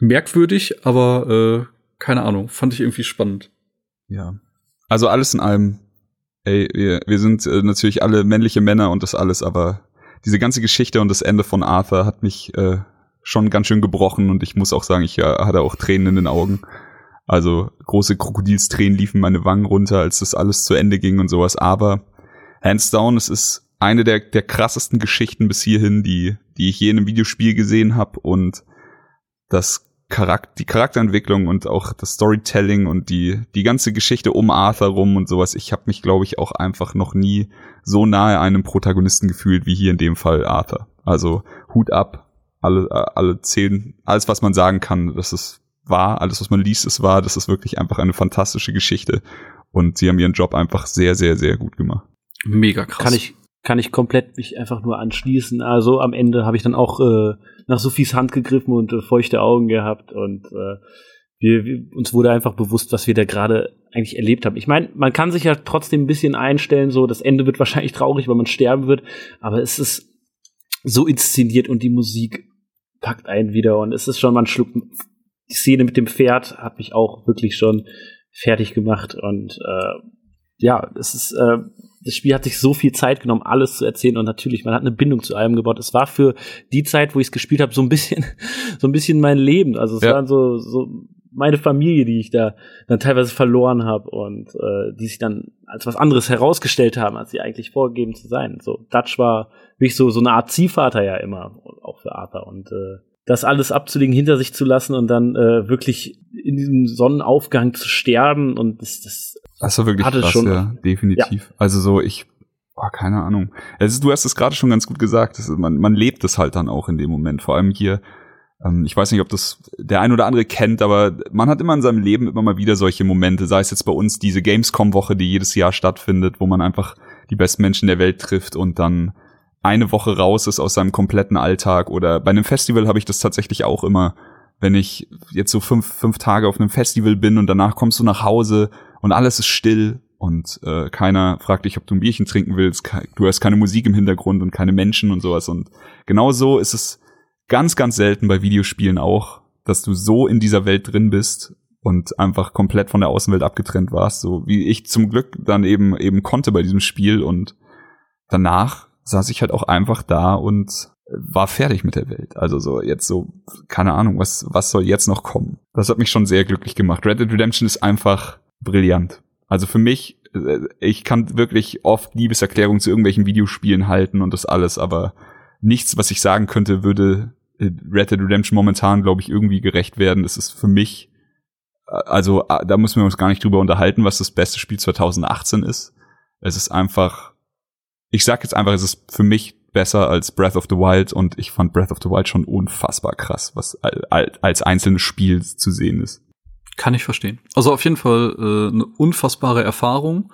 merkwürdig, aber äh, keine Ahnung, fand ich irgendwie spannend. Ja, also alles in allem, ey, wir, wir sind äh, natürlich alle männliche Männer und das alles, aber diese ganze Geschichte und das Ende von Arthur hat mich äh, schon ganz schön gebrochen und ich muss auch sagen, ich ja, hatte auch Tränen in den Augen. Also große Krokodilstränen liefen meine Wangen runter, als das alles zu Ende ging und sowas. Aber hands down, es ist eine der, der krassesten Geschichten bis hierhin, die, die ich je in einem Videospiel gesehen habe. Und das Charakter, die Charakterentwicklung und auch das Storytelling und die, die ganze Geschichte um Arthur rum und sowas. Ich habe mich, glaube ich, auch einfach noch nie so nahe einem Protagonisten gefühlt wie hier in dem Fall Arthur. Also Hut ab, alle, alle zehn, alles, was man sagen kann, das ist wahr, alles, was man liest, ist wahr. Das ist wirklich einfach eine fantastische Geschichte. Und sie haben ihren Job einfach sehr, sehr, sehr gut gemacht. Mega krass. Kann ich, kann ich komplett mich einfach nur anschließen. Also am Ende habe ich dann auch äh, nach Sophies Hand gegriffen und äh, feuchte Augen gehabt und äh, wir, wir, uns wurde einfach bewusst, was wir da gerade eigentlich erlebt haben. Ich meine, man kann sich ja trotzdem ein bisschen einstellen, so das Ende wird wahrscheinlich traurig, weil man sterben wird, aber es ist so inszeniert und die Musik packt einen wieder und es ist schon, man schluckt, die Szene mit dem Pferd hat mich auch wirklich schon fertig gemacht und äh, ja, es ist äh, das Spiel hat sich so viel Zeit genommen, alles zu erzählen und natürlich, man hat eine Bindung zu allem gebaut. Es war für die Zeit, wo ich es gespielt habe, so ein bisschen so ein bisschen mein Leben. Also es ja. waren so, so meine Familie, die ich da dann teilweise verloren habe und äh, die sich dann als was anderes herausgestellt haben, als sie eigentlich vorgegeben zu sein. So Dutch war wirklich so, so eine Art Ziehvater ja immer, auch für Arthur. Und äh, das alles abzulegen, hinter sich zu lassen und dann äh, wirklich in diesem Sonnenaufgang zu sterben und das, das Das war wirklich krass, schon. ja, definitiv. Ja. Also so, ich, oh, keine Ahnung. Also du hast es gerade schon ganz gut gesagt, das ist, man, man lebt es halt dann auch in dem Moment. Vor allem hier, ähm, ich weiß nicht, ob das der ein oder andere kennt, aber man hat immer in seinem Leben immer mal wieder solche Momente, sei es jetzt bei uns diese Gamescom-Woche, die jedes Jahr stattfindet, wo man einfach die besten Menschen der Welt trifft und dann eine Woche raus ist aus seinem kompletten Alltag. Oder bei einem Festival habe ich das tatsächlich auch immer, wenn ich jetzt so fünf, fünf Tage auf einem Festival bin und danach kommst du nach Hause und alles ist still und äh, keiner fragt dich, ob du ein Bierchen trinken willst. Du hörst keine Musik im Hintergrund und keine Menschen und sowas. Und genau so ist es ganz, ganz selten bei Videospielen auch, dass du so in dieser Welt drin bist und einfach komplett von der Außenwelt abgetrennt warst. So wie ich zum Glück dann eben eben konnte bei diesem Spiel. Und danach saß ich halt auch einfach da und war fertig mit der Welt. Also so jetzt so, keine Ahnung, was was soll jetzt noch kommen? Das hat mich schon sehr glücklich gemacht. Red Dead Redemption ist einfach brillant. Also für mich, ich kann wirklich oft Liebeserklärungen zu irgendwelchen Videospielen halten und das alles, aber nichts, was ich sagen könnte, würde Red Dead Redemption momentan, glaube ich, irgendwie gerecht werden. Das ist für mich, also da müssen wir uns gar nicht drüber unterhalten, was das beste Spiel zwanzig achtzehn ist. Es ist einfach, ich sag jetzt einfach, es ist für mich besser als Breath of the Wild und ich fand Breath of the Wild schon unfassbar krass, was als einzelnes Spiel zu sehen ist. Kann ich verstehen. Also auf jeden Fall äh, eine unfassbare Erfahrung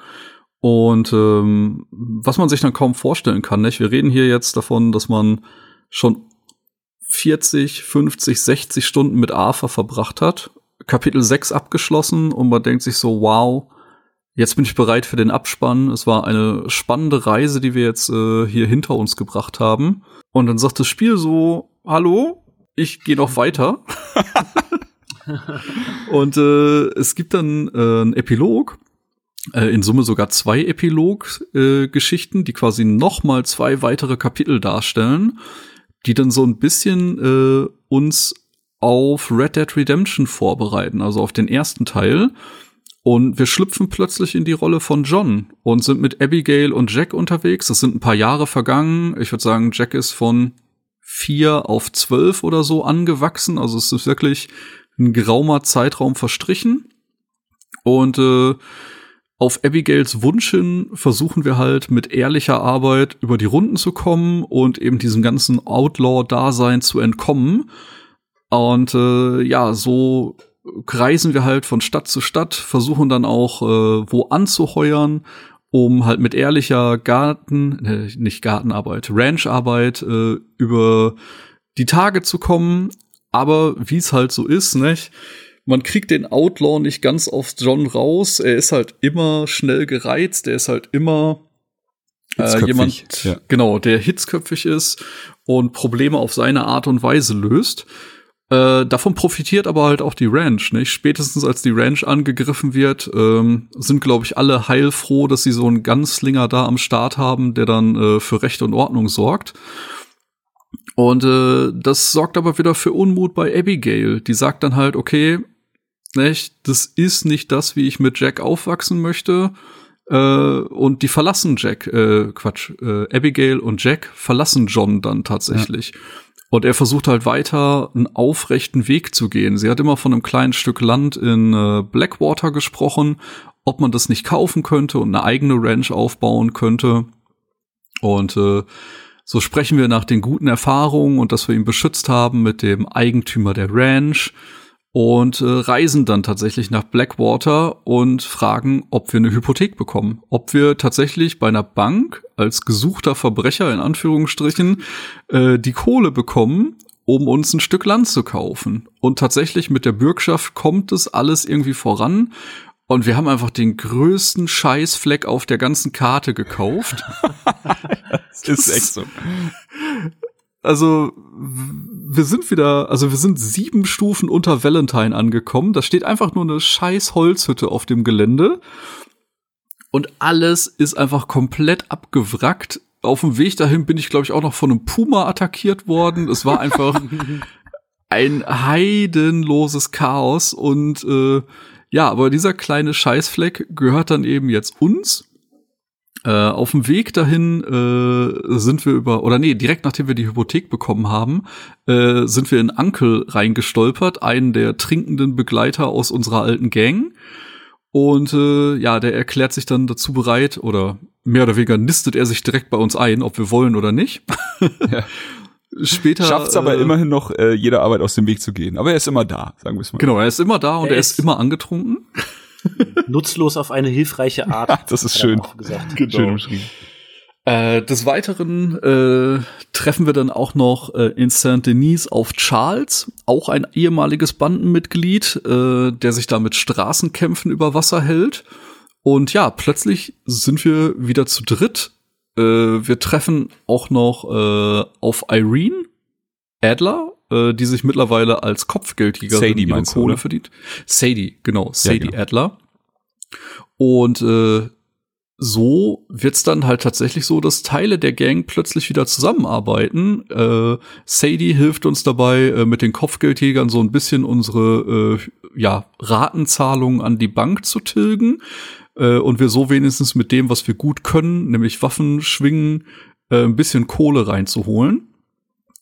und ähm, was man sich dann kaum vorstellen kann, nicht? Wir reden hier jetzt davon, dass man schon vierzig, fünfzig, sechzig Stunden mit Arthur verbracht hat, Kapitel sechs abgeschlossen und man denkt sich so, wow, jetzt bin ich bereit für den Abspann. Es war eine spannende Reise, die wir jetzt äh, hier hinter uns gebracht haben. Und dann sagt das Spiel so, hallo, ich gehe noch weiter. Und äh, es gibt dann äh, einen Epilog, äh, in Summe sogar zwei Epilog-Geschichten, äh, die quasi noch mal zwei weitere Kapitel darstellen, die dann so ein bisschen äh, uns auf Red Dead Redemption vorbereiten, also auf den ersten Teil. Und wir schlüpfen plötzlich in die Rolle von John und sind mit Abigail und Jack unterwegs. Das sind ein paar Jahre vergangen. Ich würde sagen, Jack ist von vier auf zwölf oder so angewachsen. Also es ist wirklich ein geraumer Zeitraum verstrichen und äh, auf Abigails Wunsch hin versuchen wir halt mit ehrlicher Arbeit über die Runden zu kommen und eben diesem ganzen Outlaw-Dasein zu entkommen und äh, ja, so reisen wir halt von Stadt zu Stadt, versuchen dann auch äh, wo anzuheuern, um halt mit ehrlicher Garten, äh, nicht Gartenarbeit, Rancharbeit äh, über die Tage zu kommen. Aber wie es halt so ist, nicht? Man kriegt den Outlaw nicht ganz auf John raus. Er ist halt immer schnell gereizt. Er ist halt immer äh, jemand, ja. genau, der hitzköpfig ist und Probleme auf seine Art und Weise löst. Äh, davon profitiert aber halt auch die Ranch, nicht? Spätestens als die Ranch angegriffen wird, ähm, sind, glaube ich, alle heilfroh, dass sie so einen Ganzlinger da am Start haben, der dann äh, für Recht und Ordnung sorgt. Und äh, das sorgt aber wieder für Unmut bei Abigail. Die sagt dann halt, okay, nicht, das ist nicht das, wie ich mit Jack aufwachsen möchte. Äh, und die verlassen Jack, äh, Quatsch, äh, Abigail und Jack verlassen John dann tatsächlich. Ja. Und er versucht halt weiter, einen aufrechten Weg zu gehen. Sie hat immer von einem kleinen Stück Land in äh, Blackwater gesprochen, ob man das nicht kaufen könnte und eine eigene Ranch aufbauen könnte. Und äh, so sprechen wir nach den guten Erfahrungen und dass wir ihn beschützt haben mit dem Eigentümer der Ranch. Und äh, reisen dann tatsächlich nach Blackwater und fragen, ob wir eine Hypothek bekommen. Ob wir tatsächlich bei einer Bank als gesuchter Verbrecher, in Anführungsstrichen, äh, die Kohle bekommen, um uns ein Stück Land zu kaufen. Und tatsächlich mit der Bürgschaft kommt es alles irgendwie voran. Und wir haben einfach den größten Scheißfleck auf der ganzen Karte gekauft. Das ist echt so. Also, wir sind wieder, also wir sind sieben Stufen unter Valentine angekommen. Da steht einfach nur eine scheiß Holzhütte auf dem Gelände. Und alles ist einfach komplett abgewrackt. Auf dem Weg dahin bin ich, glaube ich, auch noch von einem Puma attackiert worden. Es war einfach ein heidenloses Chaos. Und äh, ja, aber dieser kleine Scheißfleck gehört dann eben jetzt uns. Äh, auf dem Weg dahin äh, sind wir über, oder nee, direkt nachdem wir die Hypothek bekommen haben, äh, sind wir in Uncle reingestolpert, einen der trinkenden Begleiter aus unserer alten Gang. Und äh, ja, der erklärt sich dann dazu bereit, oder mehr oder weniger nistet er sich direkt bei uns ein, ob wir wollen oder nicht. Ja. Später schafft's aber äh, immerhin noch, äh, jeder Arbeit aus dem Weg zu gehen. Aber er ist immer da, sagen wir es mal. Genau, er ist immer da und er, er ist, ist immer angetrunken. Nutzlos auf eine hilfreiche Art. Ja, das ist schön. Genau. Schön umschrieben. Äh, des Weiteren äh, treffen wir dann auch noch äh, in Saint-Denis auf Charles, auch ein ehemaliges Bandenmitglied, äh, der sich da mit Straßenkämpfen über Wasser hält. Und ja, plötzlich sind wir wieder zu dritt. Äh, wir treffen auch noch äh, auf Irene Adler, die sich mittlerweile als Kopfgeldjägerin ihre Kohle verdient. Sadie, genau, Sadie ja, genau. Adler. Und äh, so wird's dann halt tatsächlich so, dass Teile der Gang plötzlich wieder zusammenarbeiten. Äh, Sadie hilft uns dabei, äh, mit den Kopfgeldjägern so ein bisschen unsere äh, ja, Ratenzahlungen an die Bank zu tilgen. Äh, und wir so wenigstens mit dem, was wir gut können, nämlich Waffen schwingen, äh, ein bisschen Kohle reinzuholen.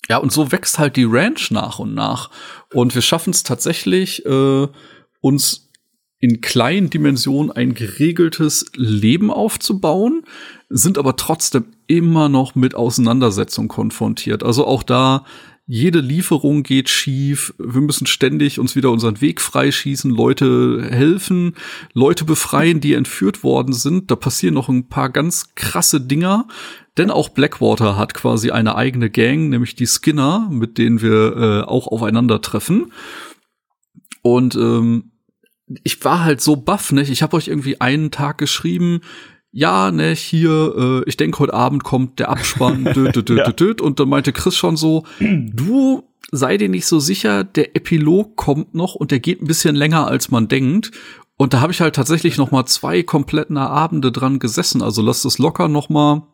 Ja, und so wächst halt die Ranch nach und nach. Und wir schaffen es tatsächlich, äh, uns in kleinen Dimensionen ein geregeltes Leben aufzubauen, sind aber trotzdem immer noch mit Auseinandersetzung konfrontiert. Also auch da, jede Lieferung geht schief. Wir müssen ständig uns wieder unseren Weg freischießen, Leute helfen, Leute befreien, die entführt worden sind. Da passieren noch ein paar ganz krasse Dinger. Denn auch Blackwater hat quasi eine eigene Gang, nämlich die Skinner, mit denen wir äh, auch aufeinandertreffen. Und ähm, ich war halt so baff, nicht? Ich habe euch irgendwie einen Tag geschrieben, ja, ne, hier, äh, ich denke, heute Abend kommt der Abspann, dö, dö, dö, dö, dö, dö. Und dann meinte Chris schon so, du sei dir nicht so sicher, der Epilog kommt noch und der geht ein bisschen länger, als man denkt. Und da habe ich halt tatsächlich noch mal zwei kompletten Abende dran gesessen. Also lasst es locker noch mal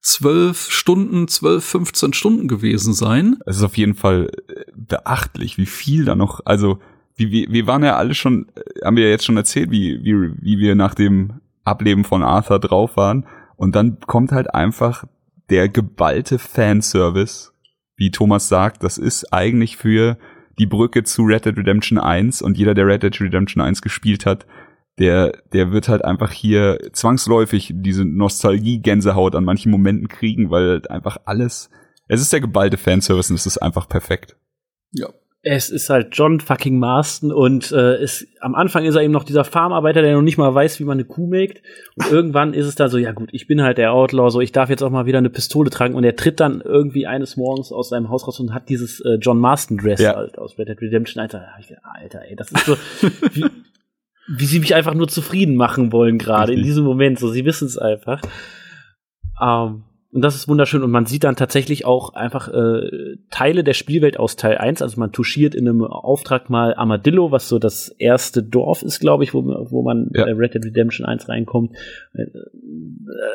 zwölf Stunden, zwölf, fünfzehn Stunden gewesen sein. Es ist auf jeden Fall beachtlich, wie viel da noch, also wie, wie, wir waren ja alle schon, haben wir ja jetzt schon erzählt, wie, wie, wie wir nach dem Ableben von Arthur drauf waren. Und dann kommt halt einfach der geballte Fanservice, wie Thomas sagt, das ist eigentlich für die Brücke zu Red Dead Redemption eins und jeder, der Red Dead Redemption eins gespielt hat, der der wird halt einfach hier zwangsläufig diese Nostalgie-Gänsehaut an manchen Momenten kriegen, weil halt einfach alles, es ist der geballte Fanservice und es ist einfach perfekt. Ja. Es ist halt John fucking Marston und äh, es, am Anfang ist er eben noch dieser Farmarbeiter, der noch nicht mal weiß, wie man eine Kuh melkt. Und irgendwann ist es dann so, ja gut, ich bin halt der Outlaw, so ich darf jetzt auch mal wieder eine Pistole tragen. Und er tritt dann irgendwie eines Morgens aus seinem Haus raus und hat dieses äh, John Marston-Dress ja. halt aus Red Dead Redemption. Alter, Alter, ey, das ist so wie, wie sie mich einfach nur zufrieden machen wollen gerade in diesem Moment. So, sie wissen es einfach. Ähm. Um Und das ist wunderschön. Und man sieht dann tatsächlich auch einfach äh, Teile der Spielwelt aus Teil eins. Also man touchiert in einem Auftrag mal Armadillo, was so das erste Dorf ist, glaube ich, wo, wo man ja. äh, Red Dead Redemption eins reinkommt.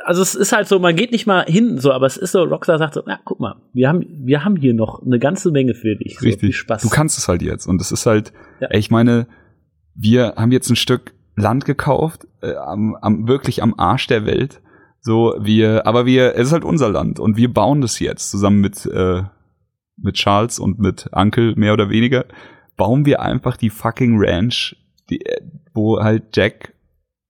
Also es ist halt so, man geht nicht mal hin, so, aber es ist so, Rockstar sagt so, ja, guck mal, wir haben, wir haben hier noch eine ganze Menge für dich. Richtig. So, viel Spaß. Du kannst es halt jetzt. Und es ist halt, ja. ey, ich meine, wir haben jetzt ein Stück Land gekauft, äh, am, am, wirklich am Arsch der Welt. So, wir, aber wir, es ist halt unser Land und wir bauen das jetzt zusammen mit, äh, mit Charles und mit Uncle, mehr oder weniger, bauen wir einfach die fucking Ranch, die, wo halt Jack,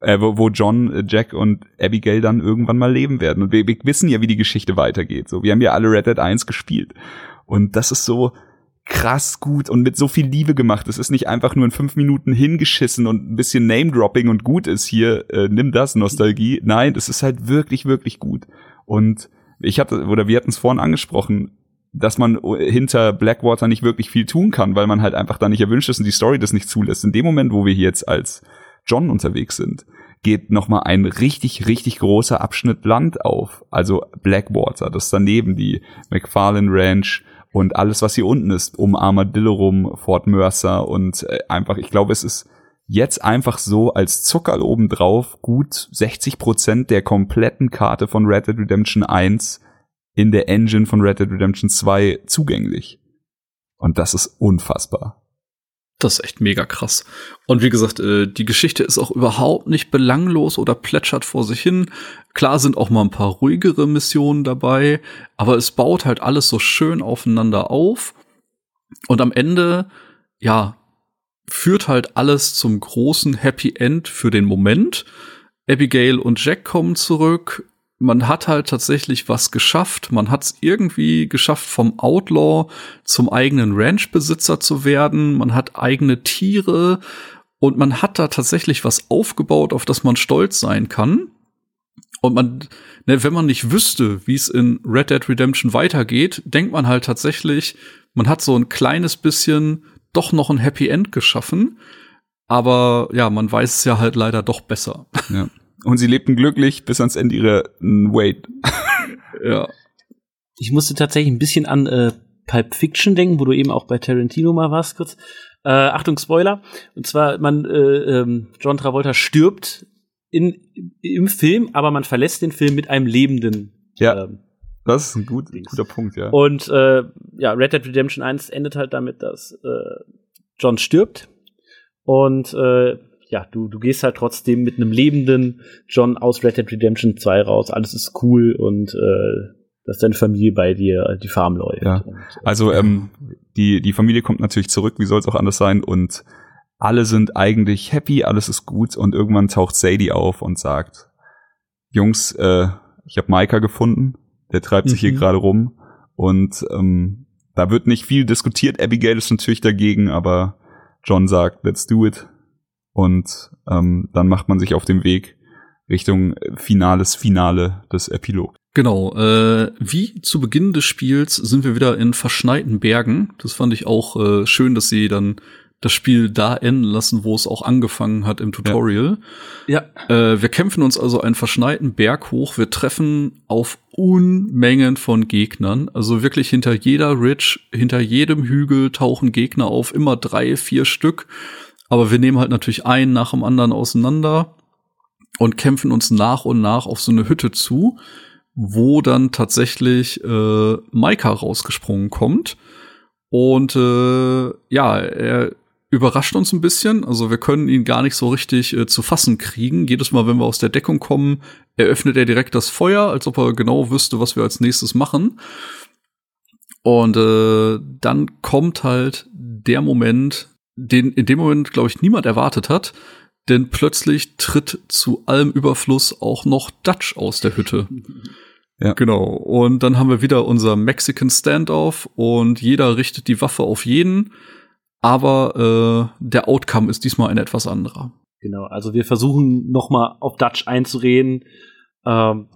äh, wo, wo John, Jack und Abigail dann irgendwann mal leben werden. Und wir, wir wissen ja, wie die Geschichte weitergeht. So, wir haben ja alle Red Dead eins gespielt. Und das ist so krass gut und mit so viel Liebe gemacht. Es ist nicht einfach nur in fünf Minuten hingeschissen und ein bisschen Name-Dropping und gut ist hier, äh, nimm das, Nostalgie. Nein, es ist halt wirklich, wirklich gut. Und ich hatte, oder wir hatten es vorhin angesprochen, dass man hinter Blackwater nicht wirklich viel tun kann, weil man halt einfach da nicht erwünscht ist und die Story das nicht zulässt. In dem Moment, wo wir hier jetzt als John unterwegs sind, geht nochmal ein richtig, richtig großer Abschnitt Land auf. Also Blackwater, das ist daneben die McFarlane Ranch, und alles, was hier unten ist, um Armadillo rum, Fort Mercer und äh, einfach, ich glaube, es ist jetzt einfach so als Zuckerl obendrauf gut sechzig Prozent der kompletten Karte von Red Dead Redemption eins in der Engine von Red Dead Redemption zwei zugänglich. Und das ist unfassbar. Das ist echt mega krass. Und wie gesagt, äh, die Geschichte ist auch überhaupt nicht belanglos oder plätschert vor sich hin. Klar sind auch mal ein paar ruhigere Missionen dabei, aber es baut halt alles so schön aufeinander auf. Und am Ende, ja, führt halt alles zum großen Happy End für den Moment. Abigail und Jack kommen zurück. Man hat halt tatsächlich was geschafft. Man hat es irgendwie geschafft, vom Outlaw zum eigenen Ranchbesitzer zu werden. Man hat eigene Tiere und man hat da tatsächlich was aufgebaut, auf das man stolz sein kann. Und man, ne, wenn man nicht wüsste, wie es in Red Dead Redemption weitergeht, denkt man halt tatsächlich, man hat so ein kleines bisschen doch noch ein Happy End geschaffen. Aber ja, man weiß es ja halt leider doch besser. Ja. Und sie lebten glücklich bis ans Ende ihrer Wait. Ja. Ich musste tatsächlich ein bisschen an äh, Pulp Fiction denken, wo du eben auch bei Tarantino mal warst kurz. Äh, Achtung, Spoiler. Und zwar, man, äh, ähm, John Travolta stirbt in, im Film, aber man verlässt den Film mit einem lebenden. Ja, ähm, das ist ein gut, guter Punkt, ja. Und äh, ja, Red Dead Redemption eins endet halt damit, dass äh, John stirbt und äh, ja, du, du gehst halt trotzdem mit einem lebenden John aus Red Dead Redemption zwei raus. Alles ist cool und äh, dass deine Familie bei dir die Farm läuft. Ja. Und, also ähm, die, die Familie kommt natürlich zurück, wie soll es auch anders sein? Und alle sind eigentlich happy, alles ist gut. Und irgendwann taucht Sadie auf und sagt, Jungs, äh, ich habe Micah gefunden, der treibt mhm. sich hier gerade rum. Und ähm, da wird nicht viel diskutiert. Abigail ist natürlich dagegen, aber John sagt, let's do it. Und ähm, dann macht man sich auf den Weg Richtung finales Finale des Epilogs. Genau, äh, wie zu Beginn des Spiels sind wir wieder in verschneiten Bergen. Das fand ich auch äh, schön, dass sie dann das Spiel da enden lassen, wo es auch angefangen hat im Tutorial. Ja. ja. Äh, wir kämpfen uns also einen verschneiten Berg hoch. Wir treffen auf Unmengen von Gegnern. Also wirklich hinter jeder Ridge, hinter jedem Hügel tauchen Gegner auf. Immer drei, vier Stück. Aber wir nehmen halt natürlich einen nach dem anderen auseinander und kämpfen uns nach und nach auf so eine Hütte zu, wo dann tatsächlich äh, Micah rausgesprungen kommt. Und äh, ja, er überrascht uns ein bisschen. Also wir können ihn gar nicht so richtig äh, zu fassen kriegen. Jedes Mal, wenn wir aus der Deckung kommen, eröffnet er direkt das Feuer, als ob er genau wüsste, was wir als nächstes machen. Und äh, dann kommt halt der Moment, den in dem Moment, glaube ich, niemand erwartet hat, denn plötzlich tritt zu allem Überfluss auch noch Dutch aus der Hütte. Ja. Genau. Und dann haben wir wieder unser Mexican Standoff und jeder richtet die Waffe auf jeden, aber äh, der Outcome ist diesmal ein etwas anderer. Genau, also wir versuchen nochmal auf Dutch einzureden, ähm,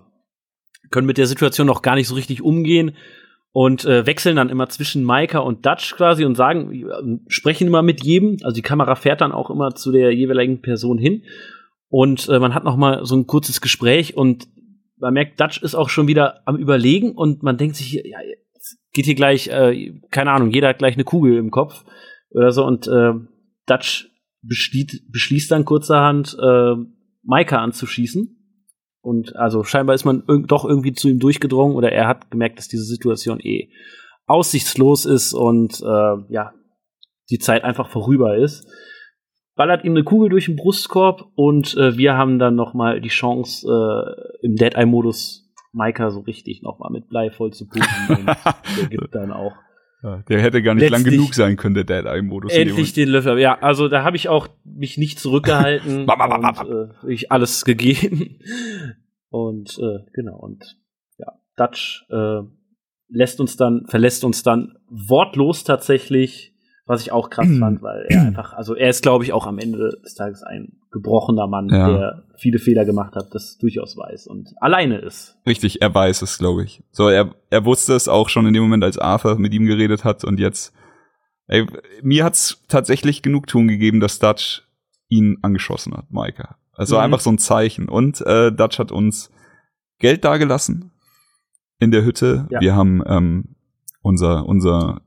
können mit der Situation noch gar nicht so richtig umgehen. Und äh, wechseln dann immer zwischen Micah und Dutch quasi und sagen, sprechen immer mit jedem. Also die Kamera fährt dann auch immer zu der jeweiligen Person hin. Und äh, man hat noch mal so ein kurzes Gespräch. Und man merkt, Dutch ist auch schon wieder am Überlegen und man denkt sich, ja, jetzt geht hier gleich, äh, keine Ahnung, jeder hat gleich eine Kugel im Kopf oder so. Und äh, Dutch beschließt, beschließt dann kurzerhand, äh, Micah anzuschießen. Und also scheinbar ist man irg- doch irgendwie zu ihm durchgedrungen oder er hat gemerkt, dass diese Situation eh aussichtslos ist und äh, ja, die Zeit einfach vorüber ist. Ballert ihm eine Kugel durch den Brustkorb und äh, wir haben dann nochmal die Chance, äh, im Dead-Eye-Modus Micah so richtig nochmal mit Blei voll zu pumpen. Der gibt dann auch. Ja, der hätte gar nicht lang genug sein können, der Dead-Eye-Modus. Endlich den Löffel. Ja, also da habe ich auch mich nicht zurückgehalten. und äh, ich alles gegeben. Und äh, genau, und ja, Dutch äh, lässt uns dann, verlässt uns dann wortlos tatsächlich. Was ich auch krass fand, weil er einfach, also er ist, glaube ich, auch am Ende des Tages ein gebrochener Mann, ja, der viele Fehler gemacht hat, das durchaus weiß und alleine ist. Richtig, er weiß es, glaube ich. So, er, er wusste es auch schon in dem Moment, als Arthur mit ihm geredet hat und jetzt, ey, mir hat's tatsächlich Genugtuung gegeben, dass Dutch ihn angeschossen hat, Micah. Also mhm. einfach so ein Zeichen. Und äh, Dutch hat uns Geld dagelassen in der Hütte. Ja. Wir haben ähm, unser, unser,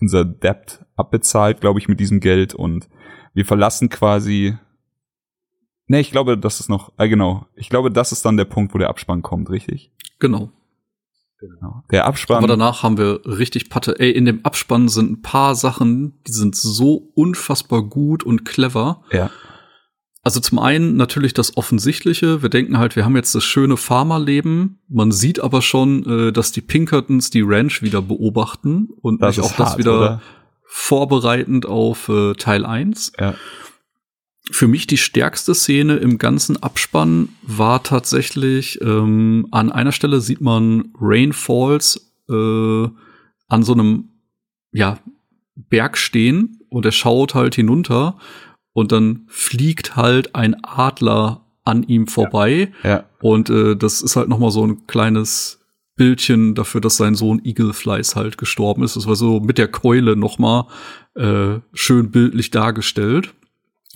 unser Debt abbezahlt, glaube ich, mit diesem Geld und wir verlassen quasi. Ne, ich glaube, das ist noch, ah, genau. Ich glaube, das ist dann der Punkt, wo der Abspann kommt, richtig? Genau. Genau. Der Abspann. Aber danach haben wir richtig Patte. Ey, in dem Abspann sind ein paar Sachen, die sind so unfassbar gut und clever. Ja. Also zum einen natürlich das Offensichtliche. Wir denken halt, wir haben jetzt das schöne Farmerleben. Man sieht aber schon, dass die Pinkertons die Ranch wieder beobachten und das auch das hart, wieder oder? Vorbereitend auf äh, Teil eins. Ja. Für mich die stärkste Szene im ganzen Abspann war tatsächlich, ähm, an einer Stelle sieht man Rain Falls äh, an so einem ja, Berg stehen und er schaut halt hinunter und dann fliegt halt ein Adler an ihm vorbei. Ja. Ja. Und äh, das ist halt nochmal so ein kleines Bildchen dafür, dass sein Sohn Eagleflies halt gestorben ist. Das war so mit der Keule nochmal äh, schön bildlich dargestellt.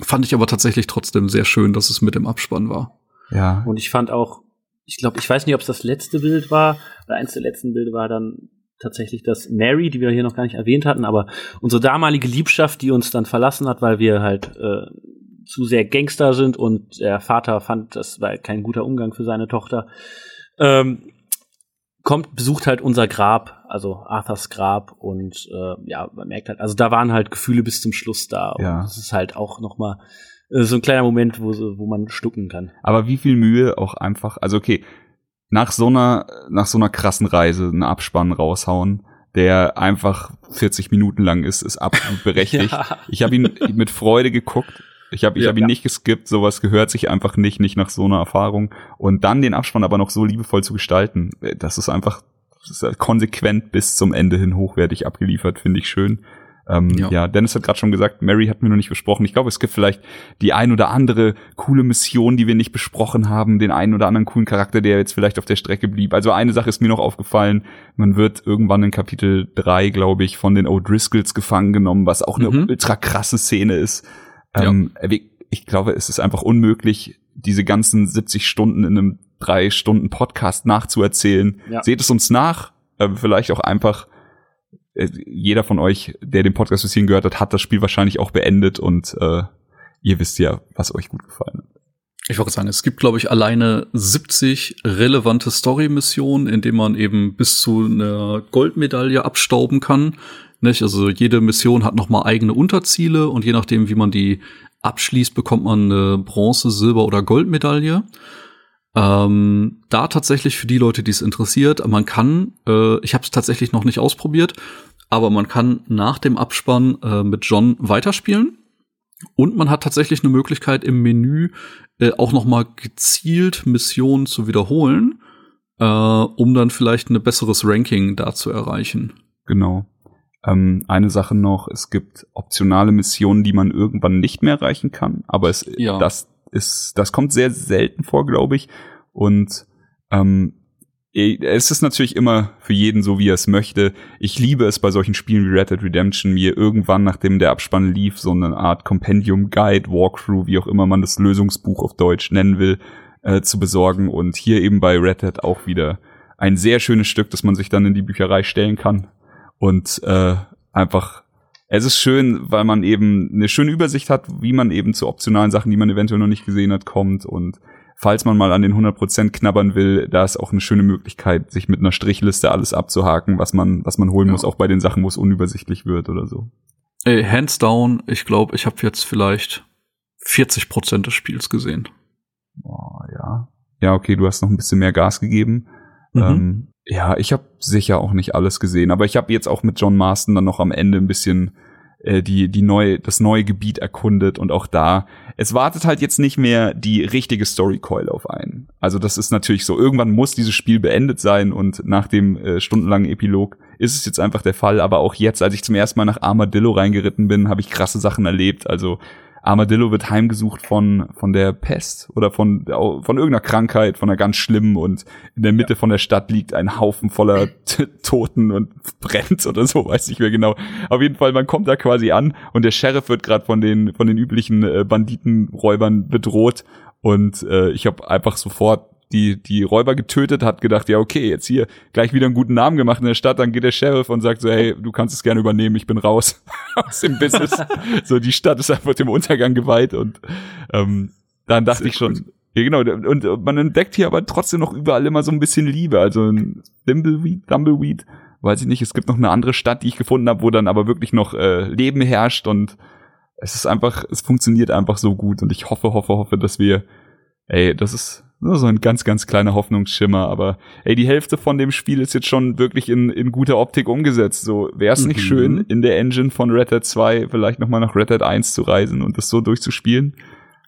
Fand ich aber tatsächlich trotzdem sehr schön, dass es mit dem Abspann war. Ja. Und ich fand auch, ich glaube, ich weiß nicht, ob es das letzte Bild war, oder eins der letzten Bilder war dann tatsächlich das Mary, die wir hier noch gar nicht erwähnt hatten, aber unsere damalige Liebschaft, die uns dann verlassen hat, weil wir halt äh, zu sehr Gangster sind und der Vater fand, das war kein guter Umgang für seine Tochter. Ähm, kommt, besucht halt unser Grab, also Arthurs Grab und äh, ja, man merkt halt, also da waren halt Gefühle bis zum Schluss da und ja, das ist halt auch nochmal äh, so ein kleiner Moment, wo, wo man schlucken kann. Aber wie viel Mühe auch einfach, also okay, nach so einer, nach so einer krassen Reise einen Abspann raushauen, der einfach vierzig Minuten lang ist, ist absolut berechtigt. Ja. Ich habe ihn mit Freude geguckt. Ich habe ich ja, hab ihn ja. nicht geskippt, sowas gehört sich einfach nicht, nicht nach so einer Erfahrung. Und dann den Abspann aber noch so liebevoll zu gestalten, das ist einfach das ist konsequent bis zum Ende hin hochwertig abgeliefert, finde ich schön. Ähm, ja. ja, Dennis hat gerade schon gesagt, Mary hatten wir noch nicht besprochen. Ich glaube, es gibt vielleicht die ein oder andere coole Mission, die wir nicht besprochen haben, den einen oder anderen coolen Charakter, der jetzt vielleicht auf der Strecke blieb. Also eine Sache ist mir noch aufgefallen, man wird irgendwann in Kapitel drei, glaube ich, von den O'Driscolls gefangen genommen, was auch eine mhm. ultra krasse Szene ist. Ja. Ähm, ich glaube, es ist einfach unmöglich, diese ganzen siebzig Stunden in einem drei Stunden Podcast nachzuerzählen. Ja. Seht es uns nach. Äh, vielleicht auch einfach, äh, jeder von euch, der den Podcast bis hierhin gehört hat, hat das Spiel wahrscheinlich auch beendet und äh, ihr wisst ja, was euch gut gefallen hat. Ich wollte sagen, es gibt, glaube ich, alleine siebzig relevante Story-Missionen, in denen man eben bis zu einer Goldmedaille abstauben kann. Nicht? Also jede Mission hat nochmal eigene Unterziele und je nachdem, wie man die abschließt, bekommt man eine Bronze-, Silber- oder Goldmedaille. Ähm, da tatsächlich für die Leute, die es interessiert, man kann, äh, ich habe es tatsächlich noch nicht ausprobiert, aber man kann nach dem Abspann äh, mit John weiterspielen. Und man hat tatsächlich eine Möglichkeit, im Menü äh, auch noch mal gezielt Missionen zu wiederholen, äh, um dann vielleicht ein besseres Ranking da zu erreichen. Genau. Ähm, eine Sache noch, es gibt optionale Missionen, die man irgendwann nicht mehr erreichen kann, aber es, ja. das, ist, das kommt sehr selten vor, glaube ich. Und ähm, es ist natürlich immer für jeden so, wie er es möchte. Ich liebe es bei solchen Spielen wie Red Dead Redemption, mir irgendwann, nachdem der Abspann lief, so eine Art Compendium, Guide, Walkthrough, wie auch immer man das Lösungsbuch auf Deutsch nennen will, äh, zu besorgen. Und hier eben bei Red Dead auch wieder ein sehr schönes Stück, das man sich dann in die Bücherei stellen kann. Und äh, einfach, es ist schön, weil man eben eine schöne Übersicht hat, wie man eben zu optionalen Sachen, die man eventuell noch nicht gesehen hat, kommt. Und falls man mal an den hundert Prozent knabbern will, da ist auch eine schöne Möglichkeit, sich mit einer Strichliste alles abzuhaken, was man was man holen ja. muss, auch bei den Sachen, wo es unübersichtlich wird oder so. Ey, hands down, ich glaube, ich habe jetzt vielleicht vierzig Prozent des Spiels gesehen. Oh, ja. Ja, okay, du hast noch ein bisschen mehr Gas gegeben. Mhm. Ähm, ja, ich habe sicher auch nicht alles gesehen, aber ich habe jetzt auch mit John Marston dann noch am Ende ein bisschen die die neue das neue Gebiet erkundet, und auch da, es wartet halt jetzt nicht mehr die richtige Storykeule auf einen. Also das ist natürlich so, irgendwann muss dieses Spiel beendet sein, und nach dem äh, stundenlangen Epilog ist es jetzt einfach der Fall. Aber auch jetzt, als ich zum ersten Mal nach Armadillo reingeritten bin, habe ich krasse Sachen erlebt. Also Armadillo wird heimgesucht von von der Pest oder von von irgendeiner Krankheit, von einer ganz schlimmen, und in der Mitte von der Stadt liegt ein Haufen voller t- Toten und brennt oder so, weiß nicht mehr genau. Auf jeden Fall, man kommt da quasi an, und der Sheriff wird gerade von den von den üblichen äh, Banditenräubern bedroht, und äh, ich habe einfach sofort die die Räuber getötet, hat gedacht, ja okay, jetzt hier gleich wieder einen guten Namen gemacht in der Stadt. Dann geht der Sheriff und sagt so, hey, du kannst es gerne übernehmen, ich bin raus aus dem Business. So, die Stadt ist einfach dem Untergang geweiht. Und ähm, dann dachte ich schon, gut. Ja genau, und, und man entdeckt hier aber trotzdem noch überall immer so ein bisschen Liebe. Also ein Dimbleweed, Dumbleweed, weiß ich nicht, es gibt noch eine andere Stadt, die ich gefunden habe, wo dann aber wirklich noch äh, Leben herrscht, und es ist einfach, es funktioniert einfach so gut, und ich hoffe, hoffe, hoffe, dass wir, ey, das ist so ein ganz, ganz kleiner Hoffnungsschimmer, aber ey, die Hälfte von dem Spiel ist jetzt schon wirklich in, in guter Optik umgesetzt. So, wär's nicht mhm. schön, in der Engine von Red Dead zwei vielleicht nochmal nach Red Dead eins zu reisen und das so durchzuspielen?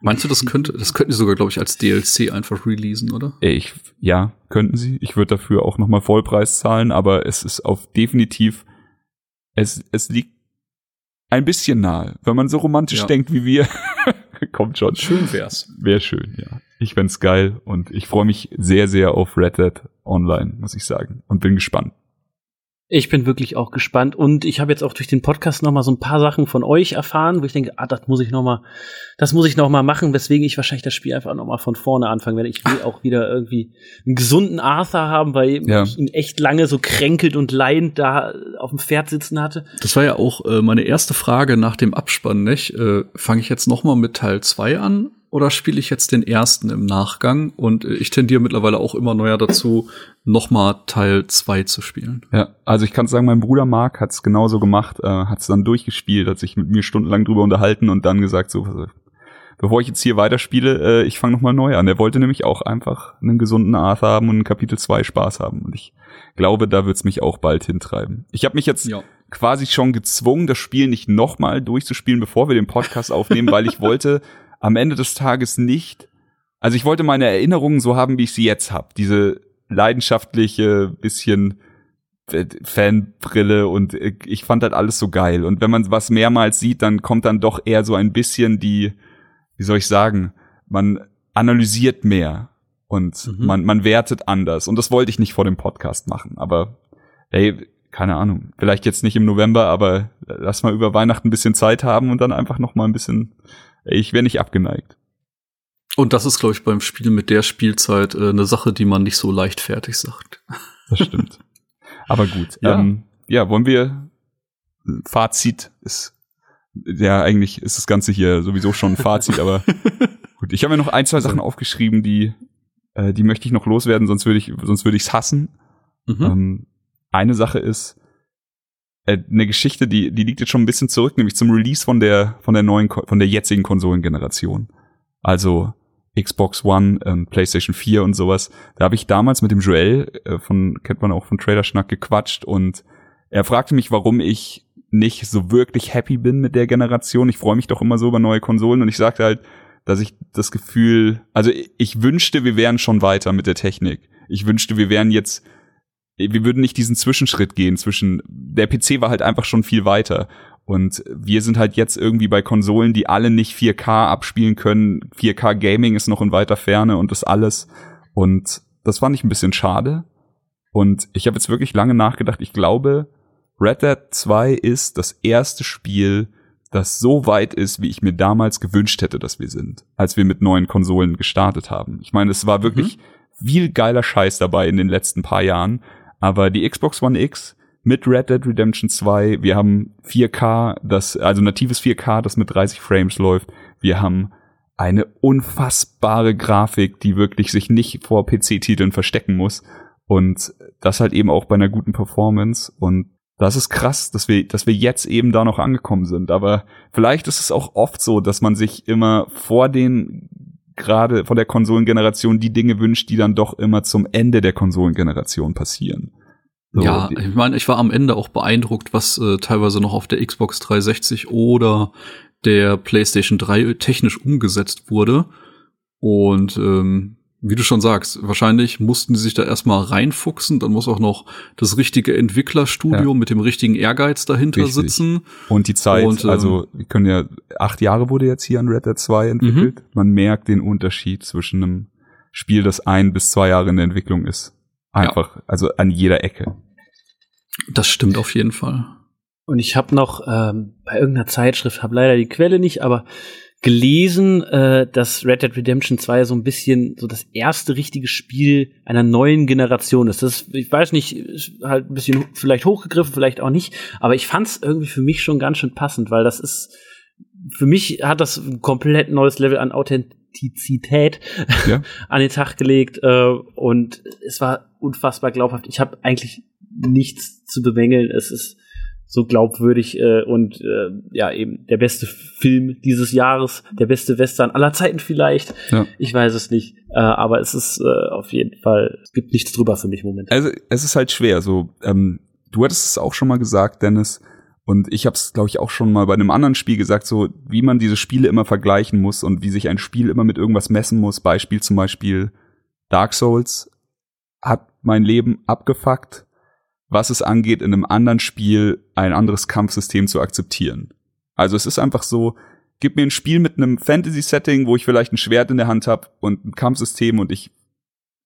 Meinst du, das könnte, das könnten sie sogar, glaube ich, als D L C einfach releasen, oder? Ey, ich, ja, könnten sie. Ich würde dafür auch nochmal Vollpreis zahlen, aber es ist auf definitiv, es, es liegt ein bisschen nahe. Wenn man so romantisch ja. denkt wie wir, kommt schon. Schön wär's. Wär schön, ja. Ich find's geil, und ich freue mich sehr, sehr auf Red Dead Online, muss ich sagen. Und bin gespannt. Ich bin wirklich auch gespannt. Und ich habe jetzt auch durch den Podcast noch mal so ein paar Sachen von euch erfahren, wo ich denke, ah, das muss ich noch mal, das muss ich noch mal machen, weswegen ich wahrscheinlich das Spiel einfach noch mal von vorne anfangen werde. Ich will auch wieder irgendwie einen gesunden Arthur haben, weil ja. ich ihn echt lange so kränkelt und leidend da auf dem Pferd sitzen hatte. Das war ja auch äh, meine erste Frage nach dem Abspann, nicht? Äh, fange ich jetzt noch mal mit Teil zwei an? Oder spiele ich jetzt den ersten im Nachgang? Und ich tendiere mittlerweile auch immer neuer dazu, nochmal Teil zwei zu spielen. Ja, also ich kann sagen, mein Bruder Marc hat es genauso gemacht, äh, hat es dann durchgespielt, hat sich mit mir stundenlang drüber unterhalten und dann gesagt, so, bevor ich jetzt hier weiterspiele, äh, ich fange nochmal neu an. Er wollte nämlich auch einfach einen gesunden Arthur haben und ein Kapitel zwei Spaß haben. Und ich glaube, da wird es mich auch bald hintreiben. Ich habe mich jetzt ja. quasi schon gezwungen, das Spiel nicht nochmal durchzuspielen, bevor wir den Podcast aufnehmen, weil ich wollte am Ende des Tages nicht, also ich wollte meine Erinnerungen so haben, wie ich sie jetzt habe. Diese leidenschaftliche, bisschen Fanbrille, und ich fand halt alles so geil. Und wenn man was mehrmals sieht, dann kommt dann doch eher so ein bisschen die, wie soll ich sagen, man analysiert mehr und mhm. man, man wertet anders. Und das wollte ich nicht vor dem Podcast machen. Aber ey, keine Ahnung, vielleicht jetzt nicht im November, aber lass mal über Weihnachten ein bisschen Zeit haben und dann einfach noch mal ein bisschen. Ich wäre nicht abgeneigt. Und das ist, glaube ich, beim Spiel mit der Spielzeit äh, eine Sache, die man nicht so leichtfertig sagt. Das stimmt. Aber gut. Ja. Ähm, ja, wollen wir Fazit ist ja eigentlich ist das Ganze hier sowieso schon ein Fazit, aber gut. Ich habe mir noch ein, zwei Sachen aufgeschrieben, die äh, die möchte ich noch loswerden, sonst würde ich sonst würde ich's hassen. Mhm. Ähm, eine Sache ist eine Geschichte, die die liegt jetzt schon ein bisschen zurück, nämlich zum Release von der von der neuen von der jetzigen Konsolengeneration. Also Xbox One, ähm, PlayStation vier und sowas. Da habe ich damals mit dem Joel äh, von kennt man auch von Trailerschnack gequatscht, und er fragte mich, warum ich nicht so wirklich happy bin mit der Generation. Ich freue mich doch immer so über neue Konsolen, und ich sagte halt, dass ich das Gefühl, also ich, ich wünschte, wir wären schon weiter mit der Technik. Ich wünschte, wir wären jetzt wir würden nicht diesen Zwischenschritt gehen zwischen, der P C war halt einfach schon viel weiter, und wir sind halt jetzt irgendwie bei Konsolen, die alle nicht vier K abspielen können, vier K Gaming ist noch in weiter Ferne und das alles, und das fand ich ein bisschen schade, und ich habe jetzt wirklich lange nachgedacht, ich glaube, Red Dead zwei ist das erste Spiel, das so weit ist, wie ich mir damals gewünscht hätte, dass wir sind, als wir mit neuen Konsolen gestartet haben. Ich meine, es war wirklich mhm. viel geiler Scheiß dabei in den letzten paar Jahren, aber die Xbox One X mit Red Dead Redemption zwei, wir haben vier K, das, also natives vier K, das mit dreißig Frames läuft, wir haben eine unfassbare Grafik, die wirklich sich nicht vor P C-Titeln verstecken muss und das halt eben auch bei einer guten Performance und das ist krass, dass wir, dass wir jetzt eben da noch angekommen sind, aber vielleicht ist es auch oft so, dass man sich immer vor den, gerade von der Konsolengeneration die Dinge wünscht, die dann doch immer zum Ende der Konsolengeneration passieren. So. Ja, ich meine, ich war am Ende auch beeindruckt, was äh, teilweise noch auf der Xbox dreihundertsechzig oder der PlayStation drei technisch umgesetzt wurde. Und ähm, wie du schon sagst, wahrscheinlich mussten sie sich da erstmal reinfuchsen. Dann muss auch noch das richtige Entwicklerstudio ja. mit dem richtigen Ehrgeiz dahinter Richtig. sitzen. Und die Zeit, und, ähm, also wir können ja, acht Jahre wurde jetzt hier an Red Dead zwei entwickelt. Mhm. Man merkt den Unterschied zwischen einem Spiel, das ein bis zwei Jahre in der Entwicklung ist. Einfach, ja. also an jeder Ecke. Das stimmt auf jeden Fall. Und ich habe noch ähm, bei irgendeiner Zeitschrift, habe leider die Quelle nicht, aber gelesen, äh, dass Red Dead Redemption zwei so ein bisschen so das erste richtige Spiel einer neuen Generation ist. Das ist, ich weiß nicht, ist halt ein bisschen vielleicht hochgegriffen, vielleicht auch nicht, aber ich fand es irgendwie für mich schon ganz schön passend, weil das ist, für mich hat das ein komplett neues Level an Authentizität ja. an den Tag gelegt äh, und es war unfassbar glaubhaft. Ich habe eigentlich nichts zu bemängeln. Es ist so glaubwürdig äh, und äh, ja, eben der beste Film dieses Jahres, der beste Western aller Zeiten vielleicht. Ja. Ich weiß es nicht. Äh, aber es ist äh, auf jeden Fall, es gibt nichts drüber für mich im Moment. Also es ist halt schwer. So, ähm, du hattest es auch schon mal gesagt, Dennis, und ich habe es, glaube ich, auch schon mal bei einem anderen Spiel gesagt, so wie man diese Spiele immer vergleichen muss und wie sich ein Spiel immer mit irgendwas messen muss. Beispiel zum Beispiel Dark Souls hat mein Leben abgefuckt, was es angeht, in einem anderen Spiel ein anderes Kampfsystem zu akzeptieren. Also es ist einfach so, gib mir ein Spiel mit einem Fantasy-Setting, wo ich vielleicht ein Schwert in der Hand habe und ein Kampfsystem und ich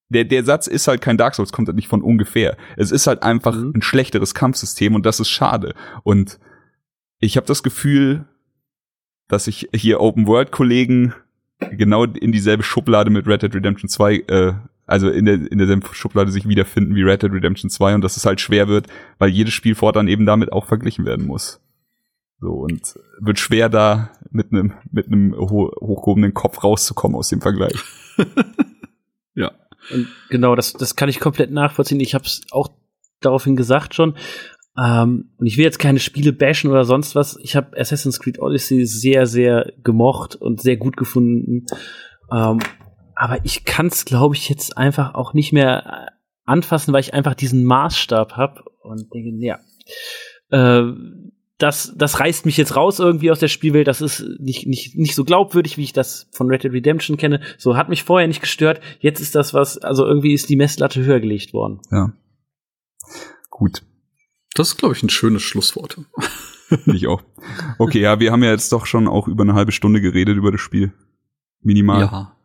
Der, der Satz ist halt kein Dark Souls, kommt halt nicht von ungefähr. Es ist halt einfach ein schlechteres Kampfsystem und das ist schade. Und ich habe das Gefühl, dass ich hier Open-World-Kollegen genau in dieselbe Schublade mit Red Dead Redemption zwei, äh, also in, der, in derselben Schublade sich wiederfinden wie Red Dead Redemption zwei und dass es halt schwer wird, weil jedes Spiel fortan eben damit auch verglichen werden muss. So, und wird schwer da mit einem mit einem ho- hochgehobenen Kopf rauszukommen aus dem Vergleich. Ja. Und genau, das, das kann ich komplett nachvollziehen. Ich habe es auch daraufhin gesagt schon. Ähm, und ich will jetzt keine Spiele bashen oder sonst was. Ich habe Assassin's Creed Odyssey sehr, sehr gemocht und sehr gut gefunden. Ähm, aber ich kann es, glaube ich, jetzt einfach auch nicht mehr anfassen, weil ich einfach diesen Maßstab habe und denke, ja, äh, das, das reißt mich jetzt raus irgendwie aus der Spielwelt. Das ist nicht, nicht, nicht so glaubwürdig, wie ich das von Red Dead Redemption kenne. So hat mich vorher nicht gestört. Jetzt ist das was, also irgendwie ist die Messlatte höher gelegt worden. Ja. Gut. Das ist, glaube ich, ein schönes Schlusswort. Ich auch. Okay, ja, wir haben ja jetzt doch schon auch über eine halbe Stunde geredet über das Spiel. Minimal. Ja.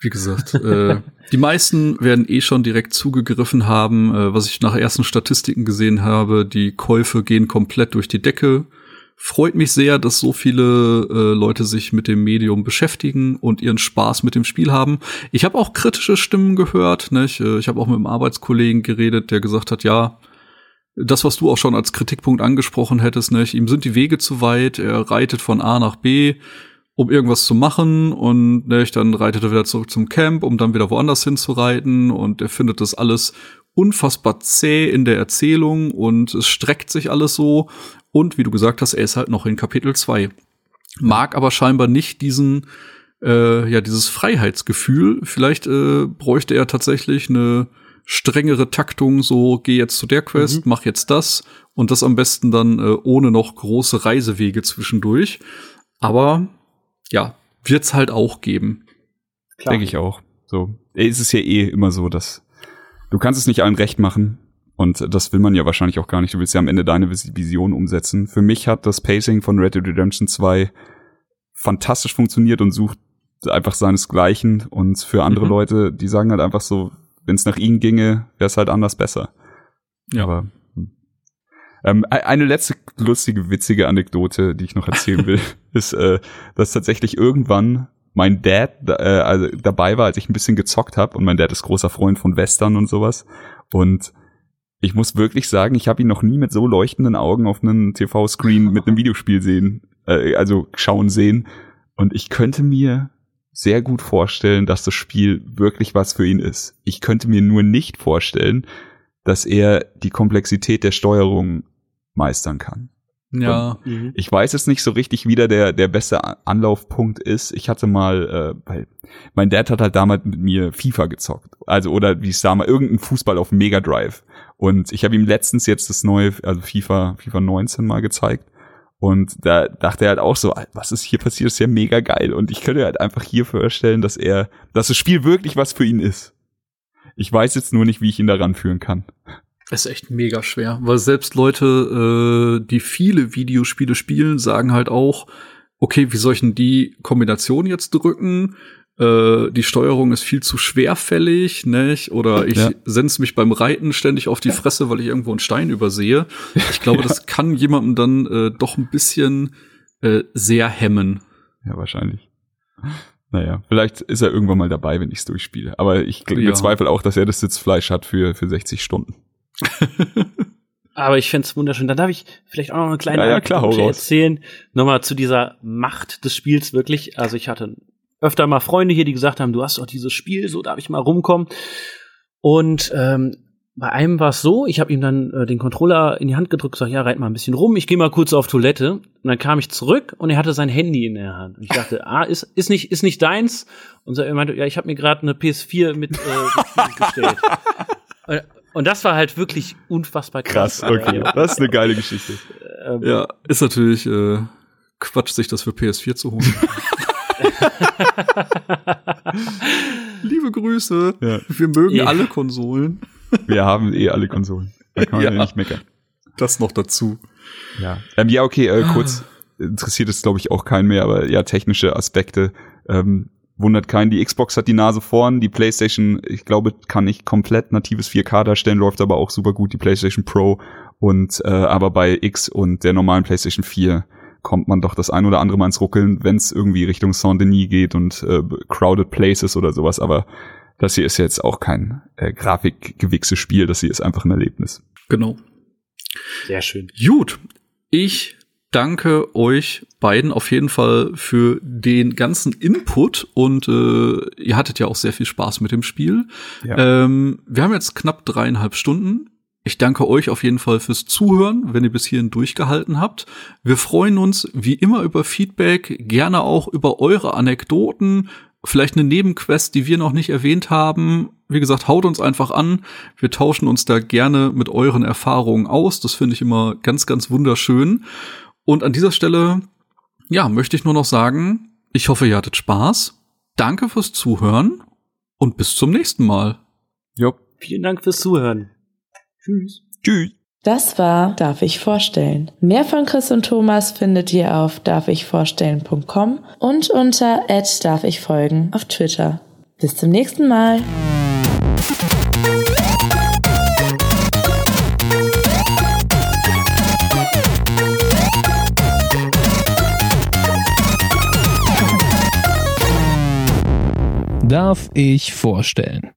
Wie gesagt, äh, die meisten werden eh schon direkt zugegriffen haben, äh, was ich nach ersten Statistiken gesehen habe. Die Käufe gehen komplett durch die Decke. Freut mich sehr, dass so viele äh, Leute sich mit dem Medium beschäftigen und ihren Spaß mit dem Spiel haben. Ich habe auch kritische Stimmen gehört, nicht? Ich habe auch mit einem Arbeitskollegen geredet, der gesagt hat, ja, das, was du auch schon als Kritikpunkt angesprochen hättest, nicht? Ihm sind die Wege zu weit, er reitet von A nach B, um irgendwas zu machen und ne, ich dann reitet er wieder zurück zum Camp, um dann wieder woanders hinzureiten und er findet das alles unfassbar zäh in der Erzählung und es streckt sich alles so und wie du gesagt hast, er ist halt noch in Kapitel zwei. Mag aber scheinbar nicht diesen, äh, ja, dieses Freiheitsgefühl. Vielleicht äh, bräuchte er tatsächlich eine strengere Taktung, so geh jetzt zu der Quest, mhm. mach jetzt das und das am besten dann äh, ohne noch große Reisewege zwischendurch. Aber ja, wird's halt auch geben. Klar. Denke ich auch. So. Es ist ja eh immer so, dass du kannst es nicht allen recht machen. Und das will man ja wahrscheinlich auch gar nicht. Du willst ja am Ende deine Vision umsetzen. Für mich hat das Pacing von Red Dead Redemption zwei fantastisch funktioniert und sucht einfach seinesgleichen. Und für andere mhm. Leute, die sagen halt einfach so, wenn es nach ihnen ginge, wäre es halt anders besser. Ja. Aber Ähm, eine letzte lustige, witzige Anekdote, die ich noch erzählen will, ist, äh, dass tatsächlich irgendwann mein Dad äh, also dabei war, als ich ein bisschen gezockt habe. Und mein Dad ist großer Freund von Western und sowas. Und ich muss wirklich sagen, ich habe ihn noch nie mit so leuchtenden Augen auf einem T V-Screen mit einem Videospiel sehen, äh, also schauen sehen. Und ich könnte mir sehr gut vorstellen, dass das Spiel wirklich was für ihn ist. Ich könnte mir nur nicht vorstellen, dass er die Komplexität der Steuerung meistern kann. Ja. Mhm. Ich weiß jetzt nicht so richtig, wie der, der beste Anlaufpunkt ist. Ich hatte mal, äh, weil mein Dad hat halt damals mit mir FIFA gezockt. Also, oder wie es damals, irgendein Fußball auf Mega Drive. Und ich habe ihm letztens jetzt das neue, also FIFA neunzehn mal gezeigt. Und da dachte er halt auch so, was ist hier passiert? Das ist ja mega geil. Und ich könnte halt einfach hier vorstellen, dass er, dass das Spiel wirklich was für ihn ist. Ich weiß jetzt nur nicht, wie ich ihn da ranführen kann. Das ist echt mega schwer, weil selbst Leute, äh, die viele Videospiele spielen, sagen halt auch, okay, wie soll ich denn die Kombination jetzt drücken? Äh, die Steuerung ist viel zu schwerfällig, nicht? Oder ich ja. senz mich beim Reiten ständig auf die Fresse, weil ich irgendwo einen Stein übersehe. Ich glaube, ja. das kann jemandem dann äh, doch ein bisschen äh, sehr hemmen. Ja, wahrscheinlich. Naja, vielleicht ist er irgendwann mal dabei, wenn ich es durchspiele. Aber ich ja. bezweifle auch, dass er das Sitzfleisch hat für, für sechzig Stunden. Aber ich find's wunderschön. Dann darf ich vielleicht auch noch eine kleine ja, ja, klar, Anekdote erzählen. Nochmal zu dieser Macht des Spiels wirklich. Also ich hatte öfter mal Freunde hier, die gesagt haben, du hast doch dieses Spiel, so darf ich mal rumkommen. Und ähm, bei einem war es so, ich habe ihm dann äh, den Controller in die Hand gedrückt, gesagt, ja, reit mal ein bisschen rum, ich gehe mal kurz auf Toilette. Und dann kam ich zurück und er hatte sein Handy in der Hand. Und ich dachte, ah, ist, ist, nicht, ist nicht deins. Und so, er meinte, ja, ich habe mir gerade eine P S vier mit äh, gestellt. Und, Und das war halt wirklich unfassbar krass. Krass, okay. Das ist eine geile Geschichte. Ähm, ja, ist natürlich äh, Quatsch, sich das für P S vier zu holen. Liebe Grüße. Ja. Wir mögen ja. alle Konsolen. Wir haben eh alle Konsolen. Da kann man ja, ja nicht meckern. Das noch dazu. Ja, ähm, ja okay, äh, kurz. Interessiert es, glaube ich, auch keinen mehr. Aber ja, technische Aspekte. Ähm, Wundert keinen, die Xbox hat die Nase vorn, die PlayStation, ich glaube, kann nicht komplett natives vier K darstellen, läuft aber auch super gut, die PlayStation Pro. Und äh, aber bei X und der normalen PlayStation vier kommt man doch das ein oder andere Mal ins Ruckeln, wenn es irgendwie Richtung Saint-Denis geht und äh, Crowded Places oder sowas. Aber das hier ist jetzt auch kein äh, grafikgewichses Spiel, das hier ist einfach ein Erlebnis. Genau. Sehr schön. Gut, ich danke euch beiden auf jeden Fall für den ganzen Input und äh, ihr hattet ja auch sehr viel Spaß mit dem Spiel. Ja. Ähm, wir haben jetzt knapp dreieinhalb Stunden. Ich danke euch auf jeden Fall fürs Zuhören, wenn ihr bis hierhin durchgehalten habt. Wir freuen uns wie immer über Feedback, gerne auch über eure Anekdoten, vielleicht eine Nebenquest, die wir noch nicht erwähnt haben. Wie gesagt, haut uns einfach an. Wir tauschen uns da gerne mit euren Erfahrungen aus. Das finde ich immer ganz, ganz wunderschön. Und an dieser Stelle, ja, möchte ich nur noch sagen, ich hoffe, ihr hattet Spaß. Danke fürs Zuhören und bis zum nächsten Mal. Jo. Vielen Dank fürs Zuhören. Tschüss. Tschüss. Das war Darf ich vorstellen. Mehr von Chris und Thomas findet ihr auf darf ich vorstellen punkt com und unter at darf ich folgen auf Twitter. Bis zum nächsten Mal. Darf ich vorstellen?